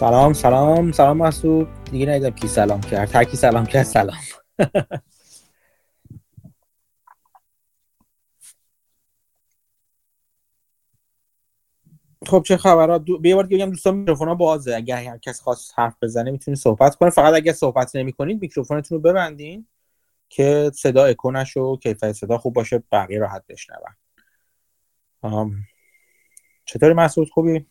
سلام محسوب. دیگه ندیدم کی سلام کرد. هر کی سلام کرد سلام. خب چه خبرها؟ یه بار دیگه بگم دوستان میکروفونا بازه. اگه هر کس خواست حرف بزنه میتونید صحبت کنه. فقط اگه صحبت نمی‌کنید میکروفونتون رو ببندین که صدا اکو نشه و کیفیت صدا خوب باشه، بقیه راحت بشنون. چطوری مسعود؟ خوبی؟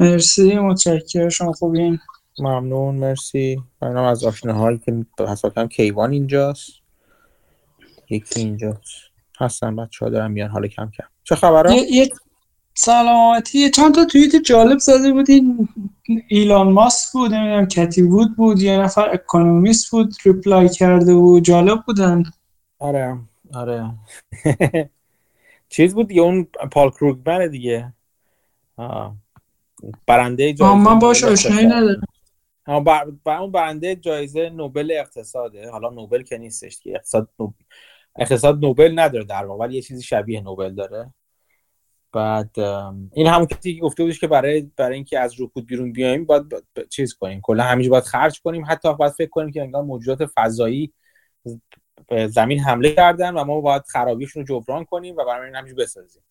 مرسی، متشکرم. شما خوبین؟ ممنون، مرسی. منم از آشناهایی که حساتم کیوان اینجاست، یکی اینجاست هستن، بچه‌ها دارن میان حالا کم کم. چه خبره؟ سلامتی. چند تا توییت جالب زده بودین، ایلان ماسک بود، نمیدونم کتی وود بود، یه نفر اکونومیست بود ریپلای کرده بود، جالب بودن. آره چیز بود دیگه، اون پال کروگمن دیگه، برنده جایزه. من باهاش آشنایی ندارم. اون برنده جایزه نوبل اقتصاده. حالا نوبل که نیستش دیگه، اقتصاد نوبل نداره در واقع، ولی یه چیزی شبیه نوبل داره. بعد این همون کسی که گفته بودش که برای اینکه از رکود بیرون بیایم باید چیز کنیم، کلا همینجوری باید خرج کنیم، حتی باید فکر کنیم که انگار موجودات فضایی به زمین حمله کردن و ما باید خرابیشون رو جبران کنیم و برای این همینجوری بسازیم.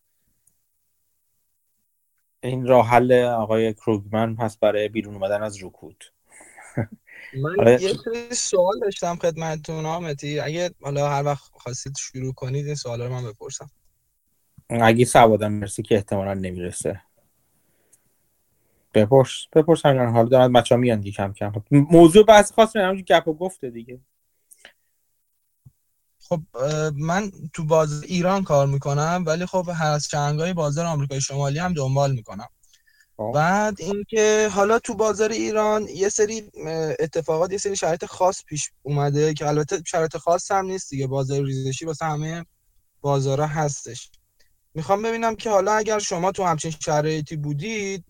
این راه حل آقای کروگمن هست برای بیرون اومدن از رکود. من یه سری سوال داشتم خدمتتون آمتی، اگه حالا هر وقت خواستید شروع کنید این سوالا رو من بپرسم. اگه سوادم مرسی که احتمالاً نمیرسه. بپرس همین حالا دارن بچه‌ها میان دیگه کم کم. موضوع بحث خاصی همونجوری گپ و گفته دیگه. خب من تو بازار ایران کار میکنم، ولی خب هر از چندگاهی بازار آمریکای شمالی هم دنبال میکنم. بعد اینکه حالا تو بازار ایران یه سری اتفاقات، یه سری شرایط خاص پیش اومده که البته شرایط خاص هم نیست دیگه، بازار ریزشی واسه همه بازارها هستش. میخوام ببینم که حالا اگر شما تو همچین شرایطی بودید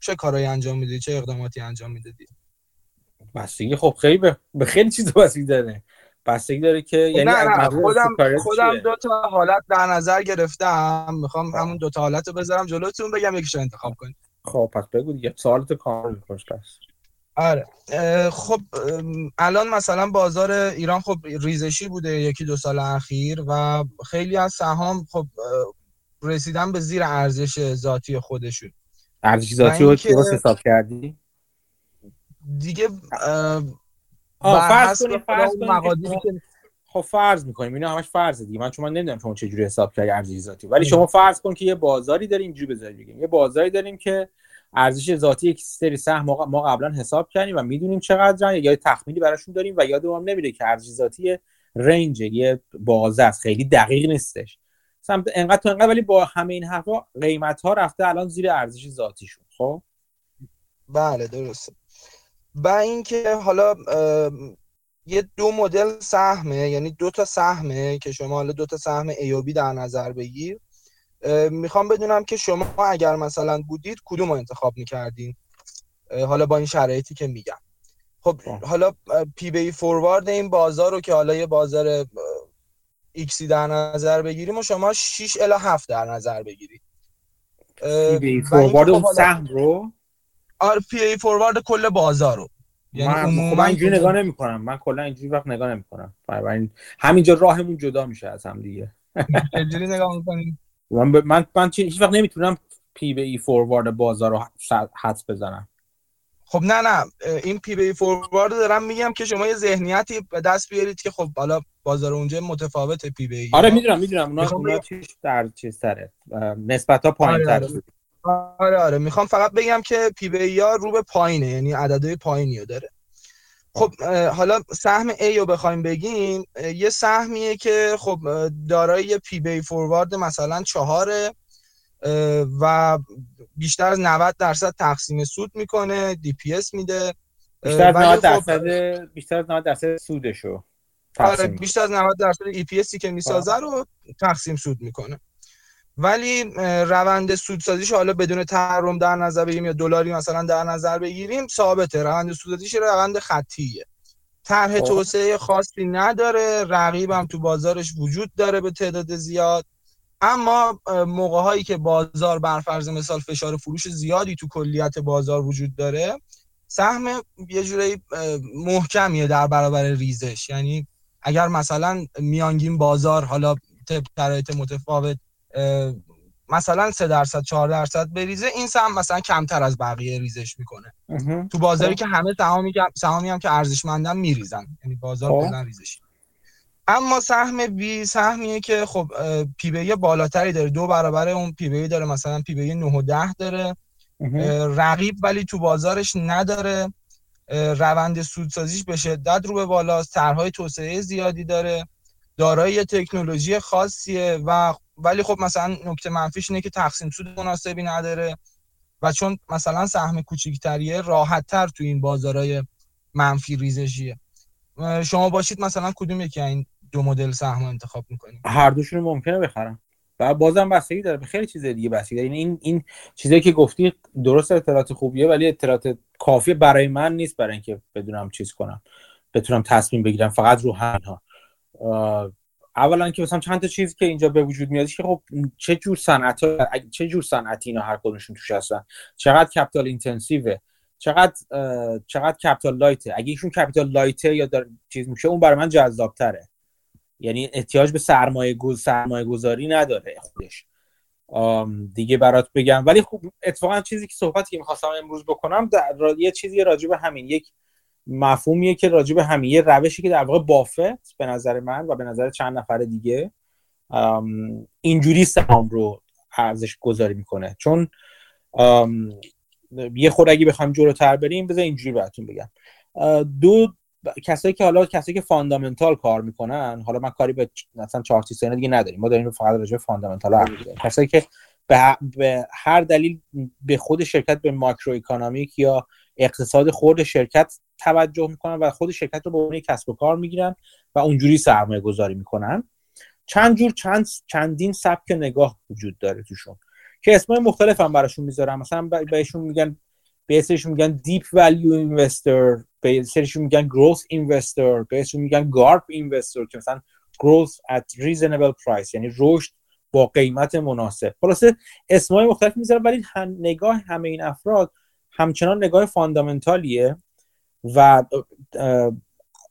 چه کارایی انجام میدید، چه اقداماتی انجام میدادید؟ بستگی خب خیلی به خیلی چیزا بستگی داره. بستگی داره که یعنی خودم دو تا حالت در نظر گرفتم، میخوام همون دو تا حالت رو بذارم جلوتون، بگم یکیش رو انتخاب کنید. خب پس بگو دیگه، سوالت کامل می‌پرس. آره خب الان مثلا بازار ایران خب ریزشی بوده یکی دو سال اخیر و خیلی از سهام خب رسیدن به زیر ارزش ذاتی خودشون. ارزش ذاتی رو که حساب کردی؟ دیگه فرض کنیم مقادیری که خب فرض می‌کنیم، اینا همش فرض دیگه، من چون من نمیدونم شما چه جوری حساب کردی ارزش ذاتی، ولی شما فرض کن که یه بازاری داریم، اینجوری بذار بگیم یه بازاری داریم که ارزش ذاتی یک سری سهم ما قبلا حساب کردیم و میدونیم چقدرن، یا تخمینی براشون داریم و یادمون نمیره که ارزش ذاتی رنج یه بازه است، خیلی دقیق نیستش. انقدر ولی با همه این حرفا قیمت‌ها رفته الان زیر ارزش ذاتیشون. خب بله درسته. با اینکه حالا یه دو مدل سهمه، یعنی دو تا سهمه که شما حالا دو تا سهم A و B در نظر بگیر، میخوام بدونم که شما اگر مثلا بودید کدوم رو انتخاب می‌کردین حالا با این شرایطی که میگم. خب حالا پی بی فوروارد این بازار رو که حالا یه بازار ایکسی در نظر بگیریم و شما 6 الی 7 در نظر بگیرید. پی بی فوروارد اون سهم رو، آر پی ای فوروارد کل بازار رو، یعنی من اینجوری نگاه نمی‌کنم، من کلا اینجوری وقت نگاه نمی‌کنم، بنابراین همینجا راهمون جدا میشه از هم دیگه. اینجوری نگاه می‌کنید؟ من هیچ وقت نمیتونم پی بی ای فوروارد بازار رو حدس بزنم. خب نه این پی بی فوروارد دارم میگم که شما یه ذهنیتی به دست بیارید که خب حالا بازار اونجا متفاوت پی بی. آره میدونم اونا چیز در چیز تره، نسبتا پایین‌تر. آره میخوام فقط بگم که پی بی ها رو به پایینه، یعنی عددهای پایینی رو داره. خب حالا سهم A رو بخوایم بگیم، یه سهمیه که خب دارای پی بی فوروارد مثلا 4 و بیشتر از 90% تقسیم سود میکنه، دی پی اس میده، بیشتر از 90% سودشو تقسیم میکنه. بیشتر از 90% ای پی اسی که میسازه رو تقسیم سود میکنه، ولی روند سودسازیش حالا بدون تورم در نظر بگیریم یا دلاری مثلا در نظر بگیریم ثابته. روند سودسازیش روند خطیه، طرح توسعه خاصی نداره، رقیب هم تو بازارش وجود داره به تعداد زیاد، اما موقع هایی که بازار بر فرض مثال فشار فروش زیادی تو کلیت بازار وجود داره سهم یه جوری محکمیه در برابر ریزش. یعنی اگر مثلا میانگین بازار حالا طبق شرایط متفاوت مثلا 3% 4% بریزه، این سهم مثلا کمتر از بقیه ریزش میکنه. تو بازاری که همه سهامی هم که ارزشمندن میریزن، یعنی بازار کلا ریزشی. اما سهم بی سهمیه که خب پی بی بالاتری داره، 2 برابر اون پی بی داره، مثلا پی بی 9 و 10 داره، رقیب ولی تو بازارش نداره، روند سودسازیش به شدت رو به بالاست، طرح‌های توسعه زیادی داره، دارای تکنولوژی خاصیه و ولی خب مثلا نکته منفیش اینه که تقسیم سود مناسبی نداره و چون مثلا سهم کوچیک‌تریه راحت‌تر تو این بازارهای منفی ریزشیه. شما باشید مثلا کدوم یکی این 2 مدل سهم انتخاب می‌کنید؟ هر دوشون ممکنه بخرم. و بازم بستگی داره به خیلی چیزای دیگه بستگی داره. این چیزایی که گفتی درست اطلاعات خوبیه ولی اطلاعات کافی برای من نیست برای اینکه بدونم چیز کنم، بتونم تصمیم بگیرم فقط رو همین‌ها. اولا که مثلا چند تا چیزی که اینجا به وجود میادش که خب چه جور صنعتی اینا هر کدومشون توش هستن، چقدر کپیتال اینتنسیو، چقدر کپیتال لایت. اگه ایشون کپیتال لایت یا چیز میشه اون برای من جذاب تره، یعنی احتیاج به سرمایه‌گذاری نداره خودش دیگه برات بگم. ولی خب اتفاقا چیزی که صحبتی که می‌خواستم امروز بکنم یه چیزی راجع به همین، یک مفهومیه که راجع به همین، یه روشی که در واقع بافت به نظر من و به نظر چند نفر دیگه اینجوری سهام رو ارزش گذاری میکنه. چون یه خورده اگه بخوایم جلوتر بریم بذار اینجوری براتون بگم. کسایی که فاندامنتال کار میکنن، حالا من کاری به مثلا چارت سیستم دیگه نداریم، ما داریم رو فقط راجع به فاندامنتال حرف میزنیم. کسایی که به هر دلیل به خود شرکت، به ماکرو اکونومیک یا اقتصاد خود شرکت توجه میکنن و خود شرکت رو به عنوان کسب و کار میگیرن و اونجوری سرمایه گذاری میکنن. چندین سبک نگاه وجود داره توشون که اسمای مختلف هم براشون میذارن. مثلا بهشون میگن، به سرشون میگن دیپ والیو اینوستر، به سرشون میگن گروث اینوستر، بهشون میگن گارپ اینوستر که مثلا گروث ات ریزنبل پرایس یعنی رشد با قیمت مناسب. خلاصه اسمای مختلف میذارن ولی نگاه همه این افراد همچنان نگاه فاندامنتالیه و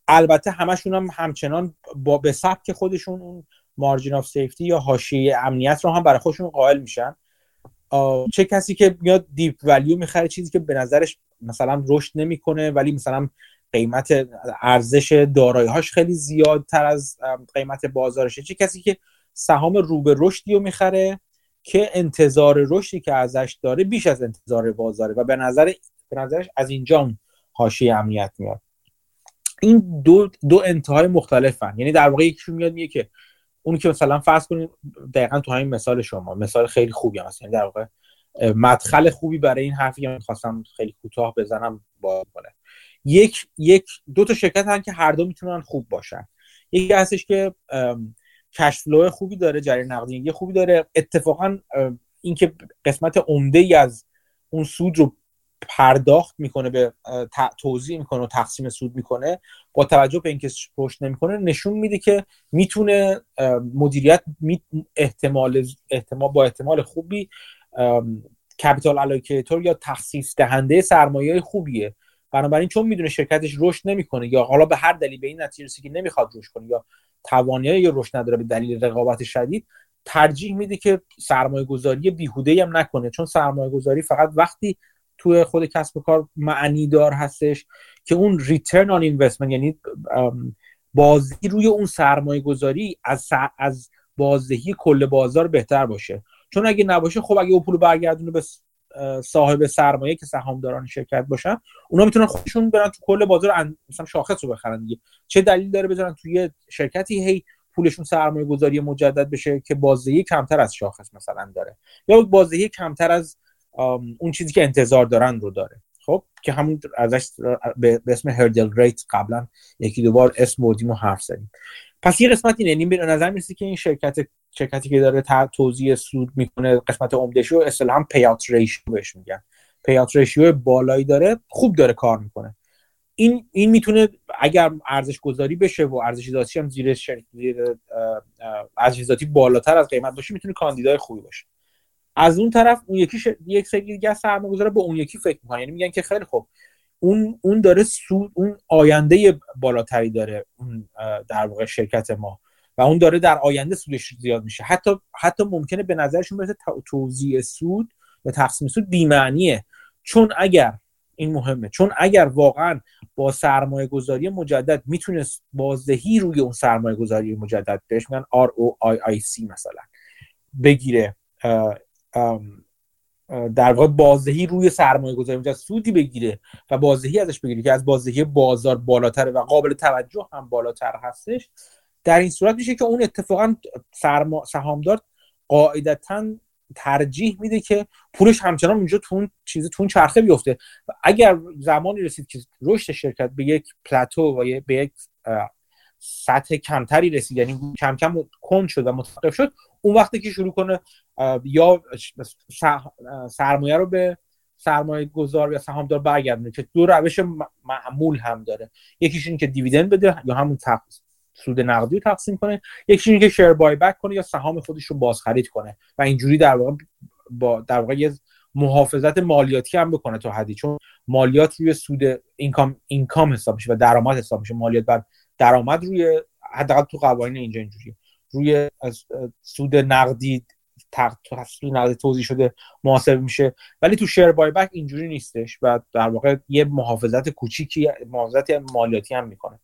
البته همشون هم همچنان با به سبک خودشون اون مارجین آف سیفتی یا حاشیه امنیت رو هم برای خودشون قائل میشن. چه کسی که میاد دیپ ولیو میخره، چیزی که به نظرش مثلا رشد نمیکنه ولی مثلا قیمت ارزش دارایی‌هاش خیلی زیادتر از قیمت بازارشه. چه کسی که سهام رو به رشدی رو میخره که انتظار رشدی که ازش داره بیش از انتظار بازاره و به نظرش از اینجا حاشیه امنیت میاد. این دو انتهای مختلفن، یعنی در واقع یکیشون میاد میگه که اون که مثلا فرض کنید دقیقاً تو همین مثال شما، مثال خیلی خوبی هست، یعنی در واقع مدخل خوبی برای این حرفی که می‌خواستم خیلی کوتاه بزنم باز کنه. دو تا شرکت هستن که هر دو میتونن خوب باشن. یکی هستش که کش فلو خوبی داره، جریان نقدینگی خوبی داره، اتفاقاً اینکه قسمت عمده‌ای از اون سود رو پرداخت میکنه، به توزیع میکنه و تقسیم سود میکنه با توجه به اینکه رشد نمیکنه، نشون میده که میتونه مدیریت با احتمال خوبی کپیتال الوکیتور یا تخصیص دهنده سرمایه خوبیه. بنابراین چون میدونه شرکتش رشد نمیکنه یا حالا به هر دلیل به این نتیجه رسید که نمیخواد رشد کنه یا توانایی رشد نداره به دلیل رقابت شدید، ترجیح میده که سرمایه گذاری بیهوده‌ای هم نکنه. چون سرمایه گذاری فقط وقتی توی خود کسب و کار معنی دار هستش که اون ریترن آن اینوستمنت، یعنی بازدهی روی اون سرمایه گذاری از بازدهی کل بازار بهتر باشه. چون اگه نباشه، خب اگه اون پول برگردونه به صاحب سرمایه که سهامداران شرکت باشن، اونا میتونن خودشون برن تو کل بازار مثلا شاخص رو بخرن دیگه. چه دلیل داره بذارن توی شرکتی هی پولشون سرمایه گذاری مجدد بشه که بازدهی کمتر از شاخص مثلا داره یا بازدهی کمتر از اون چیزی که انتظار دارن رو داره. خب که همون ازش به اسم هردل ریت قبلا یکی دو بار اسم بردیم و حرف زدیم. پس یه قسمت اینه، به نظر میرسه که این شرکتی که داره توزیع سود میکنه، قسمت عمده‌شو اصطلاحاً پی اوت ریشیو بهش میگن، پی اوت ریشیو بالایی داره، خوب داره کار میکنه. این میتونه اگر ارزش گذاری بشه و ارزش ذاتی هم زیر ارزش ذاتی بالاتر از قیمت باشه، میتونه کاندیدای خوبی باشه. از اون طرف اون یک سری دیگه سرمایه‌گذار به اون یکی فکر می‌کنن، یعنی میگن که خیلی خوب اون داره سود، اون آینده بالاتری داره، اون در واقع شرکت ما، و اون داره در آینده سودش زیاد میشه. حتی ممکنه به نظرشون برسه توزیع سود و تقسیم سود بی‌معنیه، چون اگر واقعا با سرمایه گذاری مجدد میتونه بازدهی روی اون سرمایه گذاری مجدد، بهش میگن ROIC مثلا، بگیره، در واقع بازدهی روی سرمایه گذاری مجدد سودی بگیره و بازدهی ازش بگیره که از بازدهی بازار بالاتره و قابل توجه هم بالاتر هستش، در این صورت میشه که اون اتفاقا سهامدار قاعدتاً ترجیح میده که پولش همچنان اونجا تو اون چرخه بیفته. و اگر زمانی رسید که رشد شرکت به یک پلاتو و به یک سطح کمتری رسید، یعنی کم کم کند شد و متوقف شد، اون وقتی که شروع کنه یا سرمایه رو به سرمایه گذار یا سهامدار برگردونه، که دو روش معمول هم داره، یکیش این که دیویدند بده یا همون سود نقدی رو تقسیم کنه، یکیش اینه که شیر بای بک کنه یا سهام خودش رو بازخرید کنه و اینجوری در واقع یه محافظت مالیاتی هم بکنه تا حدی، چون مالیات روی سود اینکام حساب میشه و درآمد حساب میشه، مالیات بر درآمد روی، حداقل تو قوانین اینجا اینجوریه، روی سود نقدی توزیع شده محاسب میشه، ولی تو شیر بای بک اینجوری نیستش و در واقع یه محافظت کوچیکی، محافظت مالیاتی هم میکنه.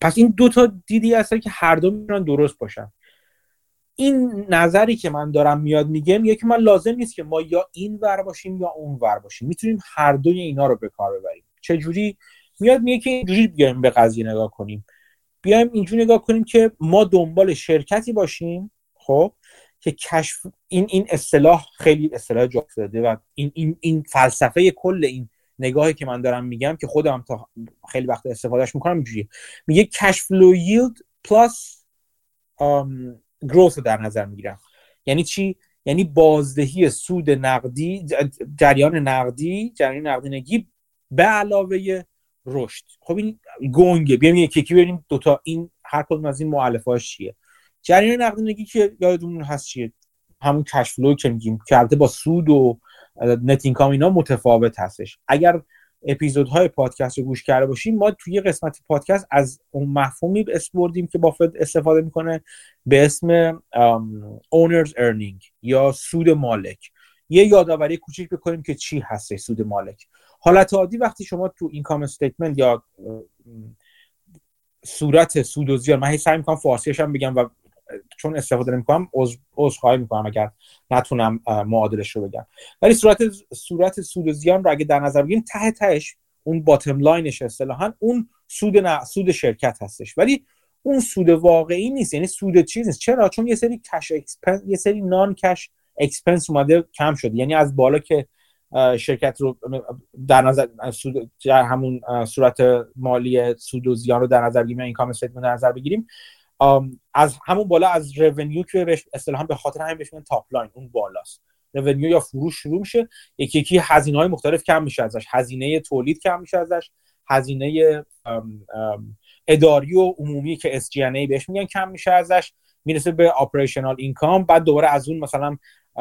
پس این دو تا دیدی هستن که هر دو میتونن درست باشن. این نظری که من دارم میاد میگم یه که من لازم نیست که ما یا این ور باشیم یا اون ور باشیم، میتونیم هر دوی اینا رو به کار ببریم. چجوری میاد میگه که اینجوری بیایم به قضیه نگاه کنیم، بیایم اینجوری نگاه کنیم که ما دنبال شرکتی باشیم، خب، که کشف، این اصطلاح خیلی اصطلاح جا افتاده و این فلسفه کل این نگاهی که من دارم میگم که خودم تا خیلی وقت استفادهش میکنم اینجوریه، میگه کش فلو ییلد پلاس گروث در نظر میگیرم. یعنی چی؟ یعنی بازدهی سود نقدی، جریان نقدینگی به علاوه رشد. خب این گنگه، بیایم یکی بریم دو تا، این هر کدوم از این مؤلفه‌اش چیه؟ جریان نقدینگی که یادتون هست چیه، همون کش فلو که میگیم، که البته با سود و نت اینکام اینا متفاوت هستش. اگر اپیزودهای پادکست رو گوش کرده باشیم، ما توی قسمت پادکست از اون مفهومی اسم بردیم که بافت استفاده میکنه به اسم اونرز ارنینگ یا سود مالک. یه یادآوری کوچیک بکنیم که چی هستش سود مالک. حالت عادی وقتی شما تو اینکام استیتمنت یا صورت سود و زیان، من سعی میکنم فارسیش هم بگم و چون استفاده نمی‌کنم عذرخواهی می‌کنم اگر نتونم معادلش رو بگم، ولی صورت سود و زیان رو اگه در نظر بگیریم، ته تهش اون باتم لاینش اصطلاحاً اون سود شرکت هستش، ولی اون سود واقعی نیست، یعنی سود چیز نیست. چرا؟ چون یه سری نان کش اکسپنس اومده کم شده، یعنی از بالا که شرکت رو در نظر سود، همون صورت مالی سود و زیان رو در نظر بگیریم، اینکام استیتمنت در نظر بگیریم، از همون بالا، از رونیو که به اصطلاح به خاطر همین بهش میگن تاپ لاین، اون بالاست، رونیو یا فروش شروع میشه، یکی یکی هزینه‌های مختلف کم میشه ازش، هزینه تولید کم میشه ازش، هزینه اداری و عمومی که SG&A بهش میگن کم میشه ازش، میرسه به اپریشنال اینکام. بعد دوباره از اون مثلا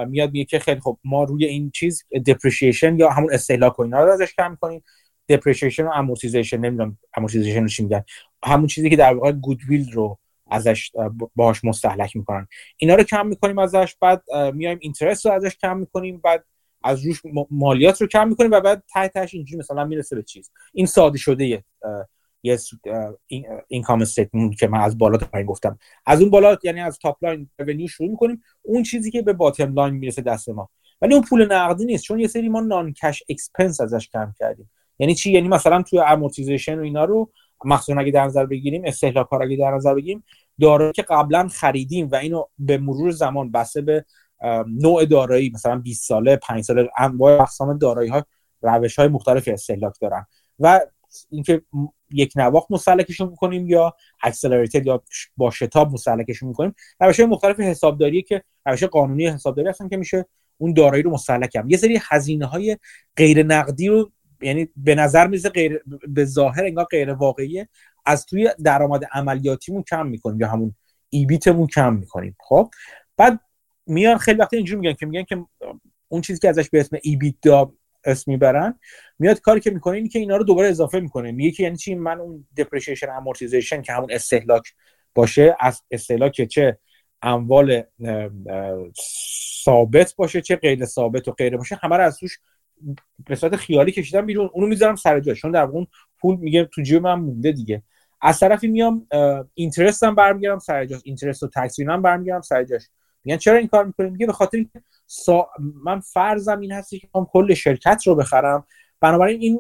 میاد میگه که خیلی خب ما روی این چیز دپریسییشن یا همون استهلاک و اینا رو ازش کم می‌کنیم، دپریسییشن و امورتیزیشن، نمیدونم امورتیزیشن چی میگن، همون چیزی که در واقع گودویل رو ازش باهاش مستهلک میکنن، اینا رو کم میکنیم ازش، بعد میایم اینترست رو ازش کم میکنیم، بعد از روش مالیات رو کم میکنیم و بعد تهش اینجوری مثلا میرسه به چیز. این ساده شده یه اینکام استیتمنت که من از بالا تا پایین گفتم. از اون بالا، یعنی از تاپ لاین رونیو شروع میکنیم، اون چیزی که به باتم لاین میرسه دست ما، ولی اون پول نقدی نیست، چون یه سری ما نان کش اکسپنس ازش کم کردیم. یعنی چی؟ یعنی مثلا توی امورتیزیشن و اینا رو مخصوصا اگه در نظر بگیریم، استهلاک ها رو اگه در نظر بگیریم، دارایی که قبلا خریدیم و اینو به مرور زمان بسته به نوع دارایی، مثلا 20 ساله، 5 ساله، انواع اقسام دارایی ها روش های مختلفی استهلاک دارن و اینکه یک نواخت مستهلکشون می‌کنیم یا اکسلراتد یا با شتاب مستهلکشون می‌کنیم، روش های مختلف حسابداری که روش قانونی حسابداری هستن که میشه اون دارایی رو مستهلک هم. یه سری هزینه‌های غیر نقدی رو، یعنی به نظر میزه غیر، به ظاهر انگار غیر واقعیه، از توی درآمد عملیاتیمون کم میکنیم یا همون ایبیتمون کم میکنیم. خب بعد میان خیلی وقت اینجوری میگن که اون چیزی که ازش به اسم ایبیتدا اسم میبرن، میاد کاری که میکنه اینه که اینا رو دوباره اضافه میکنه. میگه که یعنی چی من اون دپریسیشن امورتیزیشن که همون استهلاک باشه، از استهلاک چه اموال ثابت باشه چه غیر ثابت و غیره باشه، همه رو از توش به صورت خیالی کشیدم بیرون، اونو میذارم سر جاش، چون در واقع اون پول میگه تو جیب من مونده دیگه. از طرفی میام اینترستم برمیگردم سر جاش، اینترست و تکسینم برمیگردم سر جاش. میگن چرا این کار میکنیم؟ میگه به خاطر اینکه من فرضم این هستی که من کل شرکت رو بخرم، بنابراین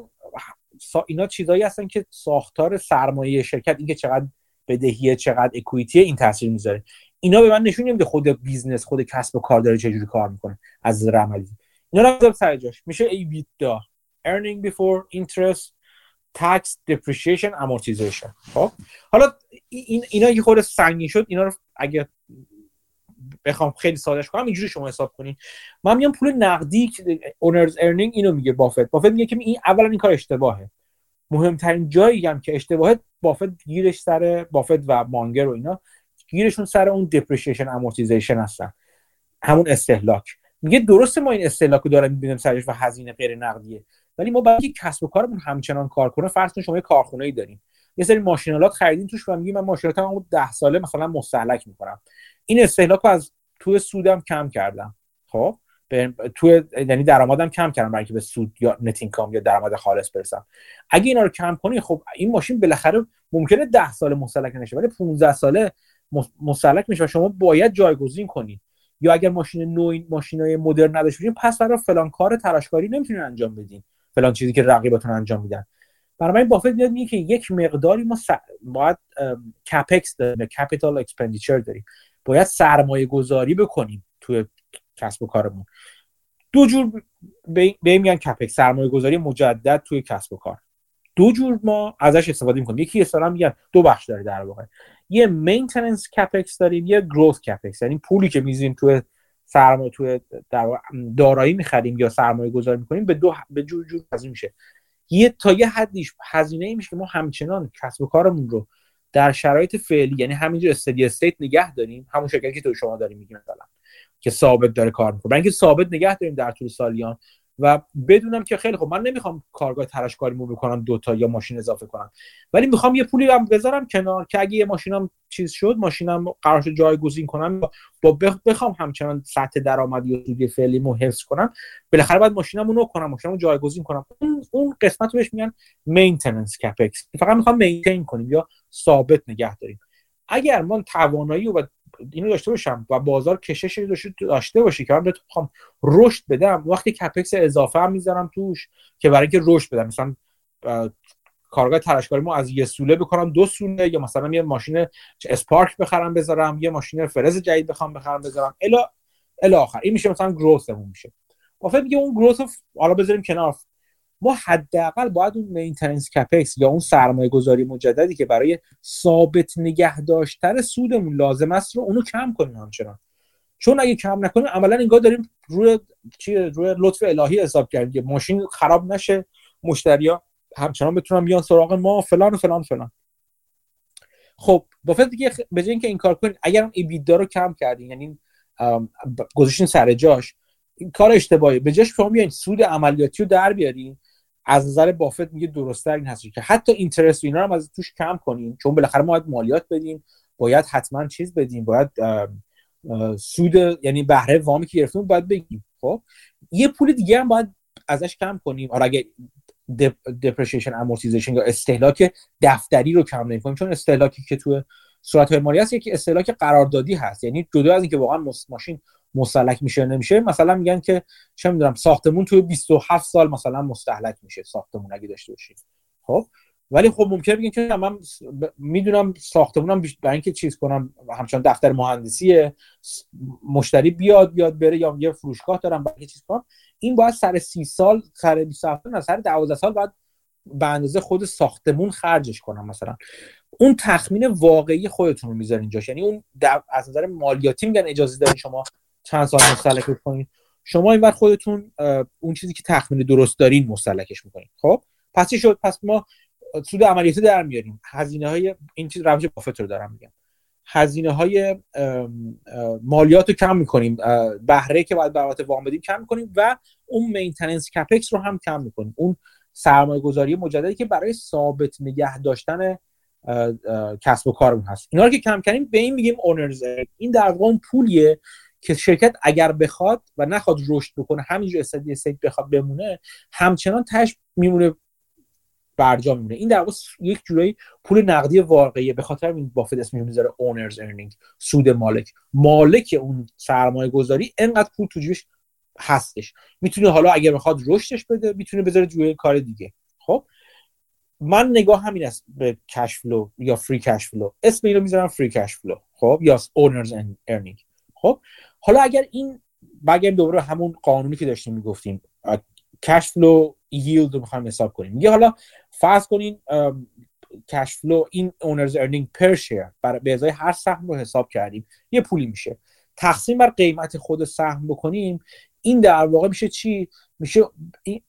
اینا چیزایی هستن که ساختار سرمایه شرکت، اینکه چقدر بدهیه چقدر اکوئیتی این تاثیر میذاره. اینا به من نشون نمیده خود بیزنس خود کسب و کار داره چه جوری کار میکنه از نظر عملی. اینا رو بذارید سر جاش، میشه EBITDA earning before interest tax depreciation amortization. خب حالا اینا یه خورده سنگین شد، اینا رو اگه بخوام خیلی سادهش کنم اینجوری شما حساب کنین. من میگم پول نقدی اونرز ارنینگ، اینو میگه بافت میگه که این اولا این کار اشتباهه. مهمترین جایی هم که اشتباهه بافت گیرش سر بافت و مانگر و اینا گیرشون سر اون دپریسیشن امورتیزیشن هستن، همون استهلاک. میگه درسته ما این استهلاکو داریم میبینیم سرش و هزینه غیر نقدیه، ولی ما باید کسب و کارمون همچنان کار کنه. فرض کن شما یه کارخونه‌ای دارین، یه سری ماشینالات خریدین توش و میگین من ماشینالاتمو 10 ساله مثلا مستهلک میکنم، این استهلاکو از تو سودم کم کردم، خب تو یعنی درآمدم کم کردم برای اینکه به سود یا نت اینکام یا درآمد خالص برسم. اگه اینا رو کم کنی خب این ماشین بالاخره ممکنه 10 ساله مستهلک نشه ولی 15 ساله مستهلک میشه و شما باید جایگزین کنی. یا اگر ماشین نو ماشینای مدرن نداشته باشین پس برای فلان کار تراشکاری نمیتونین انجام بدین، فلان چیزی که رقیبتون انجام میدن. برای من بافت میاد میگه که یک مقداری ما باید کپکس داریم، کپیتال اکسپندیچر داریم، باید سرمایه گذاری بکنیم توی کسب و کارمون. دو جور به میگن کپکس، سرمایه گذاری مجدد توی کسب و کار. دو جور ما ازش استفاده میکنیم. یکی اصطلاحا میگن دو بخش داره در واقع، یه مینتیننس کپکس داریم یه گروث کپکس، یعنی پولی که میذاریم توی سرمایه توی دارایی میخریم یا سرمایه گذاری میکنیم به جور جور تقسیم میشه. یه تا یه حدیش هزینه‌ای میشه که ما همچنان کسب و کارمون رو در شرایط فعلی یعنی همینجور استدی استیت نگه داریم، همون شکلی که تو شما داریم میگیم مثلا که ثابت داره کار میکنه، برای اینکه ثابت نگه داریم در طول سالیان و بدونم که خیلی خوب من نمیخوام کارگاه تراشکاریمو بکنم دوتا یا ماشین اضافه کنم، ولی میخوام یه پولی هم بذارم کنار که اگه یه ماشینم چیز شد، ماشینم قرار شد جایگزین کنم با بخوام همچنان سطح درآمدی و سود فعلیمو حفظ کنم، بالاخره بعد ماشینمو نو کنم، ماشینمو جایگزین کنم. اون قسمت رو بهش میگن مینتیننس کپکس، فقط میخوام مینتین کنیم یا ثابت نگه داریم. اگر من توانایی و اینو داشته باشم و بازار کششی داشته باشه که من بخوام رشد بدم، وقتی کپکس اضافه هم میذارم توش که برای اینکه رشد بدم، مثلا کارگاه تراشکاریمو از یه سوله بکنم دو سوله، یا مثلا یه ماشین اسپارک بخرم بذارم، یه ماشین فرز جدید بخوام بخرم بذارم الی آخر. این میشه مثلا گروثمون میشه. وقتی میگه اون گروث حالا بذاریم کنار، ما حداقل باید اون مینتیننس کپکس یا اون سرمایه گذاری مجددی که برای ثابت نگه داشتن سودمون لازم است رو اونو کم کنیم همچنان، چون اگه کم نکنیم عملا انگار داریم روی لطف الهی حساب کردیم ماشین خراب نشه، مشتریا همچنان بتونن بیان سراغ ما فلان و فلان و فلان. خب بافت دیگه به جای اینکه این کار کنین، اگر هم ایبیدا رو کم کردین یعنی گذاشتین سر جاش، این کار اشتباهیه. به جاش شما بیاین سود عملیاتی رو در بیارین. از نظر بافت میگه درست‌تر این هست که حتی اینترست اینا رو هم از توش کم کنین، چون بالاخره ما باید مالیات بدیم، باید حتما چیز بدیم، باید سود یعنی بهره وامی که گرفتیم باید بگیم. خب یه پول دیگه هم باید ازش کم کنیم. آره اگه دپریسیشن امورتیزیشن یا استهلاک دفتری رو کم نمی‌کنیم، چون استهلاکی که تو صورت‌های مالی هست یکی استهلاک قراردادی هست، یعنی جدا از اینکه واقعا ماشین مستهلک میشه یا نمیشه، مثلا میگن که چه میدونم ساختمون توی 27 سال مثلا مستهلک میشه ساختمون اگه داشته باشید. خب ولی خب ممکنه بگین که من میدونم ساختمونم برای اینکه چیز کنم همچنان دفتر مهندسیه، مشتری بیاد بره، یا یه فروشگاه دارم برای چیز کنم، این باید سر 30 سال سر 27 نه سر 12 سال باید به اندازه خود ساختمون خرجش کنم. مثلا اون تخمین واقعی خودتون رو میذارین جاش، یعنی اون از نظر مالیاتی میگن اجازه دارین شما چند سال مستهلک می‌کنین، شما اینور خودتون اون چیزی که تخمین درست دارین مستهلکش می‌کنین. خب پس چی شد؟ پس ما سود عملیاتی در میاریم، هزینه‌های این چیز روش بافت رو دارم میگم، هزینه‌های مالیات رو کم می‌کنیم، بهره که باید به وام بدیم کم می‌کنیم و اون مینتیننس کپکس رو هم کم میکنیم، اون سرمایه گذاری مجددی که برای ثابت نگه داشتن کسب و کارمون هست. اینا رو که کم کنیم به این میگیم اونرز. این در واقع اون پولیه که شرکت اگر بخواد و نخواد رشد بکنه، همینجور استدی سیت بخواد بمونه، همچنان تاش میمونه، برجا میمونه. این در واقع یک جورایی پول نقدی واقعیه، به خاطر این بافت اسمش میذاره اونرز ارنینگ، سود مالک. مالک اون سرمایه گذاری انقدر پول تو جیبش هستش، میتونه حالا اگر بخواد رشدش بده، میتونه بذاره جوی کار دیگه. خب من نگاه همین است به کش فلو یا فری کش فلو، اسم اینو میذارم فری کش فلو، خب، یا اونرز ارنینگ. خب حالا اگر این بگم دوباره همون قانونی که داشتیم میگفتیم کش فلو ییلد رو میخوایم حساب کنیم، میگه حالا فرض کنین کش فلو این اونرز ارنینگ پر شیر به ازای هر سهم رو حساب کردیم، یه پولی میشه، تقسیم بر قیمت خود سهم بکنیم، این در واقع میشه چی؟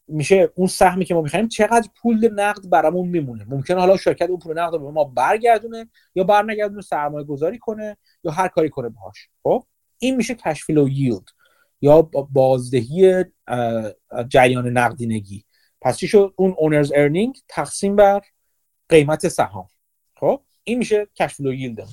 میشه اون سهمی که ما میخوایم چقدر پول نقد برامون میمونه. ممکنه حالا شرکت اون پول نقد رو به ما برگردونه یا برنگردونه، سرمایه گذاری کنه یا هر کاری کنه باهاش. خب این میشه کش فلو ییلد یا بازدهی جریان نقدینگی. پس چی شد؟ اون اونرز ارنینگ تقسیم بر قیمت سهام. خب این میشه کش فلو ییلد.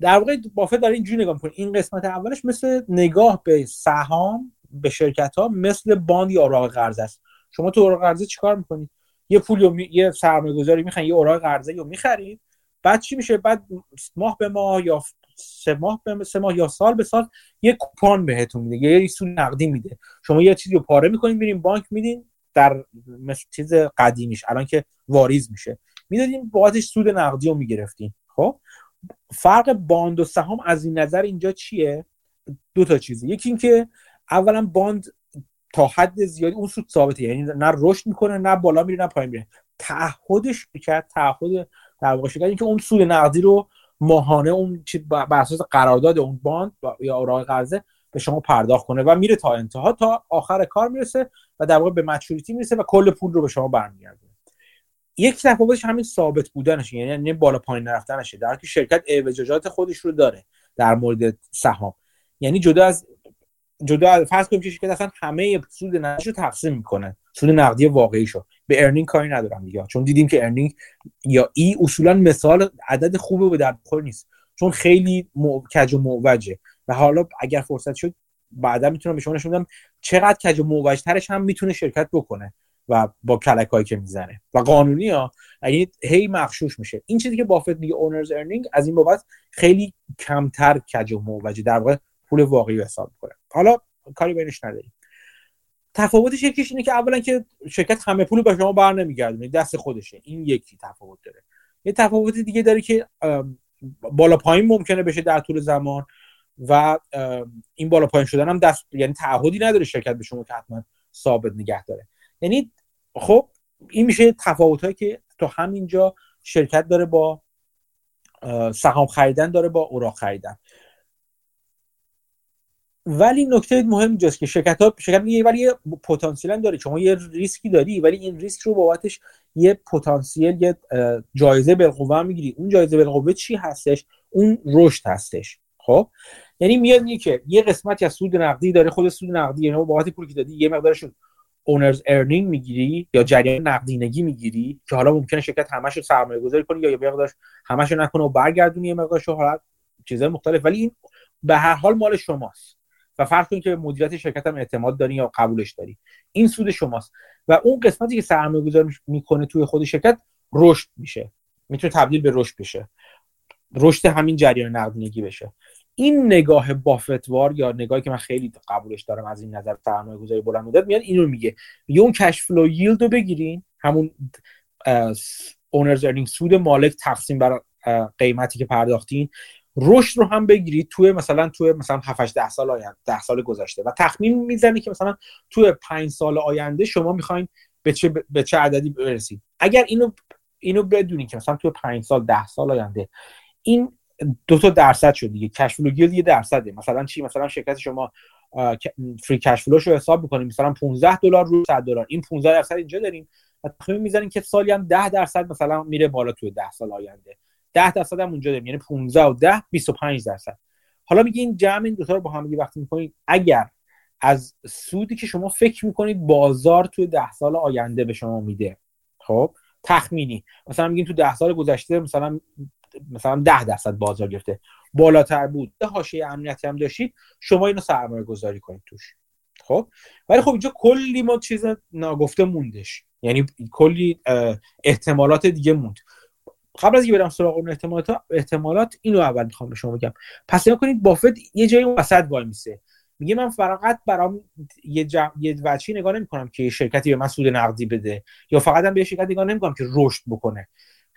در واقع بافت داره اینجوری نگاه میکنه، این قسمت اولش مثل نگاه به سهام، به شرکت ها مثل باند یا اوراق قرضه است. شما تو اوراق قرضه چیکار میکنید؟ یه پول یا یه سرمایه گذاری میخرید، یه اوراق قرضه یا میخرید، بعد چی میشه؟ بعد ماه به ماه یا سه ماه یا سال به سال یک کوپن بهتون میده، یه سود نقدی میده. شما یه چیزی رو پاره میکنید، میرین بانک میدین، در مثل چیز قدیمیش الان که واریز میشه میدادین، باعث سود نقدی رو میگرفتین. خب فرق باند و سهام از این نظر اینجا چیه؟ دو تا چیزه. یکی اینکه اولا باند تا حد زیادی اون سود ثابته، یعنی نه رشد میکنه، نه بالا میره، نه پایین میره. تعهد شرکت، تعهد در واقع شرکت اینکه اون سود نقدی رو ماهانه اون بر اساس قرارداد اون باند یا اوراق قرضه به شما پرداخت کنه و میره تا انتها، تا آخر کار میرسه و در واقع به مچوریتی میرسه و کل پول رو به شما برمیگردونه. یک تفاوتش همین ثابت بودنشه، یعنی بالا پایین نرفتنشه، در حالی که شرکت اعوجاجات خودش رو داره در مورد سهام. یعنی جدا از فرض کنیم که شرکت اصلا همه سود نقدیش رو تقسیم میکنه، سود نقدی واقعیشو، به ارنینگ کاری ندارم دیگه، چون دیدیم که ارنینگ یا ای اصولا مثال عدد خوبه، به دردخور نیست، چون خیلی کج و معوجه. و حالا اگر فرصت شد بعدا میتونم به شما نشون بدم چقدر کج و معوج ترش هم میتونه شرکت بکنه و با کلکایی که میزنه و قانونی ها، یعنی هی مغشوش میشه. این چیزی که بافت میگه اونرز ارنینگ از این بابت خیلی کمتر کج و معوجه، در واقع پول واقعی حساب میکنه. حالا کاری بینش نداریم. تفاوتش یکیش اینه که اولا که شرکت همه پول به شما بر نمیگردونه، دست خودشه. این یکی تفاوت داره. یه تفاوت دیگه داره که بالا پایین ممکنه بشه در طول زمان و این بالا پایین شدن هم دست، یعنی تعهدی نداره شرکت به شما که حتما ثابت نگه داره. یعنی خب این میشه تفاوتایی که تو همینجا شرکت داره با سهام خریدن، داره با اوراق خریدن. ولی نکته مهم اینجاست که شرکت میگه ولی یه پتانسیل داره، شما یه ریسکی داری، ولی این ریسک رو بابتش یه پتانسیل، یه جایزه بالقوه میگیری. اون جایزه بالقوه چی هستش؟ اون رشد هستش. خب یعنی میاد میگه که یه قسمتی از سود نقدی داره، خود سود نقدی، یعنی بابت پولی که دادی یه مقدارش اونرز ارنینگ میگیری یا جریان نقدینگی میگیری که حالا ممکنه شرکت همشو سرمایه گذاری کنه یا یه مقدارش همشو نکنه و برگردونی، یه مقدارش حالا چیزای مختلف، ولی این به هر حال مال شماست و فرض کنید که مدیریت شرکت هم اعتماد داری یا قبولش داری، این سود شماست. و اون قسمتی که سرمایه‌گذاری میکنه توی خود شرکت رشد میشه، میتونه تبدیل به رشد بشه، رشد همین جریان نقدینگی بشه. این نگاه بافتوار یا نگاهی که من خیلی قبولش دارم از این نظر سرمایه‌گذاری بلند مدت، میاد اینو میگه اون کش فلو ییلد رو بگیرین، همون اونرز ارنینگ، سود مالک تقسیم بر قیمتی که پرداختین، رشد رو هم بگیرید توی مثلا 7 8 سال آینده، 10 سال گذشته، و تخمین میزنید که مثلا توی 5 سال آینده شما میخواین به چه عددی برسید. اگر اینو بدونید که مثلا توی 5 سال 10 سال آینده این 2% شد دیگه، کش فلو ییلد 1%. مثلا چی؟ مثلا شرکت شما فری کش فلوشو حساب می‌کنید، مثلا $15 رو $100، این 15% اینجا داریم و تخمین میزنید که سالی هم 10% مثلا میره بالا توی 10 سال آینده، 10% هم اونجا داریم، یعنی 15 و 10 25%. حالا میگه این جمع این دو تا رو با هم دیگه وقتی می‌کنید، اگر از سودی که شما فکر میکنید بازار توی 10 سال آینده به شما میده. خب تخمینی مثلا میگیم تو 10 سال گذشته مثلا 10% بازار گرفته، بالاتر بود، حاشیه امنیتی هم داشتید، شما اینو سرمایه گذاری کنید توش. خب ولی خب اینجا کلی ما چیز ناگفته موندش، یعنی کلی احتمالات دیگه موند. قبل از اینکه برم سراغ اون احتمالات اینو اول میخوام به شما بگم. پس نگاه کنید بافت یه جایی وسط وای میسه، میگه من فقط برام یه وجهی نگاه نمی‌کنم که شرکتی به من سود نقدی بده، یا فقط هم به شرکتی نگاه نمی‌کنم که رشد بکنه.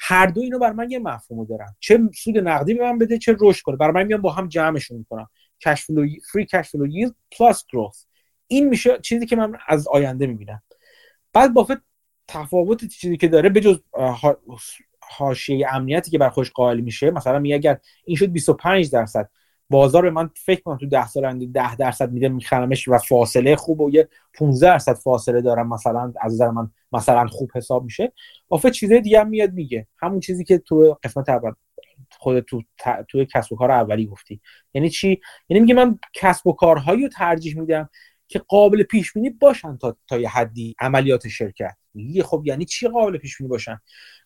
هر دو اینو بر من یه مفهومو دارن، چه سود نقدی به من بده چه رشد کنه، برای من میام با هم جمعشون میکنم. کش فلو، فری کش فلو ییلد پلاس گروث، این میشه چیزی که من از آینده میبینم. بعد بافت تفاوت چیزی که داره بجز حاشیه امنیتی که بر خودش قائل میشه، مثلا میگه اگر این شد 25% بازار به من فکر کنم تو 10 سال آینده 10% میده، میخرمش و فاصله خوب و یه 15% فاصله دارم، مثلا از نظر من مثلا خوب حساب میشه. بافت چیزای دیگه هم میاد میگه، همون چیزی که تو قسمت اول خودت تو کسب و کار اولی گفتی. یعنی چی؟ یعنی میگه من کسب و کارهایی رو ترجیح میدم که قابل پیش بینی باشن تا یه حدی عملیات شرکت. میگه خب یعنی چی قابل پیش بینی باشن؟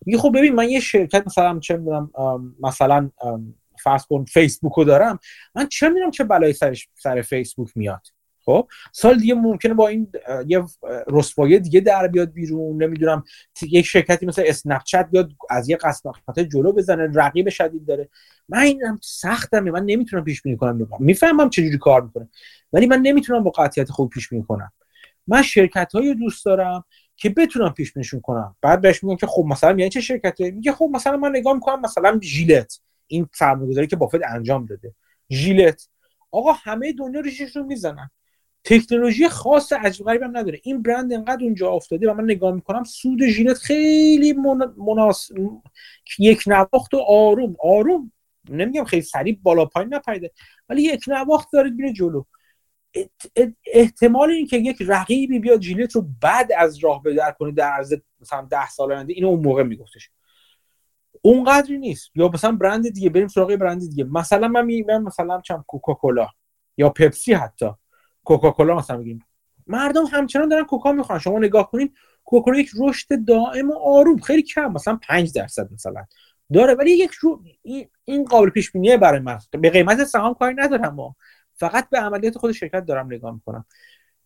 میگه خب ببین من یه شرکت مثلا چه میدونم مثلا فرض کن فیسبوکو دارم، من چه میدونم چه بلایی سر فیسبوک میاد. خب سال دیگه ممکنه با این یه رسوایی دیگه در بیاد بیرون، نمیدونم یک شرکتی مثل اسنپ چت بیاد از یه قسمت جلو بزنه، رقیب شدید داره. من اینم سختمه، من نمیتونم پیش بینی کنم، میفهمم چجوری کار میکنه ولی من نمیتونم با قاطعیت خوب پیش بینی کنم. من شرکت‌هایی دوست دارم که بتونم پیش بینیشون کنم. بعد بهش میگم که خب مثلا یعنی چه شرکتی؟ میگه خب مثلا من نگاه میکنم مثلا ژیلت، این سرمایه‌گذاری که بافت انجام داده. ژیلت آقا همه دنیا ریشش رو میزنن، تکنولوژی خاص عجیب غریبی هم نداره، این برند انقدر اونجا افتاده و من نگاه میکنم سود ژیلت خیلی مناسب یک نواخت و آروم، نمیگم خیلی سریع بالا پایین نپریده ولی یک نواخت داره میره جلو. احتمال این که یک رقیبی بیاد ژیلت رو بعد از راه به در کنه در عرض مثلا 10 سال آینده، اینو اون موقع میگفتش، اونقدری نیست. یا مثلا برند دیگه، بریم سراغ برند دیگه، مثلا من میگم مثلا چم کوکاکولا یا پپسی، حتی کوکاکولا مثلا میگیم، مردم همچنان دارن کوکا میخوان. شما نگاه کنین کوکاکولا یک رشد دائم و آروم خیلی کم، مثلا 5% مثلا داره، ولی یک این قابل پیش بینیه برای من. به قیمت سهام کاری ندارم، فقط به عملیات خود شرکت دارم نگاه میکنم.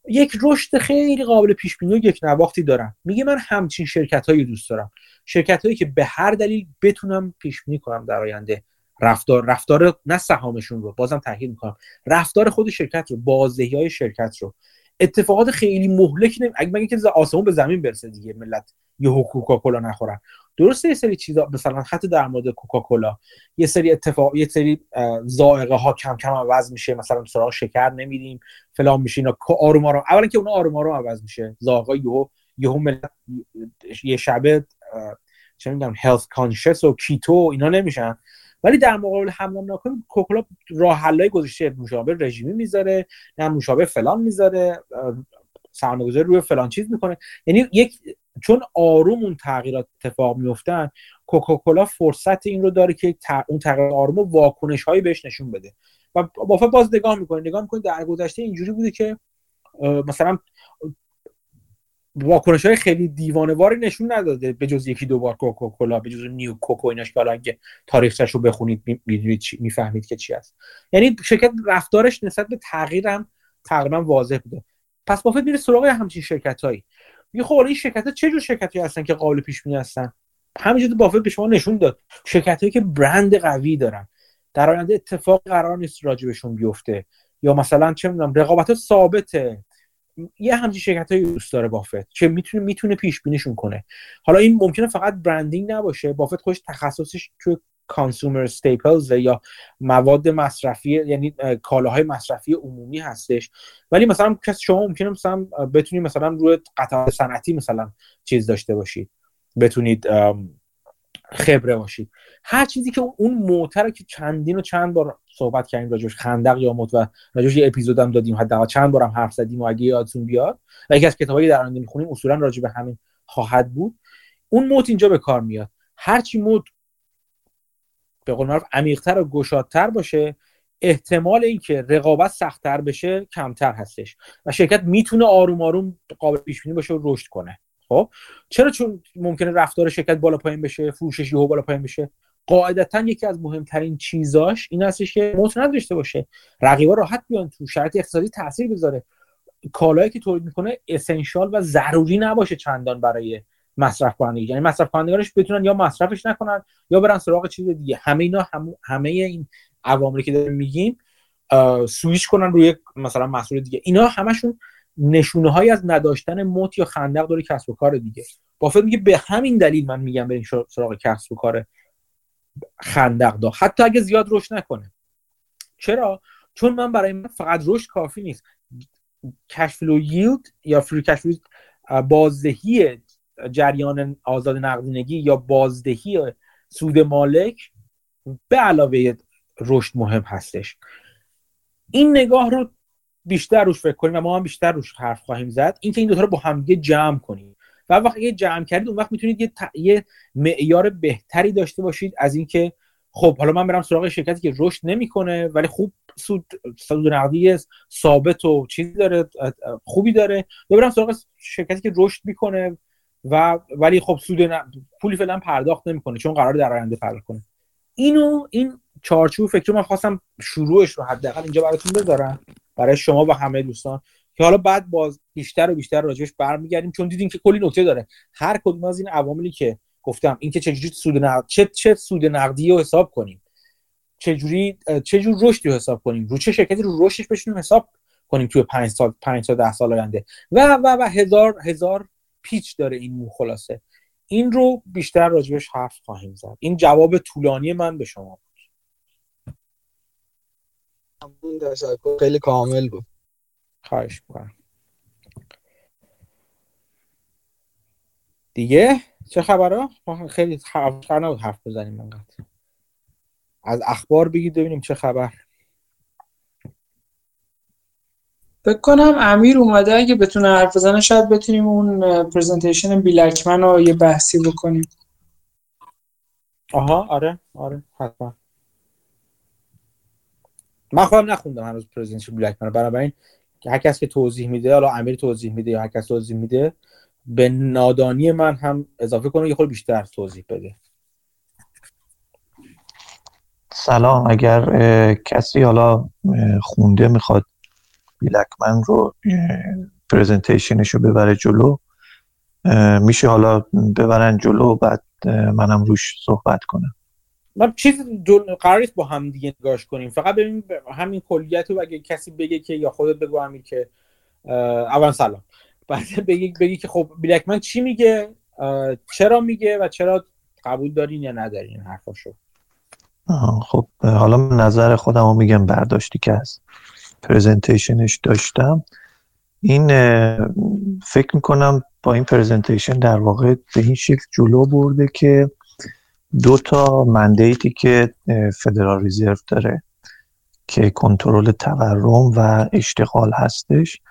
یک رشد خیلی قابل پیش بینی و یک نواختی دارم. میگه من همچین شرکتایی دوست دارم، شرکتایی که به هر دلیل بتونم پیش بینی کنم در آینده رفتار نه سهامشون رو، بازم تاکید میکنم، رفتار خود شرکت رو، بازدهی‌های شرکت رو، اتفاقات خیلی مهلکی اگه مگه که آسمون به زمین برسه دیگه ملت یهو کوکاکولا نخورن. درسته یه سری چیزا مثلا حتی در مورد کوکاکولا یه سری اتفاق، یه سری ذائقه ها کم کم عوض میشه، مثلا سراغ شکر نمیریم فلان میشه، اینا آروم آروم، اولا که اونا آروم آروم عوض میشه ذائقه، یهو ملت یه شبه چه میگم health conscious و کیتو اینا نمیشن. ولی در مقابل حمام ناکن کوکاکولا راه حلای گذشته مشابه رژیمی میذاره، نه مشابه فلان میذاره، سرمایه‌گذاری روی فلان چیز میکنه. یعنی چون آروم اون تغییرات اتفاق میافتن، کوکاکولا فرصت این رو داره که اون تغییر آروم و واکنش هایی بهش نشون بده. و بافت باز نگاه میکنه در گذشته اینجوری بوده که مثلا واکنش های خیلی دیوانه‌وار نشون نداده به جز یکی دو بار کوکاکولا، به جز نیو کوکو ایناش که الان تاریخش رو بخونید میفهمید که چی است. یعنی شرکت رفتارش نسبت به تغییرم تقریبا واضح بوده. پس بافت میره سراغ همچین شرکتایی، میگه خب این شرکت‌ها چه جور شرکتی هستن که قابل پیش بینی هستن؟ همینجوری بافت به شما نشون داد شرکتایی که برند قوی دارن، در آینده اتفاق قرار نیست راجبشون بیفته، یا مثلا چه می‌دونم رقابت‌ها ثابته. یه همچین شرکتایی دوست داره بافت که میتونه پیش بینیشون کنه. حالا این ممکنه فقط برندینگ نباشه، بافت خودش تخصصش توی کانسومر استیپلز یا مواد مصرفی، یعنی کالاهای مصرفی عمومی هستش، ولی مثلا کسی شما ممکنه مثلا بتونید مثلا روی قطعات صنعتی مثلا چیز داشته باشید، بتونید خبره باشید، هر چیزی که اون معتره که چند بار صحبت کردیم راجعش، خندق یا موت، و راجعش یه اپیزودم دادیم، حداقل چند بارم حرف زدیم و اگه یادتون بیاد و یکی از کتابایی در آینده می‌خونیم اصولاً راجع به همین خواهد بود. اون موت اینجا به کار میاد، هر چی موت به قول معروف عمیق‌تر و گشادتر باشه، احتمال اینکه رقابت سخت‌تر بشه کمتر هستش و شرکت میتونه آروم آروم قابل پیش بینی باشه و رشد کنه. خب چرا؟ چون ممکنه رفتار شرکت بالا پایین بشه، فروشش یهو بالا پایین بشه. قاعدتاً یکی از مهمترین چیزاش این هستش که متنوع داشته باشه، رقیبا راحت بیان تو، شرایط اقتصادی تاثیر بذاره، کالایی که تولید میکنه اسنشال و ضروری نباشه چندان برای مصرف کننده، یعنی مصرف کنندگانش بتونن یا مصرفش نکنن یا برن سراغ چیز دیگه. همه اینا همه این عواملی که داریم میگیم سوئیچ کنن روی مثلا محصول دیگه، اینا همشون نشونه‌هایی از نداشتن موت یا خندق داره کسب و کار دیگه. بافت میگه به همین دلیل من میگم بریم سراغ کسب و کار خندق دار، حتی اگه زیاد رشد نکنه. چرا؟ چون من برای من فقط رشد کافی نیست. کش فلو ییلد یا فری کش فلو، بازدهی جریان آزاد نقدینگی یا بازدهی سود مالک به علاوه رشد مهم هستش. این نگاه رو بیشتر روش فکر کنیم و ما هم بیشتر روش حرف خواهیم زد، اینکه این دو تا رو با هم دیگه جمع کنیم و وقتی یه جمع کردید اون وقت میتونید یه معیار بهتری داشته باشید از اینکه خب حالا من برم سراغ شرکتی که رشد نمیکنه ولی خوب سود نقدی ثابت و چیزی داره، خوبی داره، یا برم سراغ شرکتی که رشد میکنه و ولی خب پولی فعلا پرداخت نمیکنه چون قراره در آینده پرداخت کنه. این چارچوب فکر من خواستم شروعش رو حداقل اینجا براتون بذارم برای شما و همه دوستان که حالا بعد باز بیشتر و بیشتر راجعش برمیگردیم، چون دیدین که کلی نکته داره. هر کدوم از این عواملی که گفتم، اینکه چجوری چه سود نقدی رو حساب کنیم، چجوری رشدی رو حساب کنیم، رو چه شرکتی رو رشدش بشینیم حساب کنیم توی 5 تا 10 سال آینده و هزار پیچ داره این خلاصه. این رو بیشتر راجعش حرف خواهیم زد. این جواب طولانی من به شما بود. خیلی کامل بود. خواهش می‌کنم. دیگه چه خبره؟ خیلی خبر نبود حرف بزنیم انقدر. از اخبار بگید ببینیم چه خبر. فکر کنم امیر اومده، اگه بتونه حرف بزنه شاید بتونیم اون پرزنتیشن بیلکمن رو یه بحثی بکنیم. آها آره حتما. من خودم نخوندم هنوز پرزنتیشن بیلکمن رو، بنابراین هر کس که توضیح میده، حالا امیر توضیح میده یا هر کس توضیح میده، به نادانی من هم اضافه کنه، یه خورده بیشتر توضیح بده. سلام، اگر کسی حالا خونده میخواد بیلکمن رو پریزنتیشنش رو ببره جلو، میشه حالا ببرن جلو بعد منم روش صحبت کنم. ما چیز قرار نیست با هم دیگه نگاش کنیم، فقط ببینیم همین کلیت رو. اگه کسی بگه که یا خودت بگو امیر که اول سلام، بعد بگی که خب بیلکمن چی میگه، چرا میگه و چرا قبول دارین یا ندارین حرفاشو. خب حالا من نظر خودم رو میگم، برداشتی که هست پریزنتیشنش داشتم. این فکر میکنم با این پریزنتیشن در واقع به این شکل جلو برده که دو تا مندیتی که فدرال رزرو داره که کنترل تورم و اشتغال هستش،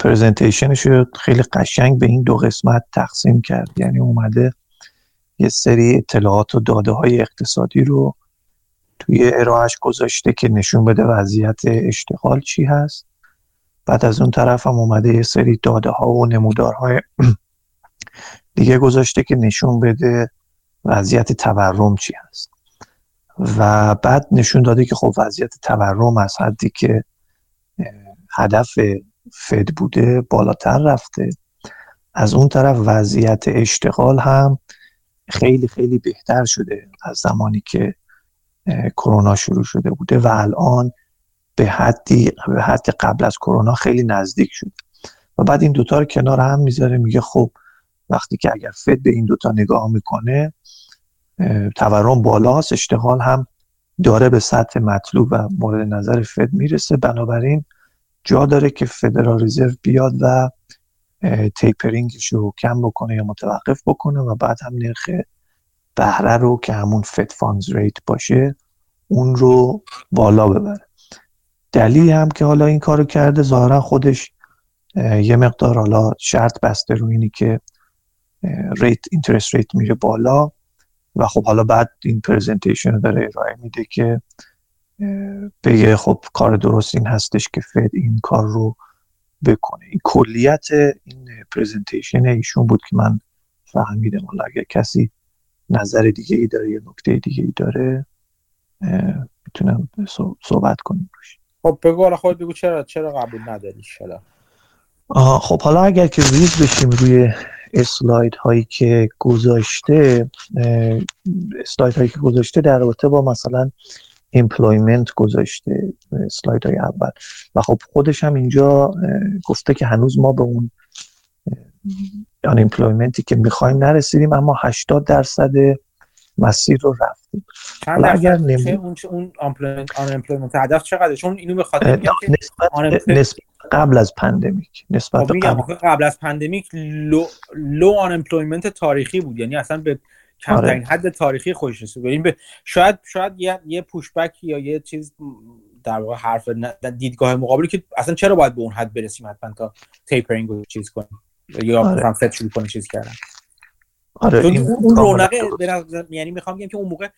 پریزنتیشنش رو خیلی قشنگ به این دو قسمت تقسیم کرد. یعنی اومده یه سری اطلاعات و داده های اقتصادی رو توی ارائهش گذاشته که نشون بده وضعیت اشتغال چی هست، بعد از اون طرف هم اومده یه سری داده ها و نمودارهای دیگه گذاشته که نشون بده وضعیت تورم چی هست و بعد نشون داده که خب وضعیت تورم از حدی که هدف فد بوده بالاتر رفته، از اون طرف وضعیت اشتغال هم خیلی خیلی بهتر شده از زمانی که کرونا شروع شده بوده و الان به حد قبل از کرونا خیلی نزدیک شده. و بعد این دوتا رو کنار هم میذاره، میگه خب وقتی که اگر فد به این دوتا نگاه میکنه تورم بالاست، اشتغال هم داره به سطح مطلوب و مورد نظر فد میرسه، بنابراین جا داره که فدرال رزرو بیاد و تیپرینگش رو کم بکنه یا متوقف بکنه و بعد هم نرخ بهره رو که همون فد فاندز ریت باشه اون رو بالا ببره. دلیل هم که حالا این کارو کرده ظاهرا خودش یه مقدار حالا شرط بسته رو اینی که اینترست ریت میره بالا و خب حالا بعد این پرزنتیشن رو داره ارائه میده که بگه خب کار درست این هستش که فد این کار رو بکنه. این کلیت این پریزنتیشن ایشون بود که من فهمیدم. ولی اگه کسی نظر دیگه ای داره یا نکته دیگه ای داره میتونم صحبت کنیم روش. خب بگو حالا خود بگو چرا قبول نداری شده. خب حالا اگر که ریز بشیم روی اسلاید هایی که گذاشته، در رابطه با مثلا ایمپلویمنت گذاشته اسلاید های اول و خب خودش هم اینجا گفته که هنوز ما به اون ایمپلویمنتی که میخوایم نرسیدیم، اما 80% مسیر رو رفتیم. حالا اگر اون ایمپلویمنت هدف چقدره؟ چون اینو به خاطر میگم نسبت قبل از پاندمیک، نسبت قبل از پاندمیک لو ایمپلویمنت تاریخی بود، یعنی اصلا به کمترین حد تاریخی خودش رسید. این شاید یه پوشبک یا یه چیز در واقع حرف دیدگاه مقابلی که اصلا چرا باید به اون حد برسیم حتما تا تیپرینگ رو چیز کنیم یا مثلا فت شروع کنیم چیز کردن. اون رونق، یعنی میخوام بگم که اون موقع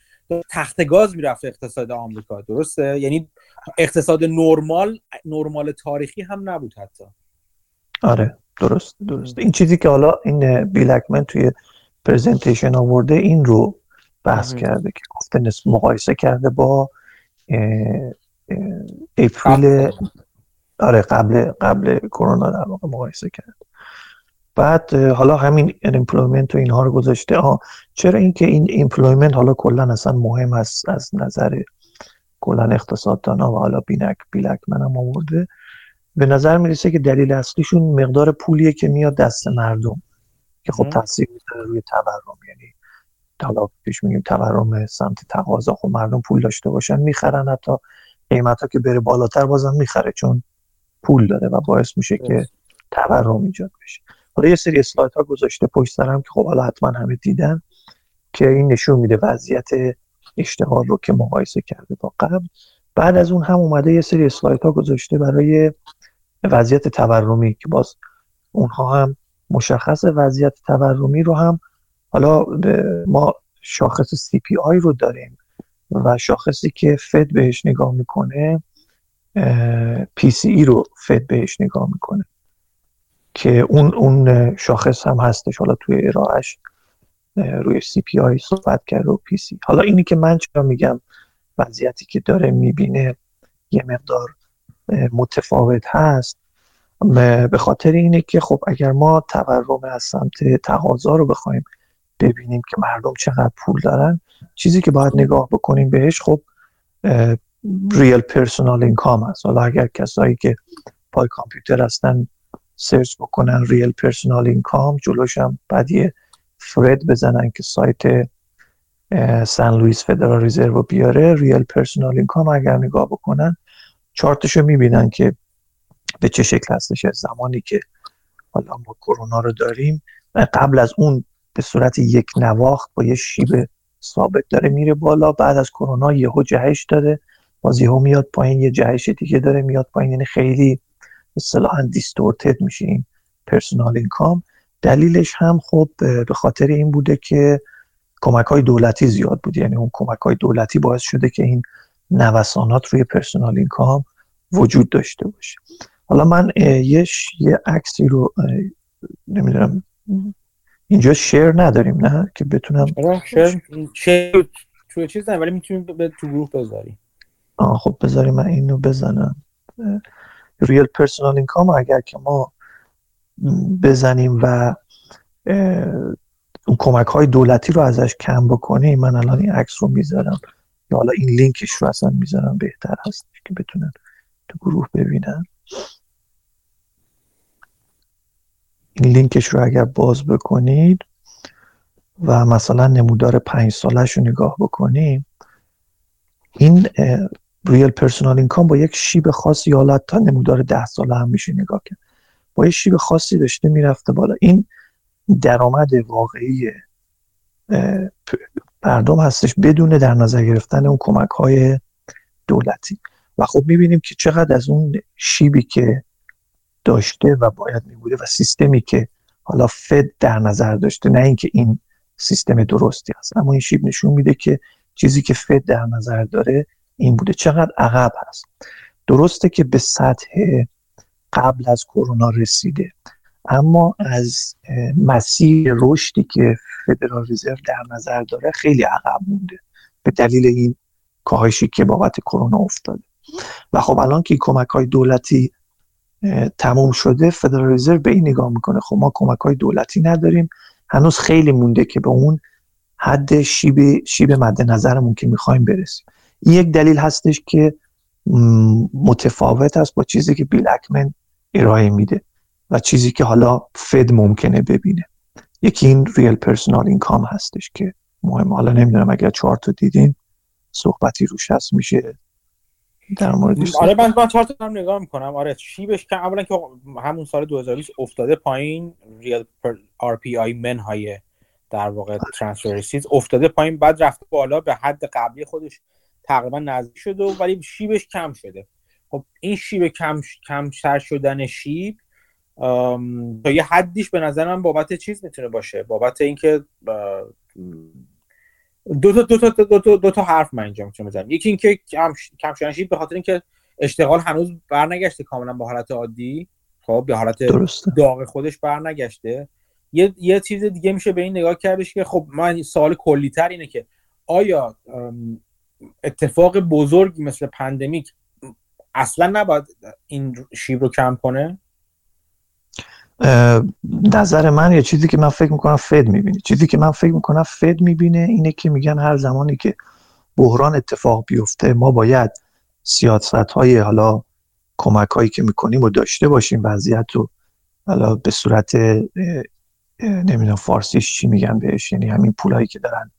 تخت گاز میرفت اقتصاد آمریکا، درسته؟ یعنی اقتصاد نرمال تاریخی هم نبود حتی. آره درست. این چیزی که حالا این بیلکمن توی پریزنتیشن آورده این رو بحث کرده که گفته مقایسه کرده با اپریل قبل کرونا در واقع مقایسه کرده. بعد حالا همین ایمپلویمنت و اینها رو گذاشته. چرا اینکه این ایمپلویمنت حالا کلا اصلا مهم است از نظر کلا اقتصاددان‌ها و حالا بیلکمن هم آورده، به نظر میرسه که دلیل اصلیشون مقدار پولیه که میاد دست مردم که خب تاثیر میذاره روی تورم، یعنی حالا پیش میگیم تورم سمت تقاضا، خب مردم پول داشته باشن میخرن، حتی قیمتا که بره بالاتر بازم میخره چون پول داره و باعث میشه که تورم ایجاد بشه. حالا یه سری اسلاید ها گذاشته پشت سرم که خب حالا حتما همه دیدن که این نشون میده وضعیت اشتغال رو که مقایسه کرده با قبل. بعد از اون هم اومده یه سری اسلاید ها گذاشته برای وضعیت تورمی که باز اونها هم مشخص وضعیت تورمی رو هم حالا ما شاخص CPI رو داریم و شاخصی که فد بهش نگاه میکنه PCE رو فد بهش نگاه میکنه که اون شاخص هم هستش. حالا توی ارائهش روی CPI صحبت کرده و PC. حالا اینی که من چرا میگم وضعیتی که داره میبینه یه مقدار متفاوت هست، به خاطر اینه که خب اگر ما تورم از سمت تقاضا رو بخوایم ببینیم که مردم چقدر پول دارن، چیزی که باید نگاه بکنیم بهش خب ریل پرسونال اینکام هست. حالا اگر کسایی که پای کامپیوتر هستن سرچ بکنن ریل پرسونال اینکام، جلوش هم بعد یه فرد بزنن که سایت سن لوئیس فدرال ریزرو رو بیاره، ریل پرسونال اینکام اگر نگاه بکنن چارتش رو میبینن که به چه شکل هستش زمانی که حالا ما کرونا رو داریم. قبل از اون به صورت یک نواخت با یه شیب ثابت داره میره بالا، بعد از کرونا یهو جهش داره، باز یهو میاد پایین، یه جهش دیگه داره میاد پایین، یعنی خیلی اصطلاحاً دیستورتد میشه این پرسونال اینکام. دلیلش هم خب به خاطر این بوده که کمک‌های دولتی زیاد بود، یعنی اون کمک‌های دولتی باعث شده که این نوسانات روی پرسونال اینکام وجود داشته باشه. حالا من یه عکسی رو نمیدونم اینجا شیر نداریم نه که بتونم شیر توی چیز نه، ولی میتونیم تو گروه بذاریم. خب بذاریم من اینو بزنم. ریل پرسونال اینکام اگر که ما بزنیم و اون کمک های دولتی رو ازش کم بکنیم، من الان این عکس رو میذارم یا حالا این لینکش رو اصلا میذارم، بهتر هست که بتونن تو گروه ببینن. این لینکش رو اگر باز بکنید و مثلا نمودار 5 سالش رو نگاه بکنیم، این ریل پرسونال اینکام با یک شیب خاصی، یا حتی نمودار 10 ساله هم میشه نگاه کرد، با یک شیب خاصی داشته میرفته بالا. این درآمد واقعی مردم هستش بدون در نظر گرفتن اون کمک های دولتی و خب میبینیم که چقدر از اون شیبی که داشته و باید میبوده و سیستمی که حالا فد در نظر داشته، نه اینکه این سیستم درستی هست، اما این شیب نشون میده که چیزی که فد در نظر داره این بوده، چقدر عقب هست. درسته که به سطح قبل از کرونا رسیده، اما از مسیر رشدی که فدرال رزرو در نظر داره خیلی عقب مونده به دلیل این کاهشی که بابت کرونا افتاده. و خب الان که کمک‌های دولتی تموم شده، فدرال رزرو به این نگاه میکنه خب ما کمک‌های دولتی نداریم، هنوز خیلی مونده که به اون حد شیب مد نظرمون که میخوایم برسیم. این یک دلیل هستش که متفاوت است با چیزی که بیل اکمن ارائه میده و چیزی که حالا فد ممکنه ببینه. یکی این ریل پرسونال اینکام هستش که مهم. حالا نمیدونم اگر 4 تا دیدین صحبتی روش هست، میشه در موردش. آره من 4 تا هم نگاه میکنم. آره شیبش که اولا که همون سال 2020 افتاده پایین، ریل آر پی آی منهای در واقع ترانسفر ریسیت افتاده پایین، بعد رفته بالا به حد قبلی خودش تقریبا نزدیک شده ولی شیبش کم شده. خب این شیب کمتر شدن شیب تا یه حدیش به نظر من بابت چیز میتونه باشه، بابت اینکه دو تا حرف من اینجا میتونم بزنم. یکی اینکه کم شدن شیب به خاطر اینکه اشتغال هنوز برنگشته کاملا به حالت عادی، خب به حالت داغ خودش برنگشته. یه چیز دیگه میشه به این نگاه کردش که خب من سوال کلی‌تر اینه که آیا اتفاق بزرگی مثل پندمیک اصلا نباید این شیب رو کم کنه؟ نظر من یه چیزی که من فکر میکنم فد میبینه، اینه که میگن هر زمانی که بحران اتفاق بیفته ما باید سیاست‌های حالا کمک‌هایی که میکنیم رو داشته باشیم، وضعیت رو حالا به صورت نمیدونم فارسیش چی میگن بهش، یعنی همین پولایی که دارن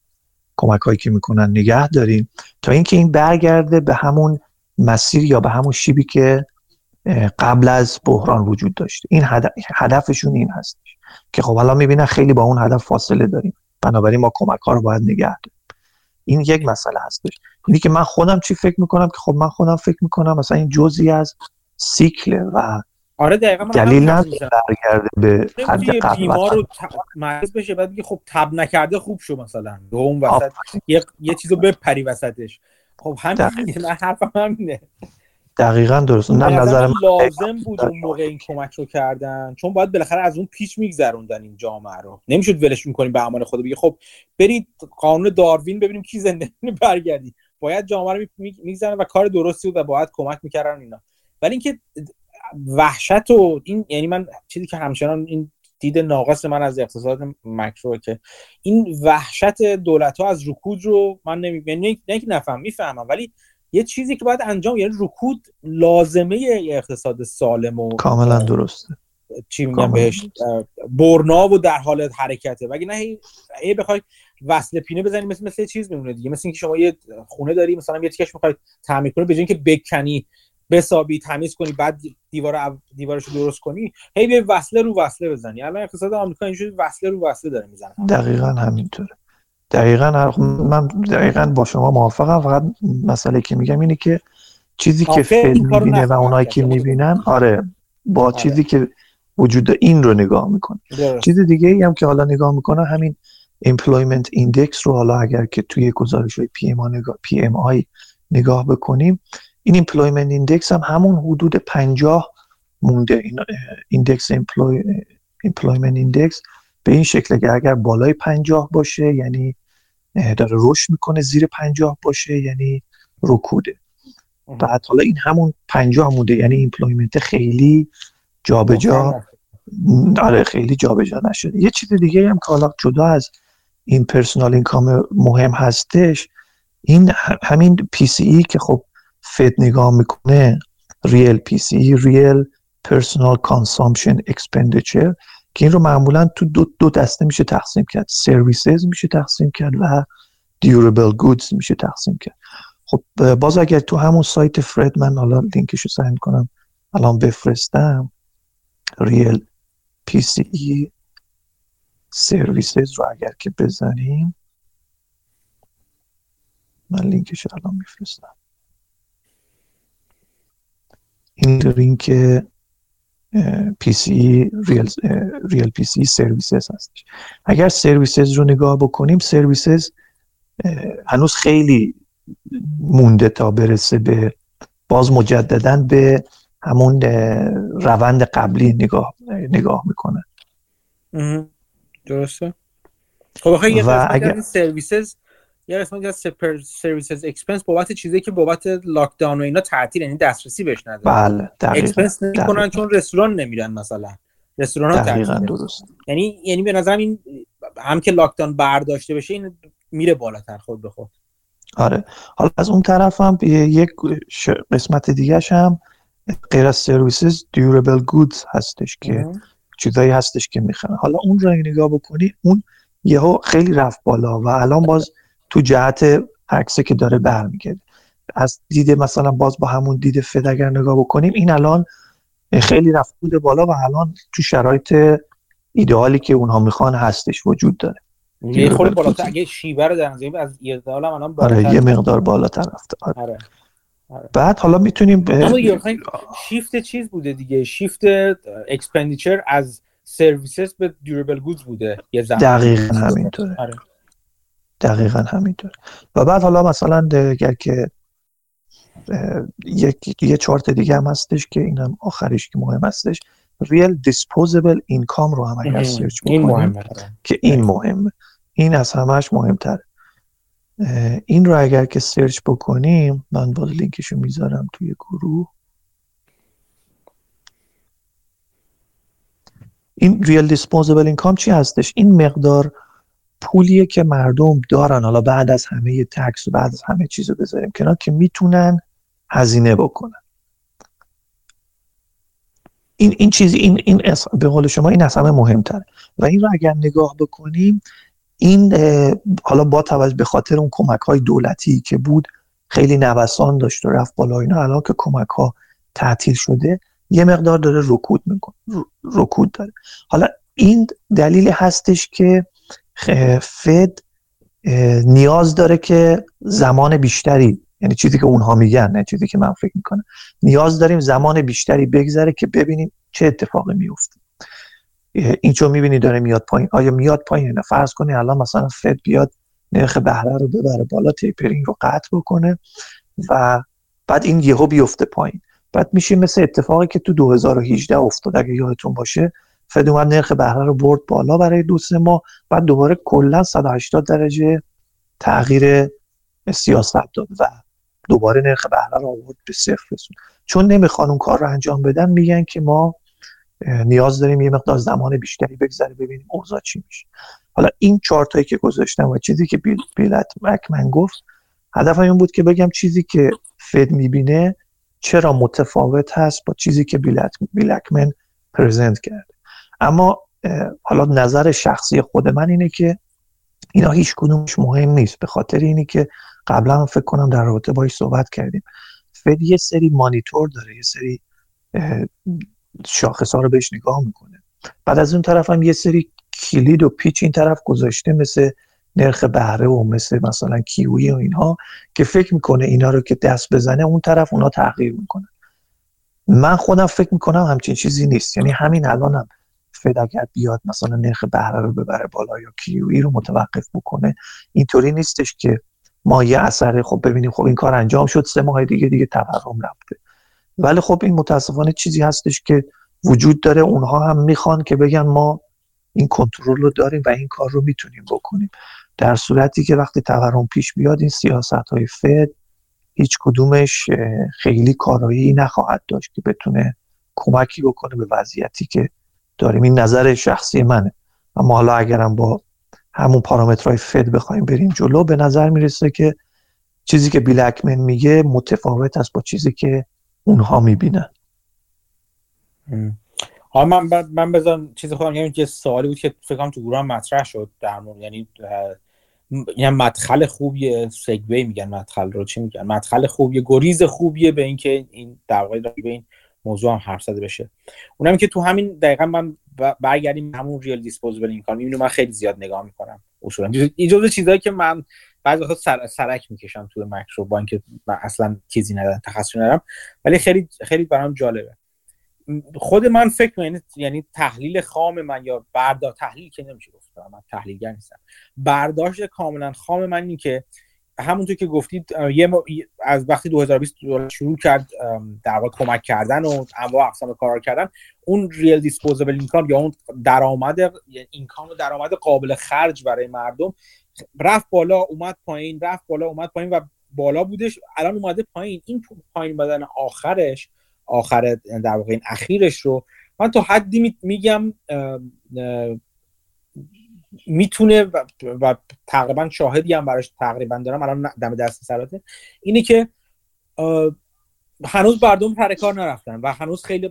کمک‌هایی که میکنن نگه داریم تا اینکه این برگرده به همون مسیر یا به همون شیبی که قبل از بحران وجود داشت. این هدفشون این هستش که خب الان میبینن خیلی با اون هدف فاصله داریم، بنابراین ما کمک‌ها رو باید نگه داریم. این یک مسئله هستش. یعنی که من خودم چی فکر میکنم که خب من خودم فکر میکنم مثلا این جزئی از سیکل و آره دقیقاً دلیل نداره برگرده به حد قبل. بیمار رو مریض بشه بعد میگه خب تب نکرده خوب شو مثلا دوم وسط یه چیزو بپری وسطش. خب همین من حرفم همینه. دقیقاً درست. نه نظر من لازم بود اون موقع این کمک رو کردن، چون باید بالاخره از اون پیچ میگذروندن این جامعه رو، نمیشد ولش میکنیم به امان خدا بگه خب برید قانون داروین ببینیم کی زنده برگردی. باید جامعه رو میگذرن و کار درستی بود و باید کمک میکردن اینا. ولی اینکه وحشت و این، یعنی من چیزی که همچنان این دید ناقص من از اقتصاد ماکرو که این وحشت دولت‌ها از رکود رو من نمیفهمم، ولی یه چیزی که باید انجام، یعنی رکود لازمه یه اقتصاد سالم و کاملا درسته چی میگم بهش برنا و در حال حرکته. مگه نه ای بخوای وصله پینه بزنی مثل چیز میمونه دیگه، مثل اینکه شما یه خونه داری مثلا یه تیکش می‌خواید تعمیر کنی، به جای اینکه بکنی بسابی تمیز کنی بعد دیوارش رو درست کنی، هی بیای وصله رو وصله بزنی. الان اقتصاد آمریکا اینجوری وصله رو وصله داره میزنه. دقیقاً همینطوره. من دقیقاً با شما موافقم. فقط مسئله که میگم اینه که چیزی که فیلم میبینه و اونایی که میبینن آره با چیزی که وجود این رو نگاه میکنه. چیز دیگه ای هم که حالا نگاه میکنه همین employment index رو، حالا اگر که توی گزارش‌های PMI نگاه بکنیم، این ایمپلویمنت ایندکس هم همون حدود 50 مونده. این ایندکس ایمپلویمنت ایندکس به این شکله که اگر بالای 50 باشه یعنی داره رشد میکنه، زیر 50 باشه یعنی رکوده. بعد حالا این همون 50 مونده، یعنی ایمپلویمنت خیلی جابجا نشده. یه چیز دیگه هم که حالا جدا از این پرسونال اینکام مهم هستش، این همین PCE که خب فد نگاه میکنه، ریل PCE، ریل پرسونال کانسامپشن اکسپندیچر، که این رو معمولا تو دو دسته میشه تقسیم کرد، سرویسز میشه تقسیم کرد و دیوربل گودز میشه تقسیم کرد. خب باز اگر تو همون سایت فرد، من حالا لینکش رو سند کنم الان بفرستم، ریل PCE سرویسز رو اگر که بزنیم، من لینکش رو الان میفرستم، این لینک PCE ریل PCE سرویسز هستش. اگر سرویسز رو نگاه بکنیم، سرویسز هنوز خیلی مونده تا برسه به باز مجددا به همون روند قبلی نگاه میکنه. درسته. خب آخه یه قسمت سرویسز، یه قسمت از سرویسز اکسپنس بابت چیزایی که بابت لاک داون و اینا تعطیل، یعنی دسترسی بهش ندارن. بله، دقیقاً. اکسپنس نمیکنن چون رستوران نمیرن مثلا. رستوران ها تعطیل. درست. یعنی به نظرم این هم که لاک داون برداشته بشه این میره بالاتر خود به خود. آره. حالا از اون طرف هم یک قسمت دیگه هم غیر از سرویسز دیوربل گودز هستش که چیزایی هستش که میخرن. حالا اون رو نگاه بکنی، اون یهو خیلی رفت بالا و الان باز تو جهت عکسه که داره برمیگرده. از دید مثلا باز با همون دید فد اگر نگاه بکنیم، این الان خیلی رفت بود بالا و الان تو شرایط ایدئالی که اونها میخوان هستش وجود داره. یه خورده بالاتر، اگه شیبه رو در نظر بگیریم از ایدئال هم الان بالاتر. آره، یه مقدار بالاتر رفته. آره. بعد حالا میتونیم شیفت چیز بوده دیگه، شیفت اکسپندیچر از سرویسز به دیوربل گودز بوده یه زمان. دقیقاً همینطوره. آره. دقیقاً همینطوره. و بعد حالا مثلا اگر که یه چارت دیگه هم هستش که اینم آخرش که مهم هستش، ریل دیسپوزبل اینکام رو هم اگر سرچ بکنیم که این مهمه، این از همهش مهمتره. این رو اگر که سرچ بکنیم، من باز لینکشو میذارم توی گروه، این ریل دیسپوزبل اینکام چی هستش؟ این مقدار پولیه که مردم دارن، حالا بعد از همه تکس و بعد از همه چیزو بذاریم کنار، که میتونن هزینه بکنن. این چیز این به قول شما این از همه مهم‌تره. و این رو اگر نگاه بکنیم، این حالا با توجه به خاطر اون کمک‌های دولتی که بود خیلی نوسان داشت و رفت بالا اینا، الان که کمک‌ها تعطیل شده یه مقدار داره رکود داره. حالا این دلیل هستش که فد نیاز داره که زمان بیشتری، یعنی چیزی که اونها میگن نه چیزی که من فکر میکنم، نیاز داریم زمان بیشتری بگذره که ببینیم چه اتفاقی میفته. این چون میبینی داره میاد پایین، آیا میاد پایین؟ فرض کنی الان مثلا فد بیاد نرخ بهره رو ببره بالا، تیپرینگ رو قطع بکنه و بعد این یهو بیفته پایین، بعد میشه مثل اتفاقی که تو 2018 افتاد اگه یادتون باشه. فد اومد نرخ بهره رو برد بالا برای 2-3 ماه، بعد دوباره کلا 180 درجه تغییر سیاست داد و دوباره نرخ بهره رو آورد به صفر رسون. چون نمیخوان اون کار رو انجام بدن، میگن که ما نیاز داریم یه مقدار زمان بیشتری بگذره ببینیم اوضاع چی میشه. حالا این چارتایی که گذاشتم و چیزی که بیلت مکمن گفت، هدفم این بود که بگم چیزی که فد میبینه چرا متفاوت هست با چیزی که بیلکمن پرزنت کرد. اما حالا نظر شخصی خود من اینه که اینا هیچ کدومش مهم نیست، به خاطر اینی که قبلا فکر کنم در رابطه باهاش صحبت کردیم. فد یه سری مانیتور داره، یه سری شاخص ها رو بهش نگاه میکنه. بعد از اون طرف هم یه سری کلید و پیچ این طرف گذاشته، مثل نرخ بهره و مثل مثلا کیوی و اینها، که فکر میکنه اینا رو که دست بزنه اون طرف اونا تغییر میکنه. من خودم فکر میکنم همچین چیزی نیست. یعنی همین الانم فد اگر بیاد مثلا نرخ بهره رو ببره بالا یا کیوی رو متوقف بکنه، اینطوری نیستش که ما یه اثر خب ببینیم خب این کار انجام شد 3 ماه دیگه تورم رفته. ولی خب این متاسفانه چیزی هستش که وجود داره، اونها هم میخوان که بگن ما این کنترل رو داریم و این کار رو میتونیم بکنیم، در صورتی که وقتی تورم پیش بیاد این سیاست‌های فد هیچ کدومش خیلی کارایی نخواهد داشت که بتونه کمکی بکنه به وضعیتی که داریم. این نظر شخصی منه. اما حالا اگرم با همون پارامترهای فد بخوایم بریم جلو، به نظر میرسه که چیزی که بیلکمن میگه متفاوت است با چیزی که اونها میبینن. ها من بذارم چیز خودم میگم که سوالی بود که فکر کنم تو گروه هم مطرح شد در مورد، یعنی اینم مدخل خوبیه، سگوی میگن مدخل رو، چی میگن مدخل خوبیه، گریز خوبیه به اینکه این در واقع به این موضوع هم حرف زده بشه. اونم که تو همین دقیقاً من برگردیم همون ریال دیسپوزبل اینکام، اینو من خیلی زیاد نگاه میکنم اصولا. این جزء چیزایی که من بعضی وقتا سرک میکشم تو مکرو با اینکه من اصلا چیزی ندارم، تخصصی ندارم، ولی خیلی خیلی برام جالبه. خود من فکر میکنم، یعنی تحلیل خام من یا تحلیل که نمیشه گفت، من تحلیلگر نیستم، برداشت کاملا خام من این که همونطور که گفتید از وقتی 2020 شروع کرد در واقع کمک کردن و انواع اقسام کارا کردن، اون ریل دیسپوزبل اینکام یا اون درآمد، یعنی اینکام و درآمد قابل خرج برای مردم رفت بالا اومد پایین، رفت بالا اومد پایین و بالا بودش، الان اومده پایین. این پایین بدن آخر در واقع این اخیرش رو من تا حدی میگم میتونه و تقریبا شاهدی هم براش تقریبا دارم الان دم دست سراته، اینه که هنوز مردم پر کار نرفتن و هنوز خیلی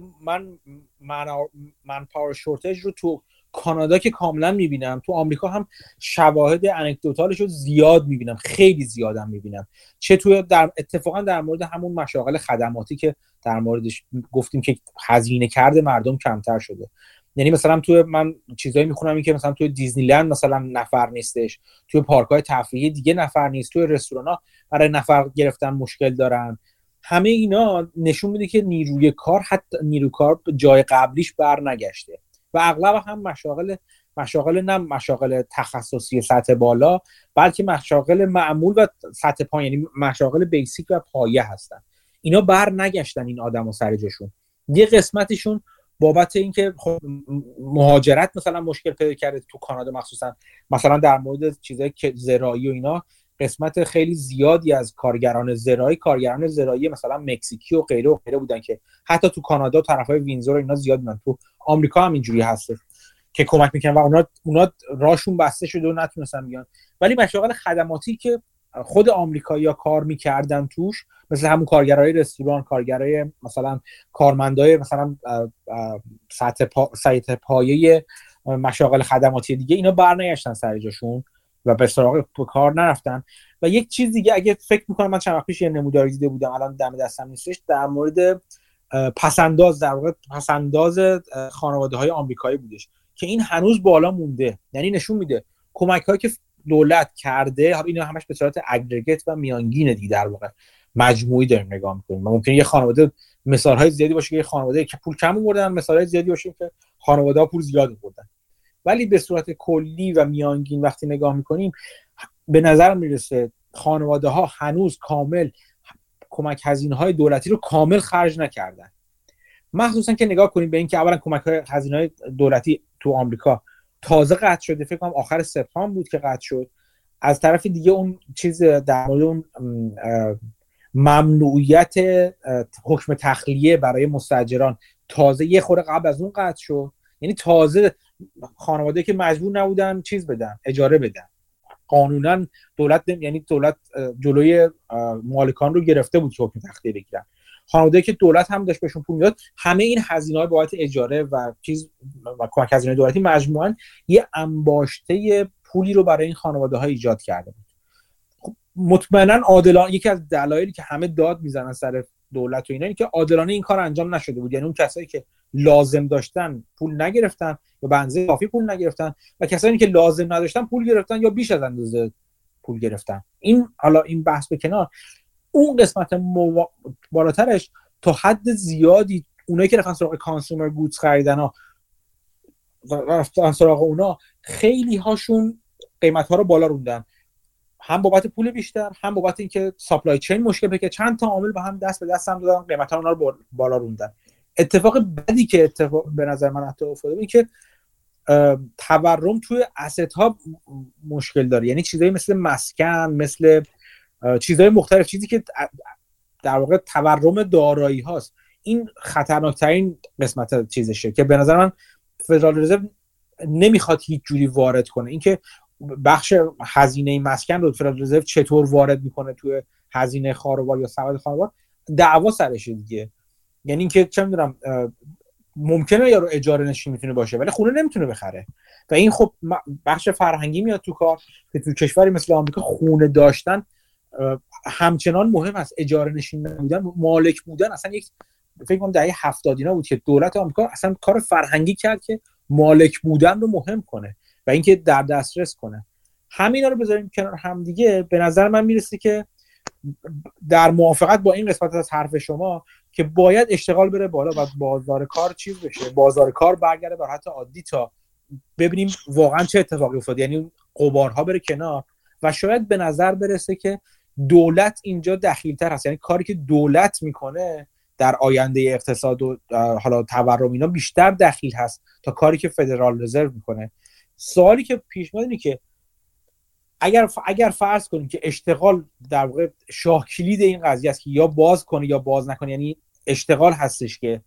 من پاور شورتج رو تو کانادا که کاملا میبینم، تو آمریکا هم شواهد انکدوتالش رو زیاد میبینم، خیلی زیاد هم میبینم، چه تو اتفاقا در مورد همون مشاغل خدماتی که در موردش گفتیم که هزینه کرده مردم کمتر شده. یعنی مثلا تو من چیزایی میخونم این که مثلا تو دیزنی لند مثلا نفر نیستش، تو پارک‌های تفریحی دیگه نفر نیست، تو رستوران‌ها برای نفر گرفتن مشکل دارن. همه اینا نشون میده که نیروی کار، حتی نیروی کار جای قبلیش برنگشته و اغلب هم مشاغل نه مشاغل تخصصی سطح بالا، بلکه مشاغل معمول و سطح پایین، یعنی مشاغل بیسیک و پایه هستن. اینا برنگشتن این آدم‌ها سر جاشون. یه قسمتشون بابت اینکه خب مهاجرت مثلا مشکل پیدا کرده تو کانادا، مخصوصا مثلا در مورد چیزای که زراعی و اینا، قسمت خیلی زیادی از کارگران زراعی مثلا مکزیکی و غیره و غیره بودن که حتی تو کانادا طرفای وینزور اینا زیاد بودن. تو آمریکا هم اینجوری هست که کمک میکنن و اونا راشون بسته شده و نتونستن بیان. ولی مشاغل خدماتی که خود آمریکایی‌ها کار می‌کردن توش، مثل همون کارگرای رستوران، کارگرای مثلا کارمندای مثلا سطح پایه مشاغل خدماتی دیگه، اینا برنگشتن سر جاشون و به سراغ کار نرفتن. و یک چیز دیگه، اگه فکر می‌کنم من چند وقت پیش یه نموداری دیده بودم الان دم دستم نیستش، در مورد پسنداز، در واقع پسنداز خانواده‌های آمریکایی بودش که این هنوز بالا مونده. یعنی نشون میده کمک‌هایی که دولت کرده، اینا همش به صورت اگریگیت و میانگین دیگه در واقع مجموعی داریم نگاه می‌کنیم. ممکنه یه خانواده مثال‌های زیادی باشه که یه خانواده که پول کم آوردن، مثال‌های زیادی باشه که خانواده‌ها پول زیاد آوردن، ولی به صورت کلی و میانگین وقتی نگاه می‌کنیم به نظر میرسه خانواده‌ها هنوز کامل کمک هزینه‌های دولتی رو کامل خرج نکردن. مخصوصا که نگاه کنیم به اینکه اولا کمک‌های هزینه‌های دولتی تو آمریکا تازه قطع شده، فکر کنم آخر سپتامبر بود که قطع شد. از طرف دیگه اون چیز در مورد اون ممنوعیت حکم تخلیه برای مستاجران تازه یه خورده قبل از اون قطع شد. یعنی تازه خانواده که مجبور نبودن چیز بدن، اجاره بدن، قانونا دولت، یعنی دولت جلوی مالکان رو گرفته بود که حکم تخلیه بگیرن. خانواده که دولت هم داشت بهشون پول میداد، همه این هزینه‌های بابت اجاره و چیز و کمک هزینه دولتی مجموعاً یه انباشته پولی رو برای این خانواده‌ها ایجاد کرده بود. خب مطمئناً عادلانه، یکی از دلایلی که همه داد میزنن سر دولت و اینا اینه که عادلانه این کار انجام نشده بود. یعنی اون کسایی که لازم داشتن پول نگرفتن یا به اندازه کافی پول نگرفتن و کسایی که لازم نداشتن پول گرفتن یا بیش از اندازه پول گرفتن. این حالا این بحث به کنار، اون قسمت بالاترش تا حد زیادی اونایی که رفتن سراغ کانسومر گودز خریدنا، رفتن سراغ اونا، خیلی هاشون قیمت ها رو بالا روندن، هم بابت پول بیشتر، هم بابت اینکه سپلای چین مشکل پیدا کرد. چند تا عامل با هم دست به دست هم دادن، قیمت ها اونا رو بالا روندن. اتفاق بدی که به نظر من افتاده این که تورم توی asset ها مشکل داره. یعنی چیزایی مثل مسکن، مثل چیزهای مختلف، چیزی که در واقع تورم دارایی هاست، این خطرناکترین قسمت چیزشه که به نظر من فدرال رزرو نمیخواد هیچ جوری وارد کنه. اینکه بخش هزینه مسکن رو فدرال رزرو چطور وارد میکنه توی هزینه خانوار یا سبد خانوار، دعوا سرشه دیگه. یعنی اینکه چه میدونم، ممکنه یارو اجاره نشین میتونه باشه ولی خونه نمیتونه بخره و این خب بخش فرهنگی میاد تو کار که تو کشوری مثل آمریکا خونه داشتن همچنان مهم است. اجاره نشین نبودن، مالک بودن، اصلا یک فکر کنم دهه 70 اینا بود که دولت آمریکا اصلا کار فرهنگی کرد که مالک بودن رو مهم کنه و اینکه در دسترس کنه. همینا رو بذاریم کنار هم دیگه، به نظر من میرسه که در موافقت با این قسمت از حرف شما که باید اشتغال بره بالا و بازار کار چیز بشه، بازار کار برگرده بر حالت عادی تا ببینیم واقعا چه اتفاقی افتاد. یعنی قبارها بره کنار و شاید به نظر برسه که دولت اینجا دخیل‌تر هست، یعنی کاری که دولت میکنه در آینده اقتصاد و حالا تورم اینا بیشتر دخیل هست تا کاری که فدرال رزرو میکنه. سوالی که پیش میاد اینه که اگر فرض کنیم که اشتغال در واقع شاه کلید این قضیه است که یا باز کنه یا باز نکنه، یعنی اشتغال هستش که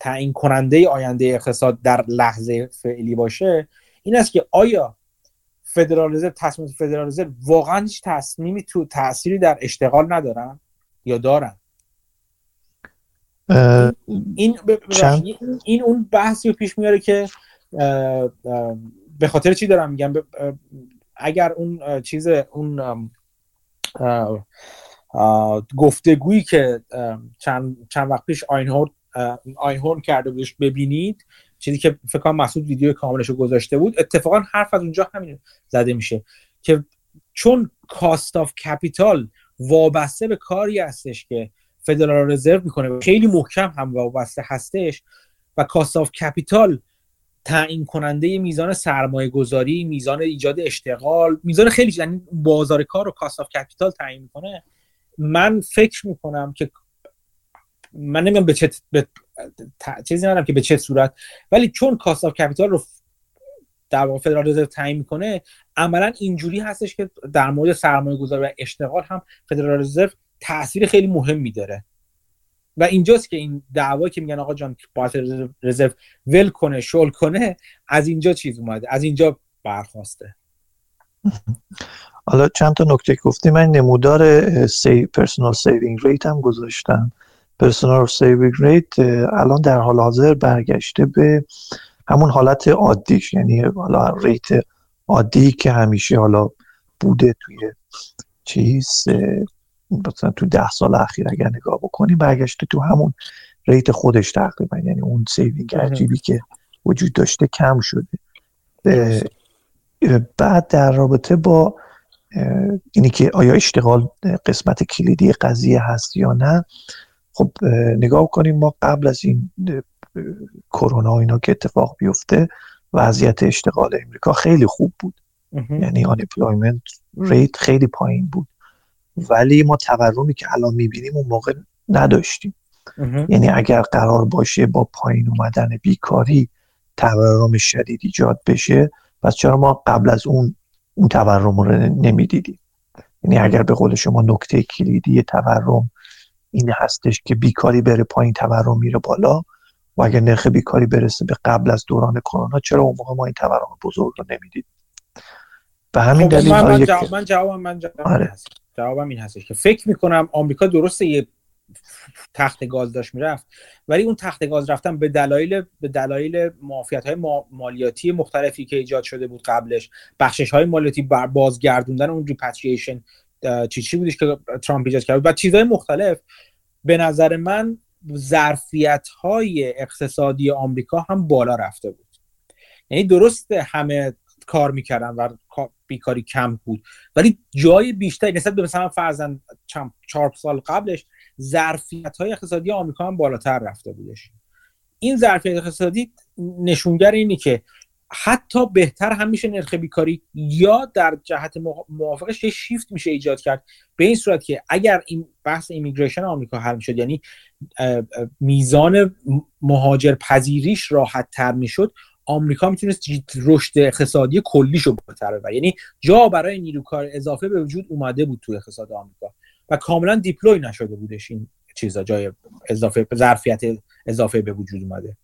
تعیین کننده آینده اقتصاد در لحظه فعلی باشه، این است که آیا فدرال رزرو، تصمیم فدرال رزرو واقعا هیچ تصمیمی تو تأثیری در اشتغال ندارن یا دارن؟ این اون بحثی رو پیش میاره که به خاطر چی دارم میگم، اگر اون چیز اون گفتگویی که چند وقت پیش آینهورن کرده بودش ببینید، چیزی که فکر کنم مسعود ویدیو کاملشو گذاشته بود، اتفاقا حرف از اونجا همین زده میشه که چون کاست آف کپیتال وابسته به کاری هستش که فدرال رزرو میکنه، خیلی محکم هم وابسته هستش و کاست آف کپیتال تعیین کننده میزان سرمایه گذاری، میزان ایجاد اشتغال، میزان خیلی، یعنی بازار کار رو کاست آف کپیتال تعیین میکنه. من فکر میکنم که من نمیگم به چه چیزی ندارم که به چه صورت، ولی چون کاست آف کپیتال رو در واقع فدرال رزرو تعیین میکنه، عملا اینجوری هستش که در مورد سرمایه گذاری و اشتغال هم فدرال رزرو تأثیر خیلی مهمی داره و اینجاست که این دعوایی که میگن آقا جان باید رزرو ول کنه شل کنه، از اینجا چیز اومده، از اینجا برخواسته. حالا چند تا نکته گفتی، من نمودار پرسونال سیوینگ ریت هم گذاشتم. پرسونال سیوینگ ریت الان در حال حاضر برگشته به همون حالت عادیش، یعنی حالا ریت عادی که همیشه حالا بوده توی چیز مثلا تو 10 سال اخیر اگر نگاه بکنیم، برگشته تو همون ریت خودش تقریبا، یعنی اون سیوینگ عجیبی که وجود داشته کم شده. بعد در رابطه با اینی که آیا اشتغال قسمت کلیدی قضیه هست یا نه، خب نگاه کنیم ما قبل از این کرونا اینا که اتفاق بیفته، وضعیت اشتغال امریکا خیلی خوب بود، یعنی unemployment rate خیلی پایین بود، ولی ما تورمی که الان میبینیم اون موقع نداشتیم. یعنی اگر قرار باشه با پایین اومدن بیکاری تورم شدید ایجاد بشه، پس چرا ما قبل از اون تورم رو نمیدیدیم؟ یعنی اگر به قول شما نکته کلیدی تورم این هستش که بیکاری بره پایین، تورم میره بالا، و اگر نرخ بیکاری برسه به قبل از دوران کرونا، چرا اون موقع ما این تورم بزرگ رو نمیدیدیم؟ به همین خب دلیل جوابم این هستش که فکر میکنم آمریکا درسته یه تخت گاز داشت میرفت، ولی اون تخت گاز رفتن به دلایل معافیت‌های مالیاتی مختلفی که ایجاد شده بود قبلش، بخشش‌های مالیاتی، بازگردوندن اون ریپاتریشن چی بودش که ترامپ ایجاد کرد و چیزهای مختلف، به نظر من ظرفیت‌های اقتصادی آمریکا هم بالا رفته بود. یعنی درسته همه کار میکردن و بیکاری کم بود، ولی جای بیشتری نسبت به مثلا فرضاً 4 سال قبلش ظرفیت‌های اقتصادی آمریکا هم بالاتر رفته بودش. این ظرفیت اقتصادی نشونگر اینه که حتی بهتر هم میشه نرخ بیکاری، یا در جهت موافقش یه شیفت میشه ایجاد کرد به این صورت که اگر این بحث ایمیگریشن آمریکا حل میشد، یعنی میزان مهاجر پذیریش راحت تر میشد، آمریکا میتونست رشد اقتصادی کلیش رو بالاتر ببره. یعنی جا برای نیروکار اضافه به وجود اومده بود تو اقتصاد آمریکا و کاملا دیپلوی نشده بودش این چیزا، جای اضافه ظرفیت اضافه به وجود اومده.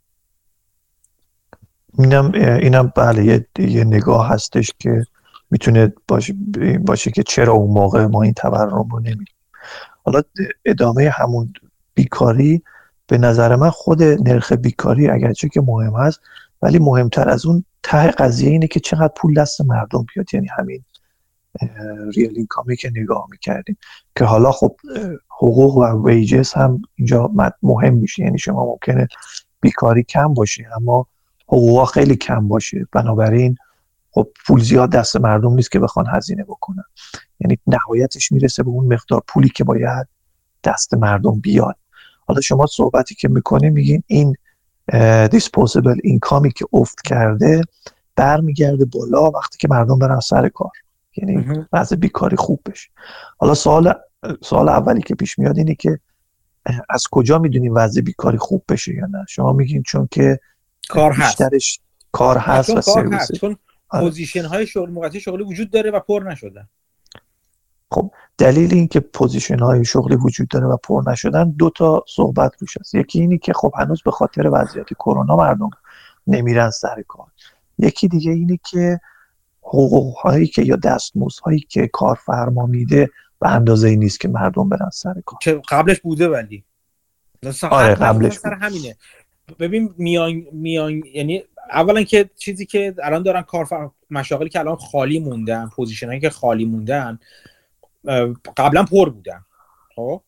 اینم بله یه نگاه هستش که میتونه باشه که چرا اون موقع ما این تورم رو نمی‌دیدیم. حالا ادامه همون بیکاری، به نظر من خود نرخ بیکاری اگرچه که مهم هست، ولی مهمتر از اون ته قضیه اینه که چقدر پول دست مردم بیاد، یعنی همین ریال اینکامی که نگاه میکردیم که حالا خب حقوق و ویجز هم اینجا مهم میشه. یعنی شما ممکنه بیکاری کم باشه اما حقوقا خیلی کم باشه، بنابراین خب پول زیاد دست مردم نیست که بخوان هزینه بکنن، یعنی نهایتش میرسه به اون مقدار پولی که باید دست مردم بیاد. حالا شما صحبتی که میکنیم میگین این disposable اینکامی که افت کرده برمیگرده بالا وقتی که مردم برن سر کار، یعنی وضع بیکاری خوب بشه. حالا سوال اولی که پیش میاد اینه که از کجا میدونیم وضع بیکاری خوب بشه یا نه؟ شما میگین چون که کار بیشترش هست. کار هست و سرویس، چون پوزیشن های شغل موقتی شغلی وجود داره و پر نشدن. خب دلیل این که پوزیشن های شغلی وجود داره و پر نشدن دو تا صحبت روش هست. یکی اینی که خب هنوز به خاطر وضعیت کرونا مردم نمیرن سر کار. یکی دیگه اینی که حقوق هایی که یا دستمزد هایی که کارفرما میده به اندازه‌ای نیست که مردم برن سر کار. چه قبلش بوده ولی. آره قبلش سر همینه. ببین میان یعنی اولا که چیزی که الان دارن مشاغلی که الان خالی موندن، پوزیشنایی که خالی موندن قبلا پر بودن. خب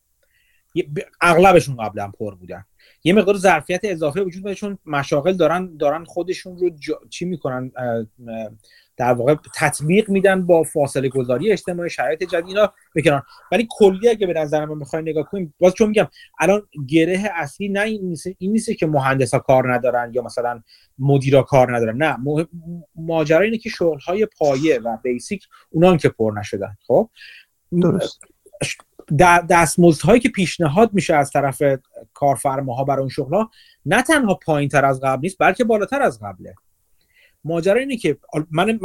اغلبشون قبلا پر بودن. یه مقدار ظرفیت اضافه وجود داره چون مشاغل دارن خودشون رو چی میکنن، در واقع تطبیق میدن با فاصله گذاری اجتماعی، شرایط جدید، اینا بکنن. ولی کلی اگه به نظر من بخواید نگاه کنیم، باز چون میگم الان گره اصلی نه این نیست که مهندسا کار ندارن یا مثلا مدیرا کار ندارن، نه، ماجرا اینه که شغل‌های پایه و بیسیک اونان که پر نشدن. خب درست دستمزدهایی که پیشنهاد میشه از طرف کارفرماها برای اون شغل‌ها نه تنها پایین‌تر از قبل نیست، بلکه بالاتر از قبله. ماجرا اینه که من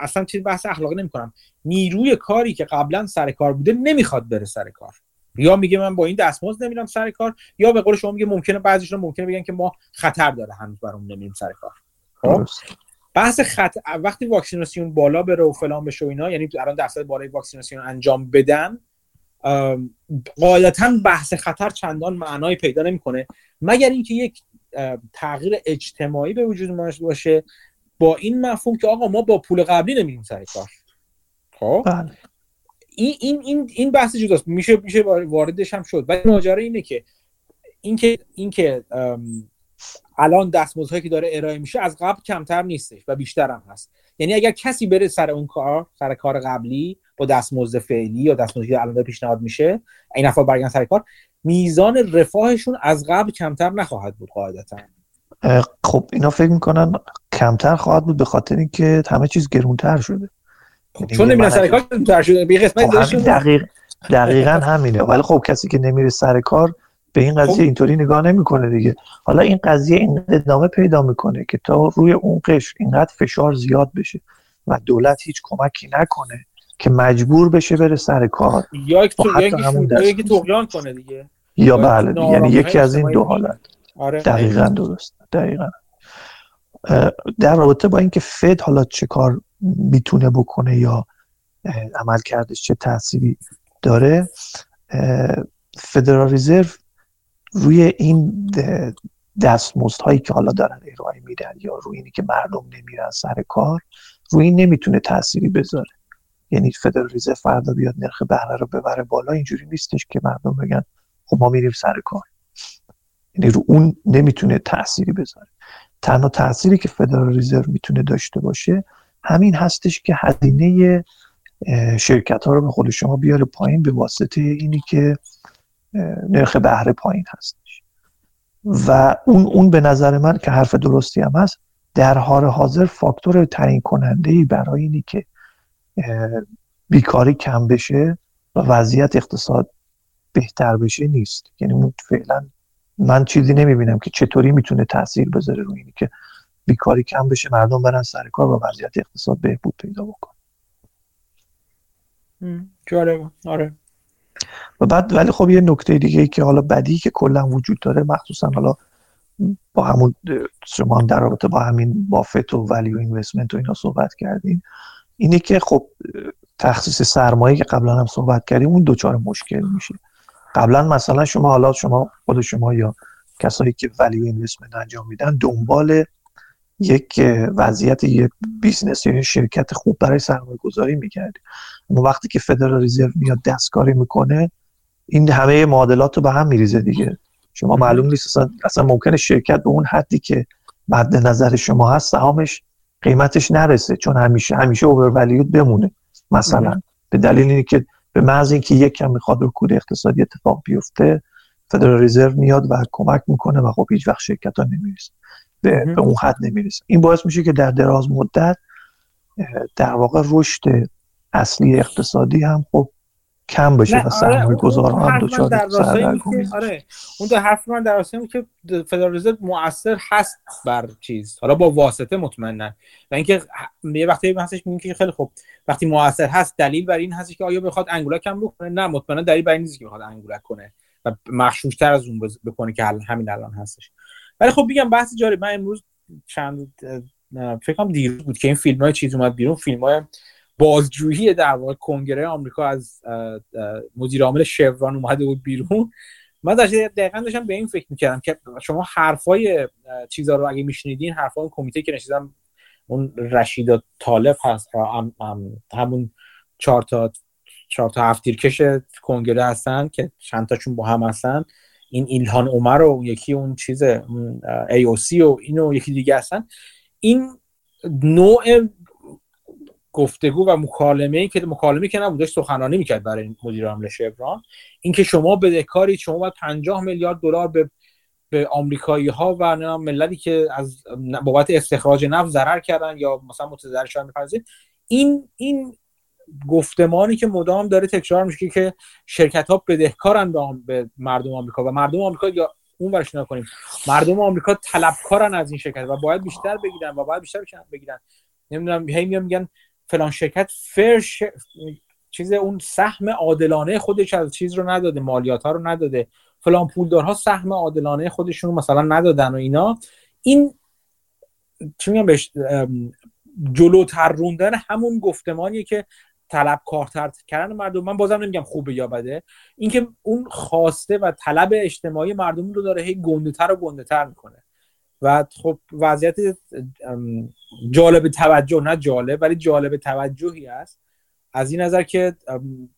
اصلا چیز بحث اخلاقی نمی‌کنم. نیروی کاری که قبلا سر کار بوده نمیخواد بره سر کار، یا میگه من با این دستمزد نمیرم سر کار، یا به قول شما میگه بعضیشون ممکنه بگن که ما خطر داره هنوز برامون نمیریم سر کار. خب بحث خطر وقتی واکسیناسیون بالا بره و فلان بشه و اینا، یعنی الان درصد بالای واکسیناسیون انجام بدن، غالباً بحث خطر چندان معنای پیدا نمی‌کنه، مگر اینکه یک تغییر اجتماعی به وجود اومده باشه با این مفهوم که آقا ما با پول قبلی نمیریم سر کار. خب این بحث جداست، میشه واردش هم شد. ولی ماجرا اینه که اینکه الان دستمزدهایی که داره ارائه میشه از قبل کمتر نیستش و بیشتر هم هست. یعنی اگر کسی بره سر اون کار، سر کار قبلی با دستمزد فعلی یا دستمزدی که الان پیشنهاد میشه، این افراد برگردن سر کار، میزان رفاهشون از قبل کمتر نخواهد بود قاعدتاً. خب اینا فکر میکنن کمتر خواهد بود به خاطر اینکه همه چیز گرونتر شده، چون نمیره سر کار گرونتر شده. به قسمت دقیقاً همینه. ولی خب کسی که نمیره سر کار به این قضیه اینطوری نگاه نمیکنه دیگه. حالا این قضیه این ادامه پیدا میکنه که تا روی اون قشر اینقدر فشار زیاد بشه و دولت هیچ کمکی نکنه که مجبور بشه بره سر کار، یا یکی طغیان کنه دیگه، یا بله، یعنی یکی از این دو حالت. آره دقیقاً درست. دقیقاً در رابطه با اینکه فد حالا چه کار میتونه بکنه یا عملکردش چه تأثیری داره، فدرال رزرو روی این دستمزدهایی که حالا دارن ارائه میدن یا روی اینی که مردم نمیرن سر کار، روی این نمیتونه تأثیری بذاره. یعنی فدرال رزرو فردا بیاد نرخ بهره رو ببره بالا، اینجوری نیستش که مردم بگن خب ما میریم سر کار. یعنی رو اون نمیتونه تأثیری بذاره. تنها تأثیری که فدرال رزرو میتونه داشته باشه همین هستش که هزینه شرکت ها رو به خود شما بیاره پایین به واسطه اینی که نرخ بهره پایین هستش. و اون به نظر من که حرف درستی هم هست، در حال حاضر فاکتور تعیین کننده‌ای برای اینی که بیکاری کم بشه و وضعیت اقتصاد بهتر بشه نیست. یعنی فعلا من چیزی نمیبینم که چطوری میتونه تأثیر بذاره روی اینی که بیکاری کم بشه، مردم برن سر کار و وضعیت اقتصاد بهبود پیدا بکنه. جالبه. آره. و بعد ولی خب یه نکته دیگه که حالا بدی که کلا وجود داره، مخصوصا حالا با همون شما در رابطه با همین بافت و ولیو اینوستمنت و اینا صحبت کردین، اینه که خب تخصیص سرمایه که قبلا هم صحبت کردیم اون دوچار مشکل میشه. قبلا مثلا شما خود شما یا کسایی که ولیو اینوستمنت انجام میدن دنبال یک وضعیت یک بیزنس یا شرکت خوب برای سرمایه گذاری میکردی، اما وقتی که فدرال رزرو میاد دستکاری میکنه این همه معادلات رو به هم میریزه دیگه. شما معلوم نیست اصلا ممکنه شرکت به اون حدی که مد نظر شما هست سهامش قیمتش نرسه، چون همیشه اوورولیود بمونه مثلا به دلیل اینکه به محض اینکه یکم میخواد رکود اقتصادی اتفاق بیفته فدرال رزرو میاد و کمک میکنه و خب هیچ وقت شرکت‌ها نمیریزه به اون حد نمیرسه. این باعث میشه که در دراز مدت در واقع رشد اصلی اقتصادی هم خب کم بشه و سرمایه گذارها هم دوچاری سردرگمی بشه. آره اون دو حرف من در راسته که فدرال رزرو مؤثر هست بر چیز، حالا با واسطه مطمئنن، و اینکه یه وقتی هستش میگن که خیلی خب وقتی مؤثر هست دلیل بر این هستش که آیا بخواد انگولک هم بکنه؟ نه مطمئنا دلیل بر این نیست که بخواد انگولک کنه و مغشوش‌تر از اون بکنه که همین الان هستش. ولی خب میگم بحث جالب. من امروز چند فکر کنم دیروز بود که این فیلم‌های چیز اومد بیرون، فیلم‌های بازجویی در واقع کنگره آمریکا از مدیر عامل شفران اومده بود بیرون. من دقیقاً داشتم به این فکر می‌کردم که شما حرفای چیزا رو اگه میشنیدین، حرفای کمیته که نشیدم، اون رشیدا طالب هست، همون چهار تا هفت‌تیرکش کنگره هستن که چند تاشون با هم هستن، این ایلهان عمر و یکی اون چیز ای او سی و اینو یکی دیگه هستن. این نوع گفتگو و مکالمه‌ای که نبود، داشت سخنرانی میکرد برای مدیر عامل شبران، اینکه شما بدهکاری، شما باید 50 میلیارد دلار به آمریکایی‌ها و ملتی که از بابت استخراج نفت ضرر کردن یا مثلا متضرر شدن بپردازید. این گفتمانی که مدام داره تکرار میشه که شرکت‌ها بدهکارن به مردم آمریکا و مردم آمریکا، یا اون ورش نکنیم، مردم آمریکا طلبکارن از این شرکت و باید بیشتر بگیرن و باید بیشتر بگیرن. نمیدونم هی میگن فلان شرکت چیز اون سهم عادلانه خودش از چیز رو نداده، مالیات‌ها رو نداده، فلان پولدارها سهم عادلانه خودشون رو مثلا ندادن و اینا. این چی میگم بهش، جلوتر روندن همون گفتمانیه که طلبکارتر کردن مردم. من بازم نمیگم خوبه یا بده، اینکه اون خواسته و طلب اجتماعی مردم رو داره هی گنده‌تر و گنده‌تر میکنه و خب وضعیت جالب توجه، نه جالب ولی جالب توجهی است از این نظر که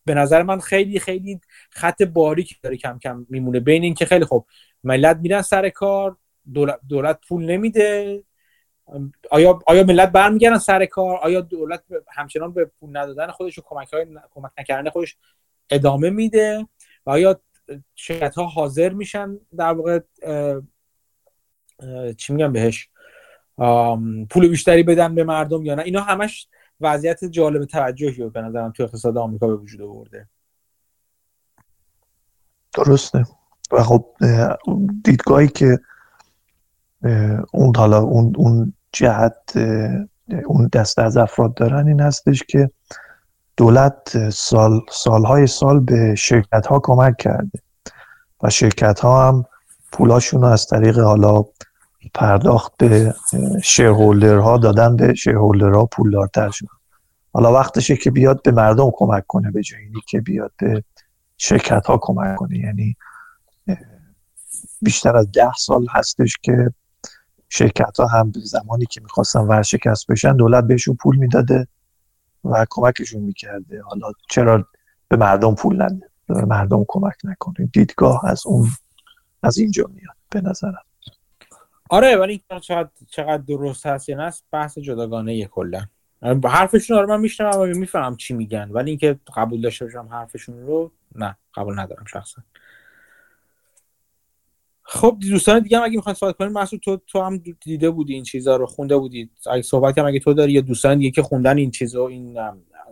به نظر من خیلی خیلی خط باریک داره کم کم میمونه بین این که خیلی خب ملت میرن سر کار، دولت پول نمیده، آیا ملت برمیگردن سر کار؟ آیا دولت همچنان به پول ندادن خودش و کمک نکردن خودش ادامه میده؟ و آیا شرکت ها حاضر میشن در واقع چی میگم بهش، پول بیشتری بدن به مردم یا نه؟ اینا همش وضعیت جالب توجهی به نظرم توی اقتصاد آمریکا به وجود آورده. درسته. و خب دیدگاهی که اون حالا اون جهت، اون دسته از افراد دارن این هستش که دولت سالهای به شرکت ها کمک کرده و شرکت ها هم پولاشون رو از طریق حالا پرداخت به شیرهولدرها دادن، به شیرهولدرها پولدارتر شد. حالا وقتشه که بیاد به مردم کمک کنه به جای اینکه بیاد به شرکت ها کمک کنه. یعنی بیشتر از 10 سال هستش که شرکت ها هم زمانی که میخواستن ورشکست بشن دولت بهشون پول میداده و کمکشون میکرده. حالا چرا به مردم پول نده، به مردم کمک نکنه؟ دیدگاه از اینجا میاد به نظرم. آره ولی چقدر درست هست یا نه بحث جداگانه یه. کلا حرفشون رو من میشنم و میفهمم چی میگن، ولی اینکه قبول داشته باشم حرفشون رو، نه قبول ندارم شخصا. خب دوستان دیگه هم اگه میخواین صحبت کنین، محسوب تو هم دیده بودی این چیزا رو، خونده بودید، اگه صحبت هم اگه تو داری یا دوستان دیگه که خوندن این چیزا، این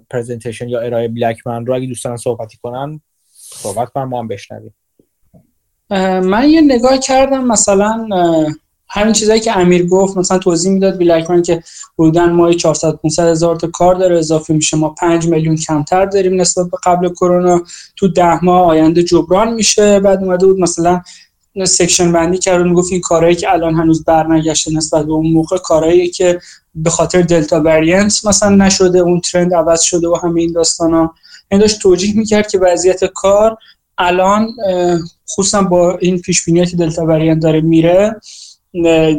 پرزنتیشن یا ارائه بلکمن رو، اگه دوستان صحبتی کنن صحبت کنن، ما هم بشنویم. من یه نگاه کردم مثلا همین چیزایی که امیر گفت، مثلا توضیح میداد بلکمن که حدوداً ما 400 500 هزار تا کار داره اضافه میشه، ما 5 میلیون کمتر داریم نسبت به قبل کرونا، تو 10 ماه آینده جبران میشه. بعد اومده بود مثلا سیکشن بندی کرد، میگفت این کارهایی که الان هنوز برنگشته نسبت به اون موقع، کارهایی که به خاطر دلتا وریانت مثلا نشده، اون ترند عوض شده و همه این داستانا. این داشت توجیه میکرد که وضعیت کار الان خصوصا با این پیش بینی که دلتا وریانت داره میره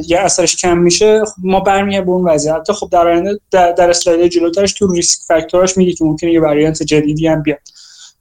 یا اثرش کم میشه، ما برمیگردیم به اون وضعیت. خب در آینده در اسلاید جلوترش تو ریسک فاکتوراش میگه که ممکنه یه وریانت جدیدی هم بیاد.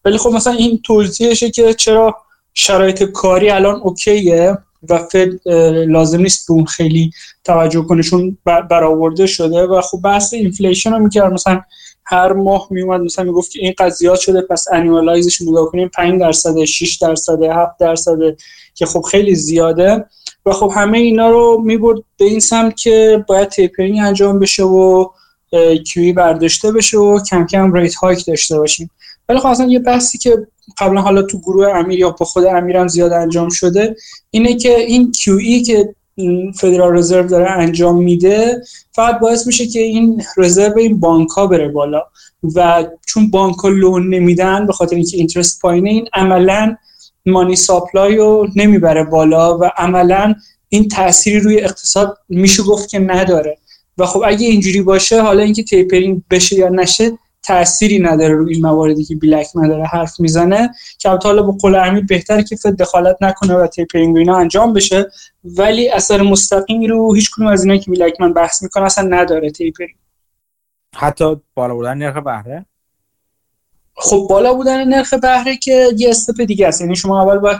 ولی خب مثلا این توضیحشه که چرا شرایط کاری الان اوکیه و فد لازم نیست به اون خیلی توجه کنه چون برآورده شده. و خب بحث اینفلیشن رو میکرد، مثلا هر ماه میومد مثلا میگفت که این قضیات شده، پس انیمالایزش نگاه کنیم 5%، 6%، 7%، که خب خیلی زیاده. و خب همه اینا رو میبرد به این سمت که باید تیپرینگ انجام بشه و کیوی برداشته بشه و کم کم ریت هایک داشته باشیم. ولی خب اصلا یه بحثی که قبلا حالا تو گروه امیر یا با خود امیرم زیاد انجام شده اینه که این کیوی که فدرال رزرو داره انجام میده فقط باعث میشه که این رزرو این بانک‌ها بره بالا و چون بانک‌ها لون نمیدن به خاطر اینکه اینترست پایینه این عملاً مانی ساپلای رو نمیبره بالا و عملاً این تأثیری روی اقتصاد میشه گفت که نداره و خب اگه اینجوری باشه حالا اینکه تیپرینگ بشه یا نشه تأثیری نداره روی این مواردی که بلک نداره حرف میزنه که البته حالا به قول امیر بهتره که فد دخالت نکنه و تیپرینگ اینا انجام بشه ولی اثر مستقیمی رو هیچ کدوم از اینا که بلک من بحث میکنه اصلا نداره تیپرینگ. حتی بالا بودن نرخ بهره، خب بالا بودن نرخ بهره که یه استپ دیگه است، یعنی شما اول باید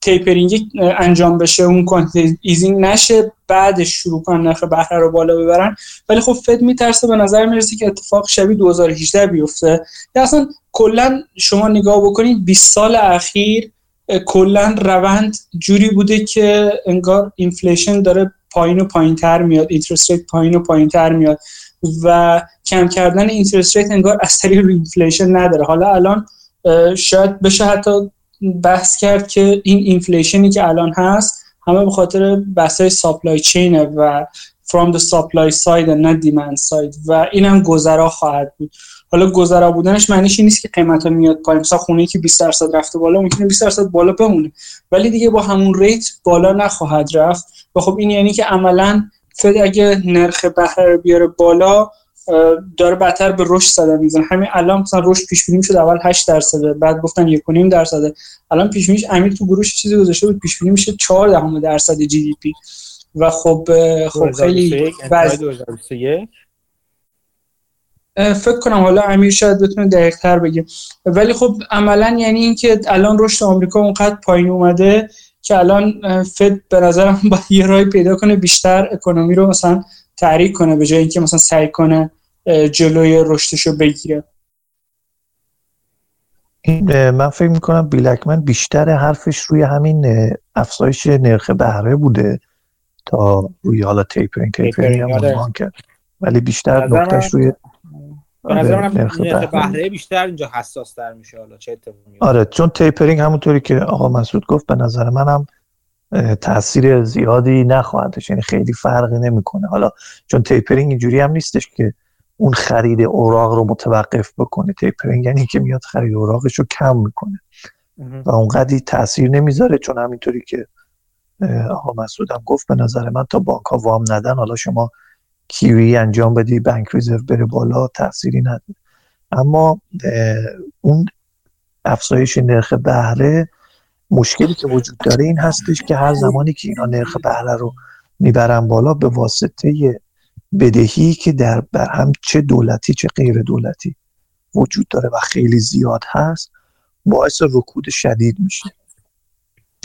تیپرینگ انجام بشه اون کانتینجنت ایزینگ نشه بعدش شروع کن نرخ بهره رو بالا ببرن. ولی خب فد میترسه به نظر میرسه که اتفاق شبیه 2018 بیفته یا اصلا کلا شما نگاه بکنید 20 سال اخیر کلا روند جوری بوده که انگار اینفلیشن داره پایین و پایین‌تر میاد، اینترست ریت پایین و پایین‌تر میاد و کم کردن اینترست ریت انگار اثری روی اینفلیشن نداره. حالا الان شاید بشه حتی بحث کرد که این اینفلیشنی که الان هست همه به خاطر بحث‌های سپلای چینه و from the supply side نه demand side و این هم گذرا خواهد بود. حالا گذرا بودنش معنیش این نیست که قیمتا میاد پایین، مثلا خونه‌ای که 20% رفته بالا ممکنه 20% بالا بمونه ولی دیگه با همون ریت بالا نخواهد رفت و خب این یعنی که عملاً فد اگه نرخ بهره رو بیاره بالا داره بدتر به رشد صدمه میزنه. همین الان مثلا رشد پیش بینی شد اول 8% بعد گفتن 1.5%، الان پیش بینیش امیر تو گروهش چیزی گذاشته بود پیش بینی میشه 0.4% جی دی پی و خب خیلی فکر کنم حالا امیر شاید بتونه دقیق‌تر بگه ولی خب عملا یعنی اینکه الان رشد آمریکا اونقدر پایین اومده که الان فد به نظرم باید یه راهی پیدا کنه بیشتر اکونومی رو مثلا تحریک کنه به جای اینکه مثلا سعی کنه جلوی رشدشو بگیره. من فکر میکنم بیلکمن بیشتر حرفش روی همین افزایش نرخ بهره بوده تا روی حالا تیپرینگ هم کرد ولی بیشتر نکتهش روی نرخ بهره بیشتر اینجا حساس تر میشه. حالا چه اتفاقی میفته؟ آره چون تیپرینگ همونطوری که آقا مسعود گفت به نظر منم تأثیر زیادی نخواهد داشت، یعنی خیلی فرقی نمیکنه. حالا چون تیپرینگ اینجوری هم نیستش که اون خرید اوراق رو متوقف بکنه، تیپرینگ یعنی که میاد خرید اوراقش رو کم میکنه و اونقدی تأثیر نمیذاره چون همینطوری که آقا مسعود هم گفت به نظر من تا بانک ها وام ندن حالا شما کیوی انجام بدی بانک رزرو بره بالا تأثیری نداره. اما اون افزایش نرخ بهره مشکلی که وجود داره این هستش که هر زمانی که اینا نرخ بهره رو میبرن بالا به واسطه بدهی که در هم چه دولتی چه غیر دولتی وجود داره و خیلی زیاد هست باعث رکود شدید میشه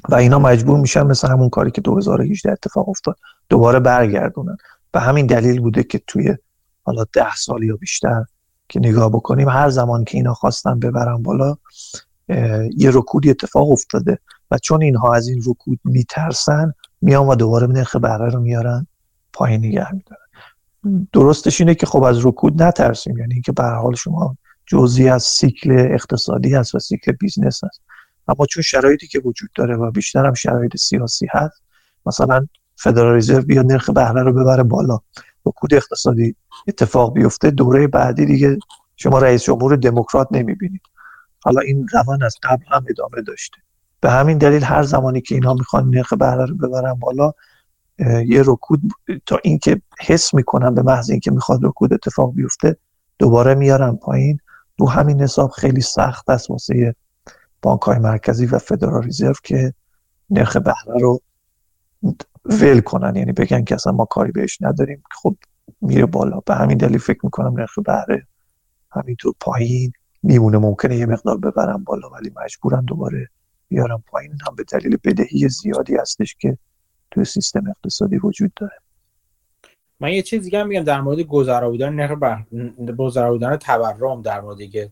و اینا مجبور میشن مثل همون کاری که 2018 اتفاق افتاد دوباره برگردونن. به همین دلیل بوده که توی حالا 10 سال یا بیشتر که نگاه بکنیم هر زمان که اینا خواستن ببرن بالا یه رکودی اتفاق افتاده و چون اینها از این رکود میترسن میان و دوباره نرخ بهره رو میارن پایین نگه میدارن. درستش اینه که خب از رکود نترسیم، یعنی اینکه به هر حال شما جزئی از سیکل اقتصادی هست و سیکل بیزنس هست، اما چون شرایطی که وجود داره و بیشتر هم شرایط سیاسی هست مثلا فدرال رزرو بیا نرخ بهره رو ببره بالا رکود اقتصادی اتفاق بیفته دوره بعدی دیگه شما رئیس جمهور دموکرات نمیبینید. حالا این روند از قبل هم ادامه داشته به همین دلیل هر زمانی که اینا میخوان نرخ بهره رو ببرن بالا یه رکود تا اینکه حس میکنن به محض اینکه میخواد رکود اتفاق بیفته دوباره میارن پایین. رو همین حساب خیلی سخت است واسه بانک‌های مرکزی و فدرال رزرو که نرخ بهره رو ول کنن، یعنی بگن که اصلا ما کاری بهش نداریم خب میره بالا. به همین دلیل فکر میکنم نرخ بهره همینطور پایین میمونه، ممکنه یه مقدار ببرن بالا ولی مجبورن دوباره بیارن پایین هم به دلیل بدهی زیادی هستش که توی سیستم اقتصادی وجود داره. من یه چیز دیگه هم میگم در مورد گذرا بودن نرخ بهره، گذرا بودن تورم در مورد دیگه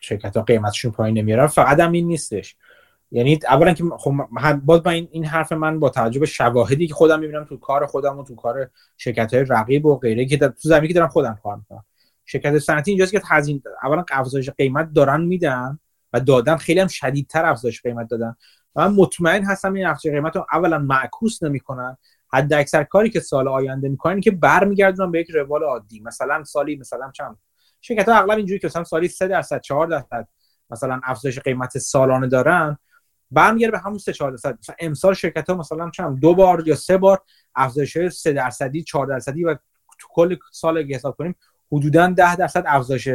شرکت‌ها قیمتشون پایین نمیارن فقط هم این نیستش، یعنی اولا که خب باز با این حرف من با توجه به شواهدی که خودم میبینم تو کار خودم و تو کار شرکت‌های رقیب و غیره که تو زمینه‌ای که دارم خودم کار می‌کنم، شرکت صنعتی اینجاست که هزینه اولا افزایش قیمت دارن میدن و دادن، خیلی هم شدیدتر افزایش قیمت دادن. من مطمئن هستم این افزایش قیمت رو اولا معکوس نمی‌کنن، حد اکثر کاری که سال آینده می‌کنن که برمیگردونن به یک روال عادی. مثلا سالی مثلا چند شرکت‌ها اغلب اینجوری که مثلا سالی 3% 4% مثلا افزایش قیمت سالانه دارن، برمیگرده به همون 3-4%. مثلا امسال شرکت‌ها مثلا چند 2 بار یا 3 بار افزایش‌های 3%، 4% و تو کل سال که حساب کنیم حدوداً 10% افزایش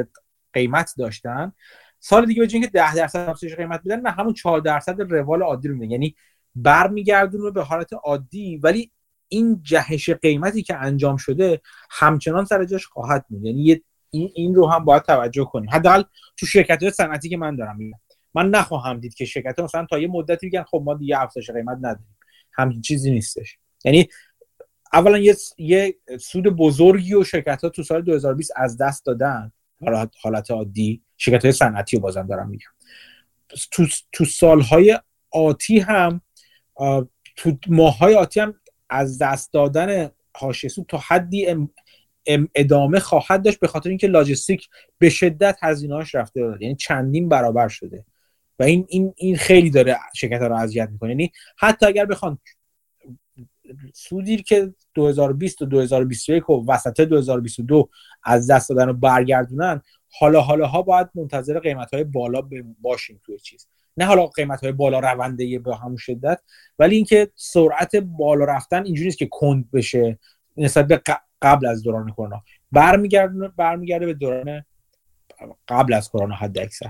قیمت داشتن. سال دیگه به جای اینکه 10% افزایش قیمت بدن، نه همون 4% روال عادی رو میدن، یعنی برمیگردونه به حالت عادی. ولی این جهش قیمتی که انجام شده همچنان سر جاش خواهد موند، یعنی این رو هم باید توجه کنیم. حداقل تو شرکت‌های صنعتی که من دارم میبینم، من نخواهم دید که شرکت‌ها مثلا تا یه مدتی بگن خب ما دیگه افزایش قیمت نداریم، همین چیزی نیستش. یعنی اولا یه سود بزرگی و شرکت‌ها تو سال 2020 از دست دادن، حالت عادی شرکت‌های صنعتی رو بازم دارم میگم. تو سال‌های آتی هم، تو ماه‌های آتی هم از دست دادن حاشیه سود تا حدی ادامه خواهد داشت، به خاطر اینکه لاجستیک به شدت هزینه‌اش رفته داره، یعنی چندین برابر شده و این خیلی داره شرکت‌ها رو اذیت می‌کنه. یعنی حتی اگر بخوان سودی که 2020 و 2021 و وسط 2022 از دست دادن رو برگردونن، حالا باید منتظر قیمت‌های بالا باشیم توی چیز، نه حالا قیمت‌های بالا رونده به همون شدت، ولی اینکه سرعت بالا رفتن اینجوری نیست که کند بشه نسبت به قبل از دوران کرونا، برمیگرده به دوران قبل از کرونا حد اکثر.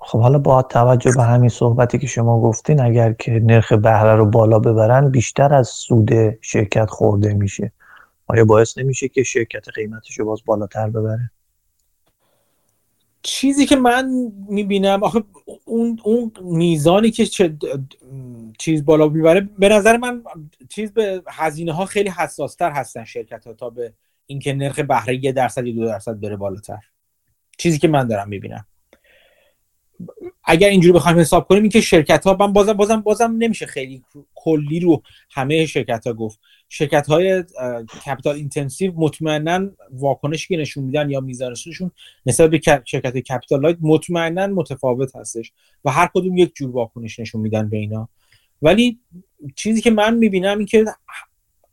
خب حالا با توجه به همین صحبتی که شما گفتین، اگر که نرخ بهره رو بالا ببرن بیشتر از سود شرکت خورده میشه، آیا باعث نمیشه که شرکت قیمتش رو باز بالاتر ببره؟ چیزی که من میبینم آخه اون میزانی که چیز بالا میبره، به نظر من چیز به هزینه ها خیلی حساس تر هستن شرکت ها تا به اینکه نرخ بهره 1% یا 2% بره بالاتر. چیزی که من دارم میبینم اگر اینجوری بخوایم حساب کنیم، این که شرکت ها بازم نمیشه خیلی کلی رو همه شرکت ها گفت. شرکت های کپیتال اینتنسیو مطمئناً واکنشی که نشون میدن یا میزان سودشون نسبت به شرکت های کپیتال لایت مطمئناً متفاوت هستش و هر کدوم یک جور واکنش نشون میدن به اینا. ولی چیزی که من میبینم این که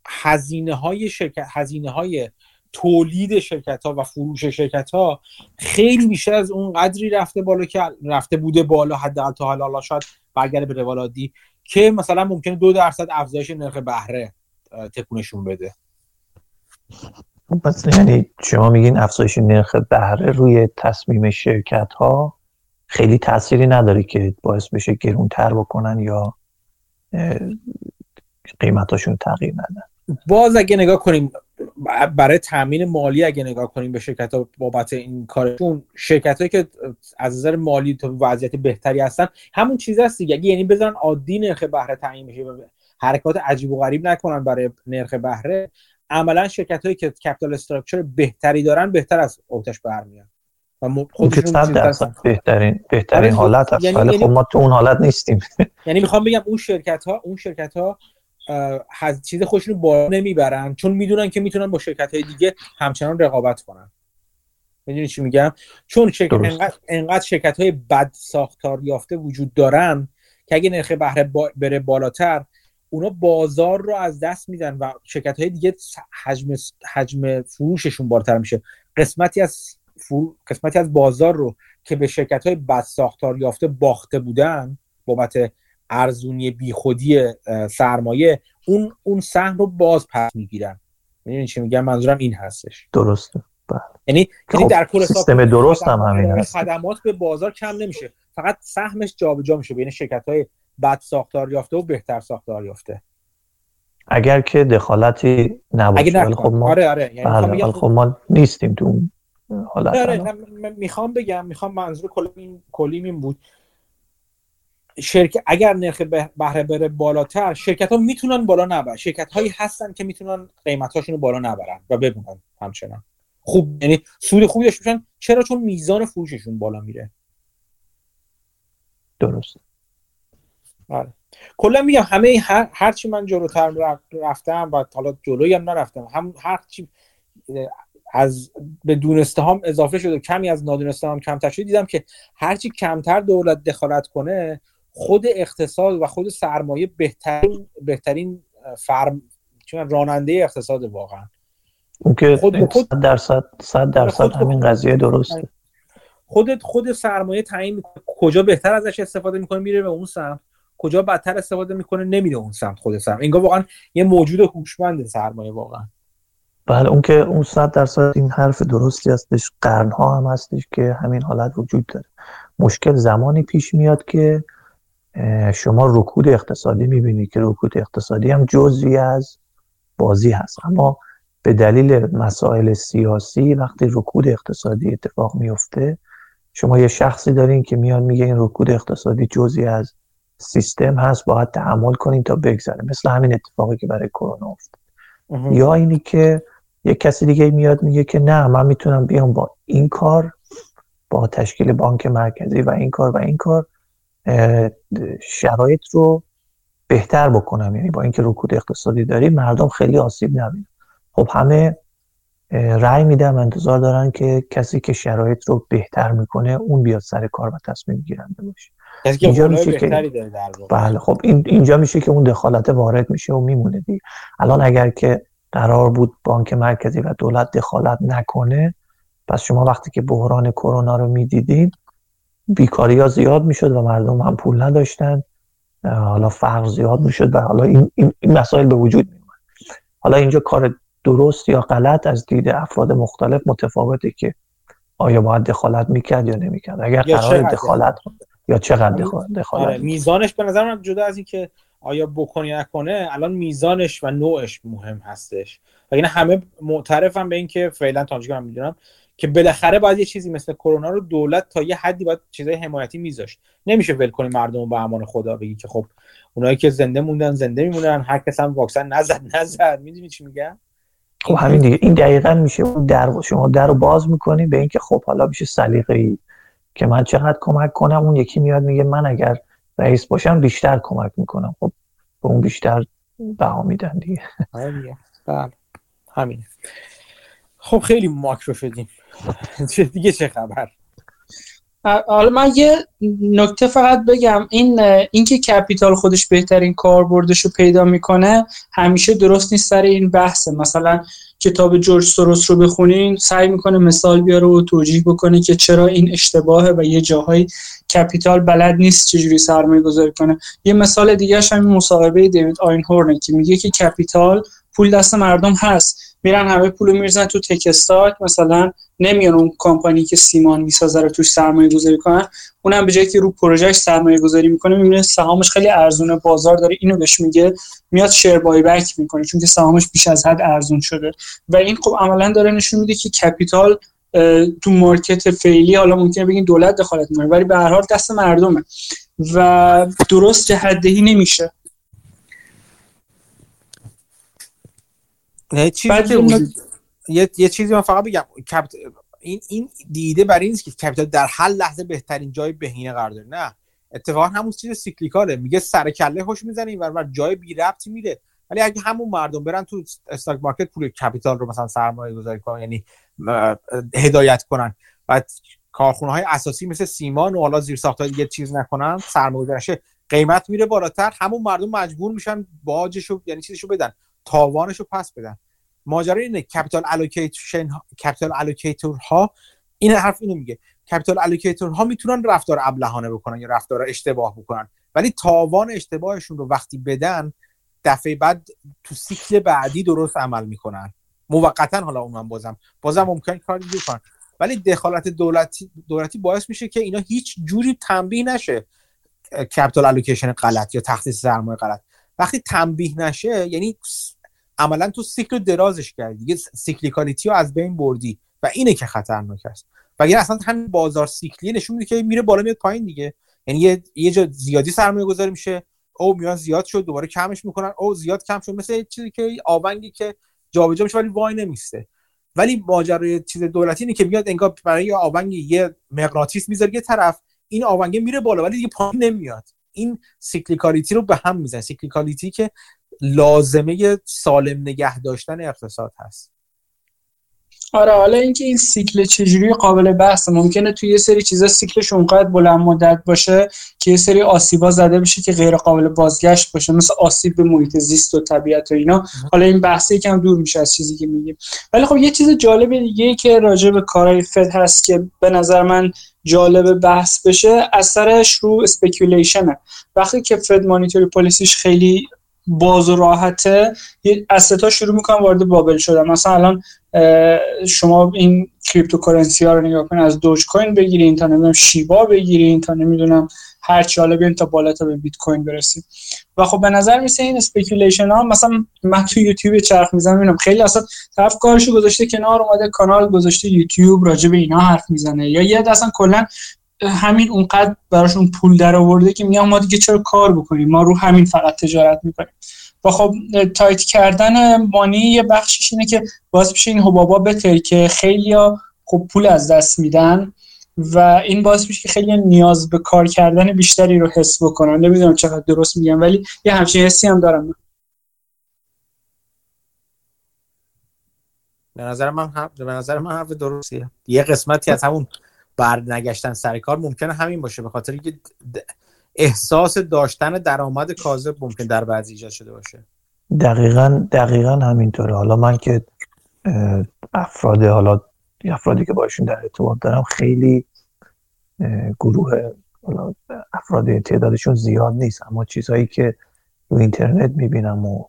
هزینه های تولید شرکت‌ها و فروش شرکت‌ها خیلی بیشتر از اون قدری رفته بالا که رفته بوده بالا، حداقل تا حالا شاید برگرده به روال عادی، که مثلا ممکنه 2% افزایش نرخ بهره تکونشون بده. پس یعنی شما میگین افزایش نرخ بهره روی تصمیم شرکت‌ها خیلی تأثیری نداره که باعث بشه گرون‌تر بکنن یا قیمتاشون تغییر ندن؟ باز اگه نگاه کنیم برای تامین مالی، اگه نگاه کنیم به شرکت‌ها بابت این کارشون، شرکت‌هایی که از نظر مالی تو وضعیت بهتری هستن همون چیز هست دیگه، یعنی بذارن عادی نرخ بهره تعیین بشه و حرکات عجیب و غریب نکنن برای نرخ بهره، عملاً شرکت‌هایی که کپیتال استراکچر بهتری دارن بهتر از اوتش برمیان و خودشون 100% بهترین حالت هست. ولی خب ما تو اون حالت نیستیم. یعنی میخوام بگم اون شرکت‌ها چیز خوششون رو بالا نمیبرن چون میدونن که میتونن با شرکت‌های دیگه همچنان رقابت کنن. میدونی چی میگم؟ چون انقدر شرکت‌های بد ساختار یافته وجود دارن که اگه نرخ بهره بره بالاتر، اونا بازار رو از دست میدن و شرکت‌های دیگه حجم فروششون بالاتر میشه. قسمتی از بازار رو که به شرکت‌های بد ساختار یافته باخته بودن بابت ارزونی بیخودی سرمایه، اون سهم رو باز پس میگیرن. میدونی چی میگم؟ منظورم این هستش. درسته. بله. یعنی در کل سیستم درست هم همین هست. خدمات به بازار کم نمیشه، فقط سهمش جابجا میشه بین شرکت‌های بد ساختار یافته و بهتر ساختار یافته. اگر که دخالتی نباشه. ولی خب ما آره یعنی خب ما نیستیم تو اون حالت. آره میخوام منظور کلیم این بود. اگر نرخ بهره بره بالاتر، شرکت‌ها میتونن بالا نبرن. شرکت‌هایی هستن که میتونن قیمت‌هاشون رو بالا نبرن و بمونن همچنان خوب، یعنی سود خوبی داشته باشن. چرا؟ چون میزان فروششون بالا میره. درست. آره. کلا میگم همه هر چی من جلوتر رفتم و حالا جلویی هم نرفتم، هم هر چی از به دونسته هم اضافه شد و کمی از نادونسته هم کمتر شد، دیدم که هر چی کمتر دولت دخالت کنه خود اقتصاد و خود سرمایه بهترین چون راننده اقتصاد واقعا اوکی خود 100% همین قضیه درسته. خود سرمایه تعیین میکنه کجا بهتر ازش استفاده میکنه میره به اون سمت، کجا بدتر استفاده میکنه نمیره اون سمت. خود سرمایه انگار واقعا یه موجود هوشمند سرمایه واقعا. بله اون که اون 100% این حرف درستی هستش، قرنها هم هستش که همین حالت وجود داره. مشکل زمانی پیش میاد که شما رکود اقتصادی میبینید که رکود اقتصادی هم جزئی از بازی هست، اما به دلیل مسائل سیاسی وقتی رکود اقتصادی اتفاق میفته شما یه شخصی دارین که میاد میگه این رکود اقتصادی جزئی از سیستم هست، باید تعامل کنین تا بگذره، مثل همین اتفاقی که برای کرونا افتاد. یا اینی که یه کسی دیگه میاد میگه که نه من میتونم بیام با این کار، با تشکیل بانک مرکزی و این کار و این کار شرایط رو بهتر بکنم، یعنی با اینکه رکود اقتصادی داریم مردم خیلی آسیب نبینن. خب همه رأی میدم انتظار دارن که کسی که شرایط رو بهتر میکنه اون بیاد سر کار و تصمیم گیرنده باشه. اینجا میشه که بله خب اینجا میشه که اون دخالت وارد میشه و میمونه دیگه. الان اگر که قرار بود بانک مرکزی و دولت دخالت نکنه، پس شما وقتی که بحران کرونا رو میدیدید بیکاری ها زیاد میشد و مردم هم پول نداشتن، حالا فقر زیاد میشد و حالا این مسائل به وجود میومد. حالا اینجا کار درست یا غلط از دید افراد مختلف متفاوته که آیا باید دخالت میکرد یا نمیکرد، اگر قرار دخالت یا چقدر دخالت. آره، میزانش به نظر من جدا از این که آیا بکنه یا نکنه، الان میزانش و نوعش مهم هستش. یعنی همه معترفم به این که فعلا تا اونجایی که من میدونم که بالاخره باید یه چیزی مثل کرونا رو دولت تا یه حدی باید چیزای حمایتی میذاشت، نمیشه ول کنی مردم رو به امان خدا، بگی که خب اونایی که زنده موندن زنده میمونن، هر کس هم واکسن نزد. میدونی چی میگم؟ خب همین دیگه. این دقیقاً میشه اون در شما درو باز میکنی به اینکه خب حالا میشه سلیقه‌ای که من چقدر کمک کنم، اون یکی میاد میگه من اگر رئیس باشم بیشتر کمک میکنم، خب به اون بیشتر بها میدن دیگه. بله همین. خب خیلی ماکرو شدیم دیگه. چه خبر؟ حالا من یه نکته فقط بگم، این که کپیتال خودش بهترین کاربردش رو پیدا میکنه همیشه درست نیست. سر این بحثه مثلا کتاب جورج سوروس رو بخونین، سعی میکنه مثال بیاره و توجیه بکنه که چرا این اشتباهه و یه جاهای کپیتال بلد نیست چجوری سرمایه گذاری کنه. یه مثال دیگه اش همین مصاحبه دیوید آینهورن که میگه که کپیتال پول دست مردم هست، میرن همه پولو میریزن تو تک استاک، مثلا نمیان اون کمپانی که سیمان میسازه رو توش سرمایه گذاری کنن، اونم به جای که رو پروژهش سرمایه گذاری میکنه میبینه سهامش خیلی ارزونه، بازار داره، اینو بهش میگه میاد شیر بای بک میکنه چون که سهامش بیش از حد ارزون شده. و این خب عملا داره نشون میده که کپیتال تو مارکت فعلی، حالا ممکنه بگین دولت دخالت میکنه ولی به هر حال دست مردمه و درست جهت‌دهی نمیشه. یه چیزی من فقط بگم، این دیده برای این است که کپیتال در هر لحظه بهترین جای بهینه قرار داره. نه، اتفاقا همون چیز سیکلیکاله، میگه سر کله هوش میزنه این ور جای بی ربطی میره، ولی اگه همون مردم برن تو استاک مارکت پول کپیتال رو مثلا سرمایه گذاری کنن، یعنی هدایت کنن و کارخونه های اساسی مثل سیمان و حالا زیرساخت های دیگه چیز نکنن، سرمایه گذاری قیمت میره بالاتر، همون مردم مجبور میشن باجشو یعنی چیزشو بدن، تاوانشو پس بدن. ماجرا اینه کپیتال الوکیتورها این حرف اینو میگه، کپیتال الوکیتورها میتونن رفتار ابلهانه بکنن یا رفتار اشتباه بکنن، ولی تاوان اشتباهشون رو وقتی بدن دفعه بعد تو سیکل بعدی درست عمل میکنن موقتا. حالا اونم بازم ممکن کاری بکنن، ولی دخالت دولتی باعث میشه که اینا هیچ جوری تنبیه نشه کپیتال الوکیشن غلط یا تخصیص سرمایه غلط. وقتی تنبیه نشه یعنی عملا تو سیکل درازش کردی دیگه، سیکلیکالیتی رو از بین بردی و اینه که خطرناک است. بگیر اصلا همین بازار سیکلی نشون میده که میره بالا میاد پایین دیگه، یعنی یه جا زیادی سرمایه گذاری میشه، او میان زیاد شد دوباره کمش میکنن، او زیاد کم شد، مثل چیزی که آونگی که جابجا میشه ولی وای نمیسته. ولی ماجرای چیز دولتی اینه که میاد انگار برای آونگی یه مغناطیس میذاره یه طرف، این آونگه میره بالا ولی دیگه پایین نمیاد، این سیکلیکالیتی رو به هم میزنه، سیکلیکالیتی که لازمه سالم نگه داشتن اقتصاد هست. آره، حالا اینکه این سیکل چجوری قابل بحثه، ممکنه توی یه سری چیزا سیکلش اونقدر بلند مدت باشه که یه سری آسیبا زده بشه که غیر قابل بازگشت باشه، مثل آسیب به محیط زیست و طبیعت و اینا. حالا این بحث یکم دور میشه از چیزی که میگیم، ولی خب یه چیز جالب دیگه که راجع به کارهای فد هست که به نظر من جالب بحث بشه، اثرش رو اسپیکولیشنه. وقتی که فد مانیتوری پالیسیش خیلی باز و راحته، استا شروع میکنن وارد بابل شدن. مثلا الان شما این کریپتوکارنسی ها رو نگاه کنید، از دوج کوین بگیرین تا نمیدونم شیبا بگیرین تا نمیدونم هر چی، حالا بیاین تا بالا تا به بیت کوین برسید. و خب به نظر میسه این اسپیکولیشن ها، مثلا من تو یوتیوب چرخ میزنم میبینم خیلی اصلا طرف کارشو گذاشته کنار، اومده کانال گذاشته یوتیوب راجع به اینا حرف میزنه، یا یه اصلا کلا همین اونقدر براشون پول در آورده که میگن ما دیگه چرا کار بکنیم، ما رو همین فقط تجارت میکنیم. و خب تایت کردن مانی یه بخشش اینه که باعث میشه این حبابا بتره که خیلیا خب پول از دست میدن و این باعث میشه که خیلی نیاز به کار کردن بیشتری رو حس بکنن. نمیدونم چقدر درست میگم، ولی یه همچین حسی هم دارم. به نظر من حرف درستیه. یه قسمتی از همون برنگشتن سر کار ممکنه همین باشه، به خاطر اینکه احساس داشتن درآمد کاذب ممکن در بعضی ایجاد شده باشه. دقیقاً همینطوره. حالا من که افرادی که باشون در ارتباط دارم، خیلی گروه افراد تعدادشون زیاد نیست، اما چیزهایی که رو اینترنت میبینم و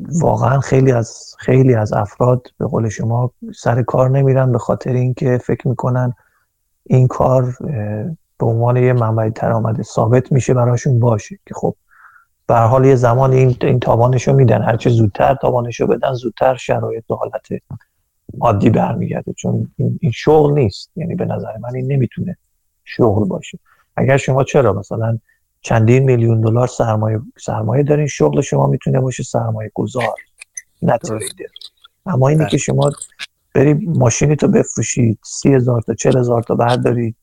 واقعا خیلی از افراد به قول شما سر کار نمیرن به خاطر اینکه فکر میکنن این کار به عنوان یه منبع درآمد ثابت میشه براشون باشه، که خب به هر حال یه زمان این تاوانشو میدن، هرچه زودتر تاوانشو بدن زودتر شرایط به حالت عادی برمیگرده، چون این شغل نیست. یعنی به نظر من این نمیتونه شغل باشه. اگر شما چرا مثلا چندین میلیون دلار سرمایه دارین، شغل شما میتونه باشه سرمایه گذار، نه تریدر. اما اینی که شما بری ماشینی تو بفروشی 30,000 تا 40,000 تا برداری،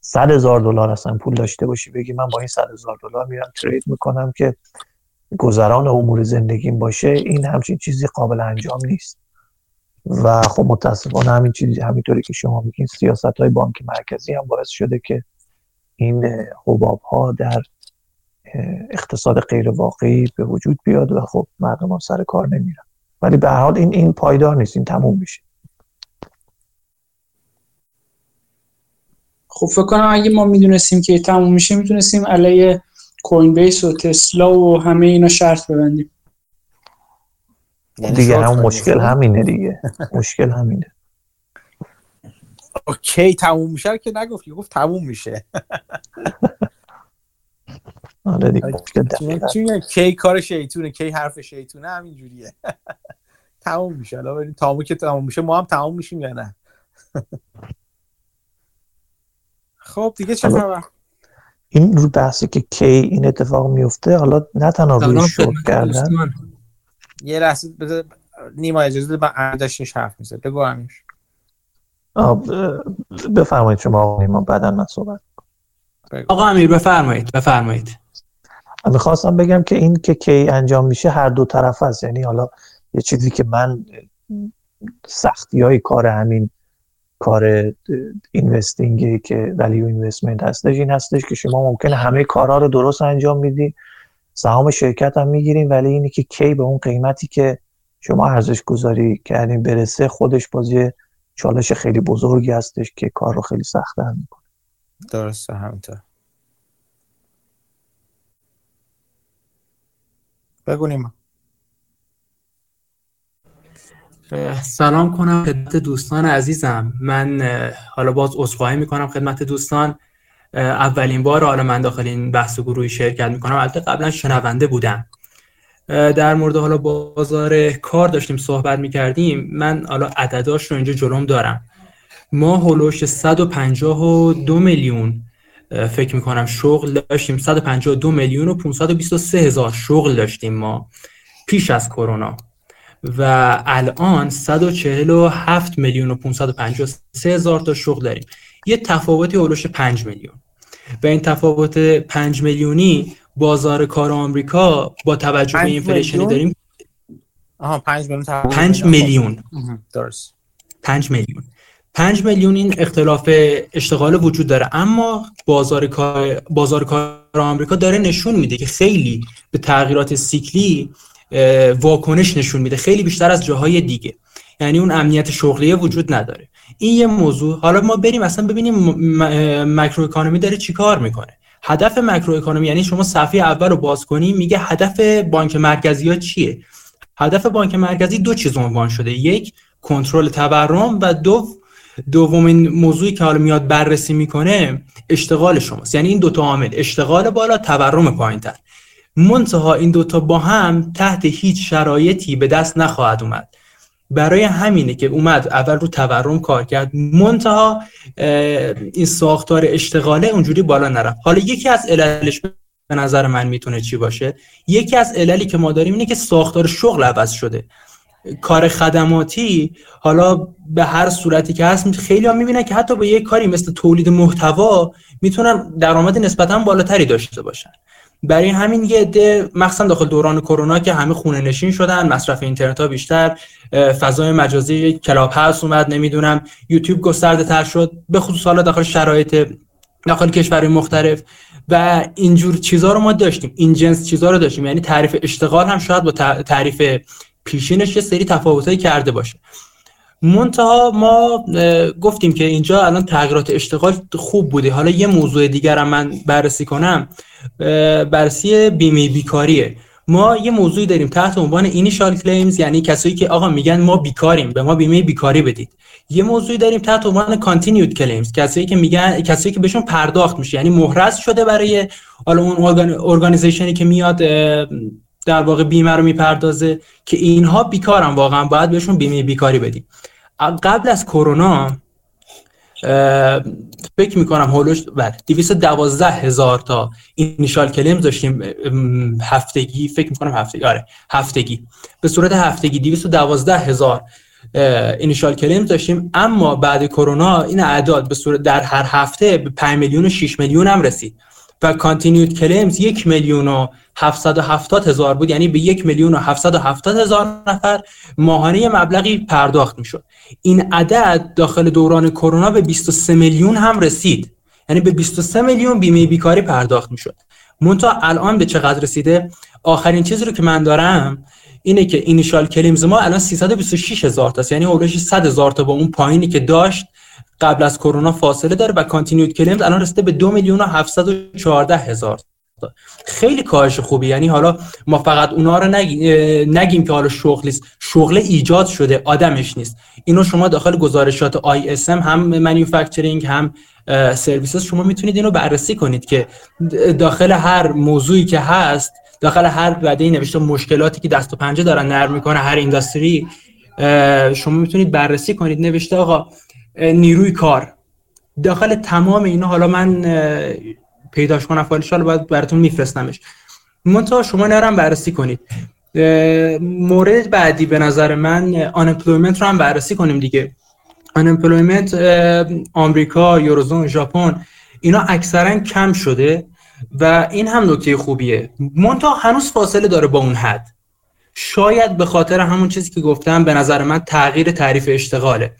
100,000 دلار اصلا پول داشته باشی، بگی من با این 100,000 دلار میرم ترید میکنم که گذران امور زندگیم باشه، این همچین چیزی قابل انجام نیست. و خب متاسفانه همین چیزی، همینطوری که شما میگین، سیاست‌های بانک مرکزی هم باعث شده که این حباب‌ها در اقتصاد غیر واقعی به وجود بیاد و خب مردم هم سر کار نمیرن. ولی به هر حال این پایدار نیست، این تموم میشه. خب فکر کنم اگه ما میدونستیم که تموم میشه، میتونستیم علیه کوین بیس و تسلا و همه اینا شرط ببندیم دیگه. همون مشکل همینه دیگه. مشکل همینه. اوکی، تموم میشه که نگفتی، گفت تموم میشه. آره دیگه، چون کی کار شیطونه، کی حرف شیطونه، همین جوریه. تموم میشه. حالا ببینیم تامو که تموم میشه ما هم تموم میشیم یا نه. خب دیگه چه خبر؟ این رو بحثی که کی این اتفاق میفته، حالا نه تنها روی شروع کردن. یه لحظه بذار نیما اجازه بده، من انداشش حرف میزنه. بگو همینش. بفرمایید شما آقا نیما، بعداً من صحبت کنم. آقا امیر بفرمایید. من می‌خواستم بگم که این که کی انجام میشه هر دو طرف است. یعنی حالا یه چیزی که من سختیای کار همین کار اینوستینگی که ولیو اینوستمنت هستش این هستش که شما ممکنه همه کارها رو درست انجام میدی، سهام شرکت هم میگیرین، ولی اینی که کی به اون قیمتی که شما ارزش گذاری کردین برسه، خودش بازی چالش خیلی بزرگی هستش که کار رو خیلی سخت‌تر میکنه. درسته، همینطور. بگونیم سلام کنم خدمت دوستان عزیزم. من حالا باز عذرخواهی میکنم خدمت دوستان، اولین بار حالا من داخل این بحث و گروهی شرکت میکنم. البته قبلا شنونده بودم. در مورد حالا بازار کار داشتیم صحبت میکردیم. من حالا عدداش رو اینجا جلوم دارم. ما هولوش 152 میلیون فکر میکنم شغل داشتیم، 152 میلیون و 523 هزار شغل داشتیم ما پیش از کرونا، و الان 147 میلیون و 553 هزار تا شغل داریم. یه تفاوتی هولوش 5 میلیون. و این تفاوت 5 میلیونی بازار کار آمریکا با توجه به اینفلیشنی داریم. آها 5 میلیون درست. 5 میلیون این اختلاف اشتغال وجود داره، اما بازار کار آمریکا داره نشون میده که خیلی به تغییرات سیکلی واکنش نشون میده، خیلی بیشتر از جاهای دیگه. یعنی اون امنیت شغلی وجود نداره. این یه موضوع. حالا ما بریم اصلا ببینیم ماکرو اکونومی داره چیکار میکنه. هدف ماکرو اکونومی، یعنی شما صفحه اول رو باز کنی میگه هدف بانک مرکزی ها چیه. هدف بانک مرکزی 2 چیز عنوان شده، 1 کنترل تورم و 2 دومین موضوعی که حالا میاد بررسی میکنه اشتغال شماست. یعنی این 2 تا عامل، اشتغال بالا، تورم پایینتر، منتها این 2 تا با هم تحت هیچ شرایطی به دست نخواهد اومد. برای همینه که اومد اول رو تورم کار کرد، منتها این ساختار اشتغاله اونجوری بالا نرفت. حالا یکی از عللش به نظر من میتونه چی باشه؟ یکی از عللی که ما داریم اینه که ساختار شغل عوض شده. کار خدماتی حالا به هر صورتی که هست، خیلی ها میبینن که حتی با یک کاری مثل تولید محتوا میتونن درآمد نسبتاً بالاتری داشته باشن. برای همین یه عده مخصوصا داخل دوران کرونا که همه خونه نشین شدن، مصرف اینترنت ها بیشتر، فضای مجازی کلاب هاوس اومد، نمیدونم یوتیوب گسترده تر شد، به خصوص حالا داخل شرایط داخل کشورهای مختلف و اینجور چیزا رو ما داشتیم، این جنس چیزا رو داشتیم. یعنی تعریف اشتغال هم شاید با تعریف پیشینش یه سری تفاوتایی کرده باشه. منتها ما گفتیم که اینجا الان تغییرات اشتغال خوب بوده. حالا یه موضوع دیگر هم من بررسی کنم، بررسی بیمه بیکاریه. ما یه موضوعی داریم تحت عنوان اینیشال کلیمز، یعنی کسایی که آقا میگن ما بیکاریم به ما بیمه بیکاری بدید. یه موضوعی داریم تحت عنوان کانتینیود کلیمز، کسایی که میگن، کسایی که بهشون پرداخت میشه، یعنی مهرس شده برای حالا اون ارگانیزیشنی که میاد در واقع بیمه رو میپردازه، که اینها بیکارن، واقعا باید بهشون بیمه بیکاری بدیم. قبل از کرونا فکر میکنم هولوش 212,000 تا اینیشال کلیم داشتیم هفتگی، فکر میکنم هفتگی، آره هفتگی، به صورت هفتگی 212,000 اینیشال کلیم داشتیم. اما بعد کرونا این اعداد به صورت در هر هفته به 5 میلیون و 6 میلیون هم رسید و کانتینیوت کلیمز 1,770,000 بود، یعنی به 1,770,000 نفر ماهانه مبلغی پرداخت میشد. این عدد داخل دوران کرونا به 23 میلیون هم رسید، یعنی به 23 میلیون بیمه بیکاری پرداخت میشد. منتها الان به چقدر رسیده؟ آخرین چیزی رو که من دارم اینه که اینیشال کلیمز ما الان 326,000 تاست، یعنی حدود 100,000 تا با اون پایینی که داشت قبل از کرونا فاصله داره و کانتینیوت کلیمز الان رسیده به 2,714,000. خیلی کاهش خوبی. یعنی حالا ما فقط اونا رو نگیم که حالا شغل نیست، شغل ایجاد شده، آدمش نیست. اینو شما داخل گزارشات ISM هم مانیفکتچرینگ هم سرویسز شما میتونید اینو بررسی کنید که داخل هر موضوعی که هست، داخل هر بدهی نوشته مشکلاتی که دست و پنجه دارن نرم میکنه هر اینداستری، شما میتونید بررسی کنید نوشته آقا نیروی کار داخل تمام اینا. حالا من پیداش کنم فایلش، حالا باید براتون میفرستمش، منتها شما نرم بررسی کنید. مورد بعدی به نظر من unemployment رو هم بررسی کنیم دیگه. unemployment آمریکا، یوروزون، ژاپن اینا اکثرا کم شده و این هم نکته خوبیه، منتها هنوز فاصله داره با اون حد. شاید به خاطر همون چیزی که گفتم به نظر من تغییر تعریف اشتغاله.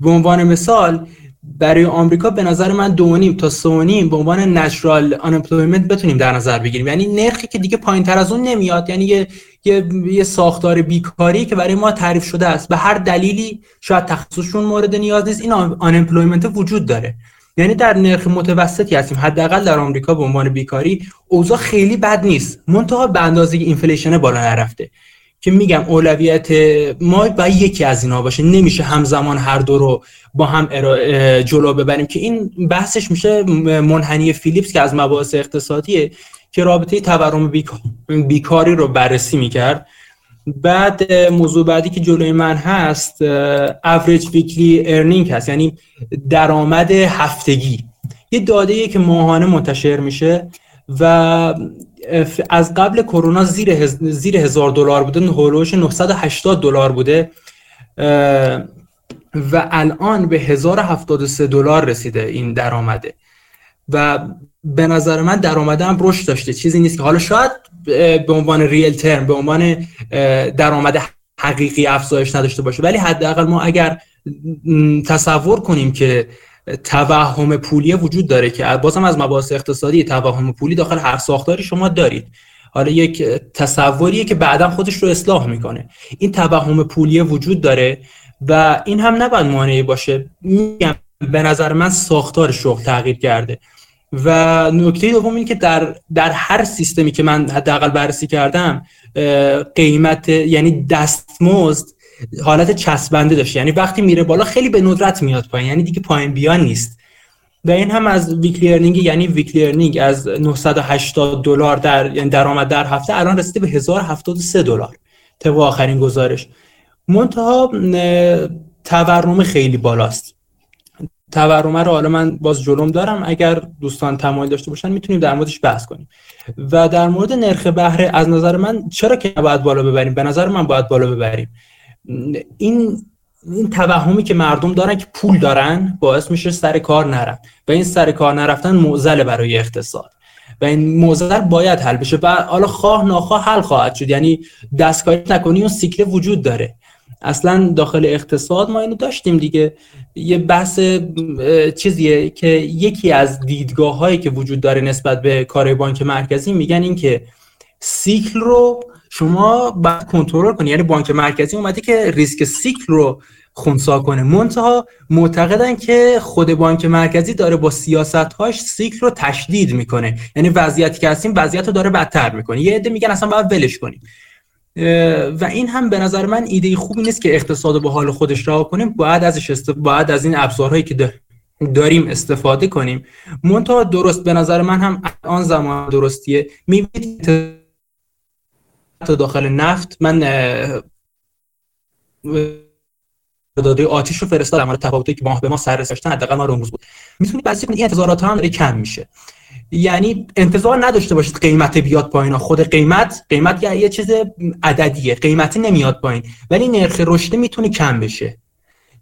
به عنوان مثال برای آمریکا به نظر من 2.5 تا 3.5 به عنوان نچرال آنامپلویمنت بتونیم در نظر بگیریم، یعنی نرخی که دیگه پایینتر از اون نمیاد، یعنی یه ساختار بیکاری که برای ما تعریف شده است. به هر دلیلی شاید تخصصشون مورد نیاز نیست، این آنامپلویمنت وجود داره، یعنی در نرخ متوسطی هستیم حداقل در آمریکا به عنوان بیکاری. اوضاع خیلی بد نیست، منتها به اندازه اینفلیشن بالا نرفته که میگم اولویت ما باید یکی از اینا باشه. نمیشه همزمان هر دو رو با هم جلو ببریم که این بحثش میشه منحنی فیلیپس که از مباحث اقتصادیه که رابطه تورم بیکاری رو بررسی میکرد. بعد موضوع بعدی که جلوی من هست average weekly earning هست، یعنی درآمد هفتگی، یه داده‌ایه که ماهانه منتشر میشه و از قبل کرونا زیر $1,000 بوده، هولوش $980 بوده و الان به $1,073 رسیده این درآمده. و به نظر من درآمدم رشد داشته، چیزی نیست که حالا شاید به عنوان ریل ترم، به عنوان درآمد حقیقی افزایش نداشته باشه، ولی حداقل ما اگر تصور کنیم که توهم پولی وجود داره که بازم از مباحث اقتصادی توهم پولی داخل هر ساختاری شما دارید، حالا یک تصوریه که بعداً خودش رو اصلاح میکنه، این توهم پولی وجود داره و این هم نباید مانعی باشه. میگم به نظر من ساختار شغل تغییر کرده و نکته دوم این که در هر سیستمی که من حداقل بررسی کردم قیمت، یعنی دستمزد، حالت چسبنده داشته، یعنی وقتی میره بالا خیلی به ندرت میاد پایین، یعنی دیگه پایین بیان نیست. و این هم از ویکلرنینگ، یعنی ویکلرنینگ از $980 در، یعنی درآمد در هفته الان رسیده به $1073 طبق آخرین گزارش. منتها تورم خیلی بالاست. تورم رو حالا من باز جلوم دارم، اگر دوستان تمایل داشته باشن میتونیم در موردش بحث کنیم. و در مورد نرخ بهره، از نظر من چرا که باید بالا ببریم، به نظر من باید بالا ببریم. این توهمی که مردم دارن که پول دارن باعث میشه سر کار نرن و این سر کار نرفتن معضل برای اقتصاد و این معضل باید حل بشه و حالا خواه ناخواه حل خواهد شد، یعنی دستکاری نکنی اون سیکل وجود داره. اصلا داخل اقتصاد ما اینو داشتیم دیگه، یه بحث چیزیه که یکی از دیدگاه‌هایی که وجود داره نسبت به کار بانک مرکزی، میگن این که سیکل رو شما باید کنترل کنی، یعنی بانک مرکزی اومده که ریسک سیکل رو خنثی کنه. منتها معتقدن که خود بانک مرکزی داره با سیاست‌هاش سیکل رو تشدید میکنه، یعنی وضعیتی که هستیم وضعیت رو داره بدتر میکنه. یه عده میگن اصلا باید ولش کنیم و این هم به نظر من ایده خوبی نیست که اقتصاد رو به حال خودش رها کنیم. باید از این ابزارهایی که داریم استفاده کنیم. منتها درست به نظر من هم آن زمان درستیه. میبینید تا داخل نفت، من داده آتش رو فرستادم برای تفاوتی که ماه به ماه سررسید داشتن، حداقل ما امروز بود. میتونید بحث کنید این انتظارات هم داره کم میشه، یعنی انتظار نداشته باشید قیمت بیاد پایین. خود قیمت یه چیز عددیه، قیمتی نمیاد پایین، ولی نرخ رشد میتونه کم بشه.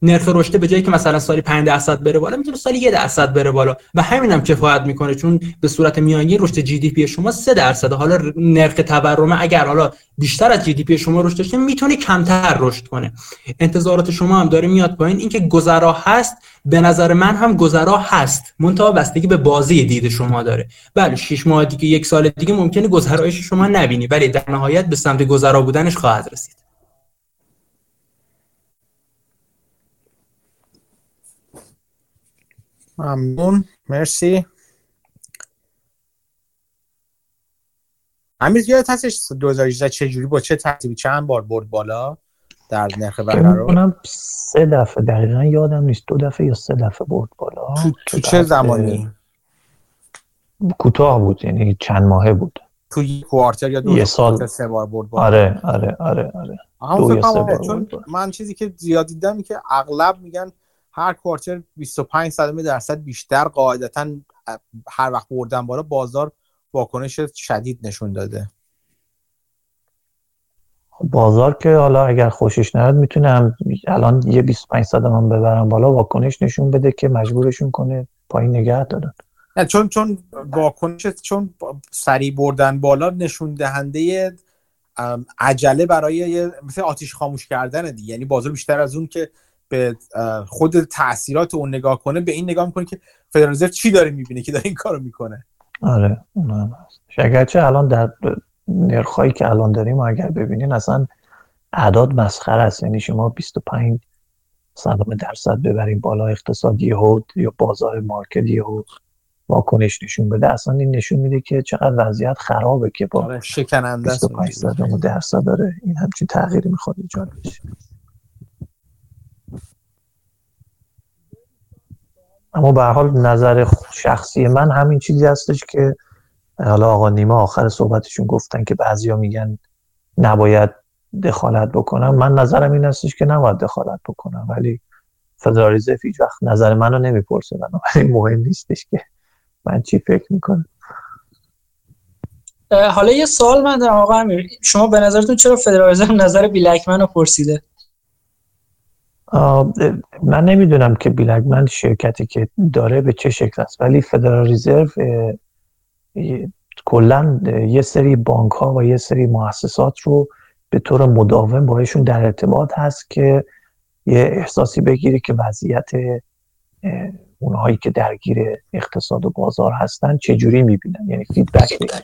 نرخ رشد به جایی که مثلا سالی 5% بره بالا، میتونه سالی 1% بره بالا و همینم کفایت میکنه، چون به صورت میانگین رشد جی دی پی شما 3%. حالا نرخ تورم اگر حالا بیشتر از جی دی پی شما رشد داشته، میتونه کمتر رشد کنه. انتظارات شما هم داره میاد پایین. اینکه گذرا هست، به نظر من هم گذرا هست، منتها بستگی به بازی دید شما داره. بله 6 ماه دیگه، 1 سال دیگه ممکنه گذرایش شما نبینی، ولی در نهایت به سمت گذرا بودنش خواهد رسید. ممنون، مرسی. امیر، یادت هستش 2018 چجوری با چه ترتیبی چند بار برد بالا در نرخ بهره رو؟ من 3 دفعه دقیقاً یادم نیست، 2 دفعه یا 3 دفعه برد بالا. تو چه زمانی؟ کوتاه بود، یعنی چند ماهه بود. تو یک کوارتر یا 2 سال 3 بار برد بالا. آره. همون چون من چیزی که زیاد دیدم این که اغلب میگن هر کوارتر 25% بیشتر قاعدتاً هر وقت بردن بالا بازار واکنش شدید نشون داده. بازار که حالا اگر خوشش نیاد میتونم الان یه 25% هم ببرم بالا، واکنش نشون بده که مجبورشون کنه پایین نگه دارن. نه چون واکنش، چون سریع بردن بالا نشون دهنده عجله برای مثل آتش خاموش کردن دیگه، یعنی بازار بیشتر از اون که به خود تأثیرات اون نگاه کنه، به این نگاه میکنه که فدرال رزرو چی داره میبینه که داره این کارو میکنه. آره اون هم هست. اگرچه الان در نرخایی که الان داریم اگر ببینین اصلا اعداد مسخره است، یعنی شما 25% ببرین بالا اقتصاد یهو یا بازار مارکت یهو واکنش نشون بده، اصلا این نشون میده که چقدر وضعیت خرابه که با آره شکننده است. 25% داره این همچین تغییری میخواد ایجاد بشه. اما به هر حال نظر شخصی من همین چیزی هستش که حالا آقا نیما آخر صحبتشون گفتن که بعضیا میگن نباید دخالت بکنم. من نظرم این هستش که نباید دخالت بکنم، ولی فدرال رزرو هیچ وقت نظر منو نمیپرسه، ولی مهم نیستش که من چی فکر میکنم. حالا یه سوال من دارم آقا امیر، شما به نظرتون چرا فدرال رزرو نظر بیلکمنو پرسیده؟ من نمیدونم که بلکمن شرکتی که داره به چه شکل است، ولی فدرال رزرو کلا یه سری بانک ها و یه سری مؤسسات رو به طور مداوم باهاشون در ارتباط هست که یه احساسی بگیری که وضعیت اونهایی که درگیر اقتصاد و بازار هستن چجوری میبینن، یعنی فیدبک میگیرن.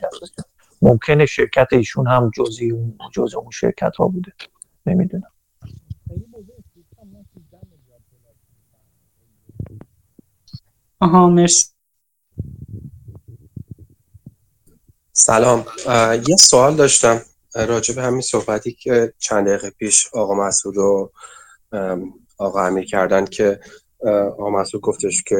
ممکنه شرکت ایشون هم جزئی اون شرکت ها بوده، نمیدونم. آها مرسی. سلام، یه سوال داشتم راجع به همین صحبتی که چند دقیقه پیش آقا مسعود و آقا امیر کردن که آقا مسعود گفتش که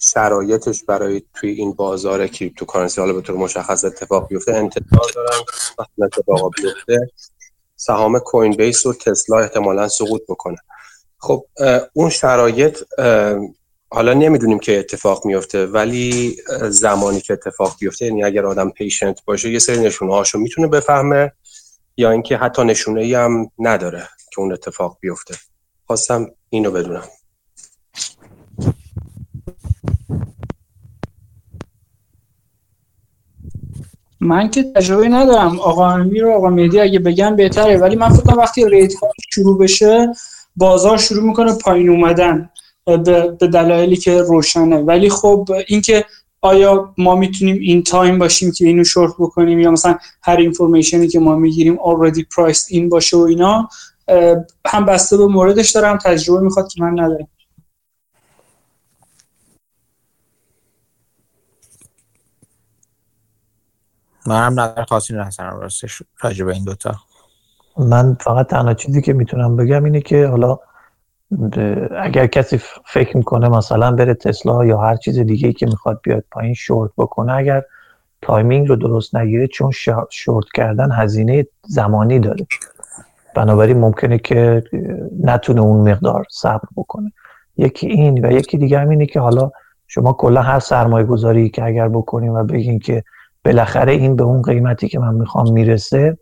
شرایطش برای توی این بازار کریپتوکارنسی حالا به طور مشخص اتفاق بیفته انتظار دارن وقتی اتفاق بیفته سهام کوین بیس و تسلا احتمالاً سقوط بکنه. خب اون شرایط حالا نمیدونیم که اتفاق میفته، ولی زمانی که اتفاق بیفته، یعنی اگر آدم پیشنت باشه یه سری نشونه‌هاشو میتونه بفهمه یا اینکه حتی نشونه‌ای هم نداره که اون اتفاق بیفته. خواستم اینو بدونم. من که تجربه ندارم، آقا امیر و آقا مهدی اگه بگن بهتره، ولی من فکر کنم وقتی ریت کار شروع بشه بازار شروع میکنه پایین اومدن به دلایلی که روشنه. ولی خب اینکه آیا ما میتونیم این تایم باشیم که اینو شورت بکنیم یا مثلا هر اینفورمیشنی که ما میگیریم already priced این باشه و اینا، هم بسته به موردش داره هم تجربه میخواد که من ندارم. من هم نظر خاصی ندارم راستش راجع به این دوتا. من فقط تنها چیزی که میتونم بگم اینه که حالا اگر کسی فکر میکنه مثلا بره تسلا یا هر چیز دیگه‌ای که میخواد بیاد پایین شورت بکنه، اگر تایمینگ رو درست نگیره، چون شورت کردن هزینه زمانی داره، بنابراین ممکنه که نتونه اون مقدار صبر بکنه. یکی این و یکی دیگه هم اینه که حالا شما کلا هر سرمایه‌گذاری که اگر بکنیم و بگین که بالاخره این به اون قیمتی که من میخوام میرسه،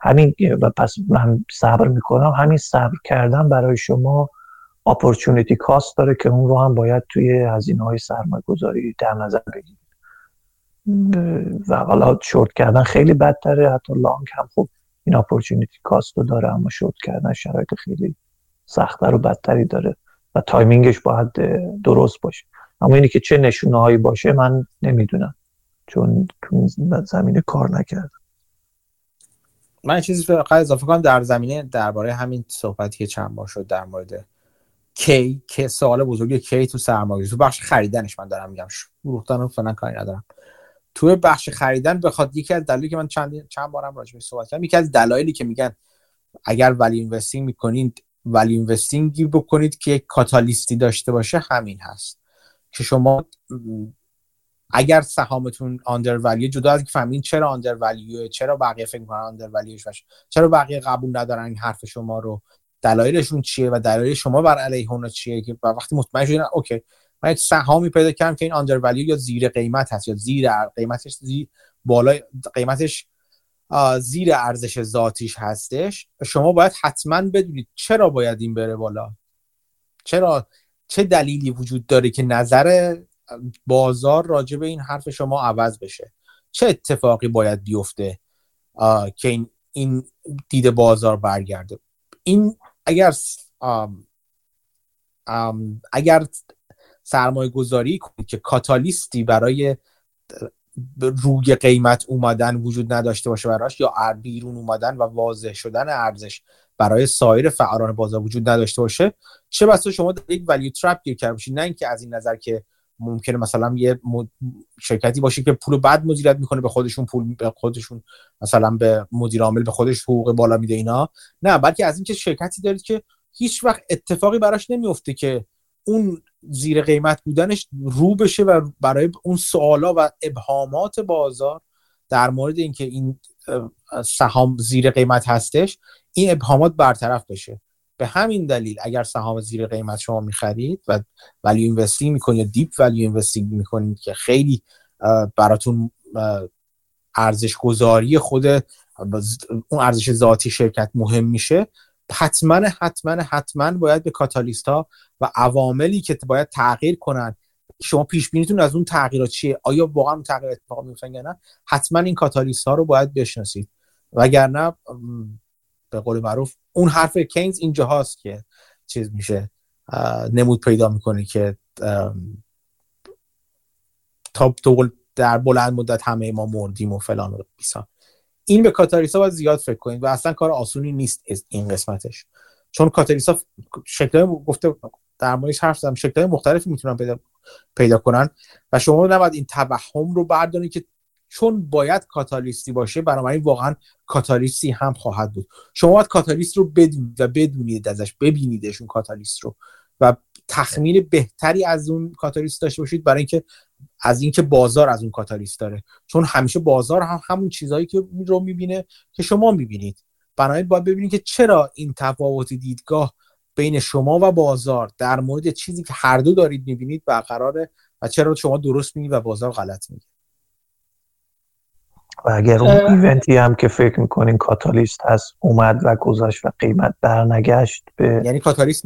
همین و پس من صبر میکنم، همین صبر کردن برای شما اپورتونیتی کاست داره که اون رو هم باید توی هزینه های سرمایه گذاری در نظر بگیرید. و حالا شورت کردن خیلی بدتره، حتی لانگ هم خوب این اپورتونیتی کاست رو داره، اما شورت کردن شرایط خیلی سخت‌تر و بدتری داره و تایمینگش باید درست باشه. اما اینی که چه نشونه هایی باشه من نمیدونم، چون زمینه کار نکردم. من چیزی فقط اضافه کنم در زمینه درباره همین صحبتی که چند بار شد در مورد کی، که سوال بزرگی کی تو سرمایه‌گذاری تو بخش خریدنش، من دارم میگم فروختن فلان کاری ندارم، تو بخش خریدن بخواد. یکی از دلایلی که من چند بارم راجع بهش صحبت کردم، یکی از دلایلی که میگن اگر ولی اینوستینگ میکنید، ولی اینوستینگی بکنید که کاتالیستی داشته باشه، همین هست که شما اگر سهامتون آندر ولیو، جدا از اینکه فهمین چرا آندر ولیو، چرا بقیه فکر می‌کنن آندر ولیوش باشه، چرا بقیه قبول ندارن این حرف شما رو، دلایلشون چیه و دلایل شما بر علیه اون چیه، که وقتی مطمئن شدین اوکی من یک سهامی پیدا کردم که این آندر ولیو یا زیر قیمت هست یا قیمتش زیر ارزش ذاتیش هستش، شما باید حتما بدونید چرا باید این بره بالا، چرا، چه دلیلی وجود داره که نظر بازار راجع به این حرف شما عوض بشه، چه اتفاقی باید بیفته که این دید بازار برگرده. این اگر سرمایه گذاری کنید که کاتالیستی برای روی قیمت اومدن وجود نداشته باشه براش، یا بیرون اومدن و واضح شدن ارزش برای سایر فعالان بازار وجود نداشته باشه، چه بسا شما در یک ولیو ترپ گیر کرده باشید. نه اینکه از این نظر که ممکنه مثلا یه شرکتی باشه که پولو بعد مدیریت میکنه، به خودشون پول، به خودشون مثلا به مدیر عامل، به خودش حقوق بالا میده اینا، نه، بلکه از اینکه شرکتی دارید که هیچ وقت اتفاقی براش نمیفته که اون زیر قیمت بودنش رو بشه و برای اون سوالا و ابهامات بازار در مورد اینکه این سهام زیر قیمت هستش، این ابهامات برطرف بشه. به همین دلیل اگر سهام زیر قیمت شما می‌خرید و ولیو اینوستینگ می‌کنید یا دیپ ولیو اینوستینگ می‌کنید که خیلی براتون ارزش گذاری خود اون ارزش ذاتی شرکت مهم میشه، حتما باید به کاتالیست ها و عواملی که باید تغییر کنن، شما پیش بینیتون از اون تغییرات چیه؟ آیا واقعا اون تغییرات اتفاق میفته یا نه؟ حتما این کاتالیست ها رو باید بشناسید، وگرنه به قول معروف اون حرف کینز اینجاست که چیز میشه، نمود پیدا میکنه که تا در بلند مدت همه ما مردیم و فلان و بیسان. این به کاتالیسا باید زیاد فکر کنید و اصلا کار آسونی نیست این قسمتش، چون کاتالیسا شکل‌های گفته در موردش حرف زدم، شکل‌های مختلفی میتونن پیدا کنن و شما نباید این توهم رو بردارید که چون باید کاتالیستی باشه بنابراین واقعا کاتالیستی هم خواهد بود. شما باید کاتالیست رو بدونید و بدونید ازش، ببینیدش اون کاتالیست رو و تخمین بهتری از اون کاتالیست داشته باشید، برای اینکه از اینکه بازار از اون کاتالیست داره، چون همیشه بازار هم همون چیزایی که رو میبینه که شما میبینید. بنابراین باید ببینید که چرا این تفاوت دیدگاه بین شما و بازار در مورد چیزی که هر دو دارید میبینید برقراره و چرا شما درست میگید و بازار غلط میگه. و اگر اون ایونتی هم که فکر میکنین کاتالیست هست اومد و گذاشت و قیمت برنگشت به، یعنی کاتالیست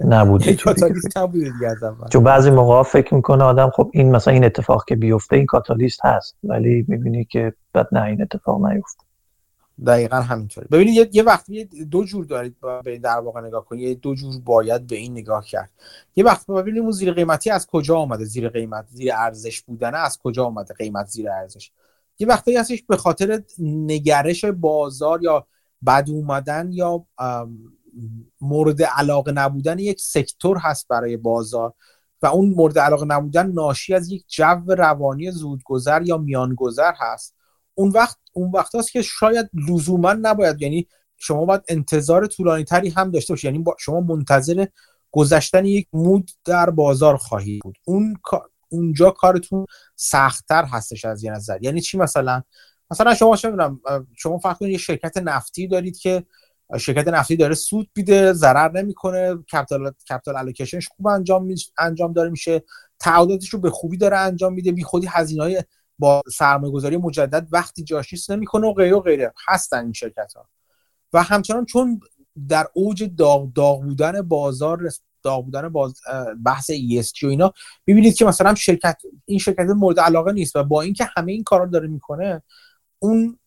نبوده دیگه. چون بعضی موقع فکر میکنه آدم خب این مثلا این اتفاق که بیفته این کاتالیست هست، ولی میبینی که بعد نه، این اتفاق نیفته. دقیقا همینطوره. ببینید یه وقتی دو جور دارید در واقع نگاه کنید، دو جور باید به این نگاه کرد. یه وقتی ببینید اون زیر قیمتی از کجا اومده، زیر قیمت زیر ارزش بودن از کجا اومده، قیمت زیر ارزش یه وقتی هستش به خاطر نگرش بازار یا بد اومدن یا مورد علاقه نبودن یک سکتور هست برای بازار و اون مورد علاقه نبودن ناشی از یک جو روانی زودگذر یا میانگذر هست. اون وقت هست که شاید لزوما نباید، یعنی شما باید انتظار طولانی تری هم داشته باشید، یعنی شما منتظر گذشتن یک مود در بازار خواهید بود. اونجا کارتون سخت‌تر هستش از یه نظر. یعنی چی؟ مثلا شما چه می‌دونم، شما فرض کنید یه شرکت نفتی دارید که شرکت نفتی داره سود میده، ضرر نمی‌کنه، کپیتال الوکیشنش خوب انجام داره میشه، تعهداتش رو به خوبی داره انجام میده، بی خودی هزینه‌های با سرمایه‌گذاری مجدد وقتی جاش نیست نمی‌کنه و غیره و غیره. هستن این شرکت‌ها و همچنان چون در اوج داغ بودن بازار، داغ بودن بحث ESG و اینا، میبینید که مثلا این شرکت مورد علاقه نیست و با اینکه همه این کارا داره میکنه، اون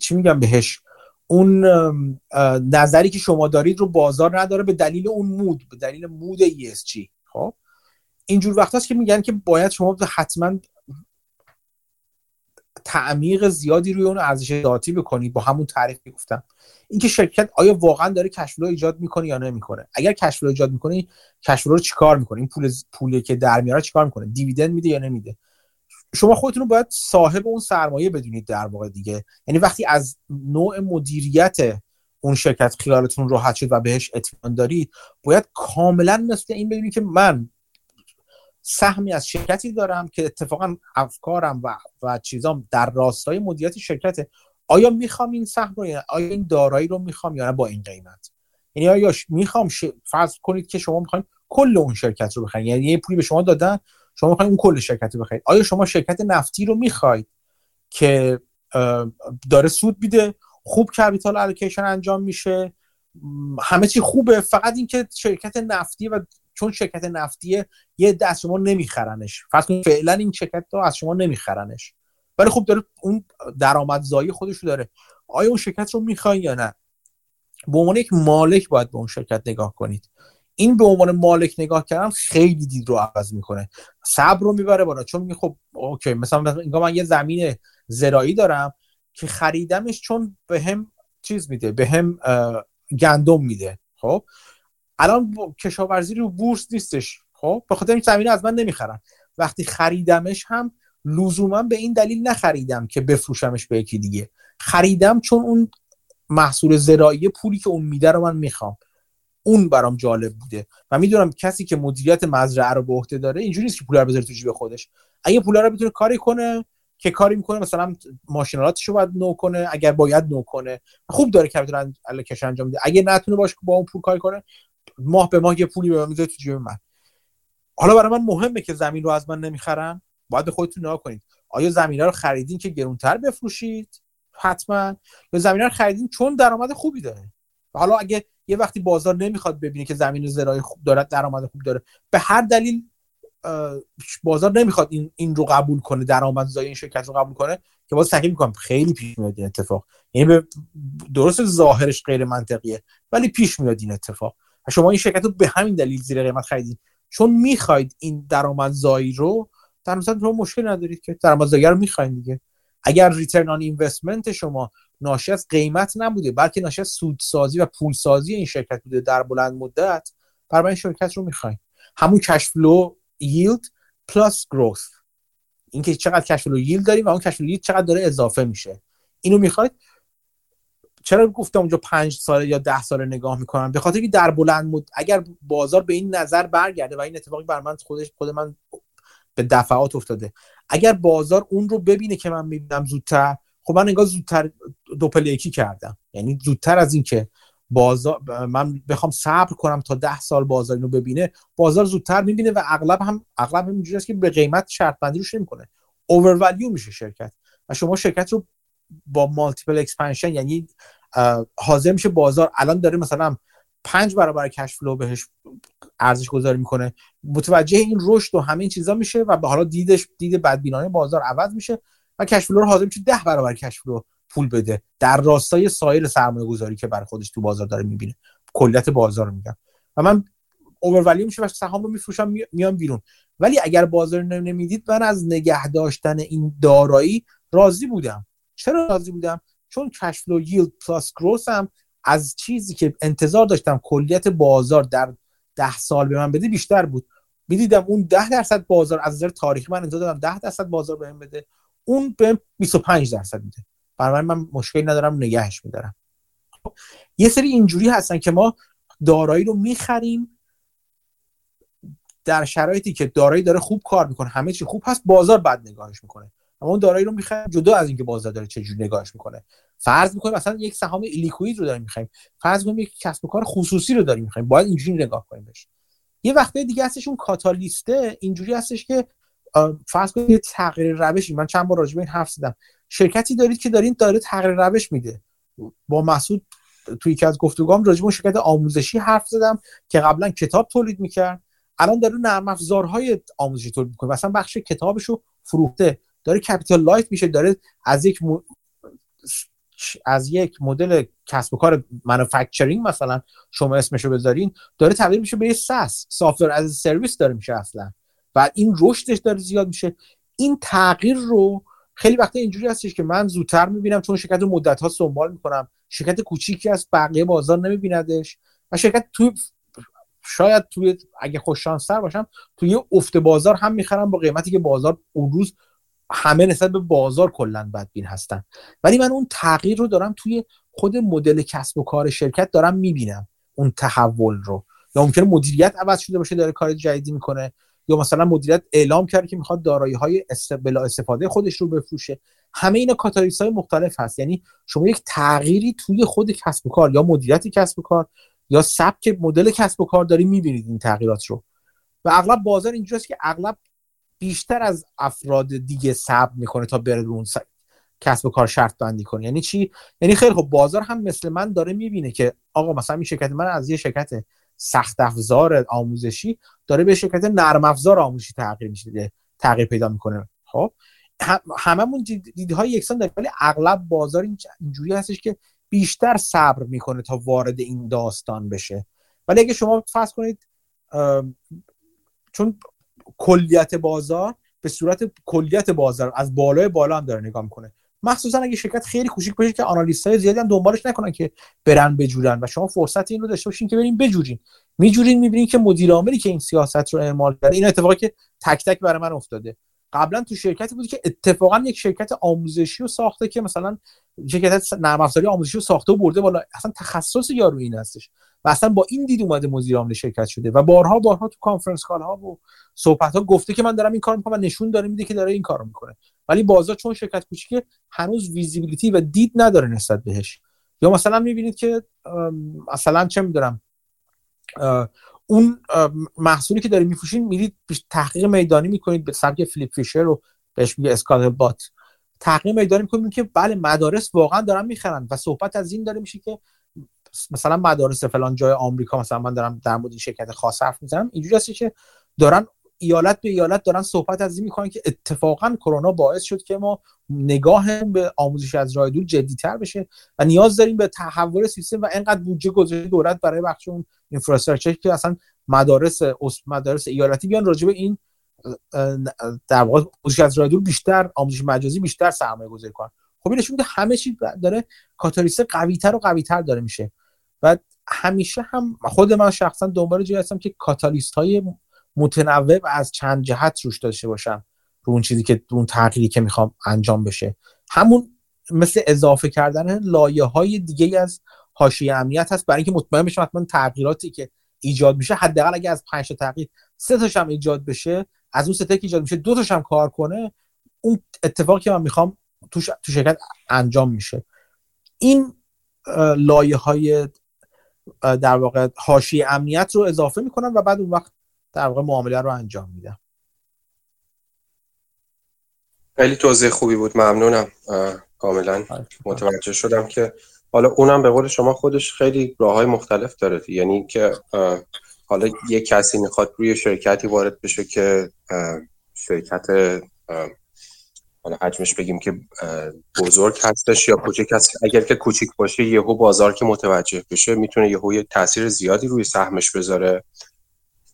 چی میگم بهش، اون نظری که شما دارید رو بازار نداره به دلیل اون مود، به دلیل مود ESG. خب اینجور وقتاست که میگن که باید شما حتما تعمیق زیادی روی اون ارزش ذاتی بکنید. با همون تعریف که گفتم، اینکه شرکت آیا واقعا داره کشفلو ایجاد میکنه یا نمیکنه. اگر کشفلو ایجاد میکنه، کشفلو رو چیکار میکنه؟ این پولی که در میاره چیکار میکنه؟ دیویدند میده یا نمیده؟ شما خودتون رو باید صاحب اون سرمایه بدونید در واقع دیگه. یعنی وقتی از نوع مدیریت اون شرکت خیالتون راحت شد و بهش اطمینان دارید، باید کاملا مثل این بدونید که من سهمی از شرکتی دارم که اتفاقا افکارم و چیزام در راستای مدیریت شرکته. آیا میخوام این سهم رو، یا آیا این دارایی رو میخوام یا نه با این قیمت؟ یعنی آیا میخوام، فرض کنید که شما میخواین کل اون شرکت رو بخرید، یعنی یه پولی به شما دادن، شما میخواین اون کل شرکت رو بخرید. آیا شما شرکت نفتی رو میخواید که داره سود میده، خوب کپیتال الوکیشن انجام میشه، همه چی خوبه، فقط اینکه شرکت نفتی و چون شرکت نفتیه یه دست شما نمیخرنش، فرض کنید فعلا این شرکت رو از شما نمیخرنش، ولی خب داره اون درآمدزایی خودش رو داره. آیا اون شرکت رو میخواین یا نه؟ به عنوان یک مالک باید به اون شرکت نگاه کنید. این به عنوان مالک نگاه کردن خیلی دید رو عوض میکنه، صبر رو میبره بالا، چون میگه خب اوکی، مثلا اینجا من یه زمین زراعی دارم که خریدمش چون بهم چیز میده، بهم گندم میده. خب الان کشاورزی رو بورس نیستش، خب به خاطر این زمینه از من نمیخرن. وقتی خریدمش هم لزوما به این دلیل نخریدم که بفروشمش به یکی دیگه، خریدم چون اون محصول زراعی پولی که اون میده رو من میخوام، اون برام جالب بوده. من میدونم کسی که مدیریت مزرعه رو به عهده داره اینجوری نیست که پولا رو بذاره تو جیب خودش. اگه پولا رو بتونه کاری کنه که کاری میکنه، مثلا ماشینالاتش رو باید نو کنه، اگر باید نو کنه خوب داره کپیتال الوکیشن انجام میده، اگه نتونه باشه با اون پول کاری کنه، ماه به ماه یه پولی به من میذاره تو جیب من. حالا برای من مهمه که زمین رو از من نمیخرن. باید به خودتون نگاه کنید، آیا زمینا رو خریدین که گرونتر بفروشید حتما به زمینه رو خریدین چون درآمد خوبی داره. حالا اگه یه وقتی بازار نمیخواد ببینه که زمین زراعی خوب داره، درآمد خوب داره، به هر دلیل بازار نمیخواد این رو قبول کنه، درآمدزایی این شرکت رو قبول کنه، که باز تاکید میکنم خیلی پیش میاد این اتفاق. یعنی به درست ظاهرش غیر منطقیه ولی پیش میاد این اتفاق. شما این شرکت رو به همین دلیل زیر قیمت خریدین چون میخواید این درآمدزایی رو، در مثلا شما مشکل ندارید که درآمدزایی رو میخواید دیگه. اگر ریترن آن اینوستمنت شما ناشی از قیمت نبوده بلکه ناشی از سودسازی و پولسازی این شرکت بوده در بلند مدت، برای این شرکت رو میخواید همون کش فلو yield plus growth، اینکه چقدر کش فلو yield داریم و اون کش فلو yield چقدر داره اضافه میشه، اینو میخواید. چرا گفتم اونجا 5 سال یا 10 سال نگاه میکنم؟ به خاطر اینکه در بلند مدت اگر بازار به این نظر برگرده و این اتفاقی بر من خود من به دفعات افتاده، اگر بازار اون رو ببینه که من میبینم زودتر، خب من انگار زودتر دوپل یکی کردم. یعنی زودتر از این که بازار، من بخوام صبر کنم تا 10 سال بازار اینو ببینه، بازار زودتر میبینه و اغلب اینجوری است که به قیمت شرط بندی روش نمیکنه، اور والیو میشه شرکت و شما شرکت رو با مالتیپل اکسپنشن، یعنی حاضر میشه بازار الان داره مثلا 5 برابر کش فلو بهش ارزش گذاری میکنه، متوجه این رشد و همین چیزا میشه و به حالا دید بدبینانه بازار عوض میشه و کش فلو رو حاضر میشه 10 برابر کش فلو پول بده، در راستای سایر سرمایه گذاری که برای خودش تو بازار داره میبینه. کلیت بازار رو میگم و من اورولیو میشه و سهام رو میفروشم میام بیرون. ولی اگر بازار نمیدید، من از نگه داشتن این دارایی راضی بودم. چرا راضی بودم؟ چون کش فلو ییلد پلاس گروث هم از چیزی که انتظار داشتم کلیت بازار در 10 سال به من بده بیشتر بود. میدیدم اون 10% بازار از نظر تاریخی، من انتظار دارم 10% بازار بهم بده، اون به 25% میده، برای من مشکلی ندارم، نگهش میدارم. یه سری اینجوری هستن که ما دارایی رو میخریم در شرایطی که دارایی داره خوب کار میکنه، همه چی خوب هست، بازار بد نگاهش میکنه، اما اون دارایی رو میخریم جدا از اینکه بازار داره چجوری نگاهش میکنه. فرض میکنیم مثلا یک سهام لیکوئید رو داریم میخریم، فرض کنیم یک کسب و کار خصوصی رو داریم میخریم، باید اینجوری نگاه کنیم بهش. یه وقته دیگه هستش اون کاتالیسته، اینجوری هستش که فرض کنید تغییر روشی، من چند بار راجع به این حرف زدم، شرکتی دارید که داره تغییر روش میده. با مسعود توی یکی از گفتگوام راجع به شرکت آموزشی حرف زدم که قبلا کتاب تولید میکرد، الان داره نرم افزارهای آموزشی تولید میکنه، مثلا بخش کتابشو فروخته، داره کپیتال لایت میشه، داره از یک مدل کسب و کار مانیفکتچرینگ مثلا شما اسمشو بذارین، داره تبدیل میشه به SaaS، سافتور از سرویس داره میشه اصلا، و این رشدش داره زیاد میشه. این تغییر رو خیلی وقتا اینجوری هستش که من زودتر میبینم چون شرکت رو مدت‌ها دنبال میکنم، شرکت کوچیکی از بقیه بازار نمیبیندش و شرکت شاید توی اگه خوش شانس‌تر باشم توی افت بازار هم میخرم با قیمتی که بازار اون روز همه نسبت به بازار کلاً بدبین هستن، ولی من اون تغییر رو دارم توی خود مدل کسب و کار شرکت دارم میبینم، اون تحول رو. یا ممکنه مدیریت عوض شده باشه، داره کار جدیدی میکنه، یا مثلا مدیریت اعلام کرد که میخواد دارایی‌های بلا استفاده خودش رو بفروشه. همه اینا کاتالیست‌های مختلف هست. یعنی شما یک تغییری توی خود کسب و کار یا مدیریت کسب و کار یا سبک مدل کسب و کار داری می‌بینید این تغییرات رو. و اغلب بازار اینجاست که اغلب بیشتر از افراد دیگه صبر می‌کنه تا بره اون کسب و کار شرط بندی کنه. یعنی چی؟ یعنی خیلی خب بازار هم مثل من داره می‌بینه که آقا مثلا این شرکت من از یه شرکت سخت افزار آموزشی داره به شرکت نرم افزار آموزشی تغییر پیدا میکنه. خب هممون دیدهای یکسان داریم، ولی اغلب بازار اینجوری هستش که بیشتر صبر میکنه تا وارد این داستان بشه. ولی اگه شما فرض کنید چون کلیت بازار به صورت کلیت بازار از بالای بالا هم داره نگاه میکنه، مخصوصا اگه شرکت خیلی کوچیک باشه که آنالیست‌های زیادی هم دنبالش نکنن که برن بجورن و شما فرصت این رو داشته باشین که برین بجورین. میجورین، میبینین که مدیر عاملی که این سیاست رو اعمال کرده، این اتفاقی که تک تک برای من افتاده، قبلا تو شرکتی بود که اتفاقا یک شرکت آموزشی رو ساخته، که مثلا شرکت نرم افزاری آموزشی رو ساخته و برده بالا، اصلا تخصص یارو این هستش و اصلا با این دید اومده مدیر عامل شرکت شده و بارها تو کانفرنس کال ها و صحبت ها گفته که من دارم این کارو میکنم و نشون داره میده که داره این کارو میکنه. ولی بازار چون شرکت کوچیکه هنوز ویزیبیلیتی و دید نداره نسبت بهش. یا مثلا میبینید که مثلا چه میدونم اون محصولی که دارید میفروشین، میرید تحقیق میدانی میکنید به سبک فیلیپ فیشر، رو بهش میگه اسکالبات، تحقیق میداریم می‌کنیم که بله مدارس واقعا دارن میخرن و صحبت از این داره میشه که مثلا مدارس فلان جای آمریکا، مثلا من دارم در مورد این شرکت خاص حرف میزنم، اینجوری هست که دارن ایالت به ایالت دارن صحبت از این میکنن که اتفاقا کرونا باعث شد که ما نگاهم به آموزش از راه دور جدی‌تر بشه و نیاز داریم به تحول سیستم و اینقدر بودجه گذاشته دولت برای بخش اون اینفراستراکچر که اصلا مدارس ایالتی بیان راجع به این در واقع آموزش از راه دور بیشتر، آموزش مجازی بیشتر سرمایه‌گذاری کنن. خب این نشون میده همه چی داره کاتالیست قوی‌تر و قوی‌تر داره میشه و همیشه هم خود من شخصا دنبال جایی هستم که کاتالیست‌های متنوع و از چند جهت روش داشته باشم رو اون چیزی که اون تغییری که میخوام انجام بشه. همون مثل اضافه کردن لایه‌های دیگه از حاشیه امنیت هست برای اینکه مطمئن بشم حتما تغییراتی که ایجاد میشه حداقل اگه از 5 تا تغییر 3 تاش هم ایجاد بشه، از اون 3 تا که ایجاد میشه 2 تاش هم کار کنه، اون اتفاقی که من میخوام تو شرکت انجام میشه. این لایه‌های در واقع حاشیه امنیت رو اضافه میکنم و بعد اون وقت در واقع معامله رو انجام میدم. خیلی توضیح خوبی بود، ممنونم. کاملا متوجه شدم که حالا اونم به قول شما خودش خیلی راه‌های مختلف داره، یعنی که حالا یه کسی میخواد روی شرکتی وارد بشه که شرکت حالا حجمش بگیم که بزرگ هستش یا کوچک هست، اگر که کوچک باشه یهو بازار که متوجه بشه میتونه یهو یه تاثیر زیادی روی سهمش بذاره،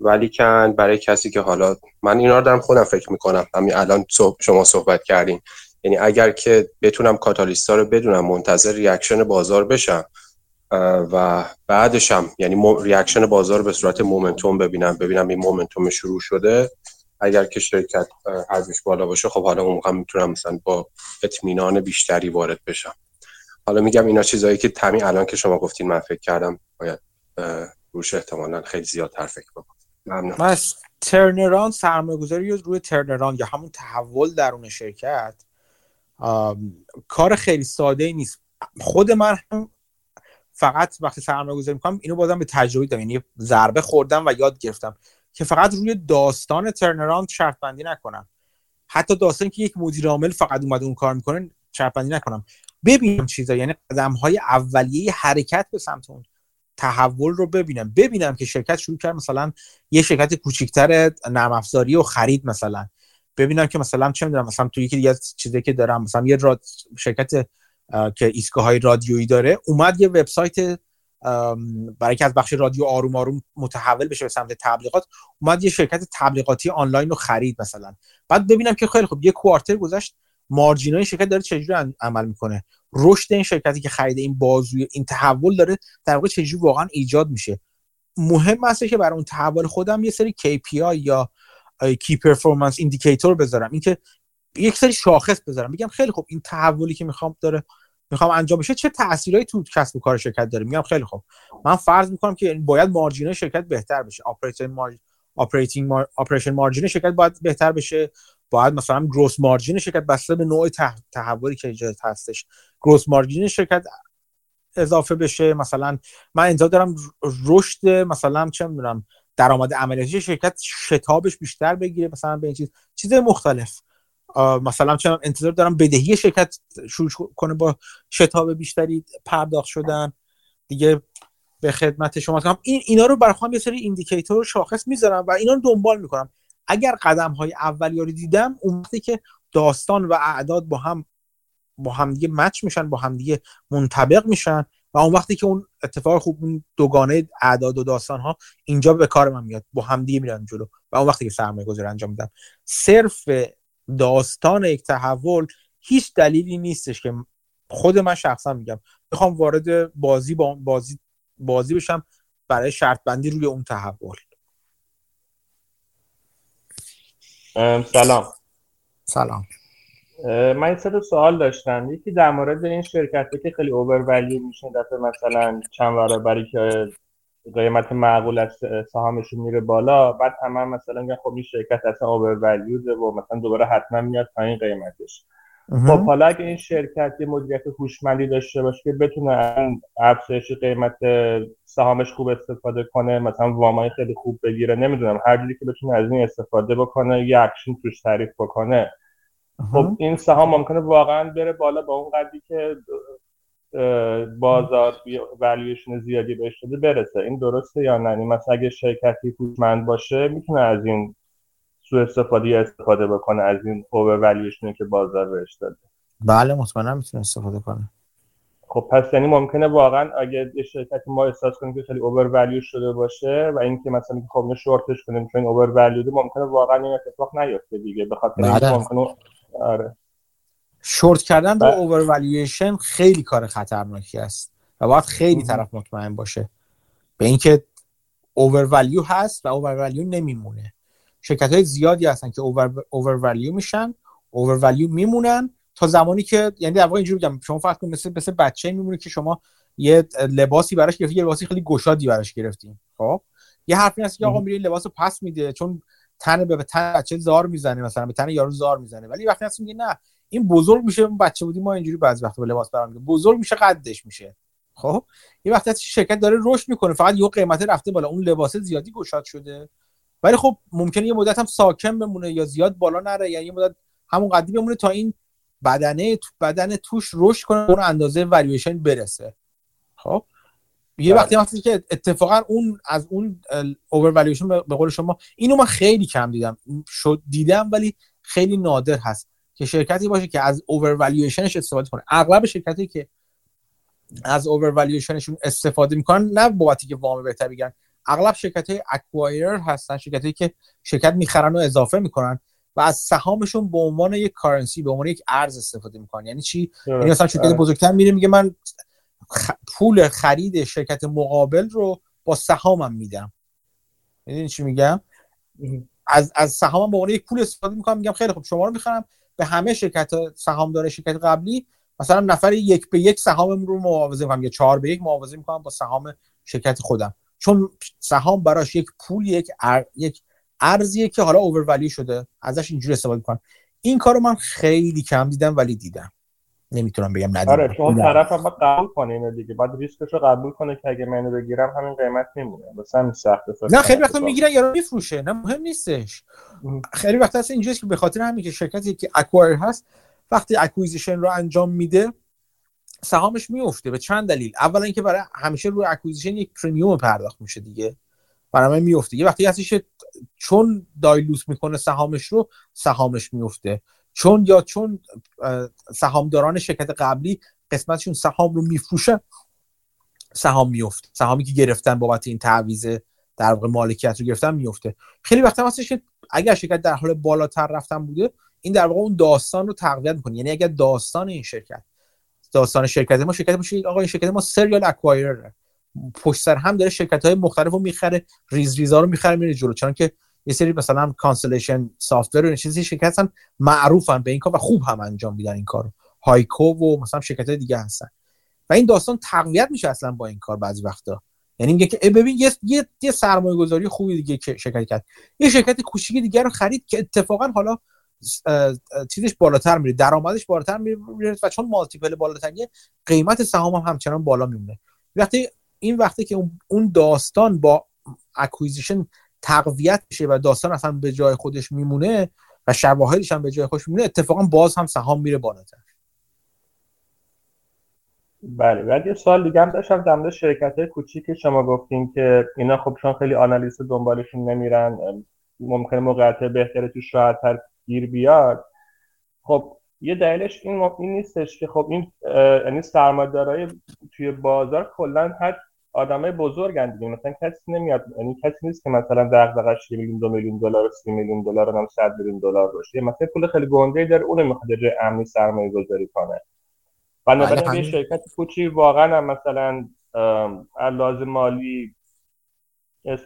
ولی کن برای کسی که حالا من اینا رو دارم خودم فکر میکنم همین الان شما صحبت کردین، یعنی اگر که بتونم کاتالیستا رو بدونم، منتظر ریاکشن بازار بشم و بعدش هم یعنی ریاکشن بازار به صورت مومنتوم ببینم این مومنتوم شروع شده، اگر که شرکت ارزش بالا باشه خب حالا اون موقع میتونم مثلا با اطمینان بیشتری وارد بشم. حالا میگم اینا چیزایی که همین الان که شما گفتین من فکر کردم باید روش احتمالاً خیلی زیاد تر فکر کنم. من ترنراند سرمایه‌گذاری روی ترنراند یا همون تحول درون شرکت کار خیلی ساده‌ای نیست. خود من هم فقط وقتی سرمایه‌گذاری می‌کنم اینو بازم به تجربه دارم، یعنی ضربه خوردم و یاد گرفتم که فقط روی داستان ترنراند شرط بندی نکنم، حتی داستانی که یک مدیر عامل فقط اومده اون کار می‌کنه شرط بندی نکنم، ببینم چیزا، یعنی قدم‌های اولیه حرکت به سمت اون تحول رو ببینم که شرکت شروع کرد مثلا یه شرکت کوچیک‌تر نرم افزاری رو خرید، مثلا ببینم که مثلا چه می‌دونم مثلا توی یکی دیگه چیزی که دارم مثلا یه شرکت که ایستگاه‌های رادیویی داره اومد یه وبسایت برای که از بخش رادیو آروم آروم متحول بشه به سمت تبلیغات، اومد یه شرکت تبلیغاتی آنلاین رو خرید مثلا. بعد ببینم که خیلی خوب یه کوارتر گذشت، مارجینای شرکت داره چجوری عمل می‌کنه، رشد این شرکتی که خریده این بازوی این تحول داره در واقع چجوری واقعا ایجاد میشه. مهم هسته که برای اون تحول خودم یه سری KPI یا کی پرفورمنس ایندیکاتور بذارم، اینکه یک سری شاخص بذارم بگم خیلی خوب این تحولی که میخوام انجام بشه چه تأثیرایی تو کسب و کار شرکت داره. میگم خیلی خوب من فرض میکنم که باید مارجین شرکت بهتر بشه، اپراتینگ مارجین شرکت باید بهتر بشه، باید مثلا گروس مارجین شرکت بسته به نوع تحولی که ایجاد هستش گروس مارجین شرکت اضافه بشه. مثلا من انتظار دارم رشد مثلا چه میدونم درآمد عملیاتی شرکت شتابش بیشتر بگیره، مثلا به این چیز مختلف، مثلا چه انتظار دارم بدهی شرکت شروع کنه با شتاب بیشتری پرداخت شدن دیگه. به خدمت شما میگم اینا رو برخوام یه سری ایندیکاتور شاخص میذارم و اینا رو دنبال میکنم. اگر قدم‌های اولیه رو دیدم اون وقتی که داستان و اعداد با هم دیگه مچ میشن، با هم دیگه منطبق میشن و اون وقتی که اون اتفاق خوب اون دوگانه اعداد و داستان‌ها اینجا به کار من میاد، با هم دیگه میرن جلو و اون وقتی که سرمایه‌گذاری انجام میدم. صرف داستان یک تحول هیچ دلیلی نیستش که خود من شخصا میگم میخوام وارد بازی بشم برای شرط بندی روی اون تحول. سلام. من یه سر سوال داشتم، یکی در مورد این شرکتی که خیلی اوورولیو میشن دفعه مثلا چند برابری که قیمت معقول از سهامشون میره بالا، بعد همه مثلا میگن خب این شرکت اصلا اوورولیوده و مثلا دوباره حتما میاد پایین قیمتش. خب حالا اگه این شرکت یه مدیریت هوشمندی داشته باشه که بتونه از افزایش قیمت سهامش خوب استفاده کنه، مثلا وامای خیلی خوب بگیره، نمیدونم هر جوری که بتونه از این استفاده بکنه، یه اکشن توش تعریف بکنه، خب این سهام ممکنه واقعا بره بالا با اون قدری که بازار ولیویشن زیادی بهش داده برسه. این درسته یا نه؟ مثلا اگه شرکتی هوشمند باشه میتونه از این سوء استفاده استفاده بکنه، از این اوور ولیویشنی که بازار بهش داده. بله مطمئنا میتونه استفاده کنه. خب پس یعنی ممکنه واقعا اگه یه شرکتی ما احساس کنیم که خیلی اوور ولیو شده باشه و اینکه مثلا خب نه شورتش کنیم چون اوور ولیوده، ممکنه واقعا این اتفاق نیفته دیگه، به خاطر اینکه ممکنه آره شورت کردن با اوور ولیویشن خیلی کار خطرناکی است و باید خیلی طرف مطمئن باشه به اینکه اوور ولیو هست و اوور ولیو نمیمونه. شرکت‌های زیادی هستن که اوور ولیو میشن، اوور ولیو میمونن تا زمانی که یعنی در واقع اینجوری بگم، شما فرض کنید مثل بچه‌ای میمونه که شما یه لباسی براش گرفتین، یه لباسی خیلی گشادی براش گرفتین، خب یه حرفی هست که آقا میره لباسو پس میده چون تن به تن بچه زار میزنه، مثلا به تن یارو زار میزنه، ولی وقتی هست میگه نه این بزرگ میشه، اون بچه بودی ما اینجوری بعضی وقتا به لباس برام میگه بزرگ میشه قدش میشه. خب یه وقتی هست شرکت داره رشد میکنه فقط یه قیمت رفته بالا، اون لباس زیادی گشاد شده، ولی خب ممکنه یه مدت هم ساکن بمونه یا زیاد بالا نره، یعنی یه مدت همون قدی بمونه تا این بدن توش رشد کنه اون اندازه والیویشن برسه. خب یه وقتی هست که اتفاقا اون از اون اوور والیویشن به قول شما، اینو من خیلی کم دیدم ولی خیلی نادر هست که شرکتی باشه که از اوور والیویشنش استفاده کنه. اغلب شرکتی که از اوور والیویشنشون استفاده میکنن نه بابتی که وام بهتر بگیرن، اغلب شرکت‌های اکوایرر هستن، شرکتی که شرکت میخرن و اضافه میکنن و از سهامشون به عنوان یک کارنسی، به عنوان یک ارز استفاده میکنن. یعنی چی؟ یعنی مثلا شرکت بزرگتر میره میگه من پول خرید شرکت مقابل رو با سهامم میدم. میدونی چی میگم؟ از سهامم به عنوان یک پول استفاده میکنم، میگم خیلی خب شما رو میخرم، به همه شرکت سهامدار شرکت قبلی مثلا نفر 1 به 1 سهامم رو معاوضه میکنم یا 4 به 1 معاوضه میکنم با سهام شرکت خودم، چون سهام براش یک پول، یک ارزیه که حالا اوورولی شده، ازش اینجوری استفاده می‌کنن. این کارو من خیلی کم دیدم ولی دیدم، نمیتونم بگم ندیدم. آره شما طرفم باید قبول کنه اینو دیگه، باید ریسکشو قبول کنه که اگه منو بگیرم همین قیمت میمونه، واسه همین سخته. نه خیلی وقتا میگیرن یارو میفروشه، نه مهم نیستش. خیلی وقتا اصلا اینجوریه که به خاطر همین که شرکتی که اکوایر هست وقتی اکویزیشن رو انجام میده سهامش میفته به چند دلیل. اولا اینکه برای همیشه روی اکویزیشن یک پرمیوم پرداخت میشه دیگه، برنامه میفته. یه وقتی هستش چون دایلوت میکنه سهامش رو، سهامش میفته، چون سهامداران شرکت قبلی قسمتشون سهام رو میفروشن، سهام میفته، سهامی که گرفتن بابت این تعویض در واقع مالکیت رو گرفتن میفته. خیلی وقتا هستش که اگر شرکت در حال بالاتر رفتن بوده، این در واقع اون داستان رو تقویت میکنه. یعنی اگر داستان شرکت ما شرکت باشه، آقا این شرکت ما سریال اکوایرر پشت سر هم داره شرکت‌های مختلف رو می‌خره، ریزا رو می‌خره میره جلو، چون که یه سری مثلا کانسلیشن سافت‌ور و چیزی شرکت هستن معروفن به این کار و خوب هم انجام میدن این کارو، هایکو و مثلا شرکت‌های دیگه هستن و این داستان تقویت میشه اصلا با این کار بعضی وقتا. یعنی میگه که ببین یه سرمایه‌گذاری خوبی دیگه که شرکت کرد، یه شرکت کوچیکی دیگه رو خرید که اتفاقا حالا چیزش بالاتر میره، درآمدش بالاتر میره و چون مالتیپل بالاتریه قیمت سهام هم همچنان بالا میمونه. وقتی که اون داستان با اکویزیشن تقویت میشه و داستان اصلا به جای خودش میمونه و شواهدش هم به جای خودش میمونه، اتفاقا باز هم سهام میره بالاتر. بله، بعد یه سوال دیگه هم داشتم در مورد شرکت‌های کوچیکی. شما گفتین که اینا خب چون خیلی آنالیست دنبالشون نمیرن، ممکنه موقعیت بهتره توش راحت‌تر گیر بیاد. خب یه دلیلش این نیستش که خب این یعنی سرمایه‌دارای توی بازار کلا هر آدمای بزرگن دیگه، مثلا کسی نمیاد، یعنی کسی نیست که مثلا دغدغش 1 میلیون $2 میلیون 3 میلیون $و هم 100 میلیون $، باشه مثلا پول خیلی گنده‌ای داره، اون میخواد جای امنی سرمایه گذاری کنه. بنابراین یه شرکت کوچیک واقعا مثلا لازم مالی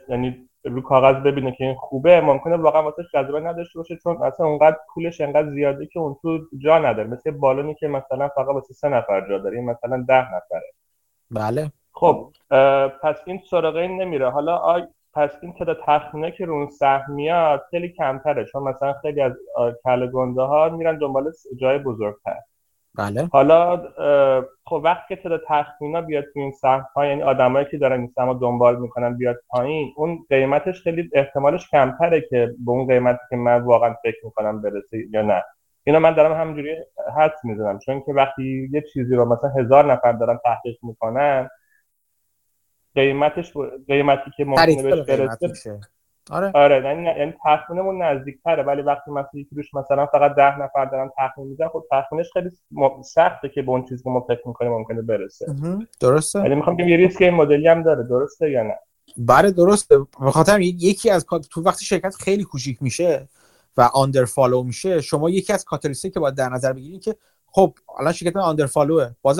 یعنی رو کاغذ ببینه که این خوبه، ممکنه واقعا واسه جذبه نداشته باشه چون اصلا اونقدر پولش انقدر زیاده که اون تو جا نداره، مثل بالونی که مثلا فقط واسه 3 نفر جا داره، این مثلا 10 نفره. بله خب پس این سراغ این نمیره. حالا پس این تعداد تخمینه که رو اون سهم میاد خیلی کمتره، چون مثلا خیلی از کله گنده ها میرن دنبال جای بزرگتر. بله حالا خب وقتی که تعداد تخمینا بیاد تو این سهم ها، یعنی آدمایی که دارن این سهم رو دنبال میکنن بیاد پایین، اون قیمتش خیلی احتمالش کمتره که به اون قیمتی که من واقعا فکر میکنم برسه یا نه. اینا من دارم همینجوری حد میزنم، چون که وقتی یه چیزی رو مثلا 1000 نفر دارن تحقیق میکنن، قیمتی که ممکنه بهش برسه آره یعنی تخمینمون نزدیک‌تره. ولی وقتی مثلا یکی روش مثلا فقط 10 نفر دارن تخمین میزنن، خب تخمینش خیلی سخته که به اون چیزی که ما فکر می‌کنیم ممکنه برسه. درسته. ولی می‌خوام بگم یه ریسک این مدلی هم داره، درسته یا نه؟ بله درسته. بخاطر یکی از تو وقتی شرکت خیلی کوچیک میشه و آندر فالو میشه، شما یکی از کاتالیستی که باید در نظر بگیرید که خب الان شرکت من آندر فالوه. باز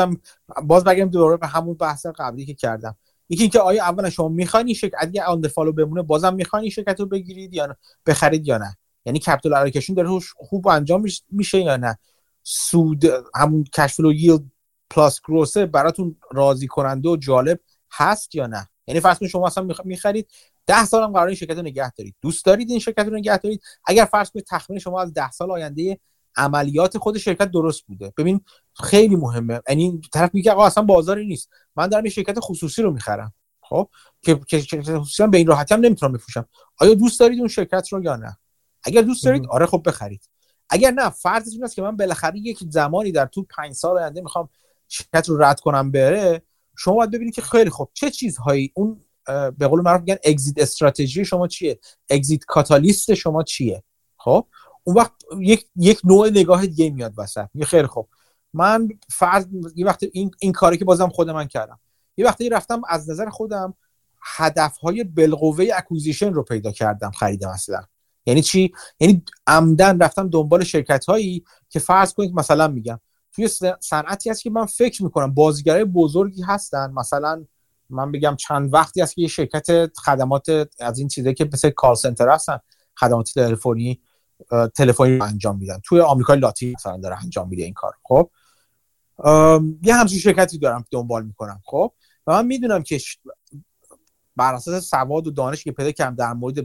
بگم دوباره به همون بحث قبلی که کردم، یکی اینکه آیا اولا شما میخواین این شرکت اگه آندر فالو بمونه بازم میخواین این شرکت رو بگیرید یا بخرید یا نه، یعنی کپیتال الوکیشن داره خوب انجام میشه یا نه، سود همون کش فلو ییلد پلاس گروث براتون راضی کننده و جالب هست یا نه. یعنی فرض کنید شما مثلا میخرید 10 سال هم قراره این شرکت رو نگه دارید، دوست دارید این شرکت رو نگه دارید. اگر فرض کنید تخمین شما از 10 سال آینده عملیات خود شرکت درست بوده، ببین خیلی مهمه. یعنی طرف میگه آقا اصلا بازاری نیست، من دارم یه شرکت خصوصی رو میخرم، خب که شرکت خصوصی هم به این راحتی هم نمیتونم بفروشم، آیا دوست دارید اون شرکت رو یا نه؟ اگر دوست دارید آره خب بخرید، اگر نه فرضتون است که من بالاخره یک زمانی در تو 5 سال آینده میخوام شرکت رو رد کنم بره، شما باید ببینید که خیلی خب چه چیزهایی اون به قول معروف میگن اگزیت استراتژی شما چیه، اگزیت کاتالیست شما چیه. خب اون وقت یک نوع نگاه دیگه میاد وسط، میگه خیلی خب من فرض یه وقت این کاری که بازم خود من کردم، یه وقتی رفتم از نظر خودم هدفهای بالقوه اکوزیشن رو پیدا کردم، خریدم. اصلا یعنی چی؟ یعنی عمدن رفتم دنبال شرکت هایی که فرض کنید مثلا میگم توی صنعتی هست که من فکر میکنم بازیگرای بزرگی هستن، مثلا من بگم چند وقتی هست که یه شرکت خدمات از این چیزایی که مثل کال سنتر هستن، خدمات تلفنی انجام میدن، توی آمریکای لاتین مثلا داره انجام میده این کار. خب یه همچین شرکتی دارم دنبال میکنم، خب و من میدونم که بر اساس سواد و دانش که پیدا کردم در مورد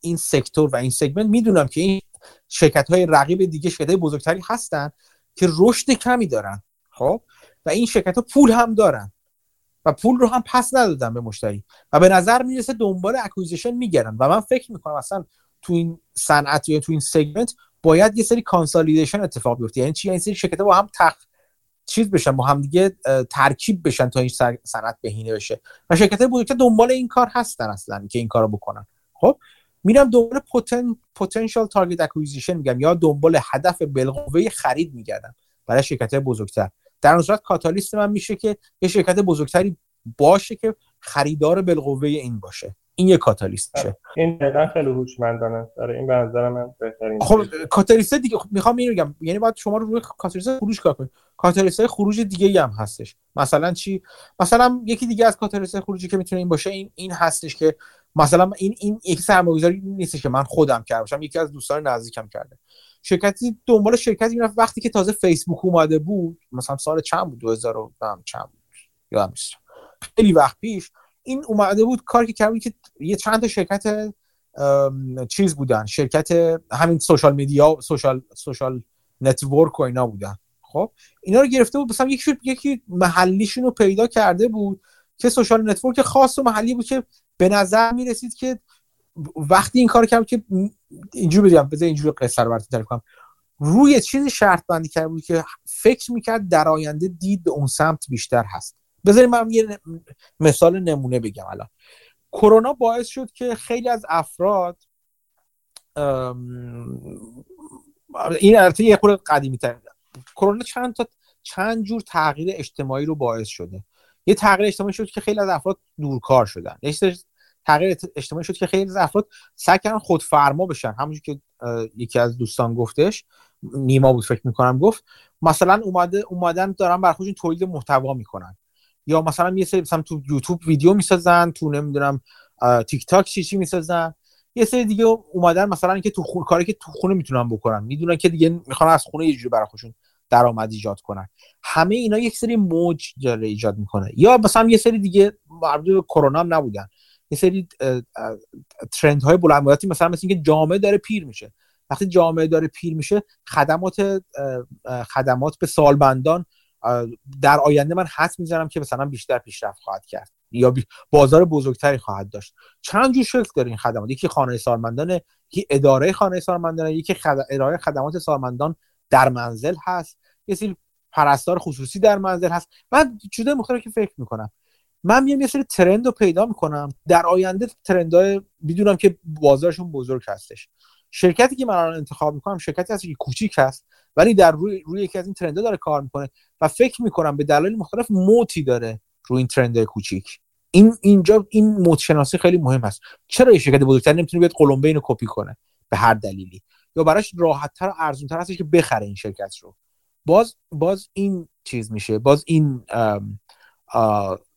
این سکتور و این سگمنت، میدونم که این شرکت های رقیب دیگه، شرکت های بزرگتری هستن که رشد کمی دارن، خب و این شرکت ها پول هم دارن و پول رو هم پس ندادن به مشتری و به نظر میرسه دنبال اکوزیشن میگردن. و من فکر میکنم اصلا تو این صنعت یا تو این سگمنت باید یه سری کانسالیدیشن اتفاق بیفته. یعنی چی؟ این سری شرکت‌ها با هم چیز بشن، با هم دیگه ترکیب بشن تا این صنعت بهینه بشه و شرکت‌های بزرگتر دنبال این کار هستن اصلا که این کارو بکنن. خب میرم دنبال پتانسیال تارگت اکوزیشن میگم، یا دنبال هدف بالقوه خرید میگردم برای شرکت‌های بزرگتر. در اون صورت کاتالیست من میشه که یه شرکت بزرگتری باشه که خریدار بالقوه این باشه. این یه کاتالیست میشه. این دقیقاً خیلی هوشمندانه. آره این به نظر من بهترین. خب کاتالیست دیگه میخوام اینو بگم، یعنی باید شما رو روی کاتالیست خروج کار کنید. کاتالیست‌های خروج دیگه‌ای هم هستش. مثلا چی؟ مثلا یکی دیگه از کاتالیست‌های خروجی که میتونه این باشه این هستش که مثلا این یک سرمایه‌گذاری نیستش که من خودم کردم باشم، یکی از دوستان نزدیکم کرده. شرکتی دنبال شرکتی میرفت وقتی که تازه فیسبوک اومده بود، مثلا سال چند بود 2000 چند بود یادم نیست، خیلی وقت پیش این اومده بود کار که کردن که یه چند تا شرکت چیز بودن، شرکت همین سوشال میدیا، سوشال نتورک و اینا بودن. خب اینا رو گرفته بود، مثلا یکی محلیشون رو پیدا کرده بود که سوشال نتورک خاص و محلی بود که به نظر میرسید که وقتی این کار کرد که اینجوری بگم، بذار اینجوری قصه رو براتون تعریف کنم، روی چیزی شرط بندی کرده بود که فکر می‌کرد در آینده دید به اون سمت بیشتر هست. بذارید من یه مثال نمونه بگم. الان کرونا باعث شد که خیلی از افراد این البته یه خورده قدیمی‌تر، کرونا چند جور تغییر اجتماعی رو باعث شده. یه تغییر اجتماعی شد که خیلی از افراد دورکار شدن، یه تغییر اجتماعی شد که خیلی از افراد سعی کردن خودفرما بشن. همونجوری که یکی از دوستان گفتش، نیما بود فکر می‌کنم، گفت مثلا اومدن دارن برای خودشون تولید محتوا می‌کنن، یا مثلا یه سری مثلا تو یوتیوب ویدیو میسازن، تو نمیدونم تیک تاک چی میسازن، یه سری دیگه اومدن مثلا اینکه تو خونه، کاری که تو خونه میتونن بکنن، میدونن که دیگه میخوان از خونه یه جوری برای خودشون درآمد ایجاد کنن. همه اینا یک سری موج داره ایجاد میکنه. یا مثلا یه سری دیگه مربوط به کرونا هم نبودن، یه سری ترندهای بلندمدتی، مثلا مثل اینکه جامعه داره پیر میشه. وقتی جامعه داره پیر میشه، خدمات به سالمندان در آینده من حس می‌زنم که مثلا بیشتر پیشرفت خواهد کرد یا بازار بزرگتری خواهد داشت. چند جور شکل داره این خدمات، یکی خانه سالمندان، یکی اداره خانه سالمندان، یکی اداره خدمات سالمندان در منزل هست، یه سری پرستار خصوصی در منزل هست. من چیزای مختلفی که فکر میکنم، من میام یه سری ترند رو پیدا میکنم در آینده، ترندای میدونم که بازارشون بزرگ هستش. شرکتی که من الان انتخاب میکنم شرکتی هست که کوچیک هست ولی در روی یکی از این ترندا داره کار میکنه و فکر میکنم به دلایل مختلف موتی داره روی این ترندای کوچیک. اینجا متشناسی خیلی مهم است. چرا یه شرکت بزرگتر نمیتونه بیاد قلمبه اینو کپی کنه به هر دلیلی، یا براش راحت‌تر و ارزان‌تر هستش که بخره این شرکت رو. باز این چیز میشه، باز این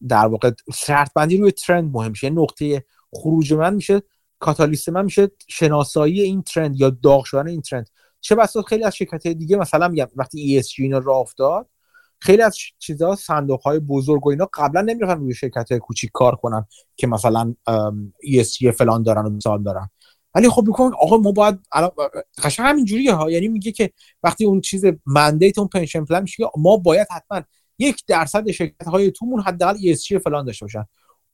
در واقع شرط‌بندی روی ترند مهم میشه. نقطه خروج من میشه، کاتالیست من میشه شناسایی این ترند یا داغ شدن این ترند. چه بسا خیلی از شرکت‌های دیگه مثلا میگم وقتی ESG اینا راه افتاد، خیلی از چیزا صندوق‌های بزرگ و اینا قبلا نمی‌رفتن روی شرکت‌های کوچیک کار کنن که مثلا ESG فلان دارن و مثال دارن. ولی خب بگم آقا ما باید قشنگ همین جوریه ها، یعنی میگه که وقتی اون چیز مندیت اون پنشن پلن میشه ما باید حتما 1% شرکت‌های تومون حداقل ESG فلان داشته باشن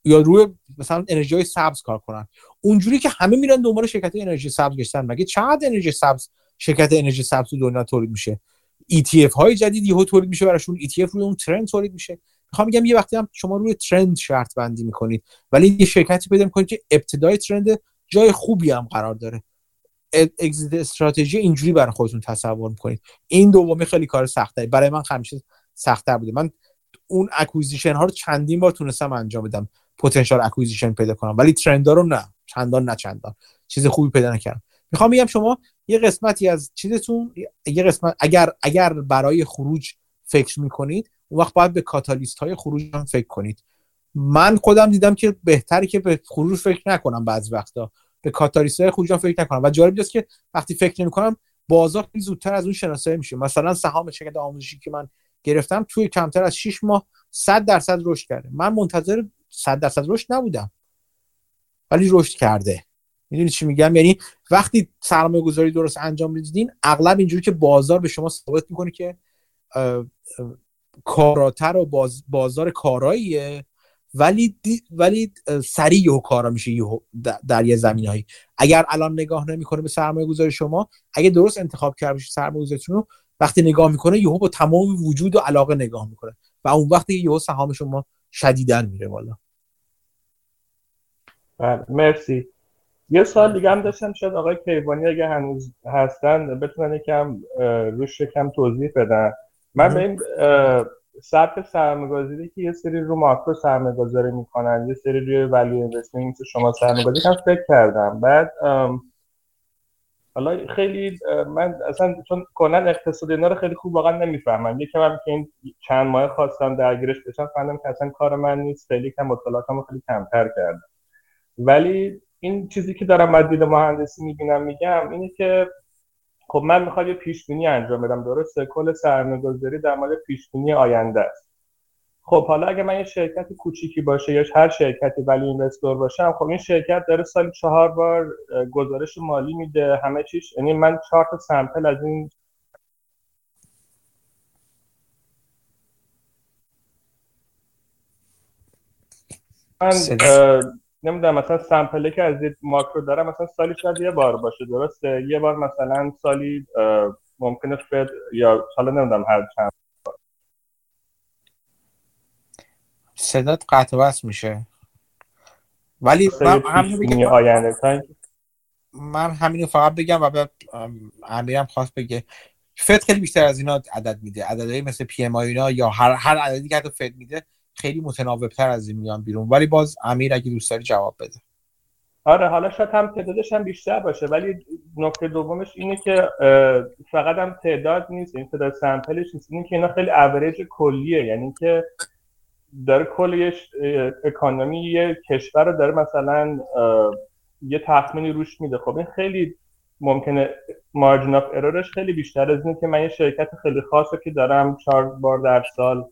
یا روی مثلا انرژی سبز کار کنن. اونجوری که همه میرن دنبال شرکت‌های انرژی سبز گشتن، مگه چقدر انرژی سبز شرکت انرژی سبز تو دنیا تولید میشه؟ ETF های جدید یهو تولید میشه براشون، ETF روی اون ترند تولید میشه. میخوام بگم یه وقتی هم شما روی ترند شرط بندی میکنید ولی یه شرکتی پیدا میکنید که ابتدای ترند جای خوبی هم قرار داره، اگزیت استراتژی اینجوری برای خودتون تصور میکنید. این دومی خیلی کار سخته، برای من همیشه سخت‌تر بوده. من اون اکوزیشن ها رو چندین بار تونستم انجام بدم، پتانسیل اکوزیشن پیدا کنم، ولی ترندا رو نه، چندان چیز خوبی پیدا نکردم. میخوام بگم شما یه قسمتی از چیزتون، یه قسمت اگر برای خروج فکر میکنید، اون وقت باید به کاتالیست های خروج هم فکر کنید. من خودم دیدم که بهتره که به خروج فکر نکنم، بعضی وقتا به کاتالیست های خروج هم فکر نکنم. و جالب اینه که وقتی فکر نمیکنم بازار زودتر از اون شناسایی میشه. مثلا سهام شرکت آموزشی که من گرفتم توی کمتر از 6 ماه 100% رشد کرده. من منتظر 100% رشد نبودم ولی رشد کرده. میدونی چی میگم؟ یعنی وقتی سرمایه گذاری درست انجام میدین، اغلب اینجوری که بازار به شما ثابت میکنه که کاراتر و بازار کاراییه، ولی سریع و کارا میشه در یه زمینهایی. اگر الان نگاه نمیکنه به سرمایه گذاری شما، اگه درست انتخاب کرده باشید سرمایه گذاریتون رو، وقتی نگاه میکنه یهو با تمام وجود و علاقه نگاه میکنه و اون وقتی یهو سهام شما شدیداً میره بالا. بله مرسی. یه سال دیگه هم داشتم، شاید آقای کیوانی اگه هنوز هستن بتونن یکم روش یکم توضیح بدن. من به این سبک سرمایه‌گذاری که یه سری رو ماکرو سرمایه‌گذاری میکنن، یه سری روی ولیو اینوستمنت مثل شما سرمایه‌گذاری کردن، فکر کردم. بعد حالا خیلی من اصلا چون کلاً اقتصاد اینا رو خیلی خوب واقعا نمیفهمم، یکم هم که این چند ماه خواستم درگیرش بشم، فهمیدم که اصلا کار من نیست، خیلی کم مطالعاتمو خیلی کمتر کردم. ولی این چیزی که دارم از دید مهندسی میبینم میگم اینه که خب من میخوام یه پیشبینی انجام بدم، درسته؟ کل سرمایه‌گذاری در مورد پیشبینی آینده است. خب حالا اگه من یه شرکت کوچیکی باشه یا هر شرکتی ولی اینوستور باشم، خب این شرکت داره سال 4 بار گزارش مالی میده، همه چیش، یعنی من 4 تا سامپل از این نمیدونم مثلا سامپلی که از ماکرو دارم مثلا سالی شاید یه بار باشه، درسته؟ یه بار مثلا سالی ممکنه شد، یا حالا نمیدونم هر چند بار. صدات قطع و وصل میشه. ولی من همینو فقط بگم و بعد امیرم خواست بگه فد خیلی بیشتر از اینا عدد میده. عددهایی مثل PMI اینا یا هر عددی که حتی فد میده خیلی متناوب‌تر از این میان بیرون. ولی باز امیر اگه دوست داری جواب بده. آره حالا شاید هم تعدادش هم بیشتر باشه، ولی نکته دومش اینه که فقط هم تعداد نیست، این تعداد سامپلش نیست، این که اینا خیلی اوریج کلیه، یعنی که داره کل اکانومی یه کشور رو داره مثلا یه تخمینی روش میده. خب این خیلی ممکنه مارجن آف ارورش خیلی بیشتر از اینه که من یه شرکت خیلی خاصی که دارم 4 بار در سال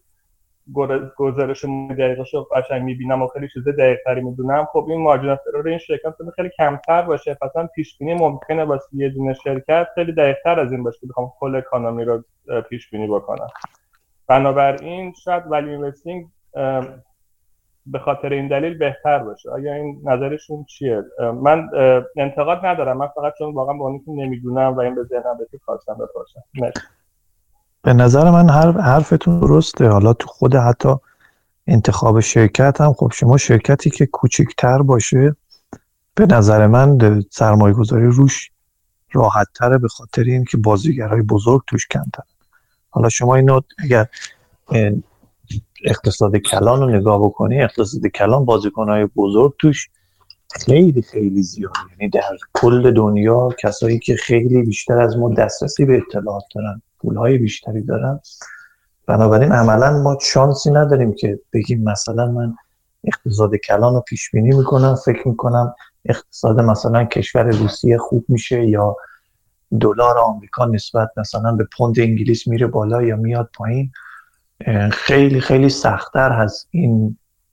گزارش دقیقش رو قشنگ میبینم و خیلی چیز دقیق‌تری میدونم، خب این مارجین آف ایرور این شرکت خیلی کمتر باشه. مثلا پیشبینی ممکنه واسه یه دونه شرکت خیلی دقیق‌تر از این باشه که بخوام کل اکانومی رو پیشبینی بکنم. بنابراین شاید ولی اینوستینگ به خاطر این دلیل بهتر باشه. آیا این نظرشون چیه؟ من انتقاد ندارم، من فقط چون واقعا با اونی که نمیدونم و این به ذهنم رسید خواستم بپرسم. به نظر من حرفتون درسته. حالا تو خود حتی انتخاب شرکت هم، خب شما شرکتی که کوچکتر باشه به نظر من سرمایه گذاری روش راحت تره، به خاطر این که بازیگرهای بزرگ توش کمتر. حالا شما اینو اگر اقتصاد کلان رو نگاه بکنی، اقتصاد کلان بازیکنهای بزرگ توش خیلی خیلی زیاد، یعنی در کل دنیا کسایی که خیلی بیشتر از ما دسترسی به اطلاعات دارن، پولهای بیشتری دارن، بنابراین عملا ما شانسی نداریم که بگیم مثلا من اقتصاد کلان رو پیش بینی میکنم، فکر میکنم اقتصاد مثلا کشور روسیه خوب میشه یا دلار آمریکا نسبت مثلا به پوند انگلیس میره بالا یا میاد پایین. خیلی خیلی سخت‌تر هست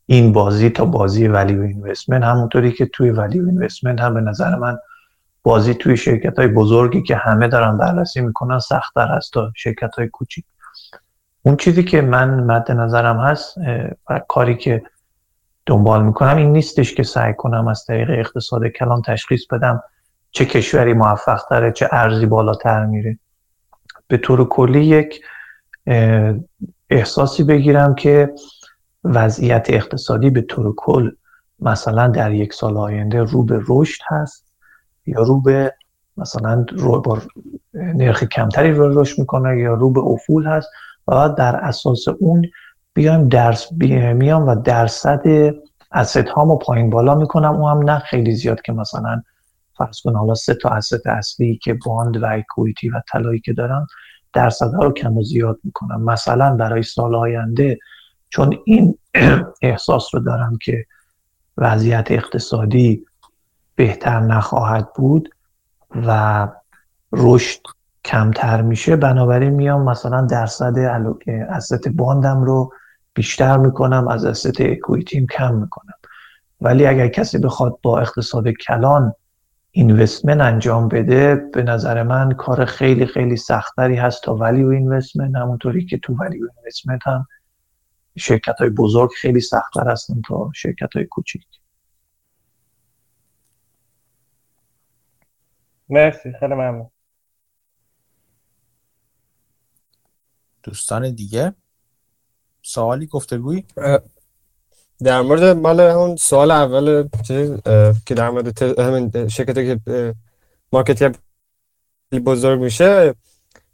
این بازی تا بازی ولیو اینوستمنت. همونطوری که توی ولیو اینوستمنت هم به نظر من بازی توی شرکت‌های بزرگی که همه دارن بررسی میکنن سخت‌تر هست تا شرکت‌های کوچیک. اون چیزی که من مد نظرم هست و کاری که دنبال میکنم این نیستش که سعی کنم از طریق اقتصاد کلان تشخیص بدم چه کشوری موفق تره، چه ارزی بالاتر میره. به طور کلی یک احساسی بگیرم که وضعیت اقتصادی به طور کل مثلا در یک سال آینده رو به رشد هست یا رو به مثلا نرخ کمتری رو رشد میکنه یا رو به افول هست و در اساس اون بیایم میام و درصد اسد هامو پایین بالا میکنم. اون هم نه خیلی زیاد که مثلا فرض کن حالا 3 تا اسد اصلی که باند و اکویتی و طلایی که دارم درصدها رو کم و زیاد میکنم. مثلا برای سال آینده چون این احساس رو دارم که وضعیت اقتصادی بهتر نخواهد بود و رشد کمتر میشه، بنابراین میام مثلا درصد اسست باندم رو بیشتر میکنم، از اسست اکویتیم کم میکنم. ولی اگر کسی بخواد با اقتصاد کلان اینوستمنت انجام بده به نظر من کار خیلی خیلی سختری هست تا ولیو اینوستمنت، همونطوری که تو ولیو اینوستمنت هم شرکت‌های بزرگ خیلی سخت‌تر هستن تا شرکت‌های کوچیک. مرسی، خیلی ممنون. دوستان دیگه سوالی گفتگویی در مورد مال اون سوال اول که در مورد همین شرکتی که مارکت کپ بزرگ میشه،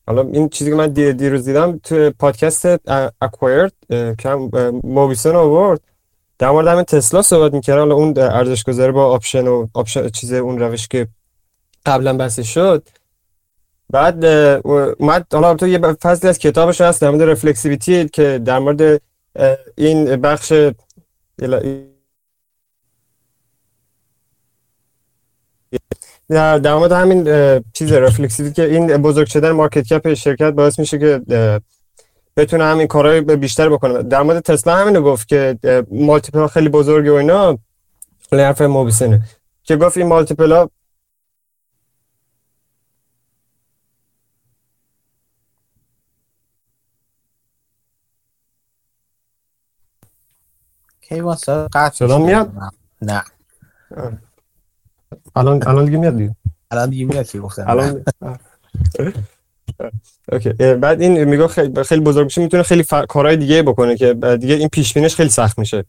حالا این چیزی که من دیروز دیدم تو پادکست اکوایرد که موبیسون آورد در مورد همین تسلا صحبت میکرد، حالا اون ارزش گذاری با آپشن و چیز اون روش که قبلا بحث شد. بعد اومد حالا تو یه فصلی از کتابش هست در مورد رفلکسیویتی که در مورد این بخش در مورد همین چیز رفلکسیویتی که این بزرگ شدن مارکت کپ شرکت باعث میشه که بتونه همین کارهای بیشتر بکنه. در مورد تسلا همینو گفت که مالتیپل خیلی بزرگه و اینا، حرف موبیسنه که گفت این مالتیپل کیوان سر قطع شدم میاد؟ نه الان دیگه میاد دیگه؟ الان دیگه میاد که گفتم الان. اوکی، بعد این میگه خیلی بزرگ میشه میتونه خیلی کارهای دیگه بکنه که دیگه این پیش بینیش خیلی سخت میشه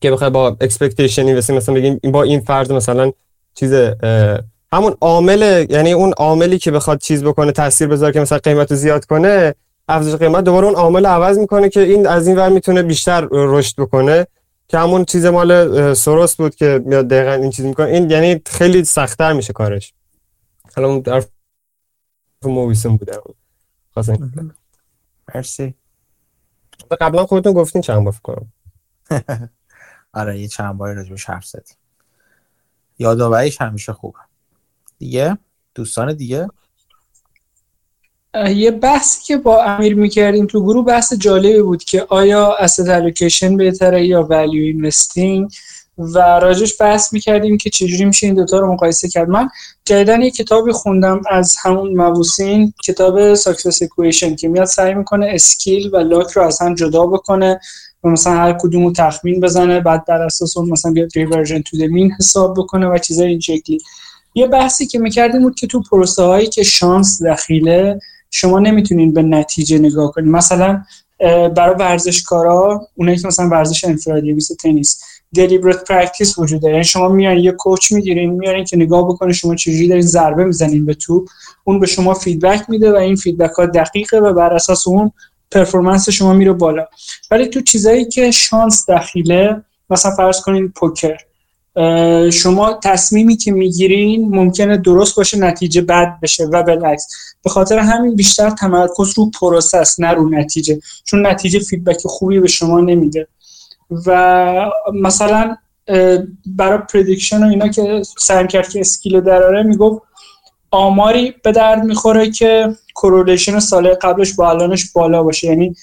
که بخواد با اکسپکتیشن اینوستینگ مثلا بگیم با این فرض مثلا چیز همون عامل، یعنی اون عاملی که بخواد چیز بکنه تاثیر بذاره که مثلا قیمتو زیاد کنه، افزایش قیمت دوباره اون عامل عوض میکنه که این از این ور میتونه بیشتر رشد بکنه که همون چیز مال سوروس بود که میاد دقیقاً این چیز میکنه. این یعنی خیلی سخت‌تر میشه کارش. حالا اون طرف مویسون بوده. خاصن. مرسی. قبلا خودتون گفتین چند بار فکر کنم. آره یه چند بار راجبش حرف زدیم. یادآوریش همیشه خوبه. دیگه دوستان دیگه یه بحثی که با امیر میکردیم تو گروه بحث جالبی بود که آیا asset allocation بهتره یا value investing و راجعش بحث میکردیم که چجوری میشه این دوتا رو مقایسه کرد. من جدیدن یه کتابی خوندم از همون موسین، کتاب Success Equation، که میاد سعی میکنه اسکیل و لاک رو از هم جدا بکنه و مثلا هر کدومو تخمین بزنه، بعد بر اساس اون مثلا بیاد ریورژن تو د مین حساب بکنه و چیزای این شکلی. یه بحثی که می‌کردیم بود که تو پروسه هایی که شانس دخیله شما نمیتونین به نتیجه نگاه کنین. مثلا برای ورزشکارا، اونایی که مثلا ورزش انفرادی مثل تنیس، deliberate practice وجود داره. یعنی شما میان یه کوچ میگیرین، میارین که نگاه بکنه شما چجوری دارین ضربه میزنین به توپ، اون به شما فیدبک میده و این فیدبک‌ها دقیقه و بر اساس اون پرفورمنس شما میره بالا. ولی تو چیزایی که شانس دخیله، مثلا فرض کنین پوکر، شما تصمیمی که میگیرین ممکنه درست باشه نتیجه بد بشه و بالعکس. به خاطر همین بیشتر تمرکز رو پروسه است نه رو نتیجه، چون نتیجه فیدبک خوبی به شما نمیده. و مثلا برای پردیکشن و اینا که سعی کرد که اسکیل دراره، میگفت آماری به درد میخوره که کورولیشن سال قبلش با الانش بالا باشه، یعنی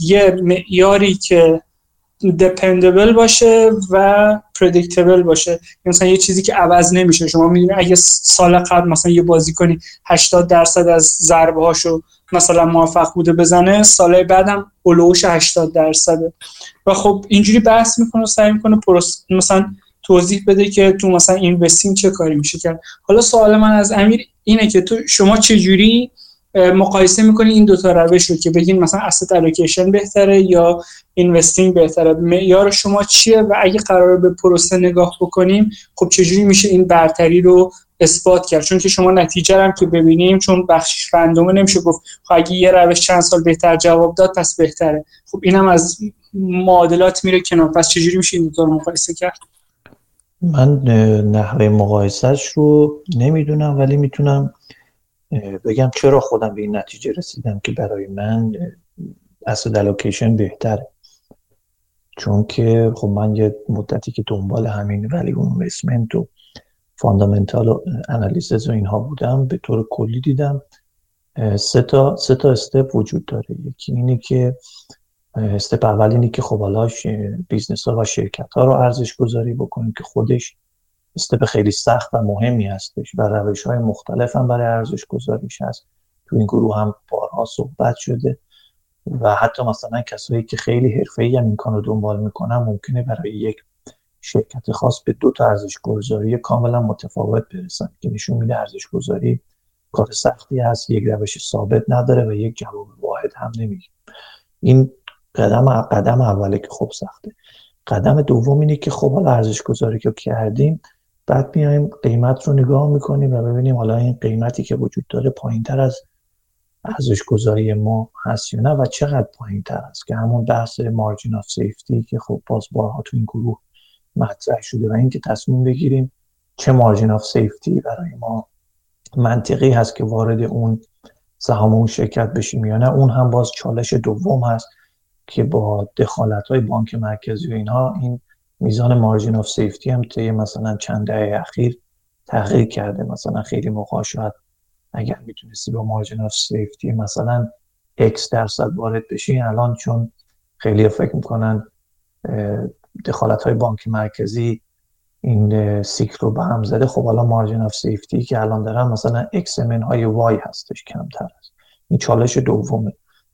یه معیاری که dependable باشه و predictable باشه، یعنی مثلا یه چیزی که عوض نمیشه. شما میدونید اگه سال قبل مثلا یه بازیکنی 80% از ضربه هاشو مثلا موفق بوده بزنه، سال بعدم اولوش 80%. و خب اینجوری بحث میکنه و سعی میکنه مثلا توضیح بده که تو مثلا اینوستینگ چه کاری میشه کرد. حالا سوال من از امیر اینه که تو شما چه جوری مقایسه میکنی این دوتا روش رو که بگین مثلا asset allocation بهتره یا اینوستینگ بهتره؟ معیار شما چیه؟ و اگه قراره به پروسه نگاه بکنیم خب چجوری میشه این برتری رو اثبات کرد؟ چون که شما نتیجه هم که ببینیم، چون بخشش رندومه، نمیشه گفت خب اگه یه روش چند سال بهتر جواب داد پس بهتره. خب اینم از معادلات میره کنار. پس چجوری میشه این دوتا رو مقایسه کرد؟ من نحوه مقایسه‌اش رو نمیدونم، ولی میتونم بگم چرا خودم به این نتیجه رسیدم که برای من asset allocation بهتره. چون که خب من یه مدتی که دنبال همین value investment و fundamental و analysis و اینها بودم، به طور کلی دیدم سه تا استپ وجود داره. یکی اینه که استپ اول اینه که خب حالا بیزنس ها و شرکت ها رو ارزش گذاری بکنیم که خودش استپ خیلی سخت و مهمی هستش و روش های مختلف هم برای ارزش گذاریش هست. تو این گروه هم بارها صحبت شده و حتی مثلا کسایی که خیلی حرفه‌ای هم این کار رو دنبال میکنن ممکنه برای یک شرکت خاص به 2 تا ارزش گذاری کاملا متفاوت برسن که نشون میده ارزش گذاری کار سختی هست، یک روش ثابت نداره و یک جواب واحد هم نمیگه. این قدم اوله که خب سخته. قدم دوم اینه که خب حالا ارزش گذاری که کردیم، بعد میایم قیمت رو نگاه میکنیم و ببینیم حالا این قیمتی که وجود داره پایین تر از ارزش گذاری ما هست یا نه و چقدر پایین تر است، که همون بحث مارجین آف سیفتی که خب باز بارها تو این گروه مطرح شده و اینکه تصمیم بگیریم چه مارجین آف سیفتی برای ما منطقی هست که وارد اون سهام اون شرکت بشیم یا نه. اون هم باز چالش دوم هست که با دخالت‌های بانک مرکزی و اینها این میزان مارجین آف سیفتی هم طی مثلا چند دهه اخیر تغییر کرده. مثلا خیلی موقع شاید اگر میتونستی با مارجین آف سیفتی مثلا x% وارد بشی، الان چون خیلی فکر میکنن دخالت‌های بانک مرکزی این سیکل رو به هم زده، خب حالا مارجین آف سیفتی که الان دارن مثلا x منهای y هستش کمتر است. این چالش دومه.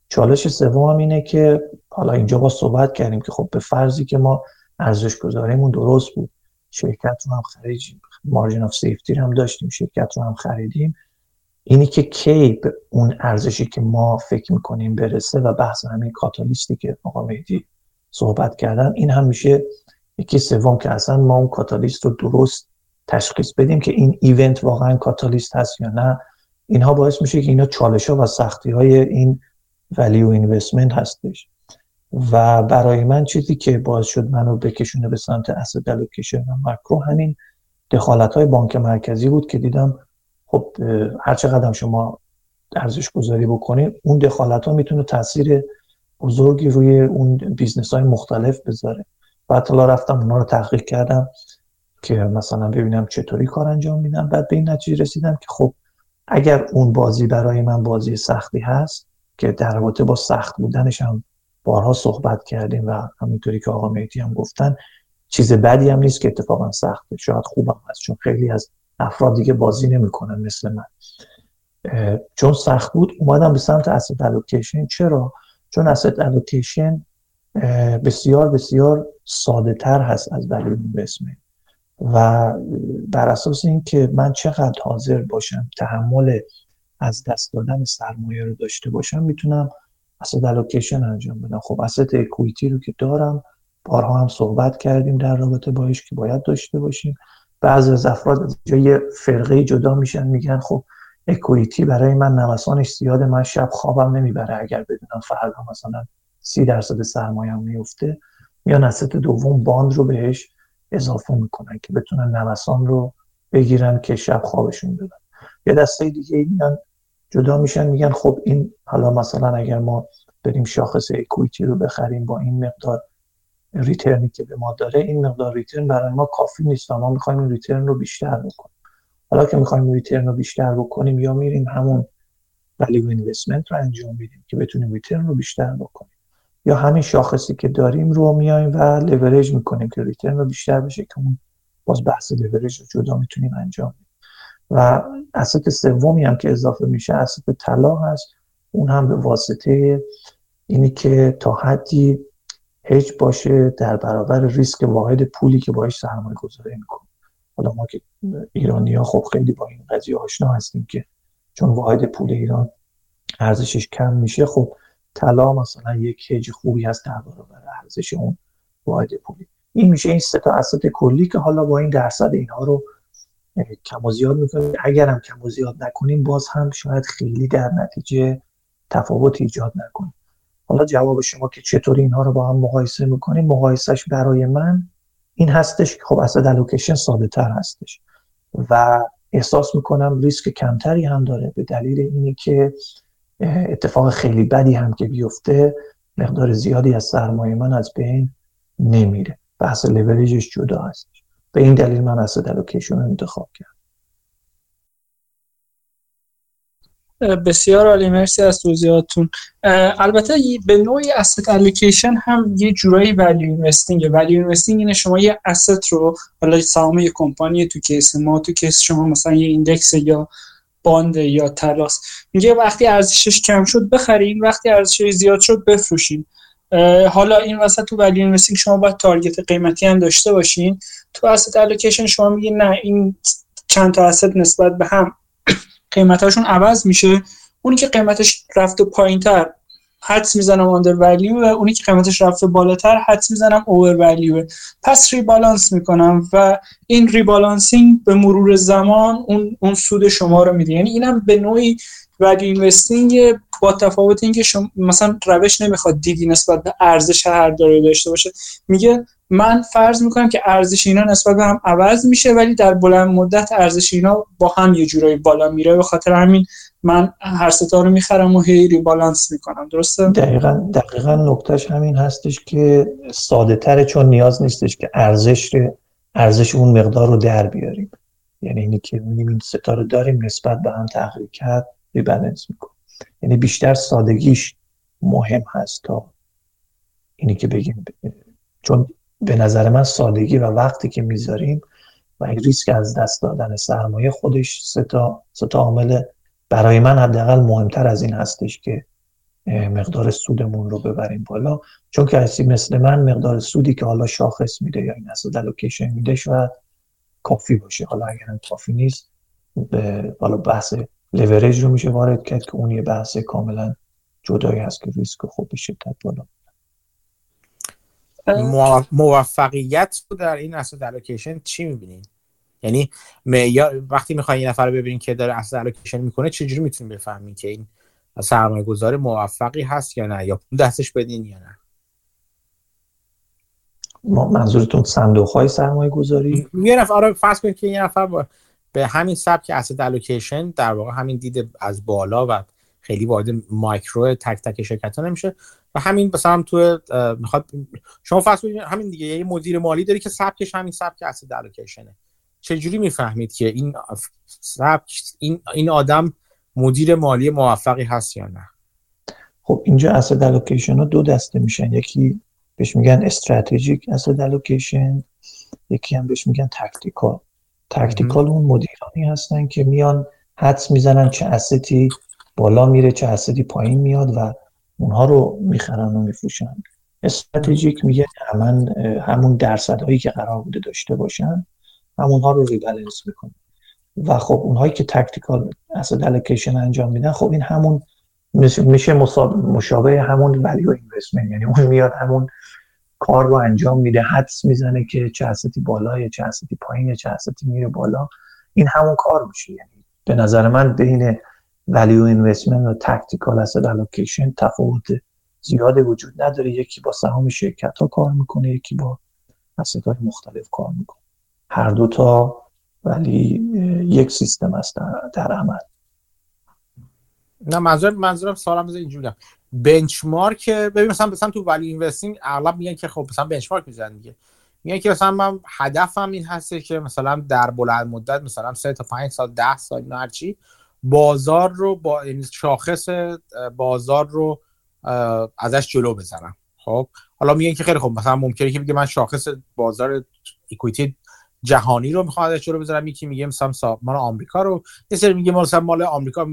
چالش سوم اینه که حالا اینجا با صحبت کردیم که خب به فرضی که ما ارزش گذاریمون درست بود، شرکت رو هم خریدیم، مارجین آف سیفتی رو هم داشتیم، شرکت رو هم خریدیم، اینی که کی به اون ارزشی که ما فکر می‌کنیم برسه و بحث همین کاتالیستی که آقا مهدی صحبت کردن، این هم میشه یکی سوم که اصلا ما اون کاتالیست رو درست تشخیص بدیم که این ایونت واقعا کاتالیست هست یا نه. اینها باعث میشه که اینا چالش‌ها و سختی‌های این value investment هستش و برای من چیزی که باعث شد منو بکشونه به سمت asset allocation و ماکرو همین دخالت‌های بانک مرکزی بود که دیدم خب هر چقدر شما ارزش گذاری بکنید اون دخالت‌ها میتونه تاثیر بزرگی روی اون بیزنس‌های مختلف بذاره. بعد حالا رفتم اونا رو تحقیق کردم که مثلا ببینم چطوری کار انجام میدم. بعد به این نتیجه رسیدم که خب اگر اون بازی برای من بازی سختی هست که در رابطه با سخت بودنش هم بارها صحبت کردیم و همینطوری که آقا مهدی هم گفتن چیز بدی هم نیست که اتفاقا سخته، شاید خوبم هست، چون خیلی از افراد دیگه بازی نمی‌کنن مثل من. چون سخت بود اومدم به سمت asset allocation. چرا؟ چون asset allocation بسیار بسیار ساده تر هست از دلیل بسمه، و بر اساس این که من چقدر حاضر باشم تحمل از دست دادن سرمایه رو داشته باشم، میتونم asset allocation انجام بدم. خب asset equity رو که دارم، بارها هم صحبت کردیم در رابطه باهاش که باید داشته باشیم. بعضی از افراد از یه فرقه جدا میشن، میگن خب equity برای من نوسانش زیاده، من شب خوابم نمیبره اگر بدونم فردا مثلا 30% سرمایه‌ام میفته، میان asset دوم باند رو بهش اضافه میکنن که بتونن نوسان رو بگیرن که شب خوابشون ببرن. یه دسته دیگه میان جدا میشن، میگن خب این حالا مثلا اگر ما بریم شاخص اکویتی رو بخریم با این مقدار ریترنی که به ما داره، این مقدار ریترن برای ما کافی نیست، ما میخوایم این ریترن رو بیشتر بکنیم. حالا که میخوایم ریترن رو بیشتر بکنیم، یا میریم همون value investment رو انجام میدیم که بتونیم ریترن رو بیشتر بکنیم، یا همین شاخصی که داریم رو میایم و لورج میکنیم که ریترن رو بیشتر بشه، که اون باز بحث لورج رو جدا میتونیم انجام بدیم. و asset سومی هم که اضافه میشه asset طلا هست، اون هم به واسطه اینی که تا حدی هج باشه در برابر ریسک واحد پولی که باهاش سرمایه‌گذاری میکنیم. حالا ما که ایرانی‌ها خب خیلی با این قضیه آشنا هستیم که چون واحد پول ایران ارزشش کم میشه، خب طلا مثلا یک هج خوبی هست در برابر ارزش اون واحد پولی. این میشه این سه تا asset کلی که حالا با این درصد اینها رو کم و زیاد میکنیم. اگر هم کم و زیاد نکنیم، باز هم شاید خیلی در نتیجه تفاوت ایجاد نکنیم. حالا جواب شما که چطور اینها رو با هم مقایسه میکنیم، مقایسهش برای من این هستش که خب asset allocation ساده تر هستش و احساس میکنم ریسک کمتری هم داره، به دلیل اینی که اتفاق خیلی بدی هم که بیفته، مقدار زیادی از سرمایه من از بین نمیره. بحث لوریجش جدا هست. به این دلیل من asset allocation رو انتخاب کردم. بسیار عالی، مرسی از توضیحاتون. البته به نوعی asset allocation هم یه جورایی value investing. value investing اینه شما یه asset رو، حالا سهام یه کمپانی، تو کیس ما، تو کیس شما مثلا یه ایندکس یا باند یا طلاست، میگه وقتی ارزشش کم شد بخریم، وقتی ارزشش زیاد شد بفروشیم. حالا این وسط تو value investing شما باید تارگت قیمتی هم داشته باشین. تو asset allocation شما میگی نه، این چند تا asset نسبت به هم قیمتاشون عوض میشه، اونی که قیمتش رفته پایین‌تر حدس میزنم under value، و اونی که قیمتش رفته بالاتر حدس میزنم over value، پس ریبالانس میکنم و این ریبالانسینگ به مرور زمان اون سود شما رو میده. یعنی اینم به نوعی value investing، با تفاوت اینکه شما مثلا روش نمیخواد دیدی نسبت به ارزش هر دارایی داشته باشه، میگه من فرض میکنم که ارزش اینا نسبت به هم عوض میشه، ولی در بلند مدت ارزش اینا با هم یه جورایی بالا میره، به خاطر همین من هر ستا رو میخرم و هی ریبالانس میکنم. درسته؟ دقیقاً نکتهش همین هستش که ساده تره، چون نیاز نیستش که ارزش اون مقدار رو در بیاریم. یعنی اینی که این ستا رو داریم نسبت به هم تغییر کرد، ریبالانس میکنه. یعنی بیشتر سادگیش مهم هست تا اینی که بگیم، چون به نظر من سادگی و وقتی که میذاریم و این ریسک از دست دادن سرمایه خودش سه تا عامل برای من حداقل مهمتر از این هستش که مقدار سودمون رو ببریم بالا. چون که کسی مثل من مقدار سودی که حالا شاخص میده یا این asset allocation میده شاید کافی باشه. حالا اگر هم کافی نیست، حالا بحث لیوریج رو میشه وارد کرد که اون یه بحث کاملا جدایی هست که ریسک خوب به شدت بالا. موفقیت رو در این asset allocation چی می‌بینین؟ یعنی وقتی می‌خواید یه نفر رو ببینین که داره asset allocation می‌کنه، چجوری می‌تونین بفهمین که این سرمایه‌گذار موفقی هست یا نه، یا پول دستش بدین یا نه؟ منظورتون صندوق‌های سرمایه‌گذاری؟ یه نفر آره، فرض کنید که یه نفر به همین سبک asset allocation، در واقع همین دید از بالا و خیلی وارد مایکرو تک تک شرکت‌ها نمیشه، و همین مثلا هم تو میخواد شما فرض کنید همین دیگه یه مدیر مالی داری که سبکش همین سبک asset allocationه. چجوری میفهمید که این سبک این آدم مدیر مالی موفقی هست یا نه؟ خب اینجا asset allocation‌ها دو دسته میشن، یکی بهش میگن استراتژیک asset allocation، یکی هم بهش میگن تاکتیکال. اون مدیرانی هستن که میان حدس میزنن چه assetی بالا میره، چه assetی پایین میاد و اونها رو میخرن و میفروشن. استراتژیک میگه من همون درصدهایی که قرار بوده داشته باشن همونها رو ریبالانس میکنه و خب اونهایی که تکتیکال asset allocation انجام میدن، خب این همون میشه مشابه همون value investment، یعنی اون میاد همون کار رو انجام میده، حدس میزنه که چه assetی بالایه، چه assetی پایینه، چه assetی میره بالا. این همون کار میشه. یعنی به نظر من بین value investment و tactical asset allocation تفاوت زیاد وجود نداره. یکی با سهام شرکت ها کار میکنه، یکی با asset های مختلف کار میکنه، هر دو تا ولی یک سیستم است در عمل. نه منظورم سوالم از اینجوری بود، بنچمارک ببین مثلا تو ولی اینوستینگ اغلب میگن که خب مثلا بنچمارک میزنن دیگه، میگن که مثلا من هدفم این هسته که مثلا در بلند مدت مثلا 3 تا 5 سال 10 سال اینا هرچی بازار رو با شاخص بازار رو ازش جلو بزنم. خب حالا میگن که خیلی خب مثلا ممکنه که بگه من شاخص بازار اکوئیتی جهانی رو میخواد ازش رو بذارم، یکی میگه مثلا مال آمریکا رو، یه سری میگه مثلا مال آمریکا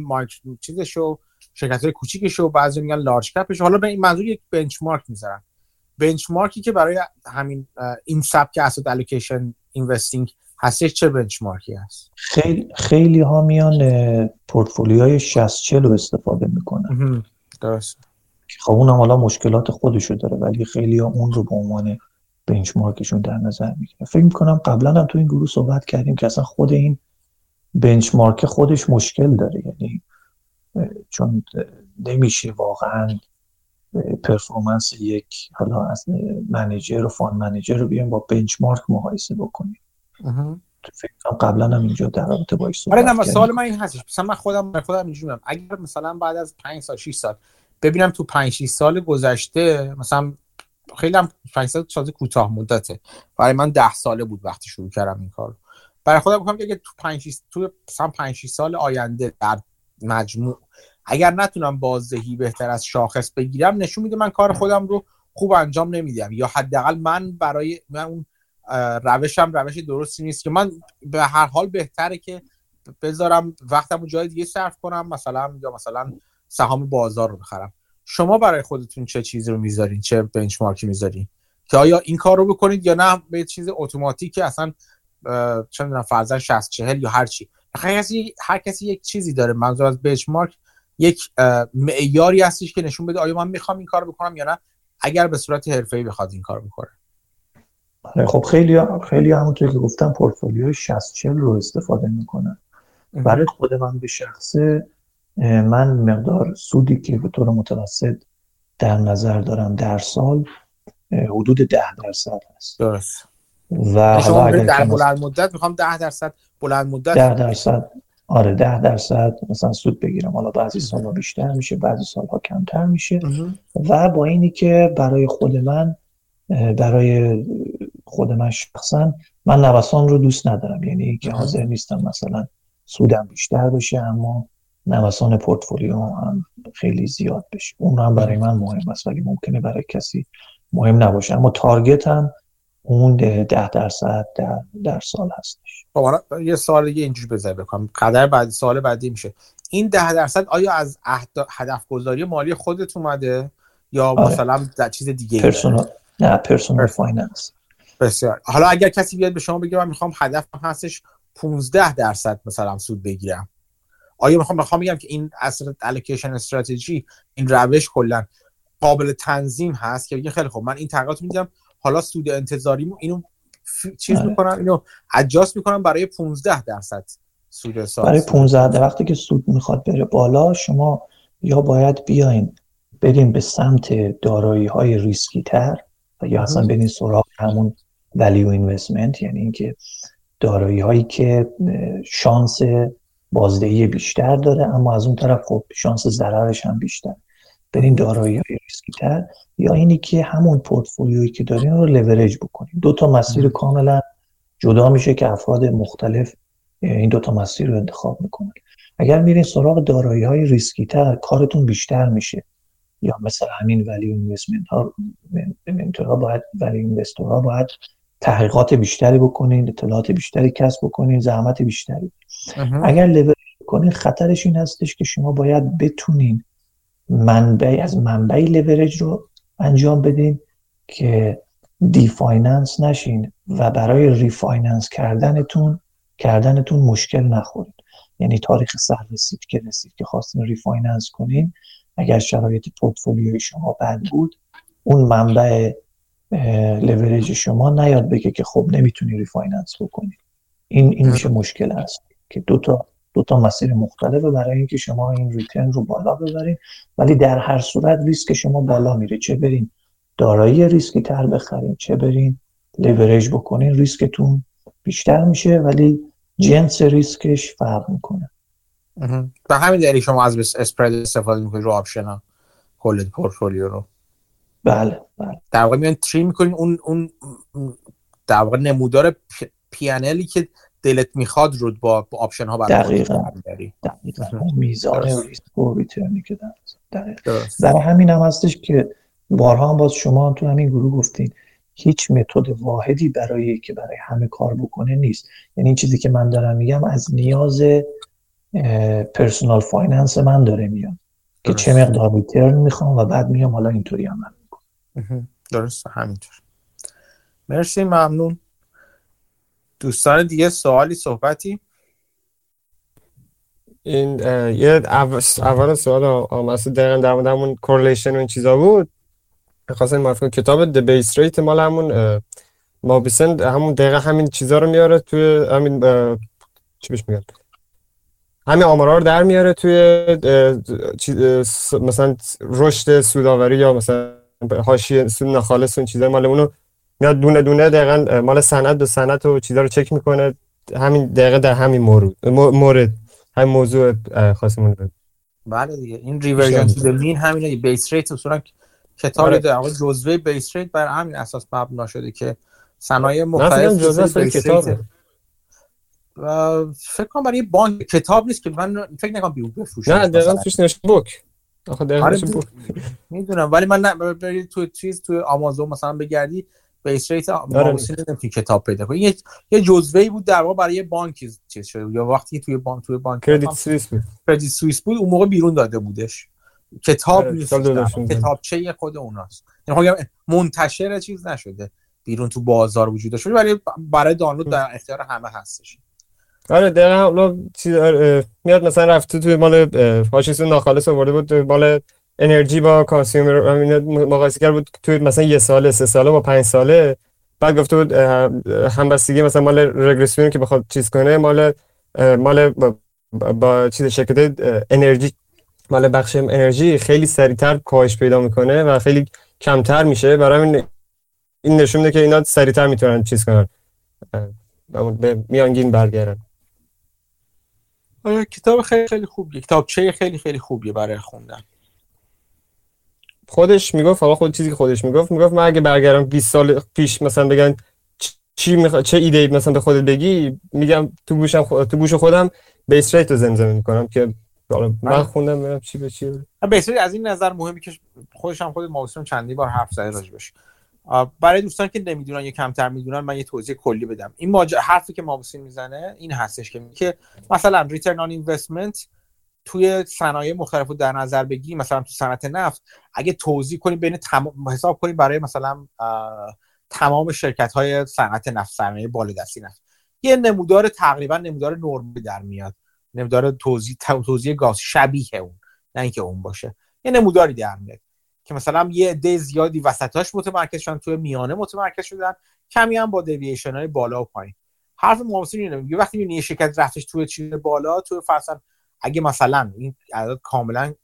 چیزش رو شرکت‌های کوچیکش رو، بعضی میگن لارج کپش. حالا به این منظور یک بنچمارک میذارن، بنچمارکی که برای همین این سبک asset allocation investing هستش چه بنچمارکی هست؟ خیلی ها میان پورتفولیوهای 60-40 استفاده میکنن. درست. خب اونم حالا مشکلات خودش رو داره، ولی خیلی ها اون رو به عنوان بنچمارکشون در نظر میگیره. فکر میکنم قبلا هم تو این گروه صحبت کردیم که اصلا خود این بنچمارک خودش مشکل داره، یعنی چون نمیشه واقعا پرفورمنس یک حالا از منیجر و فاند منیجر رو بیان با بنچمارک مقایسه بکنیم. تو فکر کنم قبلا هم اینجا در رابطه باهاش صحبت کردیم. آره، سوال من این هستش، مثلا من خودم اینجوریام، اگر مثلا بعد از 5 سال 6 سال ببینم تو 5-6 سال گذشته مثلا خیلی هم 500 شاید کوتاه مدته، برای من 10 ساله بود وقتی شروع کردم این کارو، برای خودم میگم که اگه تو مثلا 5-6 سال آینده در مجموع اگر نتونم بازدهی بهتر از شاخص بگیرم، نشون میده من کار خودم رو خوب انجام نمیدم، یا حداقل برای من اون روشم روش درستی نیست، که من به هر حال بهتره که بذارم وقتمو جای دیگه صرف کنم، مثلا سهام بازار رو بخرم. شما برای خودتون چه چیزی رو میذارین، چه بنچمارکی میذارین که آیا این کار رو بکنید یا نه به چیز اتوماتیک اصلا چه میدونم فرضاً 60-40 یا هر چی؟ هر کسی یک چیزی داره. منظور از بنچمارک یک معیاری هستش که نشون بده آیا من میخوام این کار بکنم یا نه، اگر به صورت حرفه‌ای بخواد این کار بکنه. خب خیلی همونطور که گفتم پورتفولیو 60-40 رو استفاده میکنن. برای خود من به شخصه من مقدار سودی که به طور متوسط در نظر دارم در سال حدود 10% هست. درست. و شما در بلند مدت میخوام 10% بلند مدت 10%، آره 10% مثلا سود بگیرم. حالا بعضی سالها بیشتر میشه، بعضی سالها کمتر میشه. و با اینی که برای خود من شخصا من نوسان رو دوست ندارم، یعنی که حاضر نیستم مثلا سودم بیشتر بشه اما نوسان پورتفولیو هم خیلی زیاد بشه. اون هم برای من مهم است ولی ممکنه برای کسی مهم نباشه، اما تارگت هم اون 10% در سال هستش. خب یه سوال دیگه اینجوری بذار بکنم، قدر بعد سال بعدی میشه این 10% آیا از هدف گذاری مالی خودت اومده یا مثلا در چیز دیگه؟ پرسونال فایننس. بسیار. حالا اگر کسی بیاد به شما بگه من میخوام هدفم هستش 15% مثلا سود بگیرم، آیا میخوام بگم که این asset allocation استراتژی، این روش کلا قابل تنظیم هست که بگه خیلی خب من این تغییرات میدم، حالا سود انتظاریمو اینو چیز میکنم، اینو ادجاست میکنم برای 15% سود اساس. برای 15 وقتی که سود میخواد بره بالا، شما یا باید بریم به سمت دارایی های ریسکی تر و یا اصلا بریم سراغ همون value investment، یعنی اینکه دارایی هایی که شانس بازدهی بیشتر داره اما از اون طرف خب شانس ضررش هم بیشتر، بریم دارایی‌های ریسکی‌تر، یا اینی که همون پورتفولیویی که داریم رو لورج بکنیم. دو تا مسیر کاملا جدا میشه که افراد مختلف این دو تا مسیر رو انتخاب میکنن. اگر میرین سراغ دارایی‌های ریسکی‌تر کارتون بیشتر میشه، یا مثلا همین value investment ها value investor ها باید تحقیقات بیشتری بکنین، اطلاعات بیشتری کسب بکنین، زحمت بیشتری. اگر لورج بکنین خطرش این هستش که شما باید بتونین از منبعی لورج رو انجام بدین که دیفایننس نشین و برای ریفایننس کردنتون مشکل نخورید. یعنی تاریخ سر رسید که خواستین ریفایننس کنین، اگر شرایط پورتفولیوی شما بد بود، اون منبع لیوریج شما نیاد بگه که خب نمیتونی ریفایننس بکنی. این میشه مشکل است که دو تا مسیر مختلفه برای اینکه شما این ریترن رو بالا ببرین، ولی در هر صورت ریسک شما بالا میره. چه برین دارایی ریسکی تر بخرین، چه برین لیوریج بکنین، ریسکتون بیشتر میشه ولی جنس ریسکش فرق میکنه. تا همین دلیل شما از اسپرد استفاده میکنید رو آپشن‌ها کل پورتفولیو رو. بله. در واقع میان تریم میکنین اون در واقع نمودار پیانلی که دلت میخواد رو با آپشن ها برای میزان ریسک و ریترنی که درست. در همین هم هستش که بارها هم باز شما هم تو همین گروه گفتین هیچ متد واحدی برای که برای همه کار بکنه نیست. یعنی این چیزی که من دارم میگم از نیاز پرسونال فایننس من داره میاد که چه مقدار ریترن میخوام و بعد میام حالا اینطوری عمل میکنم. درست همینطور. مرسی، ممنون. دوستان دیگه سوالی صحبتی؟ این یه اول سوال آمسته دقیقا در مورد همون کورلیشن و این چیزا بود. خواستم معرفی کنم کتاب The Base Rate مال همون مابیسن همون دقیقا همین چیزا رو میاره توی همین چی بهش میگن؟ همین آمارا رو در میاره توی مثلا رشد سوداوری یا مثلا حاشیه سود ناخالص و این چیزا مال اونو میاد دونه دونه دقیقاً مال سند و چیزا رو چک میکنه. همین دقیقه در همین مورد همین موضوع خاصمون بود. بله دیگه این ریورژن تو مین همینه. بیس ریت اصولا کتاب در واقع جزوه بیس ریت بر همین اساس مبنا شده که صنایع مختلف جزوه کتاب فکر کنم برای بانک کتاب نیست که من فکر نکنم بیو بفروشه. نه دقیقاً توش نوشته بوک. آخه دقیقاً میدونم ولی من تو چیز تو آمازون مثلا بگردی بیس ریت مابوسین توی کتاب پیدا کنید. این یه جزوه‌ای بود در واقع برای بانکی چیز شده یا وقتی توی بانک کردیت سوئیس بود اون موقع بیرون داده بودش. کتاب نیست، کتابچه خود اوناست. یعنی منتشر چیز نشده، بیرون تو بازار وجود داشته ولی برای دانلود در اختیار همه هستش. آره دقیقاً اون چیز میاد مثلا رفت توی مال حاشیه ناخالص آورده بود مال انرژی با کانسیومر مقایسه کرده بود توی مثلا یه ساله، سه ساله با 5 ساله. بعد گفته بود همبستگی مثلا مال رگرسیون که بخواد چیز کنه مال با چیز شرکت انرژی مال بخش انرژی خیلی سریعتر کاهش پیدا میکنه و خیلی کمتر میشه. برای این نشون میده که اینا سریعتر میتونن چیز کنن به میانگین برگردن. آره کتاب خیلی خیلی خوبیه، کتابچه خیلی خیلی خوبیه برای خوندن. خودش میگفت حالا خود چیزی که خودش میگفت من اگه برگردم 20 سال پیش مثلا بگن چه ایده‌ای مثلا به خودت بگی، میگم تو گوش خودم بیس ریت رو زمزمه میکنم که من خوندم میرم چی به چی. بیس ریت از این نظر مهمی که خود ماوسون چندی بار حرف زده راجبش. برای دوستان که نمیدونن یا کمتر میدونن من یه توضیح کلی بدم. این حرفی که ماوسون میزنه این هستش که مثلا ریترن آن اینوستمنت توی صنایع مختلف رو در نظر بگیریم، مثلا تو صنعت نفت اگه توزیع کنیم بین حساب کنیم برای مثلا تمام شرکت‌های صنعت نفت، صنایع بالادستی نفت، یه نمودار تقریبا نمودار نرمی در میاد، نمودار توزیع گاز شبیه اون، نه اینکه اون باشه، یه نموداری در میاد که مثلا یه عده زیادی وسطاش متمرکز شدن، توی میانه متمرکز شدن، کمی هم با دیوییشن‌های بالا و پایین. حرف موضوع اینه که وقتی می‌بینی شرکت رفتش توی چیز بالا، توی فرضاً اگه مثلا این اعداد کاملا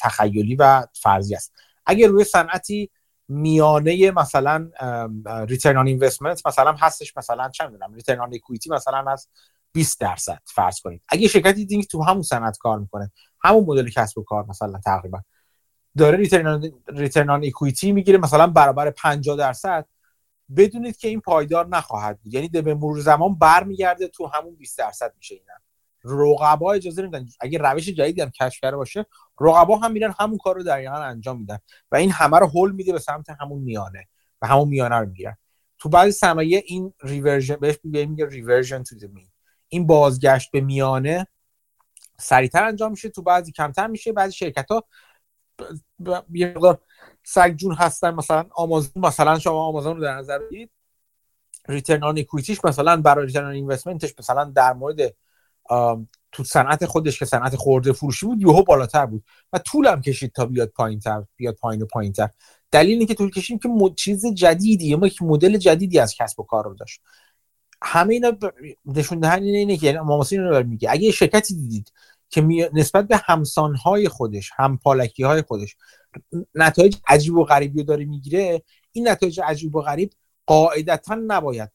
تخیلی و فرضی است، اگه روی صنعتی میانه مثلا ریترن آن اینوستمنت مثلا هستش مثلا چند میدونم ریترن آن اکوئیتی مثلا از 20% فرض کنید، اگه شرکتی دیدین که تو همون صنعت کار میکنه، همون مدل کسب و کار مثلا تقریبا داره ریترن آن اکوئیتی میگیره مثلا برابر 50%، بدونید که این پایدار نخواهد بود. یعنی به مرور زمان برمیگرده تو همون 20% میشه. اینا رقبا اجازه نمیدن، اگه روش جدیدی هم کشف کرده باشه رقبا هم میرن همون کار رو دقیقاً انجام میدن و این همه رو هول میده به سمت همون میانه و همون میانه رو میگیرن. تو بعضی صنایع این ریورژن بهش میگه ریورژن تو دی مین، این بازگشت به میانه سریعتر انجام میشه، تو بعضی کمتر میشه. بعضی شرکت ها یه مقدار سگجون هستن. مثلا آمازون، مثلا شما آمازون رو در نظر بگیرید، ریترن آن اکویتیش مثلا برای ریترن آن اینوستمنتش مثلا در مورد تو صنعت خودش که صنعت خورده فروشی بود یهو بالاتر بود و طولم کشید تا بیاد پایین‌تر، بیاد پایین و پایین‌تر. دلیل اینکه طول کشیم که چیز جدیدیه، ما یک مدل جدیدی از کسب و کار رو داشت. همه اینا نشون دهنده اینه که ماماسین رو میگه اگه شرکتی دیدید که نسبت به همسانهای خودش، همپالکی‌های خودش نتایج عجیب و غریبی داره میگیره، این نتایج عجیب و غریب قاعدتاً نباید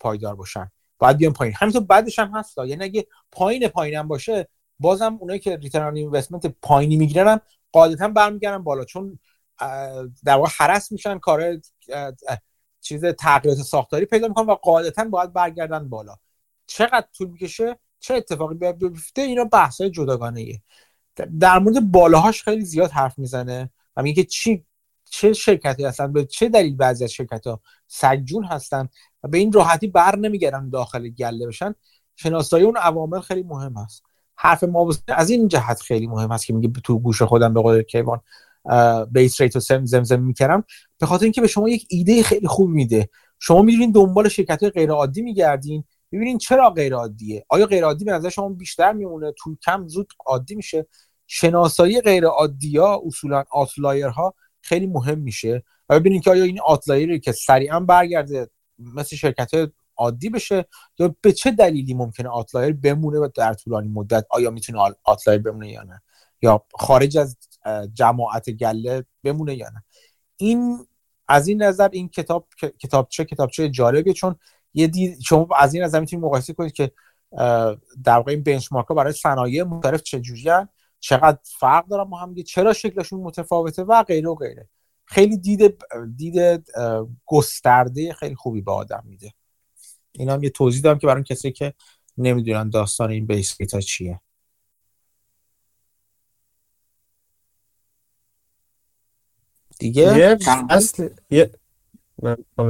پایدار باشن، باید بیان پایین. همینطور بعدش هم هست، یعنی اگه پایین پایینم باشه بازم اونایی که ریترن آن اینوستمنت پایینی میگیرن قاعدتاً برمیگردن بالا، چون در واقع هرس میشن، کار چیز تغییرات ساختاری پیدا میکنن و قاعدتاً باید برگردن بالا. چقدر طول میکشه، چه اتفاقی بیفته، اینا بحث‌های جداگانه‌ایه. در مورد بالاهاش خیلی زیاد حرف میزنه و میگه چه شرکتی هستن، به چه دلیل بعضی از شرکت‌ها سگجون هستن و به این راحتی بر نمیگردن داخل گله بشن. شناسایی اون عوامل خیلی مهم است. حرف ما از این جهت خیلی مهم است که میگه تو گوش خودم به قول کیوان بیس ریت و زمزم میکردم، به خاطر اینکه به شما یک ایده خیلی خوب میده. شما میرین دنبال شرکت‌های غیر عادی میگردین، ببینین چرا غیر عادیه، آیا غیر عادی به نظر شما بیشتر میمونه، طول کم زود عادی میشه. شناسایی غیر عادی‌ها اصولا آتلایرها خیلی مهم میشه و ببینین که آیا این آتلایری که سریعا برگرده مثل شرکت‌های عادی بشه یا به چه دلیلی ممکنه آتلایر بمونه و در طولانی مدت آیا میتونه آتلایر بمونه یا نه، یا خارج از جماعت گله بمونه یا نه. این از این نظر این کتابچه جالبه، چون یه دید شما از این نظر میتونید مقایسه کنید که در واقع این بنچمارک ها برای صنایع مختلف چجوری ان، چقدر فرق دارن با هم دیگه، چرا شکلشون متفاوته و غیره و غیره. خیلی دید گسترده خیلی خوبی به آدم میده. اینا هم یه توضیح دادم که برای کسی که نمیدونن داستان این بیس ریتا چیه. دیگه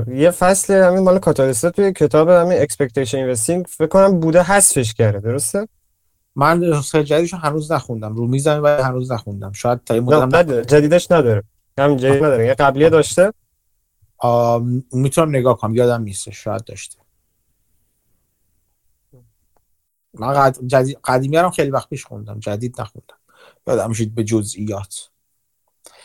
یه فصل همین مال کاتالیستا توی کتاب همین اکسپکتیشن اینوستینگ فکر کنم بوده حذفش کرده، درسته؟ من نسخه جدیدش هنوز نخوندم، رو میزم و هنوز نخوندم. شاید تا این مدت جدیدش نداره، همین جدید نداره، یه قبلیه داشته. میتونم نگاه کنم، یادم نیست، شاید داشته. من قدیمی هم خیلی وقت پیش خوندم، جدید نخوندم، یادم میشید به جزئیات.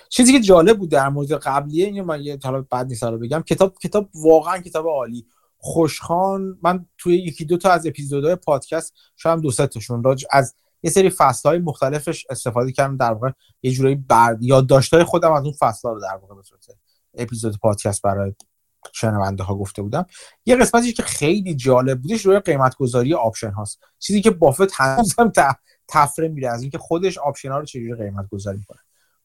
چیزی که جالب بود در مورد قبلیه اینو من یه حالا بد نیست رو بگم، کتاب واقعا کتاب عالی، خوشخوان. من توی یکی دو تا از اپیزودهای پادکست شاید دو سه تاشون راج از یه سری فصل‌های مختلفش استفاده کردم، در واقع یه جورایی یادداشت‌های خودم از اون فصل‌ها رو در واقع به صورت اپیزود پادکست برای شنونده‌ها گفته بودم. یه قسمتیش که خیلی جالب بودش روی قیمت‌گذاری آپشن هاست، چیزی که بافت هنوزم تفره میره از اینکه خودش آپشن ها رو چجوری قیمت‌گذاری می‌کنه.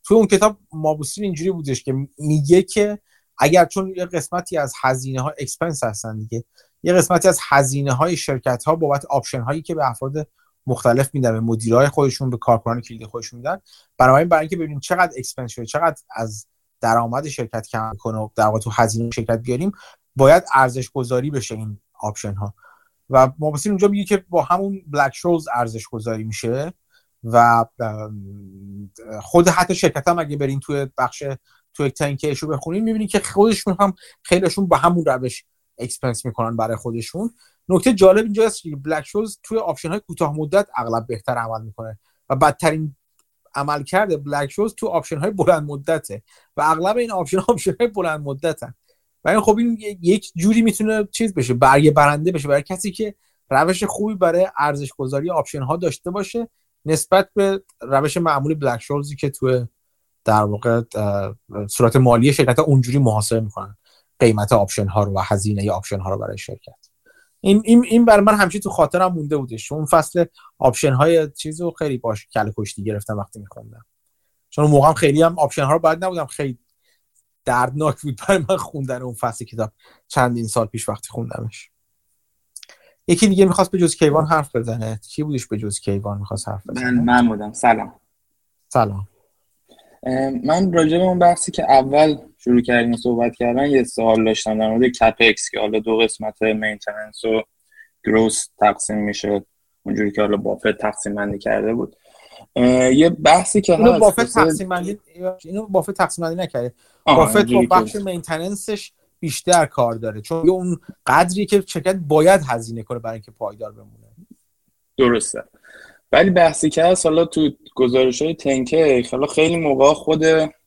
تو اون کتاب مابوسین اینجوری بودش که میگه که اگر چون یه قسمتی از هزینه ها اکسپنس هستن دیگه، یه قسمتی از هزینه های شرکت ها بابت آپشن هایی که به افراد مختلف میدن، به مدیرای خودشون، به کارکنان کلید خودشون میدن، برای اینکه ببینیم چقدر اکسپنس شده، چقدر از درآمد شرکت کم کنه و در واقع تو هزینه شرکت بیاریم، باید ارزش گذاری بشه این آپشن ها. و مابوسین اونجا میگه که با همون بلک شولز ارزش گذاری میشه و خود حتی شرکت هم اگه برین توی بخش توی تنکیش رو بخونین میبینین که خودشون هم خیلیشون با همون روش اکسپنس میکنن برای خودشون. نکته جالب اینجا هست که بلک شولز توی آپشن های کوتاه مدت اغلب بهتر عمل میکنه و بدترین عمل کرده بلک شولز تو آپشن های بلند مدته و اغلب این آپشن های بلند مدتن و این خب این یک جوری میتونه چیز بشه، برگه برنده بشه برای کسی که روش خوبی برای ارزش گذاری آپشن ها داشته باشه نسبت به روش معمولی بلک شولزی که تو در واقع صورت مالی شرکت ها اونجوری محاسبه میکنن قیمت آپشن ها رو و هزینه آپشن ها رو برای شرکت. این برای من همیشه تو خاطرم مونده بودش. اون فصل آپشن های چیزو خیلی باش کله کشتی گرفتم وقتی میخوندم، چون اون موقعم خیلی هم آپشن ها رو بلد نبودم، خیلی دردناک بود برای من خوندن اون فصل کتاب چندین سال پیش وقتی خوندمش. یکی دیگه میخواست به جز کیوان حرف بزنه. کی بودش به جز کیوان میخواست حرف بزنه؟ من بودم. سلام. من راجع به اون بحثی که اول شروع کردیم صحبت کردن یه سوال داشتم در مورد کپکس که حالا دو قسمت مینتیننس و گروس تقسیم میشه اونجوری که حالا بافت تقسیم بندی کرده بود. یه بحثی که هست، بافت تقسیم بندی نکرده، بافت با بخش مینتیننسش بیشتر کار داره، چون اون قدری که شرکت باید هزینه کنه برای اینکه پایدار بمونه. درسته. ولی بحثی که هست حالا تو گزارش‌های تنکه خیلی موقع خود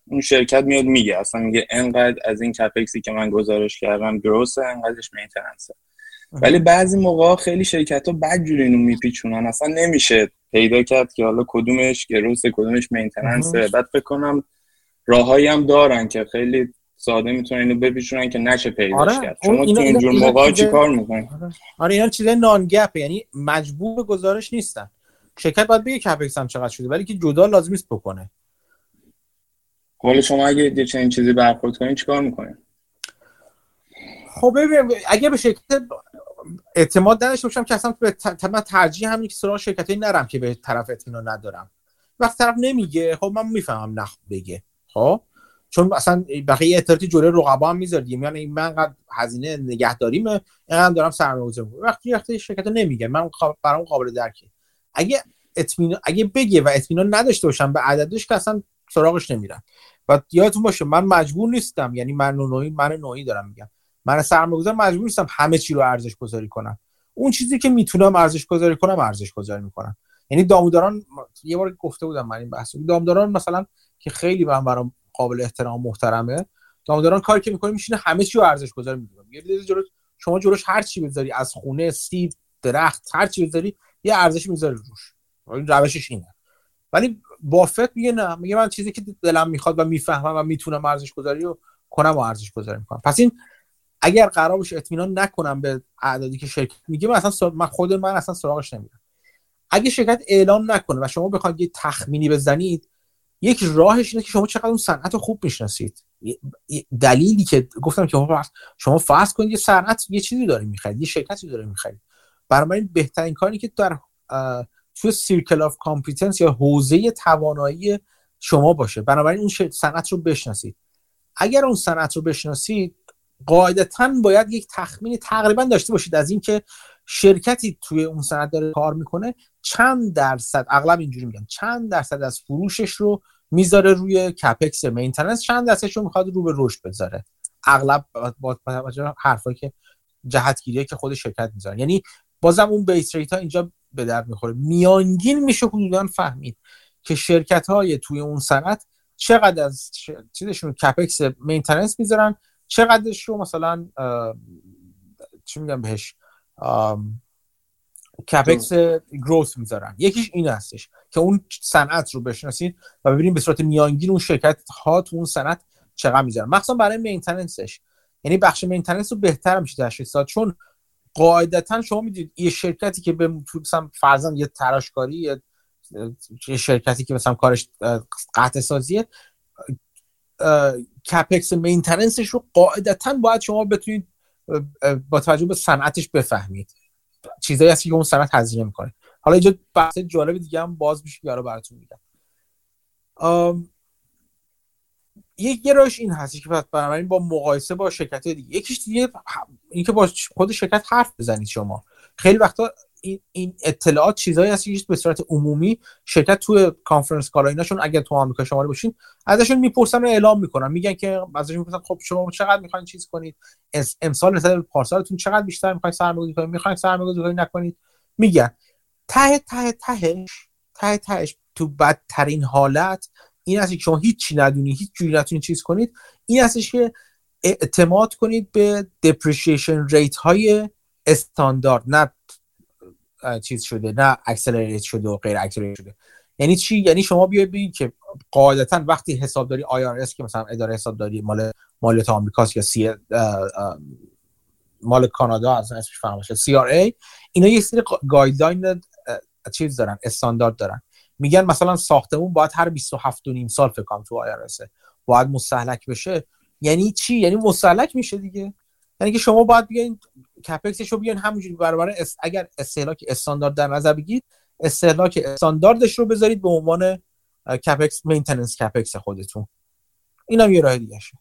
اون شرکت میاد میگه، اصلا میگه انقدر از این کپکسی که من گزارش کردم گروسه، انقدرش مینتیننسه. ولی بعضی موقع خیلی شرکت ها بدجوری اینو میپیچونن، اصلا نمیشه پیدا کرد که حالا کدومش گروسه کدومش مینتیننسه. بعد فکر کنم راهایی هم دارن که خیلی ساده میتونن اینو بپیچونن که نشه پیداش کرد. شما تو اینجور موقع چیکار میکنید؟ آره اینا چیزای نان گپ، یعنی مجبور گزارش نیستن. شرکت باید بگه کپکس هم چقدر شده، ولی که جدا لازم نیست بکنه. ولی شما اگه یه چنین چیزی برخورد کنین چیکار میکنین؟ خب ببین اگه به شرکت اعتماد نداشته باشم که اصلا من ترجیح همین که سراغ شرکتایی نرم که به طرف اطمینان ندارم. وقتی طرف نمیگه خب من میفهمم نخ بگه، خب چون اصلا بقیه اطلاعاتی جلوی رقبا هم میذاره دیگه، یعنی من انقدر هزینه نگهداریمه، اینقدر دارم سرمایه‌گذاری می‌کنم. وقتی شرکت نمیگه من برام قابل درکه. اگه اگه بگه و اطمینان نداشته باشم به عددش که اصلا سراغش نمیرم. و یادتون باشه من مجبور نیستم، یعنی من نوعی دارم میگم، من سرمایه‌گذار مجبور نیستم همه چی رو ارزش گذاری کنم. اون چیزی که میتونم ارزش گذاری کنم ارزش گذاری میکنم. یعنی دامداران، یه بار گفته بودم من این بحثو، دامداران مثلا که خیلی برام قابل احترام محترمه، دامداران کاری که میکنه میشینه همه چی رو ارزش گذاری میکنه. یعنی شما جلوش هر چی بذاری، از خونه، سیب، درخت، هر چی بذاری یه ارزش میذاره روش. این روشش اینه. ولی بافت میگه نه، میگه من چیزی که دلم میخواد و میفهمم و میتونم ارزش گذاری رو کنم و ارزش گذاری میکنم. پس این اگر قرار باشه اطمینان نکنم به اعدادی که شرکت میگه، من اصلا من اصلا سراغش نمیرم. اگه شرکت اعلام نکنه و شما بخواید یه تخمینی بزنید، یک راهش اینه که شما چقدر اون صنعت رو خوب میشناسید. دلیلی که گفتم که شما فرض کنید یه صنعت یه چیزی دارید میخرید، یه شرکتی دارید میخرید. بنابراین بهترین کاری که در تو سیرکل آف کامپیتنس یا حوزه توانایی شما باشه، بنابراین اون صنعت رو بشناسید. اگر اون صنعت رو بشناسید، قاعدتاً باید یک تخمین تقریباً داشته باشید از اینکه شرکتی توی اون صنعت داره کار میکنه چند درصد، اغلب اینجوری میگن، چند درصد از فروشش رو میذاره روی کپکس مینتیننس، چند درصدش رو میخواد رو به رشد بذاره. اغلب با حرفایی که جهتگیریه که خود شرکت میذاره، یعنی بازم اون بیس ریت ها اینجا به درد میخوره. میانگین میشه حدوداً فهمید که شرکت های توی اون صنعت چقدر از چیزشون کپکس مینتیننس میذارن، چقدرش رو مثلا چی میگم بهش، کپکس گروث میذارن. یکیش این هستش که اون صنعت رو بشناسید و ببینید به صورت میانگین اون شرکت ها تو اون صنعت چقدر میذارن، مخصوصا برای مینتیننسش. یعنی بخش مینتیننس رو بهتر میشه تشخیص داد، چون قاعدتا شما میدید یه شرکتی که به مثلا فرضاً یه تراشکاری یا یه شرکتی که مثلا کارش قطع سازیه، کپکس مینتیننسش رو قاعدتا باید شما بتونید با توجه به صنعتش بفهمید چیزایی هست که اون صنعت هزینه میکنه. حالا اینجا بحث جالب دیگه هم باز میشه، یارو براتون میگم. یک راهش این هست که بنابراین با مقایسه با شرکت دیگه، یکیش دیگه این که با خود شرکت حرف بزنید. شما خیلی وقتا این اطلاعات چیزایی هست که به صورت عمومی شرکت توی کانفرنس کالا ایناشون، اگر تو آمریکا شماره باشین، ازشون میپرسن و اعلام میکنن، میگن که ازشون میپرسن خب شما چقدر میخواین چیز کنید، امسال مثلا پارسالتون چقدر بیشتر میخواین سرمایه‌گذاری کنید، میخواین سرمایه‌گذاری نکنید. میگن ته تهش تو بدترین حالت این هستی که شما هیچی ندونی، هیچ جوری نتونید چیز کنید، این هستش که اعتماد کنید به depreciation rate های استاندارد، نه چیز شده، نه اکسلریت شده و غیر اکسلریت شده. یعنی چی؟ یعنی شما بیایید که قاعدتا وقتی حسابداری IRS که مثلا اداره حسابداری مال مالیات آمریکاست یا مال کانادا از اسمش فراموشه CRA، اینا یه سری گایدلاین چیز دارن، استاندارد دارن. میگن مثلا ساختمون باید هر 27.5 سال فکر کنم تو IRS باید مستهلک بشه. یعنی چی؟ یعنی مستهلک میشه دیگه. یعنی که شما باید بیاین کپکسشو بیاین همونجوری برابر، اگر استهلاک استاندارد در نظر بگیرید، استهلاک استانداردش رو بذارید به عنوان کپکس مینتیننس کپکس خودتون. اینم یه راه دیگه شه.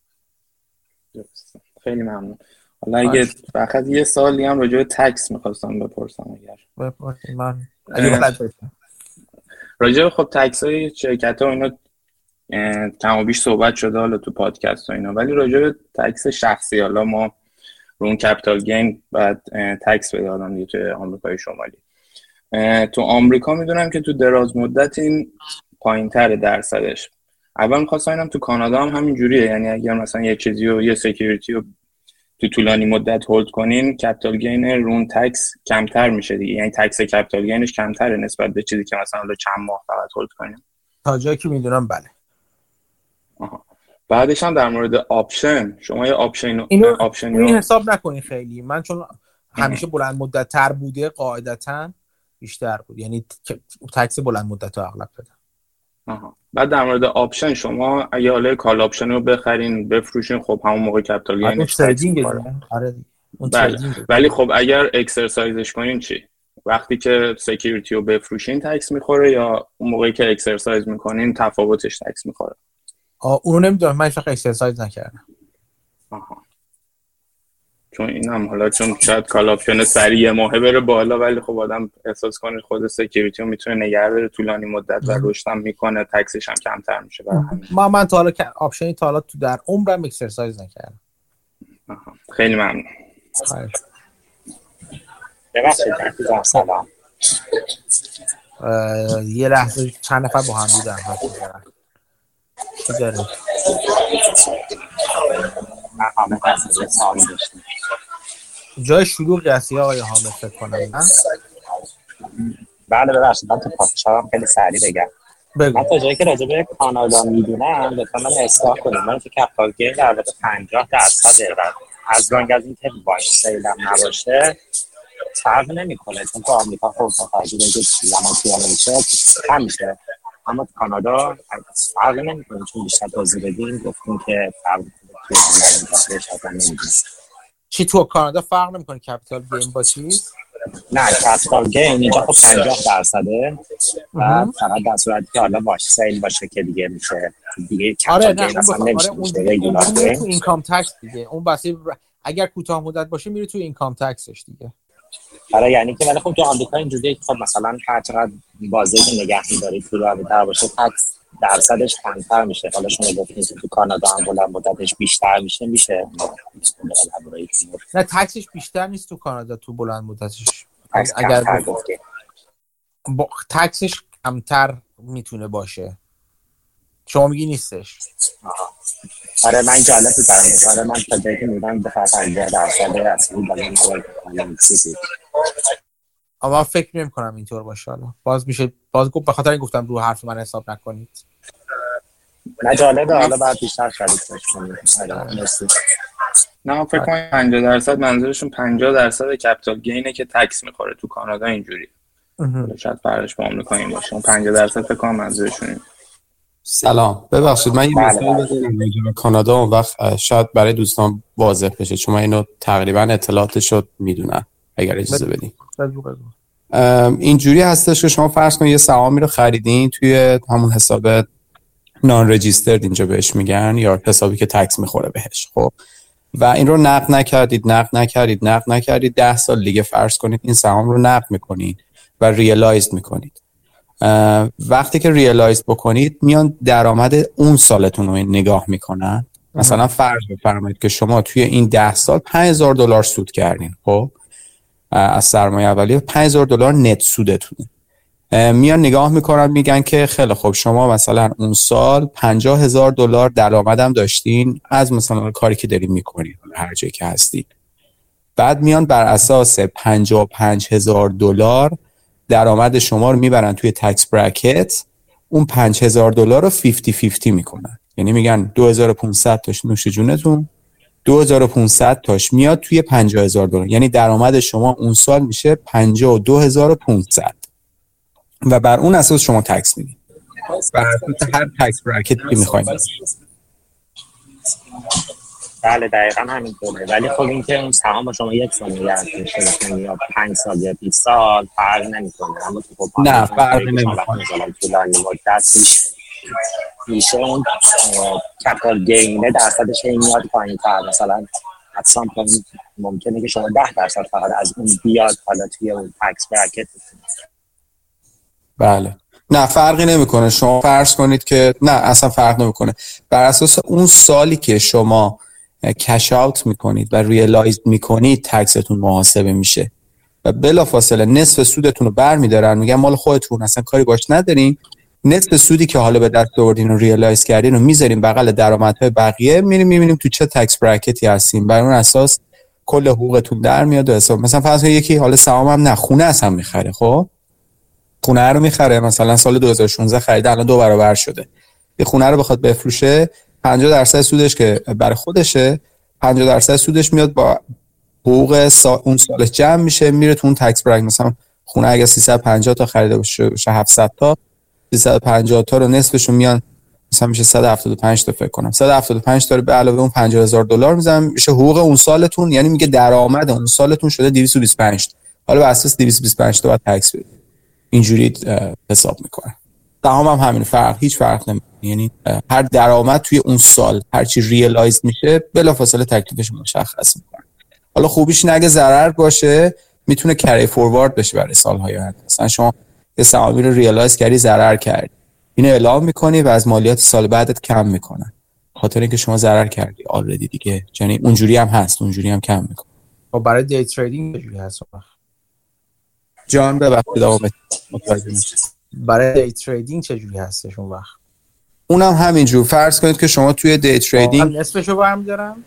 درسته. خیلی ممنون. حالا اگه فقط یه سوالی هم راجع به تکس می‌خواستم بپرسم اگر. بپرسید. من راجع به خب تکسای شرکت‌ها اینا کم و بیش صحبت شده حالا تو پادکست و اینا، ولی راجع به تکس شخصی حالا ما رون کپیتال گین و تکس به یادم میاد تو آمریکای شمالی. تو آمریکا میدونم که تو دراز مدت این پایین‌تر درصدش. اول می‌خواستم اینم تو کانادا هم همین جوریه، یعنی اگر مثلا یه چیزی رو یه سکیوریتی رو تو طولانی مدت هولد کنین، کپیتال گین رون تکس کمتر میشه دیگه، یعنی تکس کپیتال گینش کمتره نسبت به چیزی که مثلا حالا چند ماه فقط هولد کنین. تا جایی که میدونم بله. آها. بعدش هم در مورد آپشن، شما یه آپشن اینو حساب نکنین خیلی، من چون همیشه بلند مدت تر بوده قاعدتاً بیشتر بود، یعنی تکس بلند مدت رو اغلب دادن. آها. بعد در مورد آپشن شما اگه حالا کال آپشن رو بخرین بفروشین، خب همون موقع کپیتال گینش تریدینگ دیگه. ولی خب اگر اکسرسایزش کنین چی؟ وقتی که سکیوریتی رو بفروشین تکس میخوره یا اون موقعی که اکسرسایز میکنین تفاوتش تکس میخوره؟ اونو نمیدونم، من فقط اکسرسایز نکردم. آها. چون اینم حالا چون شاید کال آپشن سریع ماه بره بالا، ولی خب آدم احساس کنه خود سکیوریتی رو میتونه نگه داره طولانی مدت و رشد هم میکنه، تکسش هم کمتر میشه. من تا حالا آپشنی تا حالا تو در عمرم اکسرسایز نکردم. خیلی ممنون. سلام. یه لحظه چند نفر با هم دیدن داره. جای شروع رسی ها آقای حامد فکر کنم نه؟ بله ببخشید، من تو پاکشارم خیلی سریع بگم. من تا جایی که راجع به کانادا میدونم بکنم اصلاح کنم، من تو کپیتال گین در واقع 50% از لانگ از این که باید سیلم نباشه فرق نمی کنه، چون تو آمریکا خوب تفاجی بگید زمان پیانه میشه هم میشه، اما تو کانادا فرق نمی کنه چون بیشتر توضیح بدیم گفتیم که فرق چی تو کانادا فرق نمی‌کنه کپیتال گین با چیز؟ نه کپیتال گین اینجا خب 50% و فقط در صورتی که حالا واش سیل باشه که دیگه میشه دیگه کپیتال گین اصلا نمیشه تو اینکام تکس دیگه، اون بسیار اگر کوتاه مدت باشه میره تو اینکام تکسش دیگه. آره یعنی که ولی خب تو آمریکا اینجوریه که خب مثلا هر چقدر بازه که نگه می‌داری تو رو بیشتر باشه تکس درصدش کمتر میشه. حالا شما گفتین تو کانادا هم بلند مدتش بیشتر میشه، میشه نه تکسش بیشتر نیست تو کانادا، تو بلند مدتش اگر تکسش کمتر میتونه باشه. شما میگی نیستش. آره من جالب بود برام. آره من تا جایی که میدونم دفعه 50% از اون بلند مدت. اما فکر نمی‌کنم اینطور باشه. حالا باز میشه باز گفت به خاطر این گفتم رو حرف من حساب نکنید. نه جالبه، حالا بعد بیشتر شریک بشیم. نه فکر کنم 50% منظورشون 50% کپیتال گینه که تکس می‌خوره تو کانادا اینجوری. شاید فرقش با آمریکا این باشه. 50% فکر کنم منظورشون. سلام ببخشید من یه مثال بزنم راجع به کانادا، اون وقت شاید برای دوستان واضح بشه چون من اینو تقریبا اطلاعاتش رو میدونم. اگر اجازه بدید اینجوری هستش که شما فرض کنید یه سهامی رو خریدین توی همون حساب نان رجیسترد اینجا بهش میگن، یا حسابی که تکس میخوره بهش، خب و این رو نقد نکردید 10 سال دیگه فرض کنید این سهام رو نقد میکنید و ریالایز میکنید. وقتی که ریالایز بکنید میان درآمد اون سالتون رو نگاه میکنن. مثلا فرض بفرمایید که شما توی این 10 سال $5,000 سود کردین، خب از سرمایه اولیه $5,000 نت سودتونه. میان نگاه میکنن میگن که خیلی خب شما مثلا اون سال $50,000 درآمدم داشتین از مثلا کاری که دارین میکنین هر جایی که هستین. بعد میان بر اساس $55,000 درآمد شما رو میبرن توی تکس براکت، اون $5,000 رو 50-50 میکنن، یعنی میگن $2,500 تاش نوش جونتون، $2,500 تاش میاد توی $50,000، یعنی درآمد شما اون سال میشه $52,500 و بر اون اساس شما تکس میدید بر اساس هر تکس براکتی که میخواید. بله دقیقا همین طوره، ولی خب این که اون سهام با شما یک سال نگه داشته یا 5 سال یا 20 سال فرق نمیکنه، اما تو خب نه فرق نمیکنه طولانی مدتش میشه اون کپیتال گین درصدش این میاد پایین تر، مثلا حتما ممکنه که شما 10% فقط از اون بیاد حالا توی اون تکس براکت. بله نه فرقی نمیکنه. شما فرض کنید که نه اصلا فرق نمیکنه. بر اساس اون سالی که شما کش اوت میکنید و ریالایز میکنید تکستون محاسبه میشه و بلافاصله نصف سودتون رو برمیدارن، میگن مال خودتون، اصلا کاری باش ندارین. نصف سودی که حالا به دست آوردین و ریالایز کردین رو میذاریم بغل درآمدهای بقیه، میبینیم تو چه تکس براکتی هستین، بر اون اساس کل حقوقتون در میاد و حساب. مثلا فرض کنید یکی حالا سهامم نه خونه اصلا میخره، خب خونه رو میخره، مثلا سال 2016 خریده الان 2 برابر شده. یه خونه رو بخواد بفروشه 50% سودش که برای خودشه، 50% سودش میاد با حقوق اون سالش جمع میشه میره تو اون تکس براکت. مثلا خونه اگه 350 تا خریده باشه 700 تا 350 تا رو نصفشون میان مثلا میشه 175 تا فکر کنم 175 تا رو به علاوه اون $50,000 میذارم میشه حقوق اون سالتون، یعنی میگه درآمد اون سالتون شده 225. حالا بر اساس 225 تا باید تکس بدید. اینجوری حساب میکنه. سهام هم همین، فرق هیچ فرق نمیکنه، یعنی هر درآمد توی اون سال هر چی ریالایز میشه بلافاصله تکلیفش مشخص میکنه. حالا خوبیش نگه ضرر باشه میتونه کری فوروارد بشه برای سالهای آینده. مثلا شما یه سهامی رو ریالایز کردی ضرر کردی، اینو اعلام میکنی و از مالیات سال بعدت کم میکنن، خاطر اینکه شما ضرر کردی آلردی دیگه. یعنی اونجوری هم هست، اونجوری هم کم میکنه. خب برای دی تریدینگ چجوری هست اون جان؟ ببخشید آقا متوجه نشدم. برای دی تریدینگ چجوری هستش اون وقت؟ اونم همینجور فرض کنید که شما توی دی تریدینگ نصفشو برمی‌دارم.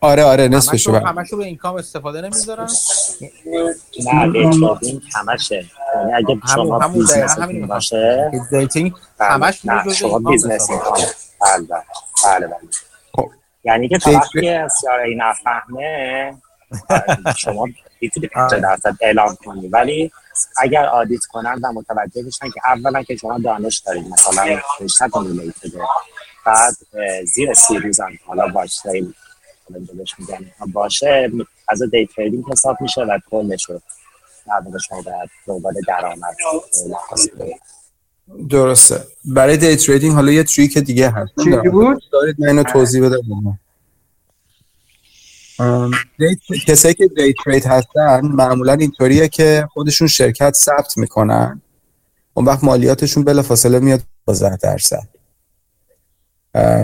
آره نصفشو همشو به اینکام استفاده نمیذارم. نه دیتینگ همشه، یعنی اگه شما بیزنس همین باشه دیتینگ همش جزء بیزنس اینکام. بله خب یعنی که تا وقتی سیاره نفهمه شما میتونید 50% اعلام کنید، ولی اگر آدیت کنند و متوجه بشن که اولا که شما دانش دارید، مثلا رشته تون شده، بعد زیر 30 روز هم حالا باشید باشه از دی تریدینگ حساب میشه و کلش رو بعد شما باید دوباره درآمد لحاظ کنید. درسته. برای دی تریدینگ حالا یه تریک دیگه هست. چی بود؟ دارید من اینو توضیح بدم. کسایی که دی ترید هستن معمولا اینطوریه که خودشون شرکت ثبت میکنن، اون وقت مالیاتشون بلافاصله میاد 15%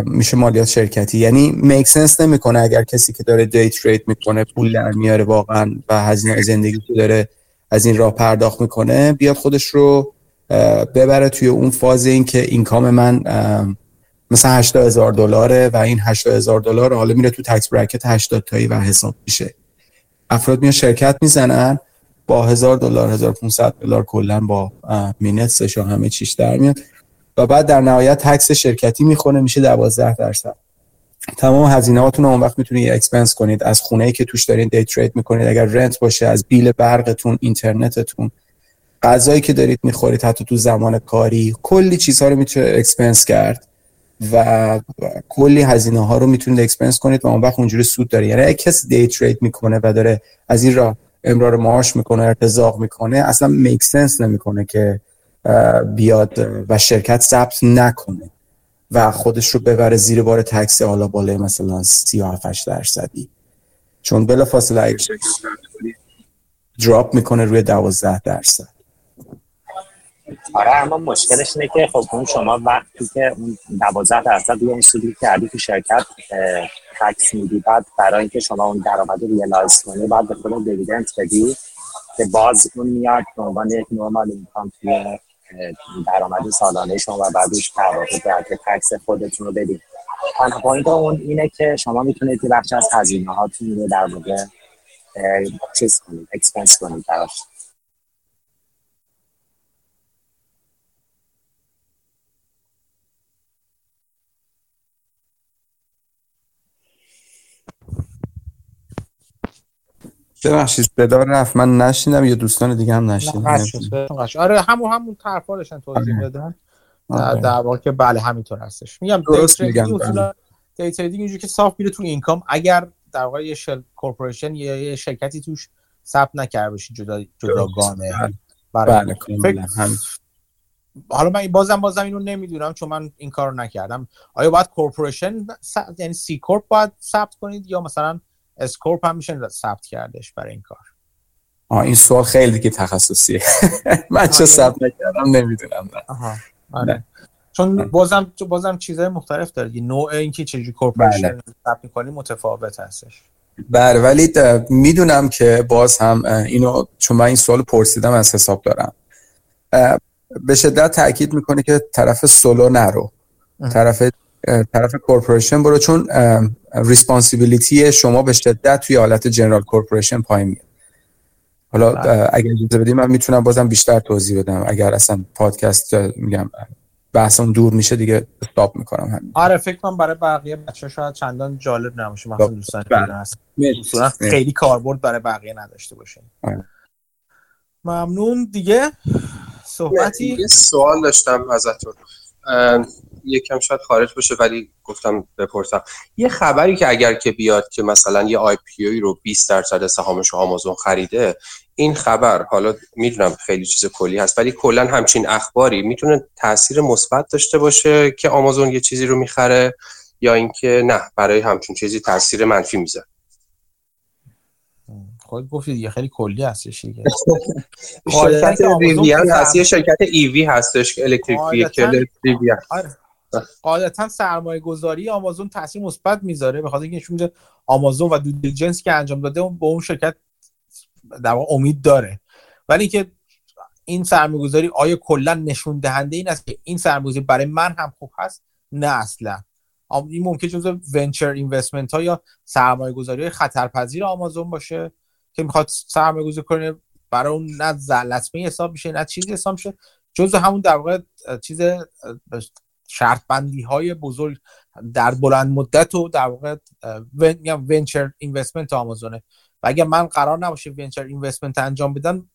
میشه مالیات شرکتی. یعنی میک سنس نمیکنه اگر کسی که داره دی ترید میکنه پول در میاره واقعا و هزینه زندگی که داره از این راه پرداخت میکنه بیاد خودش رو ببره توی اون فاز این که اینکام من مثلا $80,000 و این $80,000 حالا میره تو تکس براکت 80 تایی و حساب میشه. افراد میان شرکت میزنن با $1,000 $1,500 کلا با مینتسش و همه چیش در میاد و بعد در نهایت تکس شرکتی میخونه میشه 12%. تمام هزینه‌هاتون اون وقت میتونید اکسپنس کنید از خونه‌ای که توش دارین دی ترید میکنید، اگر رنت باشه از بیل برقتون، اینترنتتون، غذایی که دارید میخورید حتی تو زمان کاری، کلی چیزها رو میشه اکسپنس کرد و کلی هزینه ها رو میتونید اکسپنس کنید و اون وقت اونجوری سود داره. یعنی اگه کسی دی ترید میکنه و داره از این راه امرار معاش میکنه، ارتزاق میکنه، اصلا میک سنس نمیکنه که بیاد و شرکت ثبت نکنه و خودش رو ببره زیر بار تکس حالا بالای مثلا 37%، چون بلافاصله اگه شرکت ثبت کنید دراپ میکنه روی 12%. آره، اما مشکلش اینه که خب اون شما وقتی که اون 12% روی اون سودی که علی تو شرکت تکس میدی، بعد برای اینکه شما اون درآمد رو ریلایز کنی بعد به خود دیویدند بدی که باز اون میاد به عنوان یک نورمال اینکام توی درآمد سالانه شما و بعدش تعهد تکس خودتون رو بدید. تنها پوینت اون اینه که شما میتونید یه بخش از هزینه هاتون رو در واقع چیز کنید، اکسپنس کنید براش. ببخشید صدا رفت، من نشیدم یا دوستان دیگه هم نشیدن. آره همون طرفارشن توضیح دادن در واقع که بله همینطور هستش. میگم درست میگم. دی تریدینگ اینجوری که صاف میره تو اینکام اگر در واقع یه کورپوریشن یا یه شرکتی توش ثبت نکرده باشی جداگانه. بله کاملا همین. حالا من بازم اینو نمیدونم چون من این کارو نکردم. آیا باید کورپوریشن یعنی سی کورپ باید ثبت کنید یا مثلا اسکورپ هم میشه ثبت کردش برای این کار؟ این سوال خیلی دیگه تخصصیه. من چه سب نکردم نمیدونم. آره. چون بازم چیزهای مختلف داره. نوع اینکه چجوری کورپوریشن سب میکنی متفاوت هستش. بله، ولی میدونم که باز هم اینو چون من این سوال پرسیدم از حساب دارم به شدت تأکید میکنه که طرف سولو نرو، طرف کورپوریشن برو، چون ریسپانسیبیلیتی شما به شدت توی حالت جنرال کورپوریشن پایین میاد. حالا اگر اجازه بدید من میتونم بازم بیشتر توضیح بدم، اگر اصلا پادکست میگم بحثم دور میشه دیگه استاپ میکنم همین. آره فکر کنم برای بقیه بچه‌ها شاید چندان جالب نباشه، مثلا دوستان اصلا خیلی کاربرد برای بقیه نداشته باشه. ممنون. دیگه صحبتی؟ یه سوال داشتم ازتون، یکم شاید خارج بشه ولی گفتم بپرسم. یه خبری که اگر که بیاد که مثلا یه IPO رو 20% سهامش رو آمازون خریده، این خبر، حالا میدونم خیلی چیز کلی هست ولی کلا همچین اخباری میتونه تاثیر مثبت داشته باشه که آمازون یه چیزی رو میخره، یا اینکه نه برای همچین چیزی تاثیر منفی میذاره؟ خود گفتید یه خیلی کلی هستش دیگه. شرکت ریویان هست، یه شرکت ایوی هستش که الکتریک ویکل ریویان. قاعدتا سرمایه گذاری آمازون تاثیر مثبت میذاره، بخاطر اینکه نشون میده آمازون و دو دیلیجنسی که انجام داده به اون شرکت در واقع امید داره. ولی اینکه این سرمایه گذاری آیا کلا نشون دهنده این است که این سرمایه گذاری برای من هم خوب هست؟ نه اصلا. این ممکنه جزو ونچر اینوستمنت ها یا سرمایه گذاری خطرپذیر آمازون باشه که میخواد سرمایه گذاری کنه، برای اون نه زلزمه حساب میشه نه چیزی حساب میشه، جزو همون در واقع چیز شرط بندی های بزرگ در بلند مدت و در واقع ونچر اینوستمنت آمازونه. و اگر من قرار نباشه ونچر اینوستمنت انجام بدم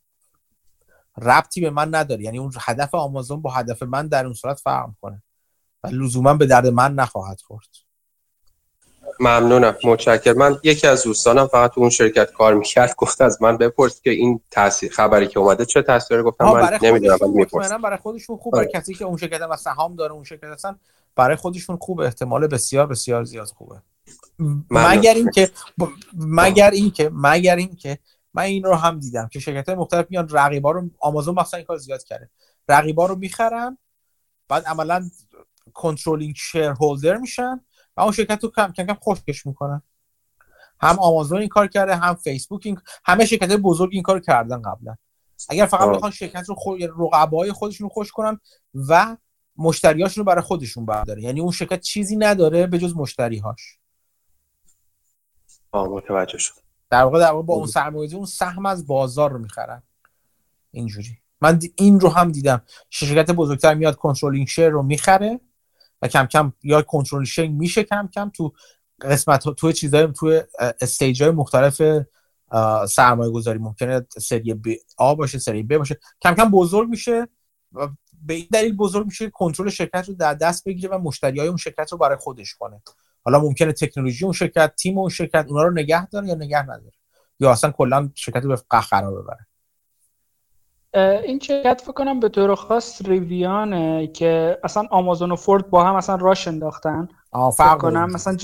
ربطی به من نداره، یعنی اون هدف آمازون با هدف من در اون صورت فرق کنه و لزوما به درد من نخواهد خورد. ممنونم، متشکرم. من یکی از دوستانم فقط اون شرکت کار میکرد، گفت از من بپرس که این تاثیر خبری که اومده چه تاثیری، گفتم من نمیدونم ولی میپرسم. برای خودشون خوبه، برای کسی که اون شرکت هم سهام داره اون شرکت اصلا برای خودشون خوبه، احتمال بسیار بسیار زیاد خوبه. مگر اینکه من این رو هم دیدم که شرکت‌های مختلف میان رقیبا رو، آمازون مثلا این کار زیاد کرده، رقیبا رو میخرن بعد عملاً کنترولینگ شیر هولدر میشن و اون شرکت رو کم کم خشکش میکنن. هم آمازون این کار کرده، هم فیسبوک، همه شرکت‌های بزرگ این کار کردن قبلا. اگر فقط بخوان شرکت رو رقبای خودشون رو خوش کنن و مشتریاشون رو برای خودشون برداره، یعنی اون شرکت چیزی نداره به جز مشتریهاش. متوجه شد. در واقع با اون سرمایه‌گذاری اون سهم از بازار رو میخرن اینجوری. من این رو هم دیدم، شرکت بزرگتر میاد کنترولینگ شیر رو میخره و کم کم یا کنترل شیر میشه کم کم تو قسمت‌ها، تو چیزای تو استیج‌های مختلف سرمایه‌گذاری، ممکنه سری A باشه سری B باشه، کم کم بزرگ میشه و به این دلیل بزرگ میشه که کنترل شرکت رو در دست بگیره و مشتریای اون شرکت رو برای خودش کنه. حالا ممکنه تکنولوژی اون شرکت، تیم اون شرکت اونا رو نگه داره یا نگه نداره، یا اصلا کلا شرکت رو به قهقرا ببره. این شرکت فکر کنم به طور خاص ریویانه که اصلا آمازون و فورد با هم اصلا راش انداختن. فکر کنم مثلا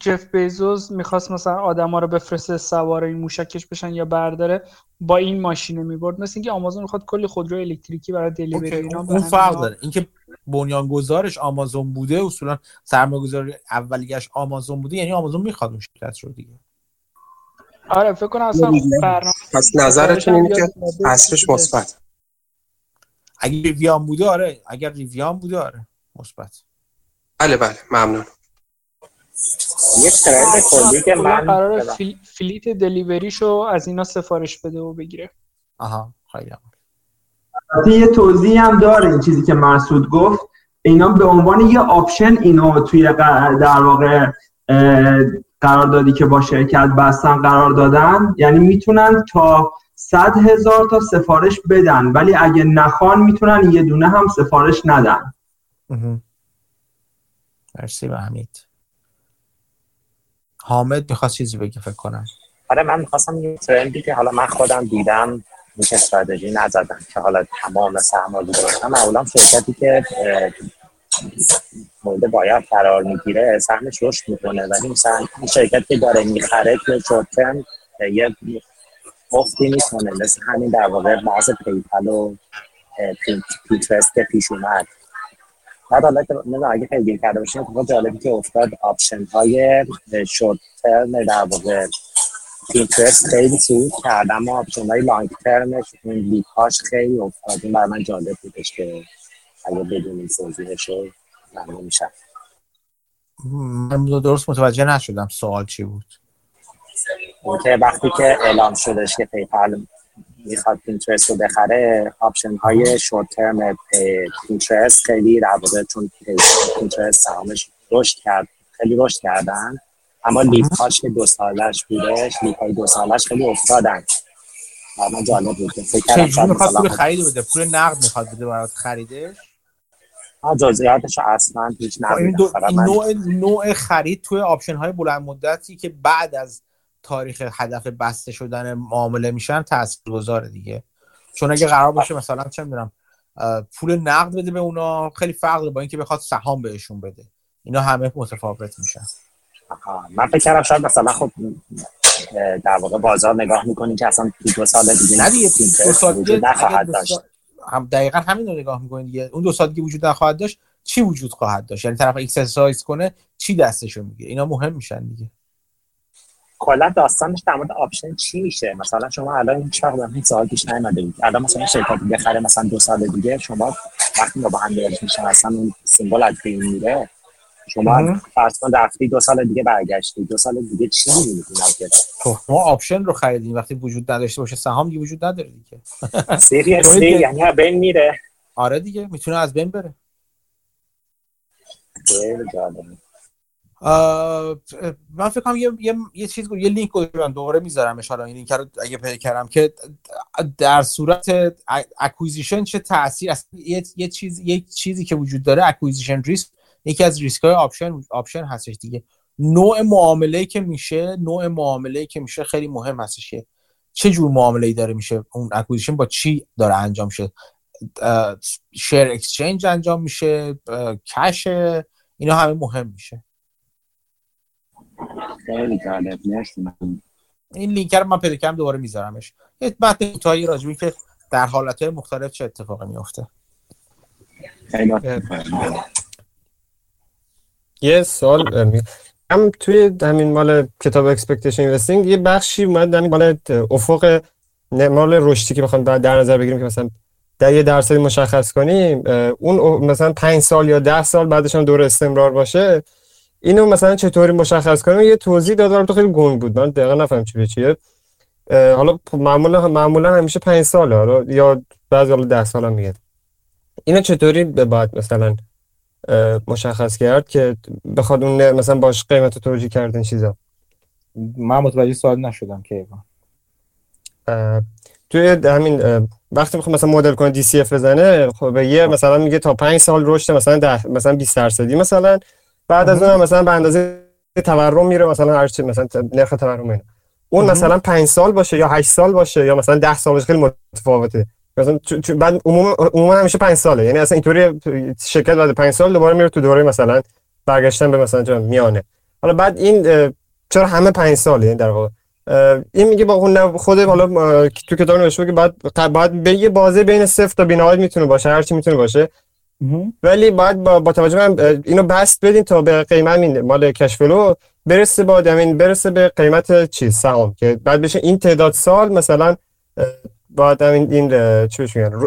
جف بیزوس میخواست مثلا آدما رو بفرسته سوار این موشکش بشن یا برداره، با این ماشینه میبرد. مثل اینکه آمازون میخواد کلی خودرو الکتریکی برای دلیوری اینا بهش فرق داره. اینکه بنیانگذارش آمازون بوده، اصولا سرمایه‌گذاری اولیه‌اش آمازون بوده، یعنی آمازون میخواد اون شرکت رو دیگه. آره فکر کنم اصلا برنامه. پس نظرتون اینه که اثرش مثبت؟ اگه ریویان بوده آره، اگر ریویان بوده آره مثبت. بله ممنون. یه ترند کلی که من قرار فلیت دلیوریشو از اینا سفارش بده و بگیره. آها خیلی عالی. یه توضیحی هم داره این چیزی که مسعود گفت، اینا به عنوان یه آپشن اینو توی در واقع قراردادی که با شرکت بستن قرار دادن، یعنی میتونن تا 100,000 تا سفارش بدن، ولی اگه نخوان میتونن یه دونه هم سفارش ندن. مرسی. و حمید، حامد میخواست چیزی بگه فکر کنم. آره من میخواستم یه ترندی که حالا من خودم دیدم، یک استراتژی نزدم که حالا تمام سرمایه‌گذاران، اولا شرکتی که مورد بایع قرار میگیره سهمش رشد میکنه، ولی این شرکت که داره میخره که شورت ترم یه افتی میکنه، مثل همین در واقع بحث پیپل و پیترست پیش اومد. بعد حالا اگه پیگیری کرده باشیم اتفاق جالبی که افتاد، آپشن های شورت ترم در واقع پیترست خیلی سود کرد، اما آپشن های لانگ ترمش اون لیکاش خیلی افتاد. این برای من جالب بودش که اگه بدونیم سوزیدش رو ممنون میشم. من درست متوجه نشدم سوال چی بود؟ که وقتی که اعلام شدش که پیپل میخواد پینترست رو بخره، آپشن های شورت ترم پینترست خیلی در واقع چون پینترست سهامش رشد کرد، خیلی رشد کردن، اما لیپاش که 2 سالش بودش، لیپای 2 سالش خیلی افتادن. من جالب بود که چجور میخواد پول خرید بده، پول نقد میخواد بده برای خریدش؟ جزئیاتش اصلا هیچ نوع خرید توی آپشن های بلند مدتی که بعد از تاریخ هدف بسته شدن معامله میشن تاثیرگذاره دیگه، چون اگه قرار باشه مثلا چه میدونم پول نقد بده به اونا خیلی فرق با اینکه بخواد سهام بهشون بده، اینا همه متفاوت میشن. من فکر کردم شاید مثلا خب در واقع بازار نگاه میکنین که اصلا 2 سال دیگه ندیه وجود نخواهد داشت، هم دقیقاً همین رو نگاه میکنین دیگه، اون 2 سال دیگه وجود نخواهد داشت، چی وجود خواهد داشت؟ یعنی طرف اکسرسایز کنه چی دستشو میگیره، اینا مهم میشن دیگه. کلا داستانش در مورد آپشن چی میشه؟ مثلا شما الان هیچ وقت این سوال پیش نیامده بود، الان مثلا شرکت بخره مثلا 2 سال دیگه، شما وقتی با هم درش میشن اصلا اون سیمبل از بین میره، شما اصلا رفتی 2 سال دیگه برگشتی، 2 سال دیگه چی می‌بینید؟ ما آپشن رو خریدیم وقتی وجود نداشته باشه، سهام دیگه وجود نداره دیگه. سریسلی یعنی از بین میره. آره دیگه میتونه از بین بره. خیلی جالب. من فکر کنم یه چیز یه لینک گذاشتم دوباره میذارم اشاره این لینک رو اگه پیدا کردم که در صورت اکوئیزیشن چه تاثیر است. یک چیزی که وجود داره اکوئیزیشن ریسک، یکی از ریسک‌های آپشن هستش دیگه. نوع معامله‌ای که میشه خیلی مهم هستش که چه جور معامله‌ای داره میشه، اون اکوئیزیشن با چی داره انجام میشه، شیر اکسچنج انجام میشه، کش، اینا همه مهم میشه. خیلی جالب. این لینک رو من پیدا کردم دوباره میذارمش، یه متن کوتاهی راجع به که در حالت‌های مختلف چه اتفاقی میفته. خیلی یه سوال هم توی همین مال کتاب اکسپکتیشن اینوستینگ یه بخشی اومد همین مال افق مال رشدی که میخوان در نظر بگیریم که مثلا در یه درصدی مشخص کنیم، اون مثلا 5 سال یا 10 سال بعدش هم دوره استمرار باشه، اینو مثلا چطوری مشخص کنیم؟ یه توضیح دادم تو خیلی گنگ بود، من دقیقا نفهم چیه. حالا معمولا همیشه 5 ساله، حالا یا بعضی حالا 10 سال هم میگن. اینو چطوری باید مثلا مشخص کرد که بخواد اون مثلا باش قیمت رو توجیه کردن چیزا؟ من متوجه سوال نشدم که ایوان توی همین وقتی میخوام مثلا مدل کنه دی سی اف بزنه، خب یه مثلا میگه تا 5 سال رشد مثلا 20% مثلا، بعد از اون مثلا به اندازه تورم میره، مثلا هر چی مثلا نرخ تورم اینه اون مثلا 5 سال باشه یا 8 سال باشه یا مثلا 10 سال باشه، خیلی متفاوته. مثلا بعد عموما همیشه 5 ساله، یعنی اصلا اینطوری شرکت بعد 5 سال دوباره میره تو دوره مثلا برگشتن به مثلا میانه. حالا بعد این چرا همه 5 ساله؟ یعنی در واقع این میگه با اون خود حالا تو کتاب نوشته که بعد به یه بازه بین 0 تا بی‌نهایت میتونه باشه، هر چی میتونه باشه، ولی بعد با توجه به اینو بست بدین تا به قیمت این مال کش فلو برسه، بعد همین برسه به قیمت چیز سهام که بعد بشه این تعداد سال مثلا بعد این چی بهش میگن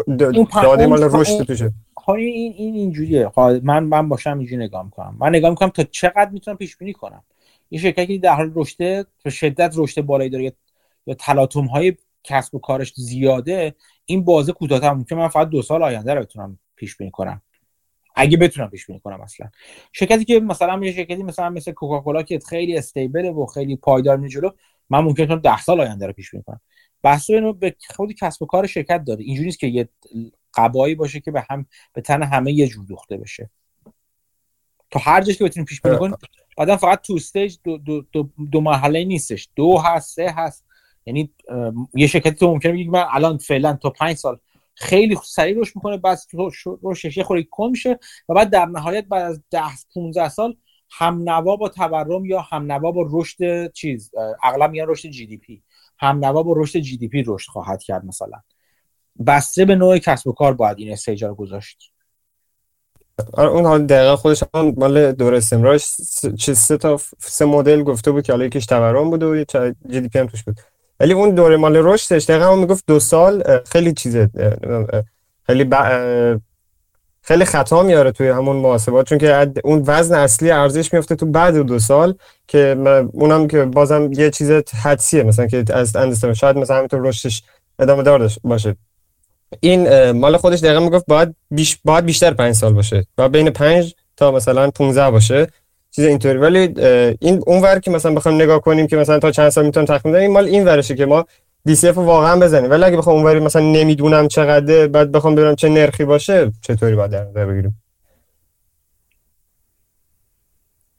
داده مال رشد تو شد. این اینجوریه. من باشم اینجوری نگاه میکنم. من نگاه میکنم تا چقدر میتونم پیش بینی کنم. این شرکتی که در حال رشد، به شدت رشد بالایی داره یا تلاطم های کسب و کارش زیاده، این بازه کوتاه‌تر ممکنه من فقط 2 سال آینده رو بتونم پیش بینی کنم. اگه بتونم پیش بینی کنم اصلا. شرکتی که مثلا یه شرکتی مثل کوکاکولا که خیلی استیبله و خیلی پایدار میره جلو، من ممکنه 10 سال آینده رو پیش بینی کنم. بحث اینو به خود کسب و کار شرکت داره، اینجوری نیست که یه قبایی باشه که به تن همه یه جور دوخته بشه. تو هر جایی که بتونیم پیش بینی کنیم، بعدن فقط تو استیج دو مرحله نیستش، 2 هست 3 هست. یعنی یه شرکتی تو ممکنه بگی من الان فعلا تا 5 سال خیلی سریع رشد میکنه، بعد رشدش یه خورده کم میشه و بعد در نهایت بعد از 10-15 سال هم نوا با تورم یا هم نوا با رشد چیز، اغلب میگن رشد جی دی پی، همنوا با رشد جی دی پی رشد خواهد کرد. مثلا بسته به نوع کسب و کار باید این استیجا رو گذاشت. اون حال دقیقا خودش هم مال دور استمراج چیز سه مدل گفته بود که حالا یکیش تورم بود و جی دی پی هم توش بود، ولی اون دوره مال رشدش دقیقا هم میگفت 2 سال خیلی چیزه، خیلی خطا میاره توی همون محاسبات، چون که اون وزن اصلی ارزش میفته تو بعد 2 سال، که اونم که بازم یه چیز حدسیه، مثلا که از اندستم شاید مثلا همینطور رشدش ادامه دار باشه. این مال خودش دقیقا میگفت باید بیشتر 5 سال باشه، باید بین 5 تا مثلا 15 باشه، چیز اینطوری. ولی این اونور که مثلا بخوام نگاه کنیم که مثلا تا چند سال میتونم تخمین بزنیم، مال این ورشه که ما DCF واقعا بزنیم. ولی اگه بخوام اونوری مثلا نمیدونم چقدره، بعد بخوام ببینم چه نرخی باشه، چطوری باید در نظر بگیریم؟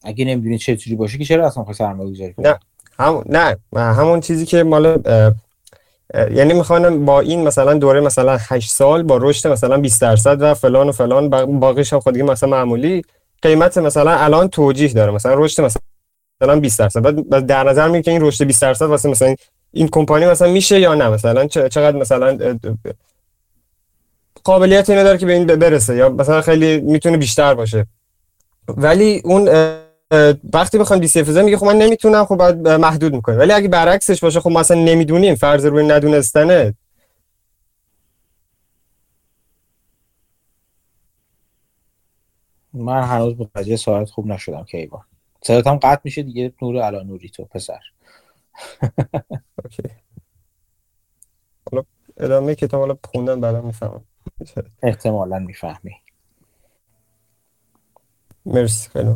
اگه نمیدونی چطوری باشه که چرا اصلا خواست سرمایه‌گذاری کنی؟ همون چیزی که مال یعنی میخوانم با این مثلا دوره مثلا 8 سال با رشد مثلا 20% و فلان و فلان، باقیش هم خودگی مثلا معمولی، قیمت مثلا الان توجیه داره، مثلا رشد مثلا 20%، بعد در نظر میگیره که این رشد 20% واسه مثلا این کمپانی مثلا میشه یا نه، مثلا چقدر مثلا قابلیت اینو داره که به این برسه، یا مثلا خیلی میتونه بیشتر باشه. ولی اون وقتی بخوام دی سی اف بزنم میگه خب من نمیتونم، خب بعد محدود میکنه. ولی اگه برعکسش باشه، خب ما اصلا نمیدونیم، فرض روی ندونستنه. من هنوز متوجه ساعت خوب نشدم که ایوان صداتم قطع میشه دیگه. نور علی نوری تو پسر اوکی. حالا ادامه کتاب حالا خوندن بعدا میفهمم، احتمالاً میفهمی. مرسی، خیلی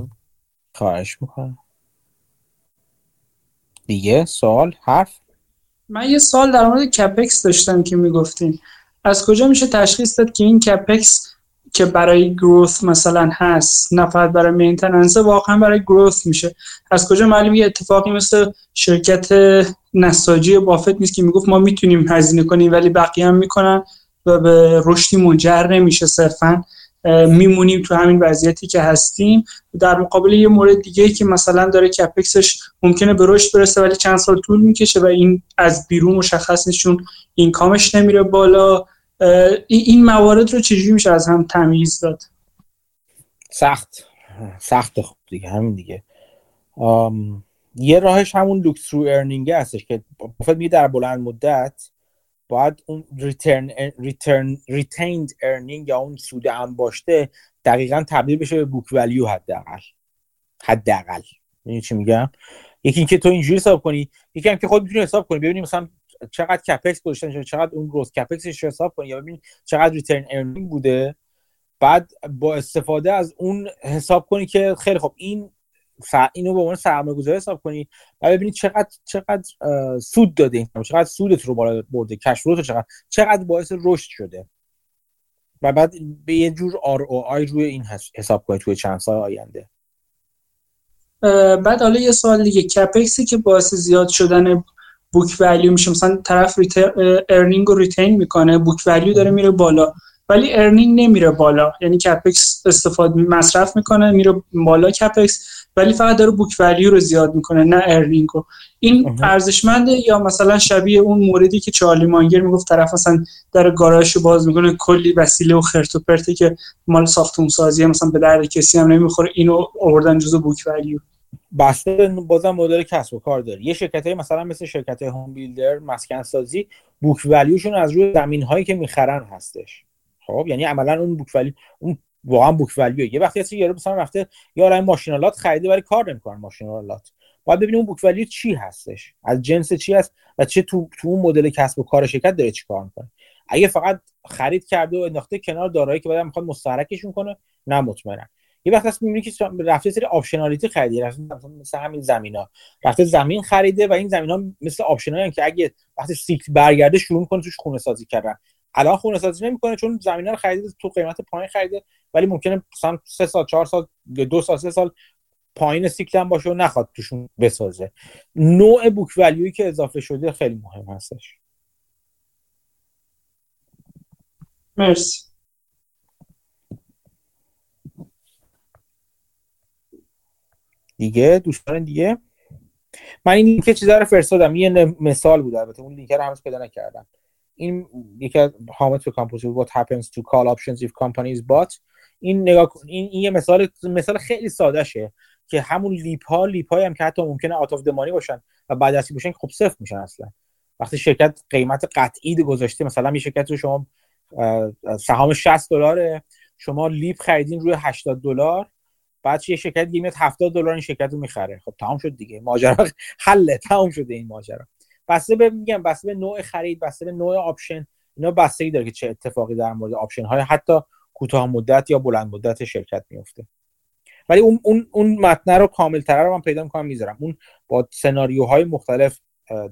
خواهش میکنم. دیگه سوال حرف؟ من یه سوال در مورد کپکس داشتم که میگفتین از کجا میشه تشخیص داد که این کپکس که برای گروث مثلا هست، نه فقط برای مینتیننس، واقعا برای گروث میشه؟ از کجا معلومه یه اتفاقی مثل شرکت نساجی بافت نیست که میگفت ما میتونیم هزینه کنیم ولی بقیه هم میکنن و به رشدی منجر نمیشه، صرفا میمونیم تو همین وضعیتی که هستیم، در مقابل یه مورد دیگه که مثلا داره کپکسش ممکنه به رشد برسه ولی چند سال طول میکشه و این از بیرون مشخص نیست چون اینکامش نمیره بالا. این موارد رو چجوری میشه از هم تمیز داد؟ سخت خوب دیگه، همین دیگه. یه راهش همون لوک ترو ارنینگ هستش که بافت میگه در بلند مدت باید اون ریتیند ارنینگ یا اون سود انباشته دقیقاً تبدیل بشه به بوک ولیو، حداقل. یعنی چی میگم؟ یکی اینکه تو اینجوری حساب کنی، یکی هم که خود میتونی حساب کنی ببینیم مثلا چقدر کپکس گذاشتن شده، چقدر اون گروث کپکسش رو حساب کنی، یا ببین چقدر ریترن ارنینگ بوده، بعد با استفاده از اون حساب کنی که خیلی خب اینو به عنوان سرمایه‌گذاری حساب کنی و ببینید چقدر سود داده این، چقدر سودت رو بالا برده، کش فلوت چقدر باعث رشد شده، و بعد به یه جور ROI روی این حساب کنی توی چند سال آینده. بعد حالا یه سوال دیگه، کپکسی که باعث زیاد شدن بوک ولیو میشه، مثلا طرف ارنینگ رو ریتین میکنه، بوک ولیو داره میره بالا ولی ارنینگ نمیره بالا، یعنی کپکس استفاده مصرف میکنه میره بالا کپکس ولی فقط داره بوک ولیو رو زیاد میکنه نه ارنینگ رو. این ارزشمنده یا مثلا شبیه اون موردی که چارلی مانگر میگفت طرف مثلا در گاراژشو باز میکنه کلی وسیله و خرت و پرتی که مال ساختمون سازیه مثلا به درد کسی هم نمیخوره، اینو آوردن جزو بوک ولیو. بسته بازم مدل کسب و کار داره. یه شرکتای مثلا مثل شرکتای هوم بیلدر، مسکن سازی، بوک ولیوشون از روی زمین‌هایی که میخرن هستش. خب یعنی عملاً اون بوک ولیو، اون واقعا بوک ولیو. یه وقتی هست یارو مثلا رفته یه عالمه ماشینالات خریده ولی کار نمی‌کنه ماشینالات. باید ببینیم اون بوک ولیو چی هستش، از جنس چی هست و چه تو اون مدل کسب و کار شرکت داره چیکار می‌کنه. اگه فقط خرید کرده و انداخته کنار دارایی که بعداً می‌خواد مستحرکشون کنه، نه مطمئنا. یه وقت هست می‌بینی که رفته سری آپشنالیتی خریده، مثل همین زمینا رفته زمین خریده و این زمینا مثل آپشنالیه که اگه وقتی سیکل برگرده شروع کنه توش خونه سازی کردن. الان خونه سازی نمی‌کنه چون زمینا رو خریده تو قیمت پایین خریده، ولی ممکنه مثلا 3 سال 4 سال 2 سال 3 سال پایین سیکل هم باشه و نخواد توشون بسازه. نوع بوک ولیویی که اضافه شده خیلی مهم هستش. مرسی. دیگه دوستان دیگه من این لینک چیزا رو فرستادم، یه مثال بود، البته اون لینک رو هنوز پیدا نکردم. این یکی از حامد تو کامپوز بود، what happens to call options if companies bought. این نگاه کن، این یه مثال خیلی ساده شه که همون لیپای هم که حتی ممکنه out of the money باشن و بعد از این باشن که خب صفر میشن. اصلا وقتی شرکت قیمت قطعی گذاشته، مثلا یه شرکت رو شما سهام 60 دلاره، شما لیپ خریدین روی 80 دلار، بعد یه شرکت دیگه میاد 70 دلار این شرکت رو میخره. خب تمام شد دیگه، ماجرا حل، تمام شده این ماجرا. بسته به میگم، بسته به نوع خرید، بسته به نوع آپشن، اینا بستگی داره که چه اتفاقی در مورد آپشن های حتی کوتاه مدت یا بلند مدت شرکت میفته. ولی اون متن رو کامل‌تر رو من پیدا می‌کنم میذارم. اون با سناریوهای مختلف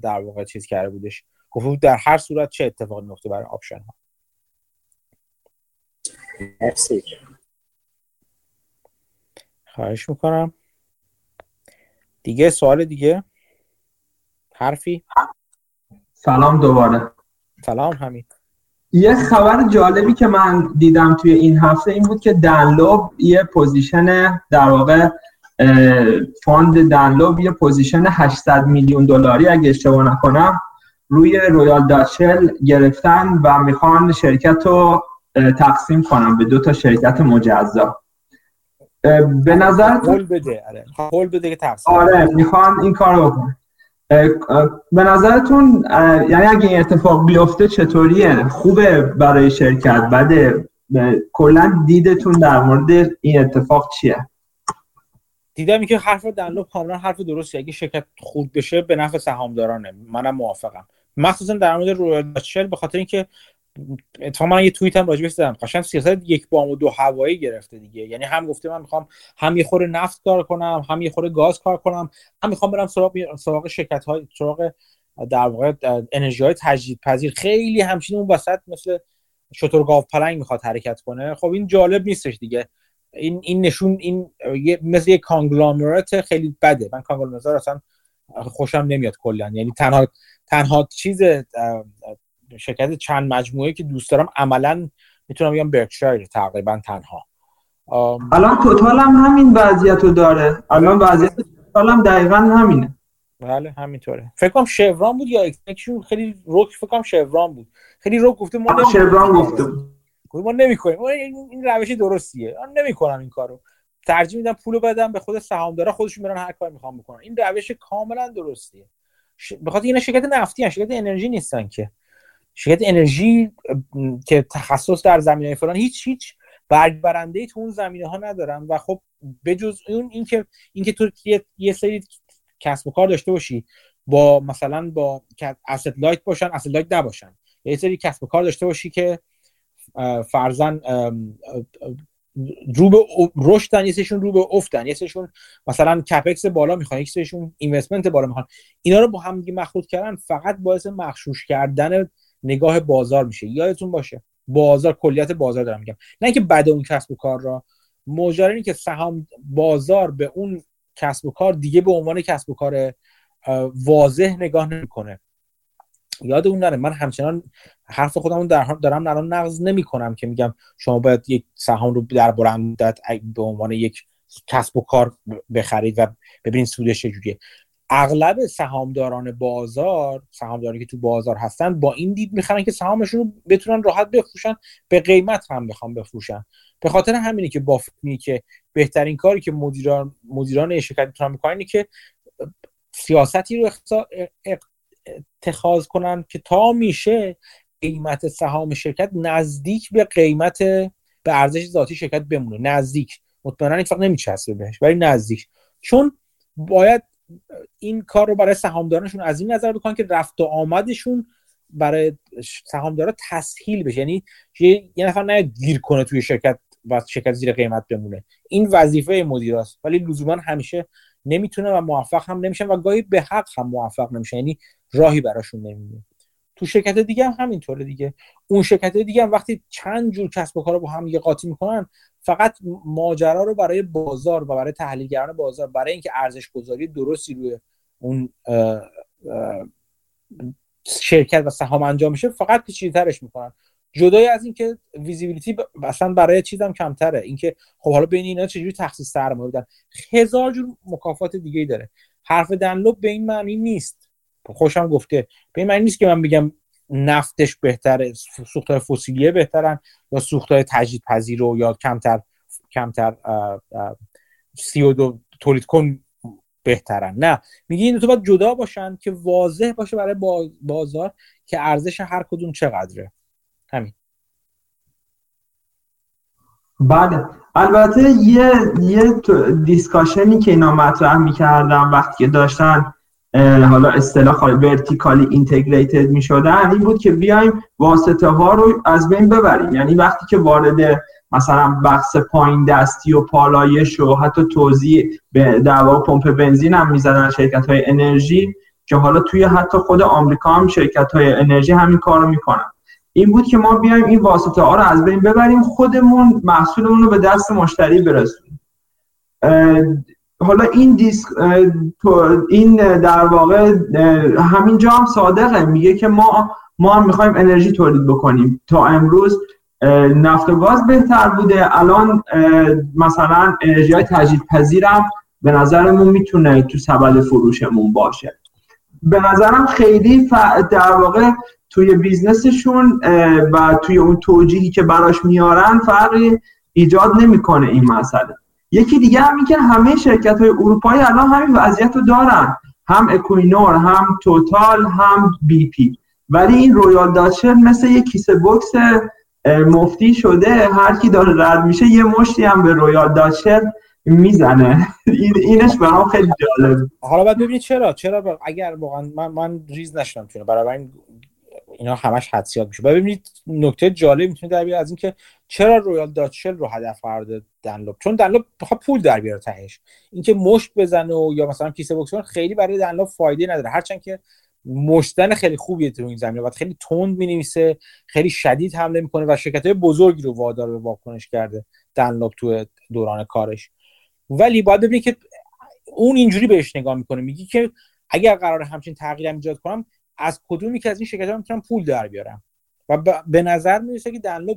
در واقع چیز کرده بودش، گفته بود در هر صورت چه اتفاقی میفته برای آپشن ها. مرسی، خواهش میکنم. دیگه سوال دیگه؟ حرفی؟ سلام دوباره. سلام حمید. یه خبر جالبی که من دیدم توی این هفته این بود که دنلوب یه پوزیشن، در واقع فاند دنلوب یه پوزیشن 800 میلیون دلاری اگه اشتباه نکنم روی رویال داچل گرفتن و میخوان شرکت رو تقسیم کنم به 2 تا شرکت مجزا. به نظر هول بده که تقسیم. آره میخوان این کار رو کنن. به نظرتون یعنی اگه این اتفاق بیفته چطوریه؟ خوبه برای شرکت؟ بده؟ کلا دیدتون در مورد این اتفاق چیه؟ دیدم که حرف دنلوب کاملا حرف درستیه. اگه شرکت خورد بشه به نفع سهامدارانه، منم موافقم، مخصوصا در مورد رویال داچل، به خاطر اینکه اتفاقا من یه توییت هم راجبش زدم، قشنگ سیاست یک بام و 2 هوایی گرفته دیگه. یعنی هم گفته من میخوام هم یه خورده نفت کار کنم، هم یه خورده گاز کار کنم، هم میخوام برم سراغ شرکت‌های سراغ در واقع انرژی‌های تجدیدپذیر. خیلی همچین اون وسط مثل شتر گاو پلنگ میخواد حرکت کنه. خب این جالب نیستش دیگه. این نشون این مثل یه کانگلومرات خیلی بده. من کانگلومرات اصلا خوشم نمیاد کلا. یعنی تنها چیز شرکت چند مجموعه که دوست دارم عملاً میتونم بگم برکشایر تقریبا تنها. الان توتال هم همین وضعیت رو داره. الان وضعیت توتال هم دقیقاً همینه. بله همینطوره. فکر کنم شفران بود یا اکسکشن خیلی رک، فکر کنم شفران بود. خیلی رک گفته ما شفران گفته. گفتم ما نمی‌کنیم. این روش درستیه. من نمی‌کنم این کارو. ترجیح میدم پولو بدم به خود سهامدارا، خودشون میرن هر کاری می‌خوام بکنن. این روش کاملاً درستیه. بخاطر اینا شرکت نفتیه، شرکت انرژی نیستن که. شرکت انرژی که تخصص در زمینه فلان هیچ برگبرنده‌ای تو اون زمینه ها ندارن. و خب بجز اون اینکه تو یه سری کسب و کار داشته باشی با مثلا با asset light باشن، asset light نباشن، یه سری کسب و کار داشته باشی که فرضاً رو به رشدن، یه سریشون رو به افتن، یه سریشون مثلا کپکس بالا میخوان، یه سریشون اینوستمنت بالا میخوان، اینا رو با هم دیگه مخلوط کردن فقط باعث مغشوش کردن نگاه بازار میشه. یادتون باشه بازار، کلیت بازار دارم میگم، نه اینکه بعد اون کسب و کار را، ماجرا اینه که سهام بازار به اون کسب و کار دیگه به عنوان کسب و کار واضح نگاه نمیکنه. یادتون نره من همچنان حرف خودمون دارم الان نقض نمیکنم که میگم شما باید یک سهام رو در بلند مدت به عنوان یک کسب و کار بخرید و ببینید سودش چجوریه. اغلب سهامداران بازار، سهامداری که تو بازار هستن، با این دید میخرن که سهامشون رو بتونن راحت بفروشن، به قیمت هم بخوام بفروشن. به خاطر همینه که بافت میگه که بهترین کاری که مدیران شرکت میتونن بکنن اینه که سیاستی رو اتخاذ کنن که تا میشه قیمت سهام شرکت نزدیک به قیمت به ارزش ذاتی شرکت بمونه، نزدیک، مطمئنا هیچ وقت نمیچسبه بهش ولی نزدیک. چون باید این کار رو برای سهامدارانشون از این نظر بکنن که رفت و آمدشون برای سهامدارا تسهیل بشه. یعنی یه نفر نباید گیر کنه توی شرکت و شرکت زیر قیمت بمونه. این وظیفه مدیراست ولی لزوما همیشه نمیتونه و موفق هم نمیشن و گاهی به حق هم موفق نمیشن، یعنی راهی براشون نمیمونه. تو شرکت دیگه هم همینطوره دیگه. اون شرکت دیگه هم وقتی چند جور کسب و کار با هم قاطی میکنن، فقط ماجرا رو برای بازار و برای تحلیلگران بازار، برای اینکه ارزش گذاری درستی روی اون شرکت و سهام انجام میشه، فقط پیچیده‌ترش میکنن. جدای از اینکه ویزیبیلیتی اصلا برای چیزم کمتره، اینکه خب حالا بین اینا چجوری تخصیص سرمایه بدن، هزار جور مکافات دیگه‌ای داره. حرف دنلوب به این معنی نیست، خوشم گفته به این معنی نیست که من بگم نفتش بهتره، سوختهای فسیلیه بهترن یا سوختهای تجدید پذیر و یا کمتر CO2 تولید کن بهترن. نه، میگه این دو تا باید جدا باشن که واضح باشه برای بازار که ارزش هر کدوم چقدره. همین. بله، البته یه دیسکاشنی که اینا مطرح میکردم وقتی که داشتن حالا اصطلاح ورتیکالی اینتگریتد میشدن این بود که بیایم واسطه ها رو از بین ببریم، یعنی وقتی که وارد مثلا بحث پایین دستی و پالایش و حتی توزیع به دعوا پمپ بنزین هم میزدن شرکت های انرژی، که حالا توی حتی خود آمریکا هم شرکت های انرژی همین کارو میکنن، این بود که ما بیایم این واسطه ها رو از بین ببریم، خودمون محصولمون رو به دست مشتری برسونیم. حالا این در واقع همینجا هم صادقه، میگه که ما هم میخوایم انرژی تولید بکنیم، تا امروز نفت و گاز بهتر بوده، الان مثلا انرژی های تجدیدپذیر هم به نظرمون میتونه تو سبد فروشمون باشه. به نظرم خیلی در واقع توی بیزنسشون و توی اون توجیهی که براش میارن فرقی ایجاد نمیکنه این مسئله. یکی دیگه هم این که همه شرکت‌های اروپایی الان همین وضعیت رو دارن، هم اکوینور، هم توتال، هم بی پی، ولی این رویال داچر مثل یک کیسه بوکس مفتی شده، هر کی داره رد میشه یه مشتی هم به رویال داچر میزنه. اینش برام خیلی جالب. حالا بعد ببینید چرا اگر واقعا من ریز نشدم چون برای این اینا همش حدسیات میشه. ببینید نکته جالب میتونه در بیاد از این که چرا رویال داچل رو هدف قرار داد دنلوپ، چون دنلوپ بخواد پول در بیاره تهش، اینکه مشت بزنه و یا مثلا کیسه بوکسون خیلی برای دنلوپ فایده نداره، هرچند که مشتن خیلی خوبیه تو این زمینه، بعد خیلی تند می‌نویسه، خیلی شدید حمله میکنه و شرکت‌های بزرگی رو وادار به واکنش کرده دنلوپ تو دوران کارش. ولی باید ببینید که اون اینجوری بهش نگاه میکنه، میگه که اگر قراره همچین تغییرم ایجاد کنم از کدومی که از این شرکت‌ها میتونم پول در بیارم، و به نظر میرسه که دنلوپ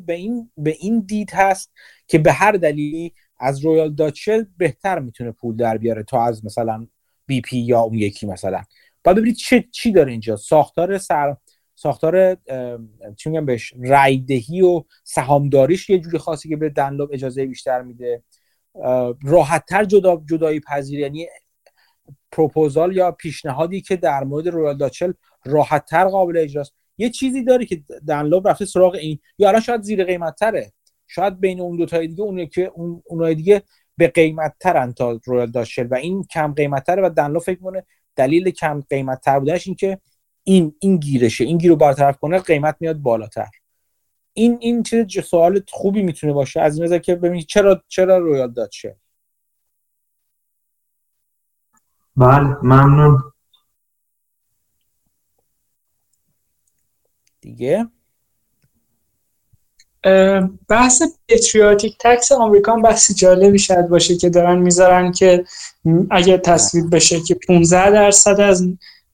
به این دید هست که به هر دلیلی از رویال داچل بهتر میتونه پول در بیاره تا از مثلا بی پی یا اون یکی. مثلا بعد ببینید چی داره اینجا، ساختار چی میگم بهش، رایدهی و سهامداریش یه جوری خاصی که به دنلوپ اجازه بیشتر میده، راحت‌تر جدایی پذیر، یعنی پروپوزال یا پیشنهادی که در مورد رویال داچل راحت‌تر قابل اجراست، یه چیزی داره که دنلوپ رفته سراغ این، یا الان شاید زیر قیمت‌تره، شاید بین اون دو تای دیگه اونای دیگه به قیمت‌ترن تا رویال داچل و این کم قیمت‌تره، و دنلوپ فکر کنه دلیل کم قیمت‌تر بودنش این که این گیرشه، این گیرو برطرف کنه قیمت میاد بالاتر. این چه سوال خوبی میتونه باشه از این نظر که ببینید چرا رویال داچل. بله، ممنون. دیگه بحث پتریوتیک تکس آمریکا بحث جالبی شاید باشه که دارن میذارن که اگه تصویب بشه که 15% از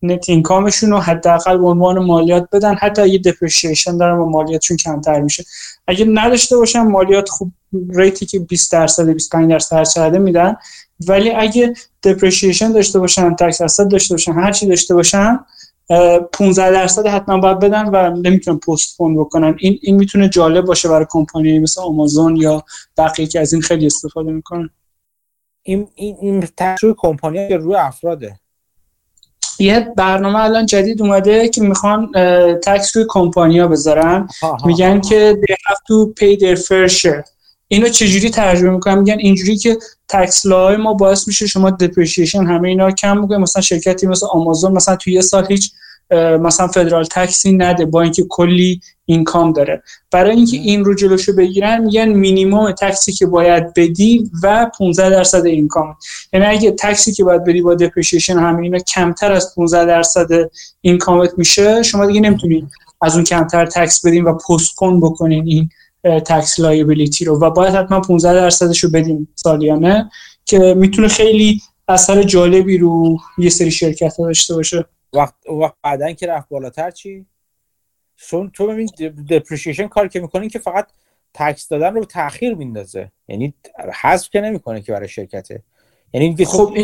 نت اینکامشون رو حداقل به عنوان مالیات بدن، حتی اگه دپریسیشن دارن و مالیاتشون کمتر میشه. اگه نداشته باشن مالیات، خوب ریتی که 20% 25% هر چقدر میدن، ولی اگه دپریسیشن داشته باشن، تکس درصد داشته باشن، هر چی داشته باشن 15% حتما باید بدن و نمیتونن پستپون بکنن. این میتونه جالب باشه برای کمپانی مثل آمازون یا بقیه که از این خیلی استفاده میکنن. این تجربه کمپانی روی افراده. یه برنامه الان جدید اومده که میخوان تکس روی کمپانیا بذارن، میگن که they have to pay their fair share. اینو چجوری ترجمه میکنم؟ میگن اینجوری که تکس لاهای ما باعث میشه شما دپریسیشن همه اینا کم بگه، مثلا شرکتی مثل آمازون مثلا توی یه سال هیچ مثلا فدرال تکسی نده با اینکه کلی اینکام داره. برای اینکه این رو جلوشو بگیرن میگن مینیمم تکسی که باید بدی و 15% اینکام، یعنی اگه تکسی که باید بدی با دپریسیشن همه اینا کمتر از 15% اینکامت میشه، شما دیگه نمیتونید از اون کمتر تکس بدین و پستپون بکنین این تکس لایبیلیتی رو و باید حتما 15% رو بدیم سالیانه، که میتونه خیلی اثر جالبی رو یه سری شرکت ها داشته باشه. وقت بعدن که رفت بالاتر چی؟ چون تو ببین دپریسیشن کار که میکنین که فقط تکس دادن رو تاخیر میندازه، یعنی حذف که نمیکنه که برای شرکته، یعنی اینکه خب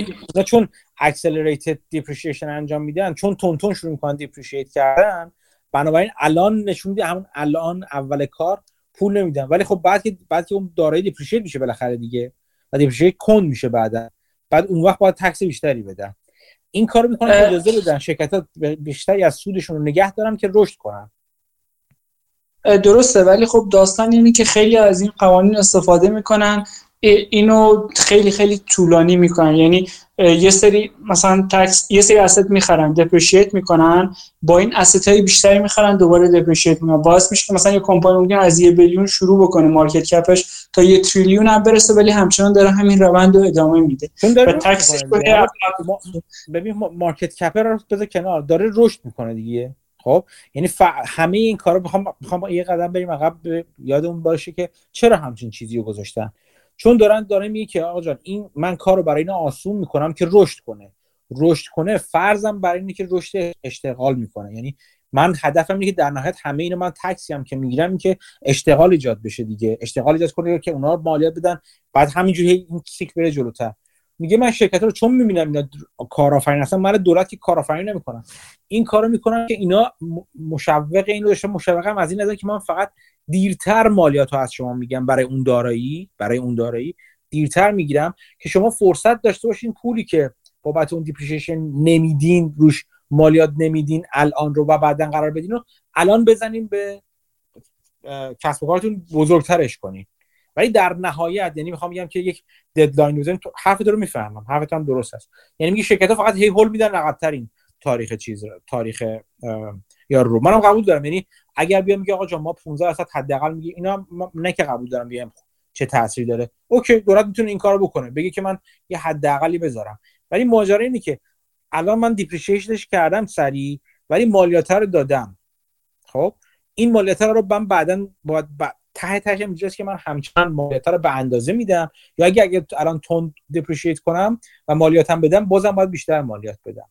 چون اکسلریتد دیپریشیشن انجام میدن، چون تونتون شروع میکنن دیپریشییت کردن، بنابراین الان نشون میده همون الان اول کار پول نمیدن، ولی خب بعد که اون دارایی دیپریشییت میشه بالاخره دیگه، بعد دیپریشییت کند میشه بعد اون وقت باید تکس بیشتری بدن. این کارو میکنن که اجازه بدن شرکت‌ها بیشتری از سودشون رو نگه دارن که رشد کنن. درسته، ولی خب داستان اینه که خیلی از این قوانین استفاده میکنن، اینو خیلی خیلی طولانی میکنن. یعنی یه سری مثلا تکس، یه سری asset میخرن، دپریشییت میکنن، با این asset های بیشتری میخرن، دوباره دپریشییت میکنن. باعث میشه که مثلا یه کمپانی ممکنه از 1 بیلیون شروع بکنه مارکت کپش تا 1 تریلیون هم برسه، ولی همچنان داره همین روند رو ادامه میده. تکس ببین مارکت کپ رو بذار کنار، داره رشد میکنه دیگه. خب یعنی همه این کارا میخوام یه قدم بریم عقب، یادمون باشه که چرا همچین چیزی رو گذاشتن. چون دارن میگه که آقا جان این من کارو برای اینا آسون میکنم که رشد کنه، فرضم برای اینه که رشد اشتغال میکنه. یعنی من هدفم اینه که در نهایت همه اینا من تکسی هم که میگیرم این که اشتغال ایجاد بشه دیگه، اشتغال ایجاد کنه که اونا مالیات بدن، بعد همینجوری این سیک بره جلوتر. میگه من شرکت‌ها رو چون میبینم اینا کارآفرین هستن، من دولت که کارآفرین نمیکنم، این کارو میکنم که اینا مشوق این رو داشته، مشوقم از این نظر که من فقط دیرتر مالیاتو از شما میگم برای اون دارایی دیرتر میگیرم که شما فرصت داشته باشین پولی که بابت اون دیپریشیشن نمیدین، روش مالیات نمیدین الان رو و بعدن قرار بدین رو الان بزنین به کسب و کارتون بزرگترش کنین. ولی در نهایت یعنی میخوام بگم که یک ددلاین بزنین. حرفت رو میفهمم، حرفت هم درست است. یعنی میگه شرکت‌ها فقط هی هول میدن عقب‌ترین تاریخ یا رو. منم قبول دارم، یعنی اگر بیام میگه آقا جان ما 15% حداقل میگه اینا، نه که قبول دارم بیام چه تأثیری داره، اوکی دولت میتونه این کارو بکنه، بگه که من یه حداقلی بذارم. ولی ماجرا اینه که الان من دیپریشیشنش کردم سریع، ولی مالیات‌ها رو دادم. خب این مالیات‌ها رو من بعداً باید تهش اینجاست که من همچنان مالیات‌ها رو به اندازه میدم، یا اگه الان تند دیپریشییت کنم و مالیاتم بدم، بازم باید بیشتر مالیات بدم.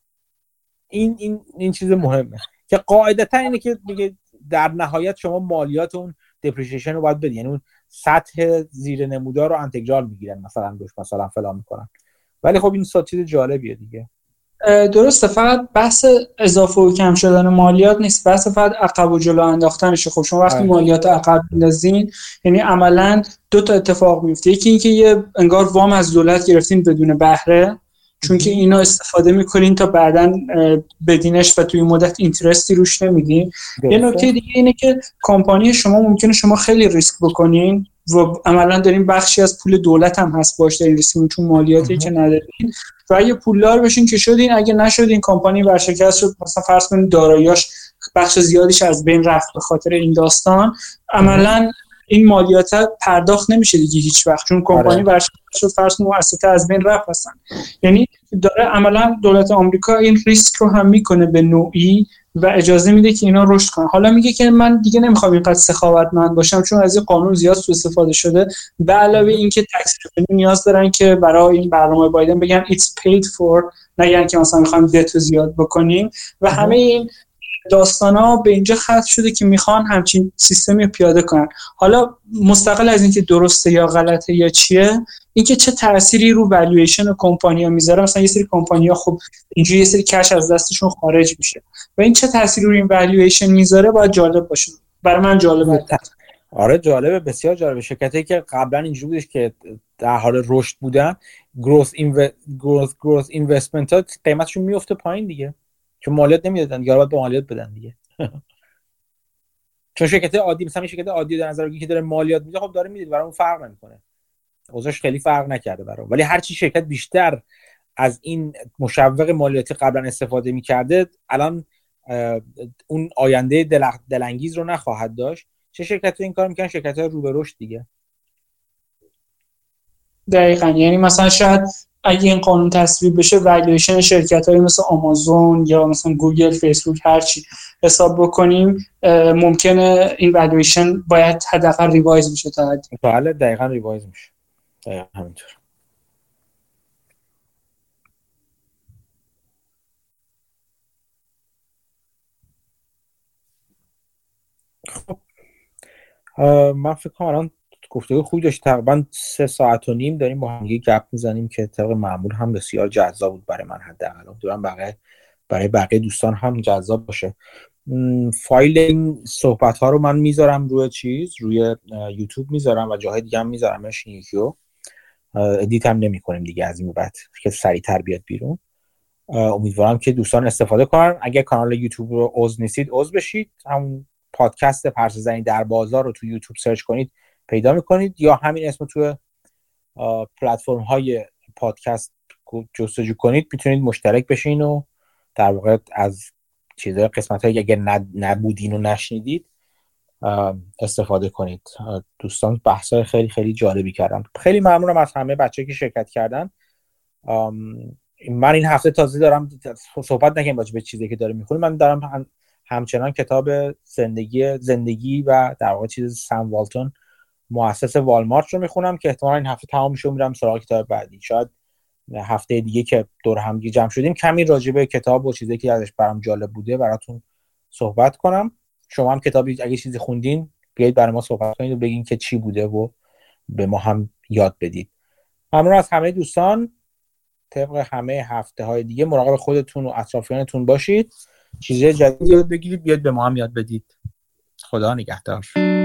این چیز مهمه که قاعدتا اینه که دیگه در نهایت شما مالیات اون دپریشیشن رو باید بدین. یعنی اون سطح زیر نمودار رو انتگرال میگیرن، مثلا روش مثلا فلان میکنن. ولی خب این چیز جالبیه دیگه. درسته، فقط بحث اضافه و کم شدن مالیات نیست، بحث فقط عقب و جلو انداختنشه. خب شما وقتی مالیات عقب میندازین، یعنی عملاً دو تا اتفاق میفته. یکی اینکه یه انگار وام از دولت گرفتین بدون بهره، چون که اینو استفاده میکنین تا بعداً بدینش و توی مدت اینترستی روش نمیدین. یه نکته دیگه اینه که کمپانی شما ممکنه شما خیلی ریسک بکنین و عملاً دارین بخشی از پول دولت هم هست باشه دارین ریسک میکنین، چون مالیاتی که ندارین. و اگه پولدار بشین که شدین، اگه نشدین کمپانی ورشکست شد، مثلا فرض کنین داراییاش بخش زیادیش از بین رفت به خاطر این داستان، عملاً این مالیات‌ها پرداخت نمیشه دیگه هیچ وقت، چون کمپانی ورشکست شد، فرض کنین مؤسسه از بین رفت هستن. یعنی داره عملا دولت آمریکا این ریسک رو هم میکنه به نوعی و اجازه میده که اینا رشد کنن. حالا میگه که من دیگه نمیخوام اینقدر سخاوتمند باشم، چون از این قانون زیاد سوء استفاده شده. به علاوه اینکه تکس ریونیو نیاز دارن که برای این برنامه بایدن بگن it's paid for، نه یعنی که مثلا میخوام دتو زیاد بکنیم و همه این داستانا به اینجا ختم شده که میخوان همچین سیستمی رو پیاده کنن. حالا مستقل از اینکه درسته یا غلطه یا چیه، اینکه چه تأثیری رو والویشن کمپانی‌ها میذاره. مثلا یه سری کمپانی‌ها خب اینجوری یه سری کش از دستشون خارج میشه و این چه تأثیری رو این والویشن میذاره باید جالب باشه. برای من جالبه. آره جالبه، بسیار جالبه. شرکتایی که قبلا اینجوری بودش که در حال رشد بودن، گروث اینوستمنت ها قیمتشون میفته پایین دیگه، چون مالیات نمیدادن، یا باید به مالیات بدن دیگه. چون شرکت عادی، مثلا شرکت عادی در نظر بگیری که داره مالیات میده، خب داره میده، برای اون فرق نمیکنه، اوضاعش خیلی فرق نکرده برام. ولی هرچی شرکت بیشتر از این مشوق مالیاتی قبلا استفاده میکرده، الان اون آینده دلانگیز رو نخواهد داشت. چه شرکت این کار میکنن؟ شرکت های رو به رشد دیگه. دقیقاً، یعنی مثلا شاید اگه این قانون تصویب بشه، والویشن شرکت‌های مثل آمازون یا مثلا گوگل، فیسبوک، هر چی حساب بکنیم، ممکنه این والویشن باید حداقل ریوایز بشه تا حد. بله دقیقاً ریوایز میشه. دقیقاً همینطور. من فکر کنم الان گفتگو خوبی داشت، تقریبا 3.5 ساعت داریم با هم گپ میزنیم که طبق معمول هم بسیار جذاب بود برای من، حداقل امیدوارم برای بقیه دوستان هم جذاب باشه. فایل این صحبت ها رو من میذارم روی روی یوتیوب میذارم و جاهای دیگه هم میذارمش، این یکی رو ادیت هم نمی‌کنیم دیگه از این بعد که سریع‌تر بیاد بیرون. امیدوارم که دوستان استفاده کنن. اگه کانال یوتیوب رو عضو نیستید عضو بشید، همون پادکست پرسه زنی در بازار رو تو یوتیوب سرچ کنید پیدا میکنید، یا همین اسم تو پلتفرم های پادکست جستجو کنید میتونید مشترک بشین و در واقع از چیزهای قسمت هایی اگر نبودین و نشنیدید استفاده کنید. دوستان بحث های خیلی خیلی جالبی کردن، خیلی ممنونم از همه بچه‌ها که شرکت کردن. من این هفته تازه دارم صحبت نکنم راجع به چیزی که دارم میخونم، من دارم همچنان کتاب زندگی و در واقع چیز سم والتون مؤسس والمارت رو میخونم که احتمالاً این هفته تمام میشه، میرم سراغ کتاب بعدی. شاید هفته دیگه که دور هم جمع شدیم کمی راجع به کتاب و چیزی که ازش برام جالب بوده براتون صحبت کنم. شما هم کتابی اگه چیزی خوندین بیایید برای ما صحبت کنید و بگین که چی بوده و به ما هم یاد بدید. ممنون از همه دوستان. طبق همه هفته‌های دیگه مراقب خودتون و اطرافیانتون باشید، چیزهای جدید یاد بگیرید، بیاد به ما هم یاد بدید. خدا نگهدار.